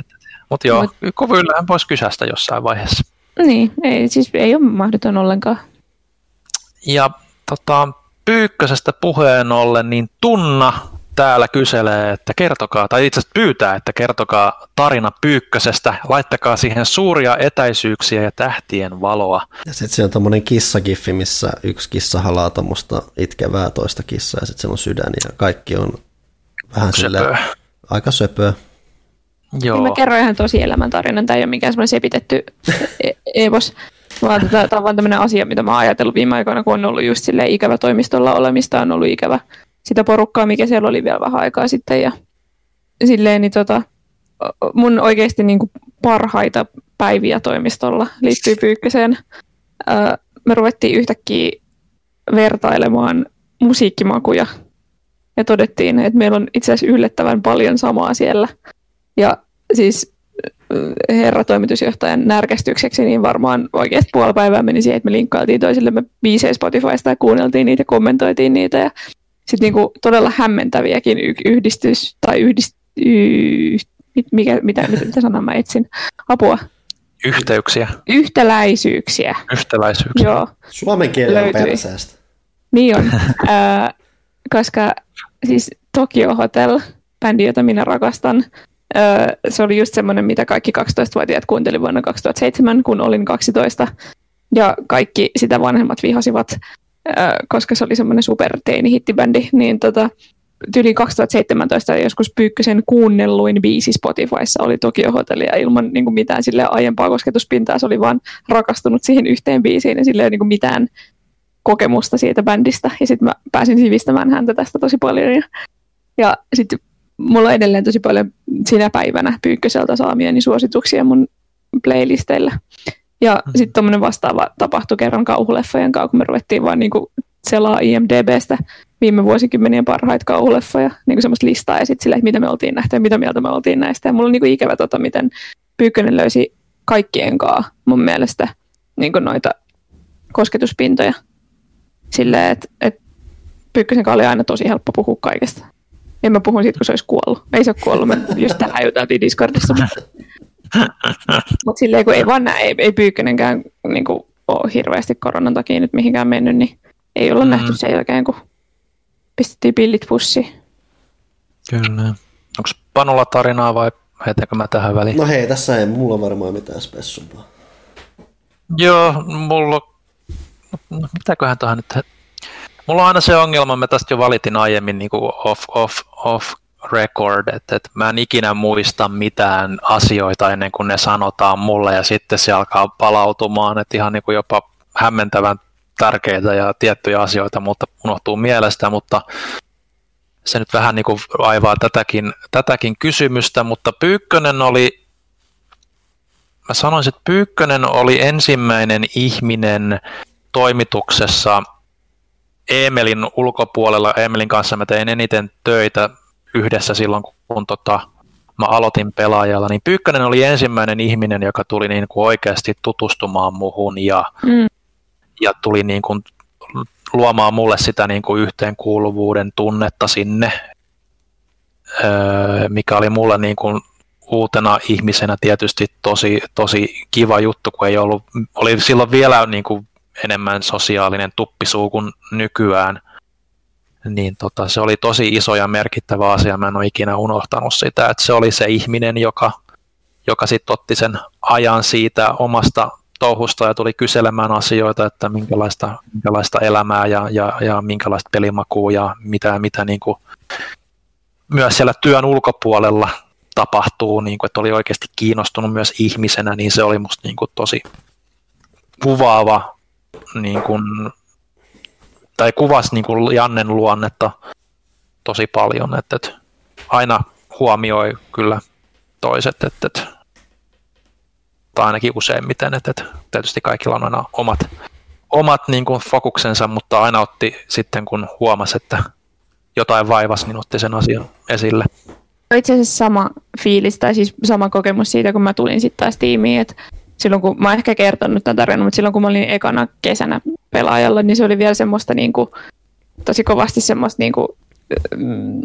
et, mut joo, Mut... kuvillähän voisi kysästä jossain vaiheessa. Niin, ei, siis ei ole mahdoton ollenkaan. Ja tota, Pyykkösestä puheen ollen, niin Tunna täällä kyselee, että kertokaa, tai itse asiassa pyytää, että kertokaa tarina Pyykkösestä, laittakaa siihen suuria etäisyyksiä ja tähtien valoa. Ja sitten siellä on tommonen kissagiffi, missä yksi kissa halaa tommosta itkevää toista kissaa, ja sitten siellä on sydän, ja kaikki on vähän silleen aika söpöä. Joo. Mä kerron ihan tosi elämäntarinan, tämä ei ole mikään semmoinen sepitetty evos, vaan tämä on vaan tämmöinen asia, mitä mä oon ajatellut viime aikoina, kun on ollut just silleen ikävä toimistolla olemista, on ollut ikävä sitä porukkaa, mikä siellä oli vielä vähän aikaa sitten. Ja silleen, niin tota, mun oikeasti niin kuin parhaita päiviä toimistolla liittyy Pyykköseen. Öö, me ruvettiin yhtäkkiä vertailemaan musiikkimakuja. Ja todettiin, että meillä on itse asiassa yllättävän paljon samaa siellä. Ja siis herra toimitusjohtajan närkästykseksi, niin varmaan oikeasti puoli päivää meni siihen, että me linkkailtiin toisillemme biisejä Spotifysta ja kuunneltiin niitä, kommentoitiin niitä ja sitten niinku todella hämmentäviäkin yhdistys, tai yhdist... Y, mikä, mitä, mitä sanaa mä etsin? Apua. Yhteyksiä. Yhtäläisyyksiä. Yhtäläisyyksiä. Joo. Suomen kielellä on perseestä. Niin on. Äh, koska siis Tokyo Hotel, bändi, jota minä rakastan, äh, se oli just semmoinen, mitä kaikki kaksitoistavuotiaat kuunteli vuonna kaksituhattaseitsemän, kun olin kaksitoista. Ja kaikki sitä vanhemmat vihasivat, koska se oli semmoinen superteini-hittibändi, niin tota, tyyliin kaksituhattaseitsemäntoista joskus Pyykkösen kuunnelluin biisi Spotifyssa oli Tokyo Hotelia ilman niin kuin mitään silleen aiempaa kosketuspintaa, se oli vaan rakastunut siihen yhteen biisiin ja silleen niin kuin mitään kokemusta siitä bändistä, ja sitten mä pääsin sivistämään häntä tästä tosi paljon, ja sitten mulla on edelleen tosi paljon sinä päivänä Pyykköseltä saamieni suosituksia mun playlisteillä. Ja sitten tuommoinen vastaava tapahtui kerran kauhuleffojen kanssa, kun me ruvettiin vaan niinku selaa I M D B:stä viime vuosikymmenien parhaita kauhuleffoja, niinku semmoista listaa ja sitten silleen, mitä me oltiin nähty ja mitä mieltä me oltiin näistä. Ja mulla on niinku ikävä, tota, miten Pyykkönen löysi kaikkien kanssa mun mielestä niinku noita kosketuspintoja. Silleen, että et Pyykkösen kanssa oli aina tosi helppo puhua kaikesta. En mä puhun siitä, kun se olisi kuollut. Ei se ole kuollut, me just tähän juteltiin Discordissa. Mutta silleen, kun ei vaan näe, ei, ei Pyykkönenkään niin kuin, ole hirveästi koronan takia nyt mihinkään mennyt, niin ei olla mm. nähty sen jälkeen, kun pistettiin pillit pussiin. Kyllä. Onko Panulla tarinaa vai heitäkö mä tähän väliin? No hei, tässä ei mulla varmaan mitään spessumpaa. Joo, mulla... No, mitäköhän tähän nyt... Mulla on aina se ongelma, mä tästä jo valitin aiemmin niin kuin off, off, off. record, että et mä en ikinä muista mitään asioita ennen kuin ne sanotaan mulle ja sitten se alkaa palautumaan, että ihan niin kuin jopa hämmentävän tärkeitä ja tiettyjä asioita, mutta unohtuu mielestä, mutta se nyt vähän niin kuin aivaa tätäkin, tätäkin kysymystä, mutta Pyykkönen oli, mä sanoisin, että Pyykkönen oli ensimmäinen ihminen toimituksessa Eemelin ulkopuolella. Eemelin kanssa mä tein eniten töitä yhdessä silloin, kun tota, mä aloitin pelaajalla, niin Pyykkönen oli ensimmäinen ihminen, joka tuli niin kuin oikeasti tutustumaan muhun ja, mm. ja tuli niin kuin luomaan mulle sitä niin kuin yhteenkuuluvuuden tunnetta sinne, öö, mikä oli mulle niin kuin uutena ihmisenä tietysti tosi, tosi kiva juttu, kun ei ollut, oli silloin vielä niin kuin enemmän sosiaalinen tuppisuu kuin nykyään. Niin tota, se oli tosi iso ja merkittävä asia, mä en ole ikinä unohtanut sitä, että se oli se ihminen, joka, joka sitten otti sen ajan siitä omasta touhusta ja tuli kyselemään asioita, että minkälaista, minkälaista elämää ja, ja, ja minkälaista pelimakua ja mitä, mitä niin kuin myös siellä työn ulkopuolella tapahtuu, niin kuin, että oli oikeasti kiinnostunut myös ihmisenä, niin se oli musta niin kuin tosi kuvaava niin kuin, tai kuvasi niin kuin Jannen luonnetta tosi paljon, että et aina huomioi kyllä toiset, että et, tai ainakin useimmiten, että et, tietysti kaikilla on aina omat, omat niin kuin fokuksensa, mutta aina otti sitten, kun huomasi, että jotain vaivasi, niin otti sen asian esille. Itse asiassa sama fiilis, tai siis sama kokemus siitä, kun mä tulin sitten taas tiimiin, että silloin kun, mä oon ehkä kertonut tämän tarinan, mutta silloin kun mä olin ekana kesänä pelaajalla, niin se oli vielä semmoista niin kuin, tosi kovasti semmoista, niin kuin,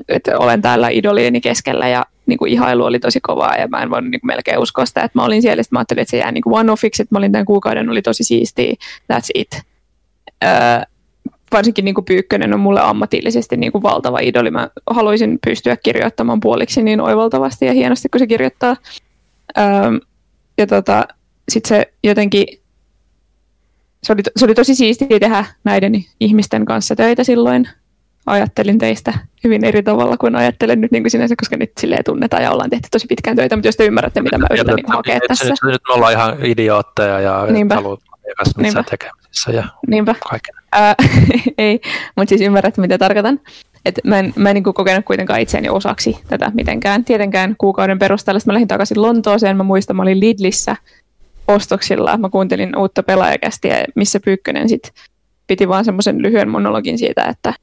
että olen täällä idolieni keskellä ja niin kuin, ihailu oli tosi kovaa ja mä en voinut niin kuin, melkein uskoa sitä, että mä olin siellä ja mä ajattelin, että se jää niin kuin one-offiksi, että mä olin tämän kuukauden, oli tosi siistiä, that's it. Öö, varsinkin niin kuin Pyykkönen on mulle ammatillisesti niin kuin valtava idoli, mä haluaisin pystyä kirjoittamaan puoliksi niin oivaltavasti ja hienosti, kun se kirjoittaa. Öö, ja tota... Sitten se jotenkin, se oli, se oli tosi siistiä tehdä näiden ihmisten kanssa töitä silloin. Ajattelin teistä hyvin eri tavalla kuin ajattelen nyt niin kuin sinänsä, koska nyt silleen tunnetaan ja ollaan tehty tosi pitkään töitä, mutta jos te ymmärrätte, mitä mä yritän, niin hakea tässä. Nyt, nyt me ollaan ihan idiootteja ja haluat missä Niinpä. tekemisissä ja Niinpä. kaiken. Ää, ei, mutta siis ymmärrät, mitä tarkoitan. Et mä en, mä en niin kuin kokenut kuitenkaan itseäni osaksi tätä mitenkään. Tietenkään kuukauden perusteella. Mä lähdin takaisin Lontooseen, mä muistan, mä olin Lidlissä ostoksilla. Mä kuuntelin uutta pelaajakästiä, missä Pyykkönen sit piti vaan semmoisen lyhyen monologin siitä, että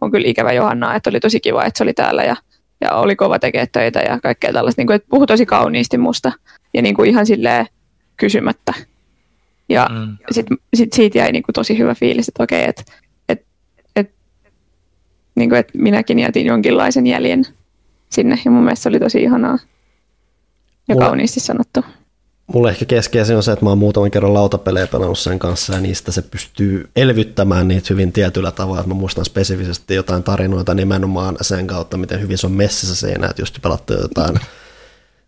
on kyllä ikävä Johannaa, että oli tosi kiva, että se oli täällä ja, ja oli kova tekee töitä ja kaikkea tällaista. Niin kuin, että puhui tosi kauniisti musta ja niin kuin ihan silleen kysymättä. Ja mm. sit, sit siitä jäi niin kuin tosi hyvä fiilis, että okei, että et, et, niin kuin, että minäkin jätin jonkinlaisen jäljen sinne ja mun mielestä se oli tosi ihanaa ja Mua. kauniisti sanottu. Mulle ehkä keskeisin on se, että mä oon muutaman kerran lautapelejä pelannut sen kanssa ja niistä se pystyy elvyttämään niitä hyvin tietyllä tavalla. Mä muistan spesifisesti jotain tarinoita nimenomaan sen kautta, miten hyvin se on messissä siinä, että jos te pelatte jotain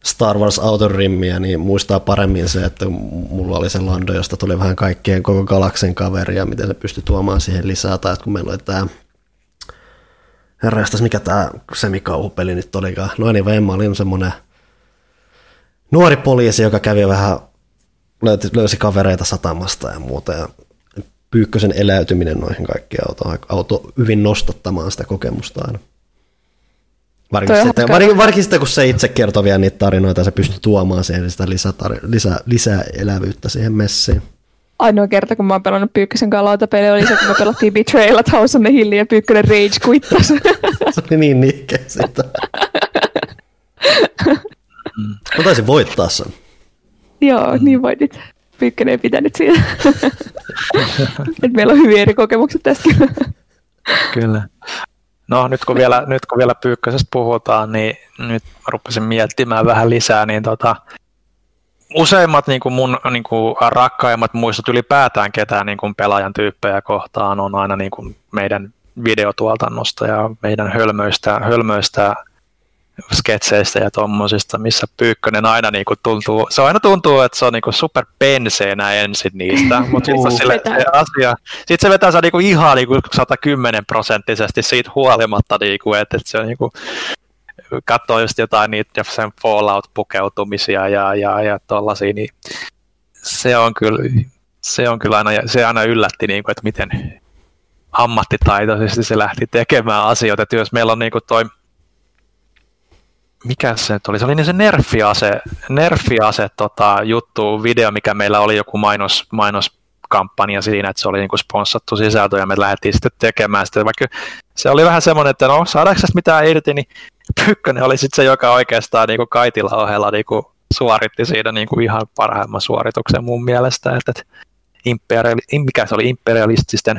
Star Wars Outer Rimmiä, niin muistaa paremmin se, että mulla oli se Lando, josta tuli vähän kaikkien koko galaksen kaveria, miten se pystyi tuomaan siihen lisää. Tai että kun meillä oli tää herrastas, mikä tää semikauhupeli nyt olikaan. No niin, vaan mä olin semmonen nuori poliisi, joka kävi vähän, löysi kavereita satamasta ja muuta, ja Pyykkösen eläytyminen noihin kaikkiin autoihin auto hyvin nostattamaan sitä kokemusta aina. Varsinkin sitä, kun se itse kertoo vielä niitä tarinoita, ja se pystyy tuomaan siihen sitä lisää, lisää, lisää elävyyttä siihen messiin. Ainoa kerta, kun mä oon pelannut Pyykkösen kanssa lautapelejä, oli se, kun me pelattiin Betrayal at House on the Hill, ja Pyykkönen rage quittasi. Se oli niin nihkeä sitä. Mä taisin voittaa sen. Joo, niin voitit. Pyykkönen ei pitänyt siitä. Et meillä on hyvin eri kokemukset tästä. Kyllä. No nyt kun vielä, nyt kun vielä Pyykkösestä puhutaan, niin nyt rupesin miettimään vähän lisää, niin tota, useimmat niin kuin mun niin kuin rakkaimmat muistot ylipäätään ketään niin kuin pelaajan tyyppejä kohtaan on aina niin kuin meidän videotuotannosta ja meidän hölmöistä, hölmöistä sketseistä ja tommosista, missä Pyykkönen aina niinku tuntuu, se aina tuntuu, että se on niinku super penseenä ensin niistä, mutta sitten sille se asia, sit se vetää se niinku ihan niinku sata kymmenen prosenttisesti siitä huolimatta, niinku, että et se on niinku, katsoo just jotain niitä sen Fallout-pukeutumisia ja, ja, ja tollasia, niin se on kyllä, Se on kyllä aina, se aina yllätti, niin kuin, että miten ammattitaitoisesti se lähti tekemään asioita. Että jos meillä on niin kuin toi, mikä se nyt oli, se oli niin se nerfiase, nerfiase tota, juttu, video, mikä meillä oli joku mainos, mainoskampanja siinä, että se oli niin kuin sponssattu sisältö ja me lähdettiin sitten tekemään sitä. Vaikka se oli vähän semmoinen, että no saadaanko tästä mitään irti, niin Pyykkönen oli sitten se, joka oikeastaan niin kuin Kaitila ohella niin kuin suoritti siinä niin kuin ihan parhaimman suorituksen mun mielestä, että et, imperiali- mikä se oli imperialististen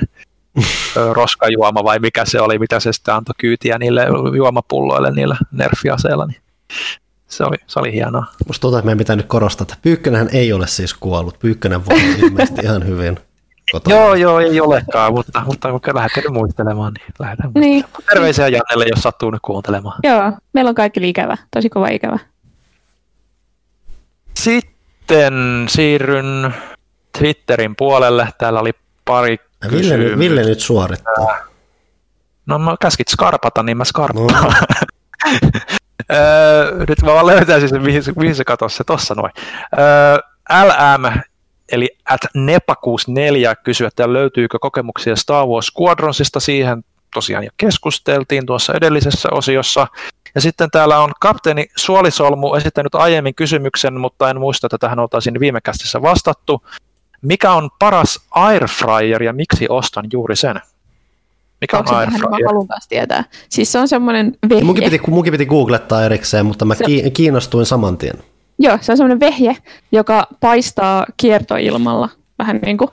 roskajuoma vai mikä se oli, mitä se sitten antoi kyytiä niille juomapulloille niillä nerfiaseilla, niin se oli, se oli hienoa. Musta tuntuu, että meidän pitää nyt korostaa, että Pyykkönenhän ei ole siis kuollut, Pyykkönen voi ilmeisesti ihan hyvin kotona. Joo, joo, ei olekaan, mutta, mutta kun lähdetään nyt muistelemaan, niin lähdetään niin. muistelemaan. Terveisiä Jannelle, jos sattuu nyt kuuntelemaan. Joo, meillä on kaikki ikävä, tosi kova ikävä. Sitten siirryn Twitterin puolelle. Täällä oli pari kysymyksiä. Ville, Ville nyt suorittaa. No mä käskit skarpata, niin mä skarppaan. No. Nyt mä vaan löytäisin sen, mihin, mihin se katosi se tossa noin. L M, eli at nepa kuusikymmentäneljä kysyy, että löytyykö kokemuksia Star Wars Squadronsista. Siihen tosiaan jo keskusteltiin tuossa edellisessä osiossa. Ja sitten täällä on kapteeni Suolisolmu esittänyt aiemmin kysymyksen, mutta en muista, että tähän oltaisiin viime kästissä vastattu. Mikä on paras airfryer ja miksi ostan juuri sen? Mikä on airfryer? Mä haluan taas tietää. Siis se on semmoinen vehje. Munkin piti, munkin piti googlettaa erikseen, mutta mä se... kiinnostuin saman tien. Joo, se on semmoinen vehje, joka paistaa kiertoilmalla vähän niin kuin...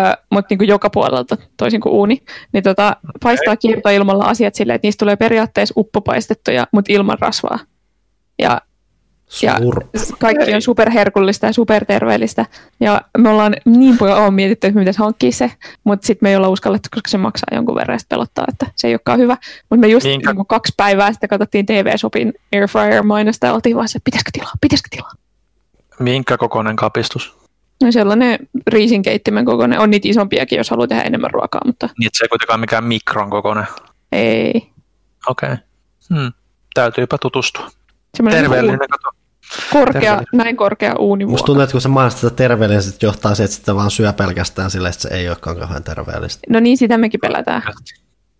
Öö, mutta niinku joka puolelta, toisin kuin uuni, niin tota, paistaa kiertoilmalla asiat silleen, että niistä tulee periaatteessa uppopaistettuja, mutta ilman rasvaa. Ja, ja kaikki on superherkullista ja superterveellistä. Ja me ollaan niin paljon on mietitty, että me pitäisi hankkia se, mutta sitten me ei olla uskallettu, koska se maksaa jonkun verran ja pelottaa, että se ei olekaan hyvä. Mutta me just Minkä... niin kaksi päivää sitten katsottiin T V-shopin airfryer-mainosta ja oltiin vaan se, pitäisikö tilaa, pitäisikö tilaa. Minkä kokoinen kapistus? No sellainen riisinkeittimen kokoinen. On niitä isompiakin, jos haluaa tehdä enemmän ruokaa, mutta... Niin, se ei kuitenkaan mikään mikron kokoinen. Ei. Okei. Okay. Hmm. Täytyypä tutustua. Sellainen terveellinen. Uuni. Korkea, terveellinen. Näin korkea uunivuoka. Musta tuntuu, että kun sä mainitsit sitä terveellinen, se johtaa siihen, että sitä vaan syö pelkästään silleen, että se ei olekaan kauhean terveellistä. No niin, sitä mekin pelätään.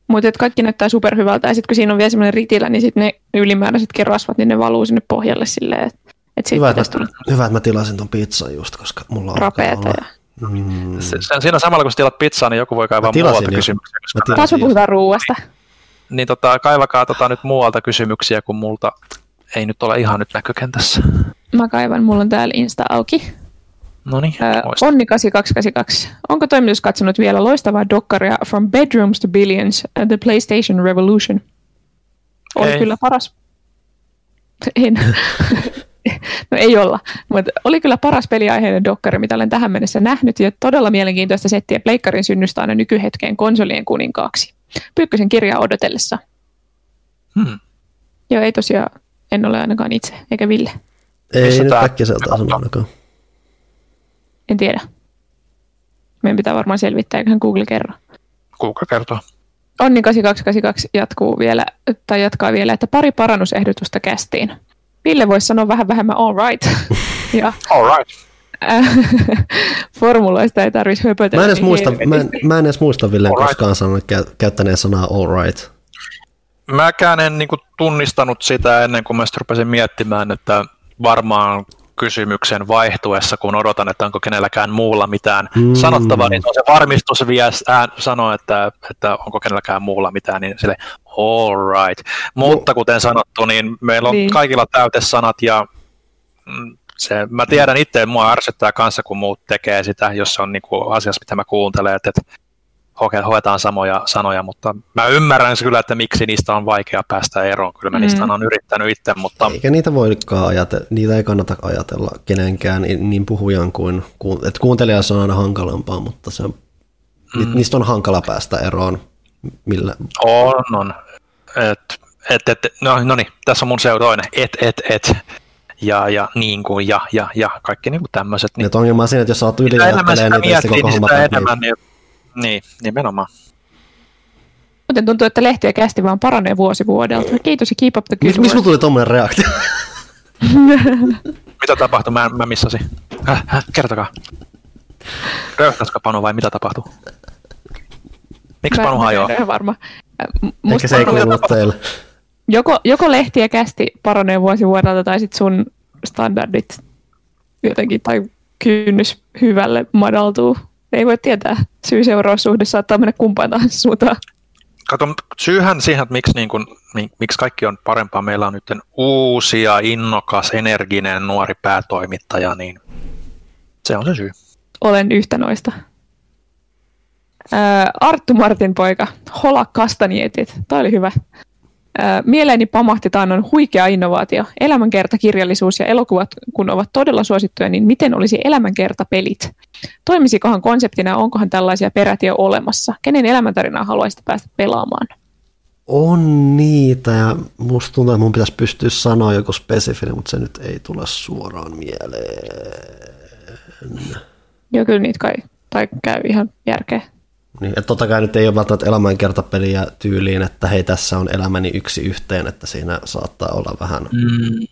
Mutta kaikki näyttää superhyvältä. Ja sitten kun siinä on vielä sellainen ritilä, niin sitten ne ylimääräisetkin rasvat, niin ne valuu sinne pohjalle silleen, että... Et hyvä, että mä, hyvä, että mä tilasin ton pizzan just, koska mulla on... Rapeeta. Mm. Siinä samalla, kun sä tilat pizzaa, niin joku voi kaivaa muualta jo. kysymyksiä. Taas me puhutaan ruuasta. Niin tota, kaivakaa tota, nyt muualta kysymyksiä, kun multa ei nyt ole ihan nyt näkökentässä. Mä kaivan, mulla on täällä Insta auki. Noniin, öö, Onni kahdeksan kaksi kahdeksan kaksi. Onko toimitus katsonut vielä loistavaa dokkaria From Bedrooms to Billions, The PlayStation Revolution? Oli ei. Kyllä paras. En. No ei olla, mutta oli kyllä paras peliaiheinen dokkari, mitä olen tähän mennessä nähnyt, ja todella mielenkiintoista settiä pleikkarin synnystä aina nykyhetkeen konsolien kuninkaaksi. Pyykkösen kirjaa odotellessa. Hmm. Joo, ei tosiaan, en ole ainakaan itse, eikä Ville. Ei nyt äkkiseltä asema ainakaan. En tiedä. Meidän pitää varmaan selvittää, eiköhän Google kerro. Google kertoo. Onni kahdeksan kaksi kahdeksan kaksi jatkuu vielä, tai jatkaa vielä, että pari parannusehdotusta kästiin. Ville voisi sanoa vähän vähemmän all right. Ja, all right. Äh, formuloista ei tarvitse höpötellä. Mä en edes muista, mä en, mä en edes muista Villeen all koskaan right. sanonut käyttäneen sanaa all right. Mäkään en niin kuin tunnistanut sitä ennen kuin mä sitten rupesin miettimään, että varmaan kysymyksen vaihtuessa, kun odotan, että onko kenelläkään muulla mitään mm. sanottavaa, niin on se varmistus vielä äh, sanoo, että, että onko kenelläkään muulla mitään, niin sille all right. Mutta kuten sanottu, niin meillä on niin. kaikilla täytesanat ja se, mä tiedän itse, että mua ärsyttää kanssa, kun muut tekee sitä, jos se on niin kuin asiassa, mitä mä kuuntelen, että, että hoetaan samoja sanoja, mutta mä ymmärrän kyllä, että miksi niistä on vaikea päästä eroon. Kyllä mä mm. niistä on yrittänyt itse, mutta... Eikä niitä voikaan ajatella, niitä ei kannata ajatella kenenkään niin puhujan kuin... Että kuuntelija on aina hankalampaa, mutta se on, mm. niistä on hankala päästä eroon. Millä... On, on. Et, et, et, no, no niin, tässä on mun seuroinen. Et, et, et. Ja, ja niin kuin, ja, ja, ja. Kaikki niin kuin tämmöiset. Niin... Että ongelma on siinä, että jos sä oot yliajattelee, niin tästä koko hommat... Niin, nimenomaan. Muuten tuntuu, että lehtiä kästi vaan paranee vuosi vuodelta. Kiitos ja keep up the good work. Miksi mulla tuli tommoinen reaktio? Mitä tapahtui? Mä, mä missasin. Häh, häh, kertokaa. Röyhtäisikö Panu vai mitä tapahtuu? Miksi Panu hajoaa? En ole varma. Ehkä se ei kuulu teille. Joko, joko lehtiä kästi paroneen vuosi vuodelta tai sitten sun standardit jotenkin tai kynnys hyvälle madaltuu. Ei voi tietää. Syy-seuraussuhde saattaa mennä kumpaan tahansa suuntaan. Kato, syyhän siihen, että miksi, niin kun, miksi kaikki on parempaa. Meillä on nyt uusi ja innokas, energinen nuori päätoimittaja, niin se on se syy. Olen yhtä noista. Ää, Arttu Martin poika, Hola Kastanietit. Tämä oli hyvä. Ää, mieleeni pamahti on huikea innovaatio. Elämänkerta, kirjallisuus ja elokuvat, kun ovat todella suosittuja, niin miten olisi elämänkertapelit? Toimisikohan konseptina, onkohan tällaisia peräti jo olemassa? Kenen elämäntarinaa haluaisit päästä pelaamaan? On niitä, ja musta tuntuu, että mun pitäisi pystyä sanoa joku spesifinen, mutta se nyt ei tule suoraan mieleen. Joo, kyllä niitä kai, tai käy ihan järkeä. Niin, että totta kai nyt ei ole välttämättä elämänkertapeliä tyyliin, että hei, tässä on elämäni yksi yhteen, että siinä saattaa olla vähän mm.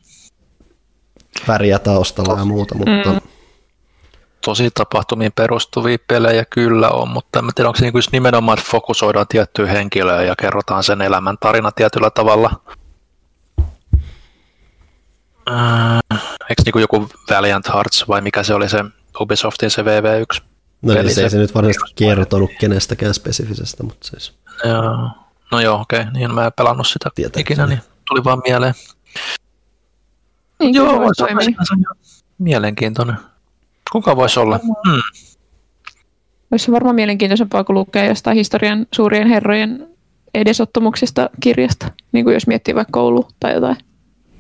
väriä taustalla ja muuta, mutta... Mm. Tosi tapahtumiin perustuvia pelejä kyllä on, mutta en tiedä, onko se niin kuin nimenomaan, että fokusoidaan tiettyä henkilöä ja kerrotaan sen elämän tarina tietyllä tavalla. Eikö niin joku Valiant Hearts vai mikä se oli se Ubisoftin se V V yksi? No eli se ei se nyt varmasti kertonut kenestäkään spesifisestä, mutta siis... Joo. No joo, okei, okay. Niin mä en pelannut sitä tietenkin ikinä, niin tuli vaan mieleen. Niin, joo, voi sanoa. Mielenkiintoinen. Kuka voisi olla? Hmm. Olisi varmaan mielenkiintoisempaa, kun lukee jostain historian suurien herrojen edesottamuksista kirjasta, niin kuin jos miettii vaikka koulua tai jotain.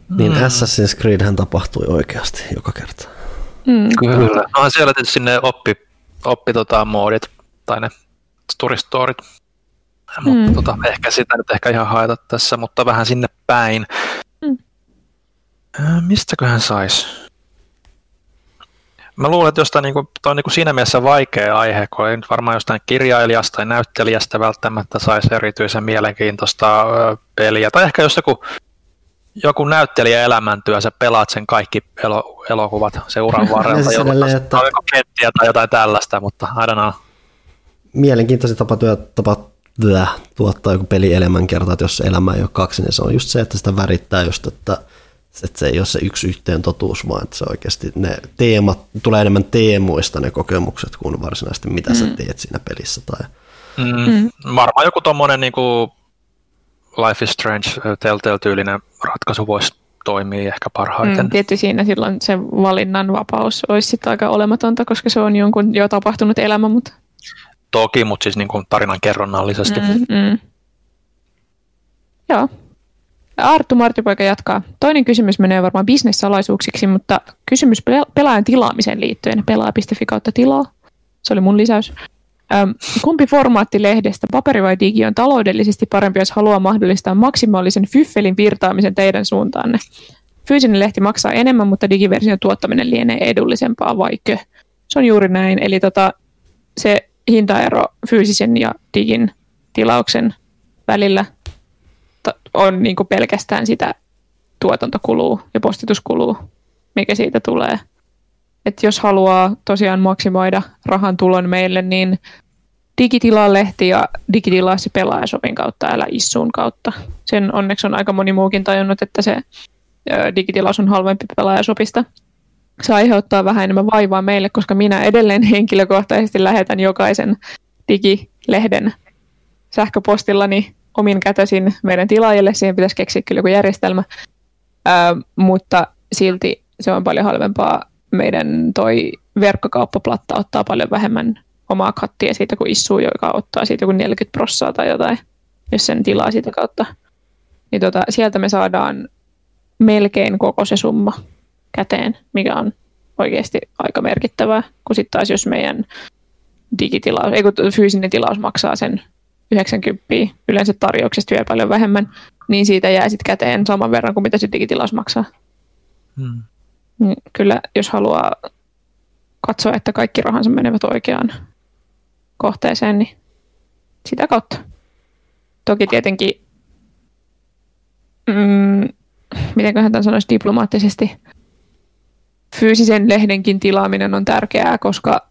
Hmm. Niin Assassin's Creedhän tapahtui oikeasti joka kerta. Hmm. Kyllä. No siellä tietysti ne oppi, oppi tota, moodit tai ne storystorit, mutta hmm. tota, ehkä sitä nyt ehkä ihan haeta tässä, mutta vähän sinne päin. Hmm. Äh, mistäköhän saisi? Mä luulen, että jostain, niin kuin, toi on niin kuin siinä mielessä vaikea aihe, kun ei nyt varmaan jostain kirjailijasta tai näyttelijästä välttämättä saisi erityisen mielenkiintoista ö, peliä. Tai ehkä jos joku, joku näyttelijä elämäntyö, sä pelaat sen kaikki elo, elokuvat sen uran varrella, jolloin että... on joku kenttiä tai jotain tällaista, mutta I don't know. Mielenkiintoisin tapa, työ, tapa työ, tuottaa joku peli elämänkerta, että jos elämä ei ole kaksi, niin se on just se, että sitä värittää just, että että se ei ole se yksi yhteen totuus, vaan että se oikeasti ne teemat, tulee enemmän teemoista ne kokemukset kuin varsinaisesti mitä mm. sä teet siinä pelissä. Tai... Mm. Mm. Varmaan joku tommonen niin kuin Life is Strange Telltale-tyylinen ratkaisu voisi toimia ehkä parhaiten. Mm, tietysti siinä silloin se valinnan vapaus olisi sitten aika olematonta, koska se on jonkun jo tapahtunut elämä. Mutta... Toki, mutta siis niin kuin tarinan kerronnallisesti. Mm, mm. Joo. Arttu Martipoika jatkaa. Toinen kysymys menee varmaan bisnessalaisuuksiksi, mutta kysymys pelaajan tilaamiseen liittyen. Pelaa piste fi kautta tilaa. Se oli mun lisäys. Öm, kumpi formaatti lehdestä, paperi vai digi, on taloudellisesti parempi, jos haluaa mahdollistaa maksimaalisen fyffelin virtaamisen teidän suuntaanne? Fyysinen lehti maksaa enemmän, mutta digiversion tuottaminen lienee edullisempaa, vaikkö? Se on juuri näin. Eli tota, se hintaero fyysisen ja digin tilauksen välillä on niin kuin pelkästään sitä tuotantokulua ja postituskulua, mikä siitä tulee. Et jos haluaa tosiaan maksimoida rahan tulon meille, niin digitilaa lehti ja digitilaa se Pelaajasopin kautta, älä Issuun kautta. Sen onneksi on aika moni muukin tajunnut, että se digitilaus on halvempi Pelaajasopista. Se aiheuttaa vähän enemmän vaivaa meille, koska minä edelleen henkilökohtaisesti lähetän jokaisen digilehden sähköpostillani omin kätösin meidän tilaajille, siihen pitäisi keksiä kyllä joku järjestelmä, Ö, mutta silti se on paljon halvempaa. Meidän toi verkkokauppaplatta ottaa paljon vähemmän omaa kattia siitä kuin Issuu, joka ottaa siitä joku neljäkymmentä prosenttia tai jotain, jos sen tilaa siitä kautta. Niin tota, sieltä me saadaan melkein koko se summa käteen, mikä on oikeasti aika merkittävää, kun sitten taas jos meidän digitilaus, ei kun fyysinen tilaus maksaa sen yhdeksänkymmentä, yleensä tarjouksesta vielä paljon vähemmän, niin siitä jää sitten käteen saman verran kuin mitä se digitilaus maksaa. Hmm. Kyllä, jos haluaa katsoa, että kaikki rahansa menevät oikeaan kohteeseen, niin sitä kautta. Toki tietenkin, mm, mitenköhän tämän sanoisi diplomaattisesti, fyysisen lehdenkin tilaaminen on tärkeää, koska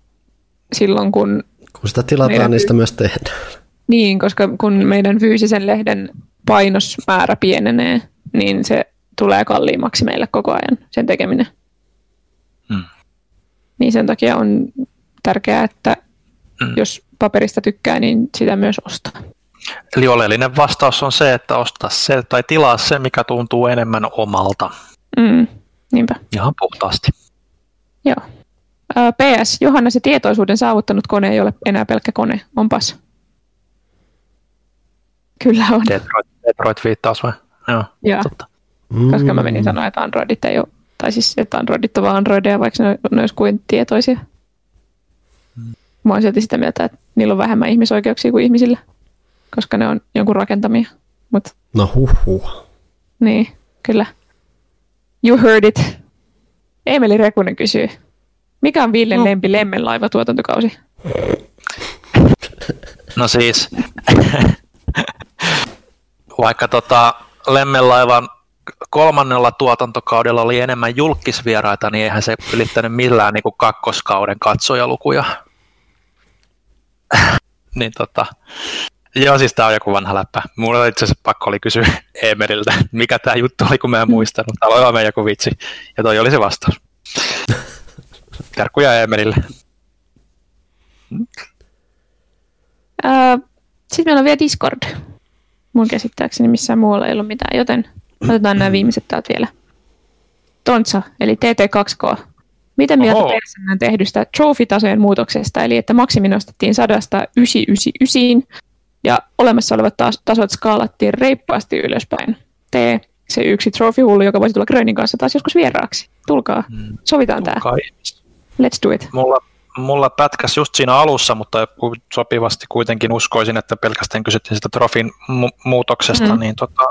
silloin, kun... Kun sitä tilataan, meidän... niistä myös tehdään. Niin, koska kun meidän fyysisen lehden painosmäärä pienenee, niin se tulee kalliimmaksi meille koko ajan, sen tekeminen. Hmm. Niin sen takia on tärkeää, että hmm. jos paperista tykkää, niin sitä myös ostaa. Eli oleellinen vastaus on se, että ostaa se tai tilaa se, mikä tuntuu enemmän omalta. Mm, niinpä. Ihan puhtaasti. Joo. P S. Johanna, se tietoisuuden saavuttanut kone ei ole enää pelkkä kone. Onpas. Kyllä on. Detroit, Detroit viittaus vai? Joo, Joo. Totta. Koska mä menin sanoa, että Androidit ei ole, tai siis että Androidit on vaan Androideja, vaikka ne, ne olisi kuin tietoisia. Mä oon silti sitä mieltä, että niillä on vähemmän ihmisoikeuksia kuin ihmisillä, koska ne on jonkun rakentamia. Mut. No huhhuh. Niin, kyllä. You heard it. Eemeli Rekunen kysyy. Mikä on Villen no. lempi lemmenlaiva tuotantokausi? No siis, vaikka tota lemmenlaivan kolmannella tuotantokaudella oli enemmän julkkisvieraita, niin eihän se ylittänyt millään niin kuin kakkoskauden katsojalukuja. Niin tota... Joo, siis tää on joku vanha läppä. Mulla oli itse asiassa pakko oli kysyä Eemeriltä, mikä tää juttu oli, kun mä en muistanut. Täällä oli vaan meidän joku vitsi. Ja toi oli se vastaus. Terkkuja Eemerille. Äh, Sitten meillä on vielä Discord. Mun käsittääkseni missään muualla ei ollut mitään, joten otetaan nämä viimeiset täältä vielä. Tontsa, eli T T kaksi K. Miten mieltä persennään tehdystä trophy-tasojen muutoksesta, eli että maksimi nostettiin sadasta yhdeksänsataayhdeksänkymmentäyhdeksään, ja olemassa olevat tasot skaalattiin reippaasti ylöspäin. Tee se yksi trofihullu, joka voisi tulla Grönin kanssa taas joskus vieraaksi. Tulkaa, sovitaan mm, tulkaa. Tää. Let's do it. Mulla, mulla pätkäs just siinä alussa, mutta sopivasti kuitenkin uskoisin, että pelkästään kysyttiin sitä trofin mu- muutoksesta, mm. niin tota,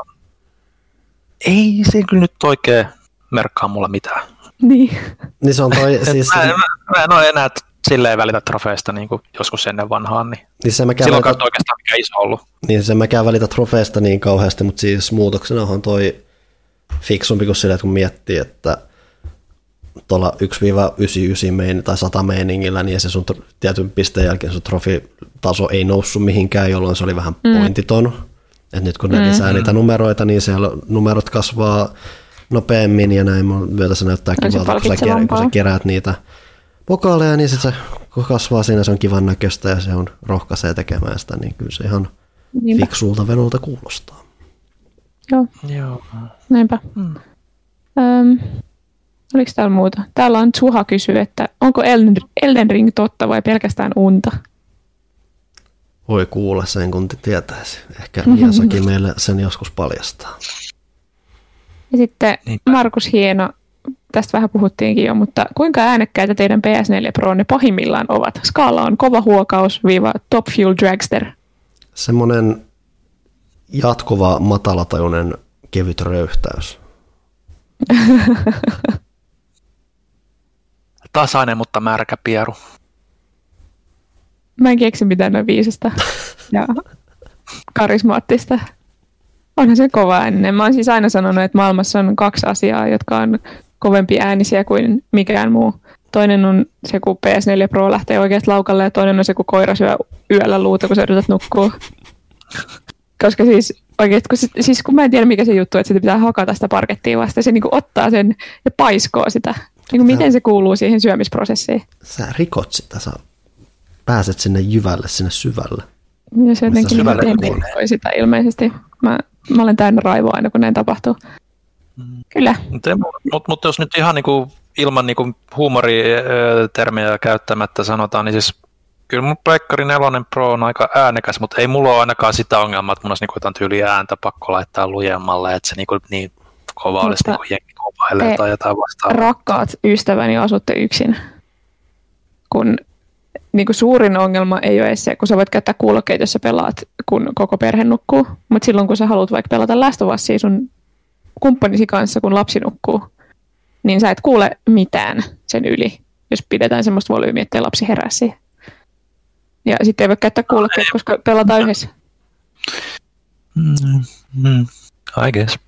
ei se kyllä nyt oikein merkkaa mulla mitään. Niin. niin se on toi, siis... mä, mä, mä en ole enää... Sillä ei välitä trofeista niin kuin joskus ennen vanhaan, niin, niin se silloin välitä... kautta oikeastaan mikä iso ollut. Niin se mäkään välitä trofeista niin kauheasti, mutta siis muutoksena on toi fiksumpi kuin sillä, kun miettii, että tuolla yksi yhdeksänkymmentäyhdeksän mein, tai sata meiningillä, niin se sun tietyn pisteen jälkeen sun trofitaso ei noussut mihinkään, jolloin se oli vähän mm. pointiton. Et nyt kun ne mm. lisää niitä numeroita, niin siellä numerot kasvaa nopeammin ja näin myötä se näyttää kivalta, kun sä, kun sä keräät niitä pokaaleja, niin sitten se kasvaa siinä, se on kivan näköistä ja se on rohkaisee tekemään sitä, niin kyllä se ihan Niinpä. fiksulta venolta kuulostaa. Joo, Joo. näinpä. Mm. Öm, oliko täällä muuta? Täällä on Suha kysyy, että onko Elden Ring totta vai pelkästään unta? Voi kuulla sen, kun te tietäisi. Ehkä Miyazaki meille sen joskus paljastaa. Ja sitten Niinpä. Markus Hieno. Tästä vähän puhuttiinkin jo, mutta kuinka äänekkäitä teidän P S neljä Pro-ne pahimmillaan ovat? Skaala on kova huokaus viiva Top Fuel Dragster. Semmoinen jatkuva matalatajuinen kevyt röyhtäys. Tasainen, mutta märkä pieru. Mä en keksi mitään noin viisasta ja karismaattista. Onhan se kova äänen. Mä oon siis aina sanonut, että maailmassa on kaksi asiaa, jotka on kovempi äänisiä kuin mikään muu. Toinen on se, kun P S neljä Pro lähtee oikeasta laukalle, ja toinen on se, kun koira syö yöllä luuta, kun sä yrität nukkua. Koska siis oikeasti, kun, siis kun mä en tiedä mikä se juttu, että sitä pitää hakata sitä parkettia vasta, se niin kuin ottaa sen ja paiskoo sitä. Niin kuin miten se kuuluu siihen syömisprosessiin? Sä rikot sitä, sä pääset sinne jyvälle, sinne syvälle. Ja se jotenkin niin sitä ilmeisesti. Mä, mä olen täynnä raivoa aina, kun näin tapahtuu. Kyllä. Mutta mut jos nyt ihan niinku ilman niinku huumoritermejä käyttämättä sanotaan, niin siis kyllä mun pleikkari nelonen Pro on aika äänekäs, mutta ei mulla ole ainakaan sitä ongelmaa, että mun olisi niinku jotain tyyliä ääntä pakko laittaa lujemmalle, että se niinku niin kova mutta olisi niinku jengi kovailee tai jotain vastaavaa. Rakkaat ystäväni, asutte yksin, kun niinku suurin ongelma ei ole se, kun sä voit käyttää kuulokkeita, jos sä pelaat, kun koko perhe nukkuu, mutta silloin kun sä haluat vaikka pelata lästövassia sun kumppanisi kanssa, kun lapsi nukkuu, niin sä et kuule mitään sen yli, jos pidetään semmoista volyymiä, ettei lapsi herää siihen. Ja sitten ei voi käyttää kuulokkeita, koska pelataan yhdessä. Mm, mm, I guess.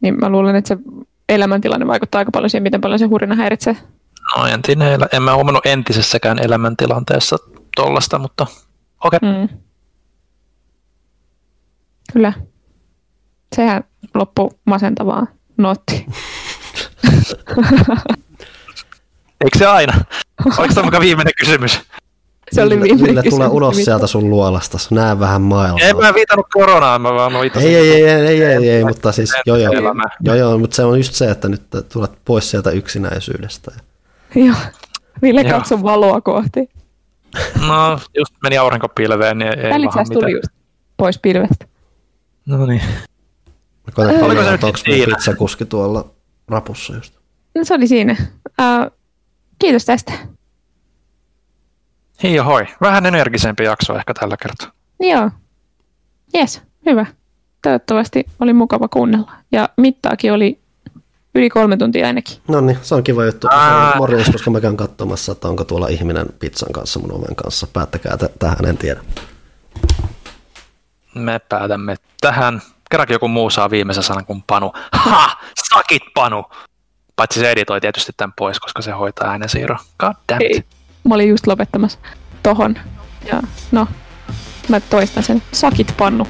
Niin mä luulen, että se elämäntilanne vaikuttaa aika paljon siihen, miten paljon se hurina häiritsee. No entinen elä... En mä huomannut entisessäkään elämäntilanteessa tollasta, mutta okei. Okay. Mm. Kyllä. Sehän loppui masentavaan noottiin. Eikö se aina? Oliko tämä mukaan viimeinen kysymys? Se oli viimeinen Ville, kysymys. Tule ulos sieltä sun luolasta. Näen vähän maailmaa. En mä viitannut koronaan, mä vaan viitasin. Ei, ei, ei, ei, ei, ei mutta siis joo, joo, joo, joo, mutta se on just se, että nyt tulet pois sieltä yksinäisyydestä. Joo, Ville katso valoa kohti. No, just meni aurinkopilveen, niin ei maha mitään. Tuli just pois pilvestä. No niin. Oliko se nyt siinä? Pizzakuski tuolla rapussa just. No se oli siinä. Uh, kiitos tästä. Hii hoi. Vähän energisempi jakso ehkä tällä kertaa. Joo. Jes, hyvä. Toivottavasti oli mukava kuunnella. Ja mittaakin oli yli kolme tuntia ainakin. No niin, se on kiva juttu. Ää... Morjens, koska mä käyn katsomassa, että onko tuolla ihminen pizzan kanssa mun oven kanssa. Päättäkää t- tähän, en tiedä. Me päätämme tähän. Kerrankin joku muu saa viimeisen sanan kuin Panu. Ha! Sakit Panu! Paitsi se editoi tietysti tämän pois, koska se hoitaa äänensiirron. God damn it. Ei, mä olin just lopettamassa tohon. Ja no, mä toistan sen. Sakit Panu.